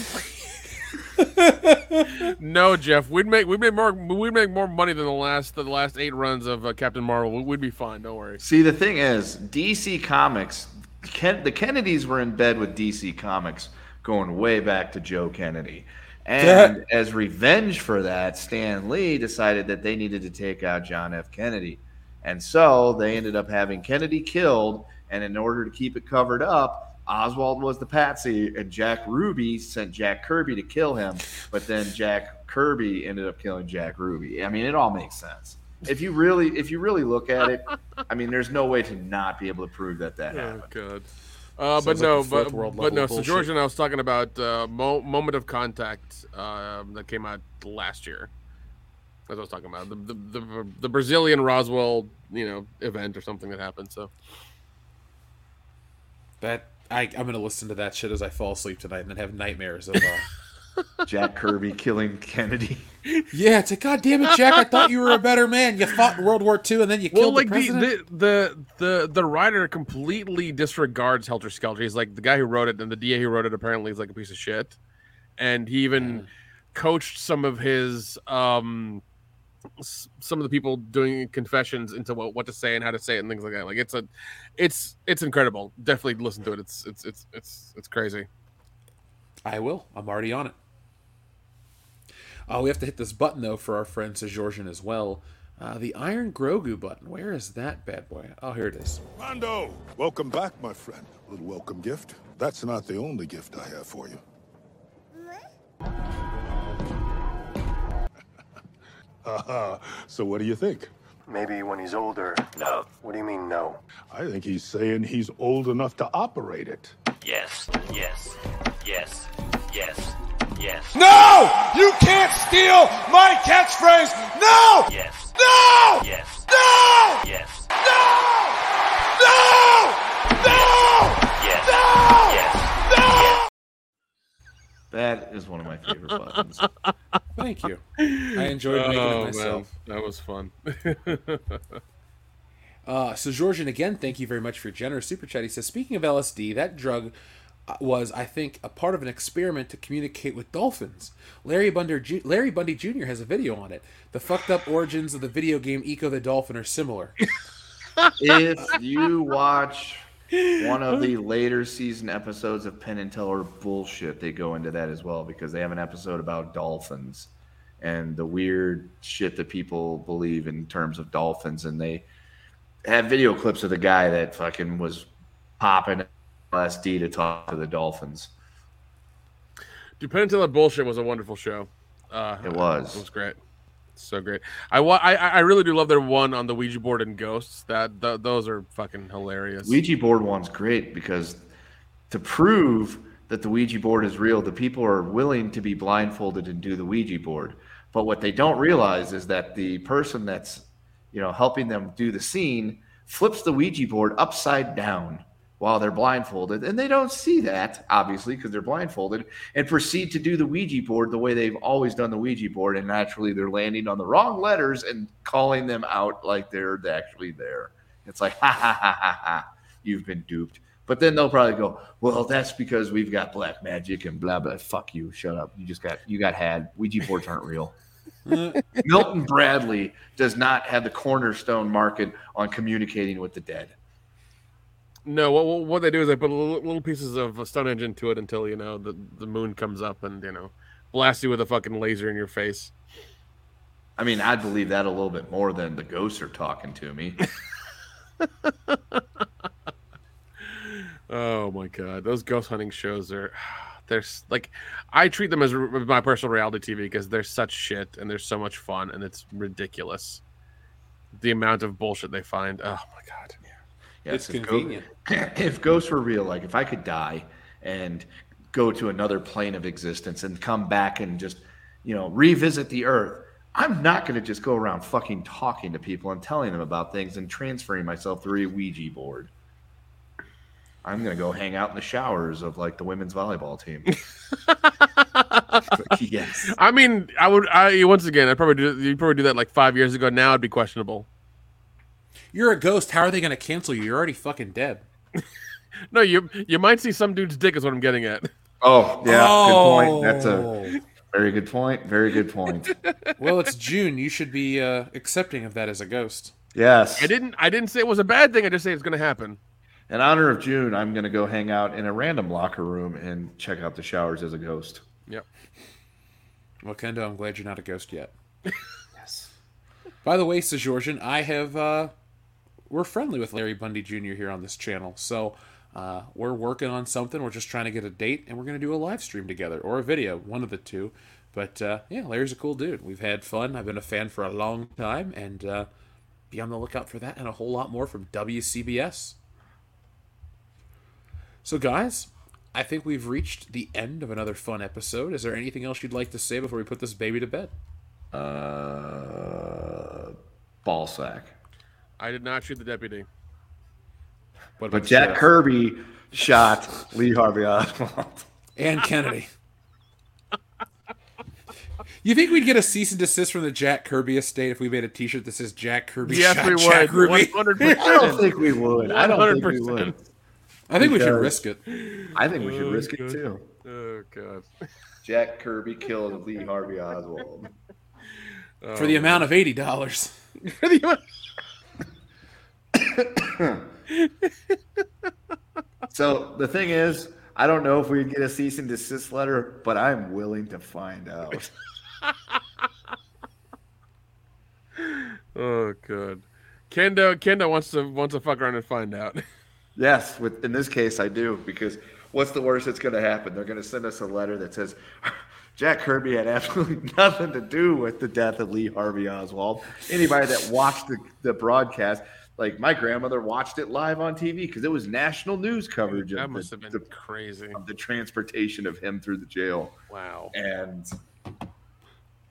Lee. No, Jeff, we'd make we'd make more we'd make more money than the last the last eight runs of uh, Captain Marvel. We'd be fine. Don't worry. See, the thing is, D C Comics, Ken, the Kennedys were in bed with D C Comics going way back to Joe Kennedy, and that... as revenge for that, Stan Lee decided that they needed to take out John F. Kennedy. And so they ended up having Kennedy killed, and in order to keep it covered up, Oswald was the patsy, and Jack Ruby sent Jack Kirby to kill him, but then Jack Kirby ended up killing Jack Ruby. I mean, it all makes sense. If you really if you really look at it, I mean, there's no way to not be able to prove that that happened. Oh, God. Uh, but, no, like but, but no, but no. So George and I was talking about uh, Mo- Moment of Contact uh, that came out last year. That's what I was talking about. The, the the the Brazilian Roswell, you know, event or something that happened. So that I I'm gonna listen to that shit as I fall asleep tonight and then have nightmares of uh... Jack Kirby killing Kennedy. Yeah, it's like, God damn it, Jack! I thought you were a better man. You fought in World War Two and then you well, killed like the president. The, the the the writer completely disregards Helter Skelter. He's like the guy who wrote it, and the D A who wrote it apparently is like a piece of shit, and he even yeah. coached some of his. Um, some of the people doing confessions into what, what to say and how to say it and things like that. Like it's a, it's, it's incredible. Definitely listen to it. It's, it's, it's, it's, it's crazy. I will. I'm already on it. Oh, we have to hit this button though, for our friend Sajorjan as well. Uh, the Iron Grogu button. Where is that bad boy? Oh, here it is. Mando, welcome back, my friend. A little welcome gift. That's not the only gift I have for you. Uh-huh. So what do you think? Maybe when he's older. No. What do you mean, no? I think he's saying he's old enough to operate it. Yes, yes, yes, yes, yes. No! You can't steal my catchphrase! No! Yes. No! Yes. No! Yes. No! No! No! Yes. No! Yes. No! That is one of my favorite buttons. Thank you. I enjoyed making oh, it myself. Man. That was fun. uh, so, Georgian, again, thank you very much for your generous super chat. He says, speaking of L S D, that drug was, I think, a part of an experiment to communicate with dolphins. Larry Bundy, Ju- Larry Bundy Junior has a video on it. The fucked up origins of the video game Eco the Dolphin are similar. If you watch one of the later season episodes of Penn and Teller bullshit, they go into that as well because they have an episode about dolphins and the weird shit that people believe in terms of dolphins, and they have video clips of the guy that fucking was popping L S D to talk to the dolphins. Dude, Penn and Teller bullshit was a wonderful show. Uh, it was. It was great. so great. I, I I really do love their one on the Ouija board and ghosts. That th- those are fucking hilarious. Ouija board one's great because to prove that the Ouija board is real, the people are willing to be blindfolded and do the Ouija board. But what they don't realize is that the person that's, you know, helping them do the scene flips the Ouija board upside down while they're blindfolded, and they don't see that, obviously, because they're blindfolded, and proceed to do the Ouija board the way they've always done the Ouija board, and naturally they're landing on the wrong letters and calling them out like they're actually there. It's like, ha, ha, ha, ha, ha, you've been duped. But then they'll probably go, well, that's because we've got black magic and blah, blah, fuck you, shut up. You just got, you got had. Ouija boards aren't real. Milton Bradley does not have the cornerstone market on communicating with the dead. No, what what they do is they put little, little pieces of Stonehenge into it until, you know, the, the moon comes up and, you know, blasts you with a fucking laser in your face. I mean, I'd believe that a little bit more than the ghosts are talking to me. Oh my god, those ghost hunting shows are... There's like, I treat them as my personal reality T V because they're such shit and they're so much fun and it's ridiculous the amount of bullshit they find. Oh my god, yeah, yeah it's if convenient. Ghosts, if ghosts were real, like if I could die and go to another plane of existence and come back and just, you know, revisit the earth, I'm not going to just go around fucking talking to people and telling them about things and transferring myself through a Ouija board. I'm going to go hang out in the showers of, like, the women's volleyball team. Yes. I mean, I would, I once again, I'd probably do, you'd probably do that, like, five years ago. Now it'd be questionable. You're a ghost. How are they going to cancel you? You're already fucking dead. No, you you might see some dude's dick is what I'm getting at. Oh, yeah. Oh. Good point. That's a very good point. Very good point. Well, it's June. You should be uh, accepting of that as a ghost. Yes. I didn't. I didn't say it was a bad thing. I just say it's going to happen. In honor of June, I'm going to go hang out in a random locker room and check out the showers as a ghost. Yep. Well, Kendo, I'm glad you're not a ghost yet. Yes. By the way, Sejorjan, I have, uh, we're friendly with Larry Bundy Junior here on this channel. So uh, we're working on something. We're just trying to get a date, and we're going to do a live stream together or a video, one of the two. But uh, yeah, Larry's a cool dude. We've had fun. I've been a fan for a long time, and uh, be on the lookout for that and a whole lot more from W C B S. So, guys, I think we've reached the end of another fun episode. Is there anything else you'd like to say before we put this baby to bed? Uh, ball sack. I did not shoot the deputy. What but Jack says? Kirby shot Lee Harvey Oswald. And Kennedy. You think we'd get a cease and desist from the Jack Kirby estate if we made a T-shirt that says Jack Kirby yes, shot we Jack would. Kirby? one hundred percent. I don't think we would. I don't think we would. I think because we should risk it. I think we should oh, risk God. it too. Oh god! Jack Kirby killed Lee Harvey Oswald oh, for the man. amount of eighty dollars. For the amount. So the thing is, I don't know if we'd get a cease and desist letter, but I'm willing to find out. Oh god! Kendo, Kendo wants to wants to fuck around and find out. Yes, with, in this case, I do, because what's the worst that's going to happen? They're going to send us a letter that says, Jack Kirby had absolutely nothing to do with the death of Lee Harvey Oswald. Anybody that watched the, the broadcast, like my grandmother watched it live on T V because it was national news coverage of, that must the, have been the, crazy. of the transportation of him through the jail. Wow. And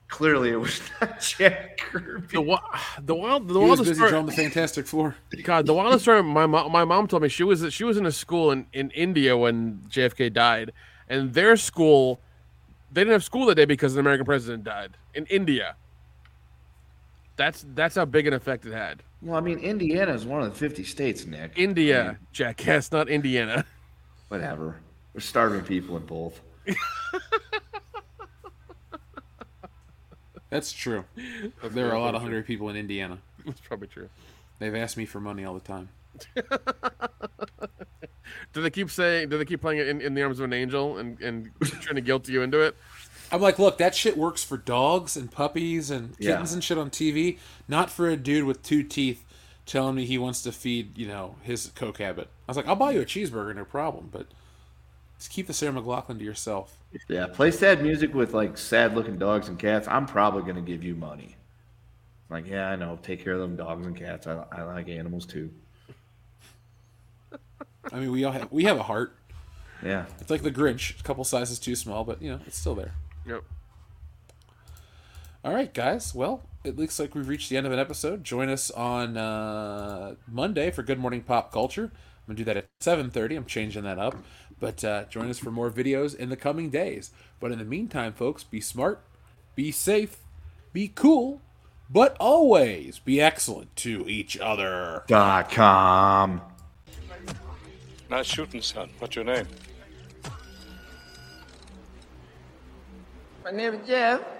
clearly, it was not Jack Kirby. The, wa- the wild, the he wildest was busy story. Drawing the Fantastic Four. God, the wildest story. My mom, my mom told me she was she was in a school in, in India when J F K died, and their school, they didn't have school that day because an American president died in India. That's that's how big an effect it had. Well, I mean, Indiana is one of the fifty states, Nick. India, I mean, jackass, not Indiana. Whatever. We're starving people in both. That's true. That's there are a lot of hungry people in Indiana. That's probably true. They've asked me for money all the time. Do they keep saying? Do they keep playing it in, in the arms of an angel and, and trying to guilt you into it? I'm like, look, that shit works for dogs and puppies and kittens yeah. and shit on T V, not for a dude with two teeth telling me he wants to feed, you know, his coke habit. I was like, I'll buy you a cheeseburger, no problem, but just keep the Sarah McLachlan to yourself. Yeah, play sad music with like sad-looking dogs and cats. I'm probably going to give you money. Like, yeah, I know. Take care of them dogs and cats. I, I like animals too. I mean, we all have, we have a heart. Yeah. It's like the Grinch. A couple sizes too small, but, you know, it's still there. Yep. All right, guys. Well, it looks like we've reached the end of an episode. Join us on uh, Monday for Good Morning Pop Culture. I'm going to do that at seven thirty. I'm changing that up. But uh, join us for more videos in the coming days. But in the meantime, folks, be smart, be safe, be cool, but always be excellent to each other. Dot com. Nice shooting, son. What's your name? My name is Jeff.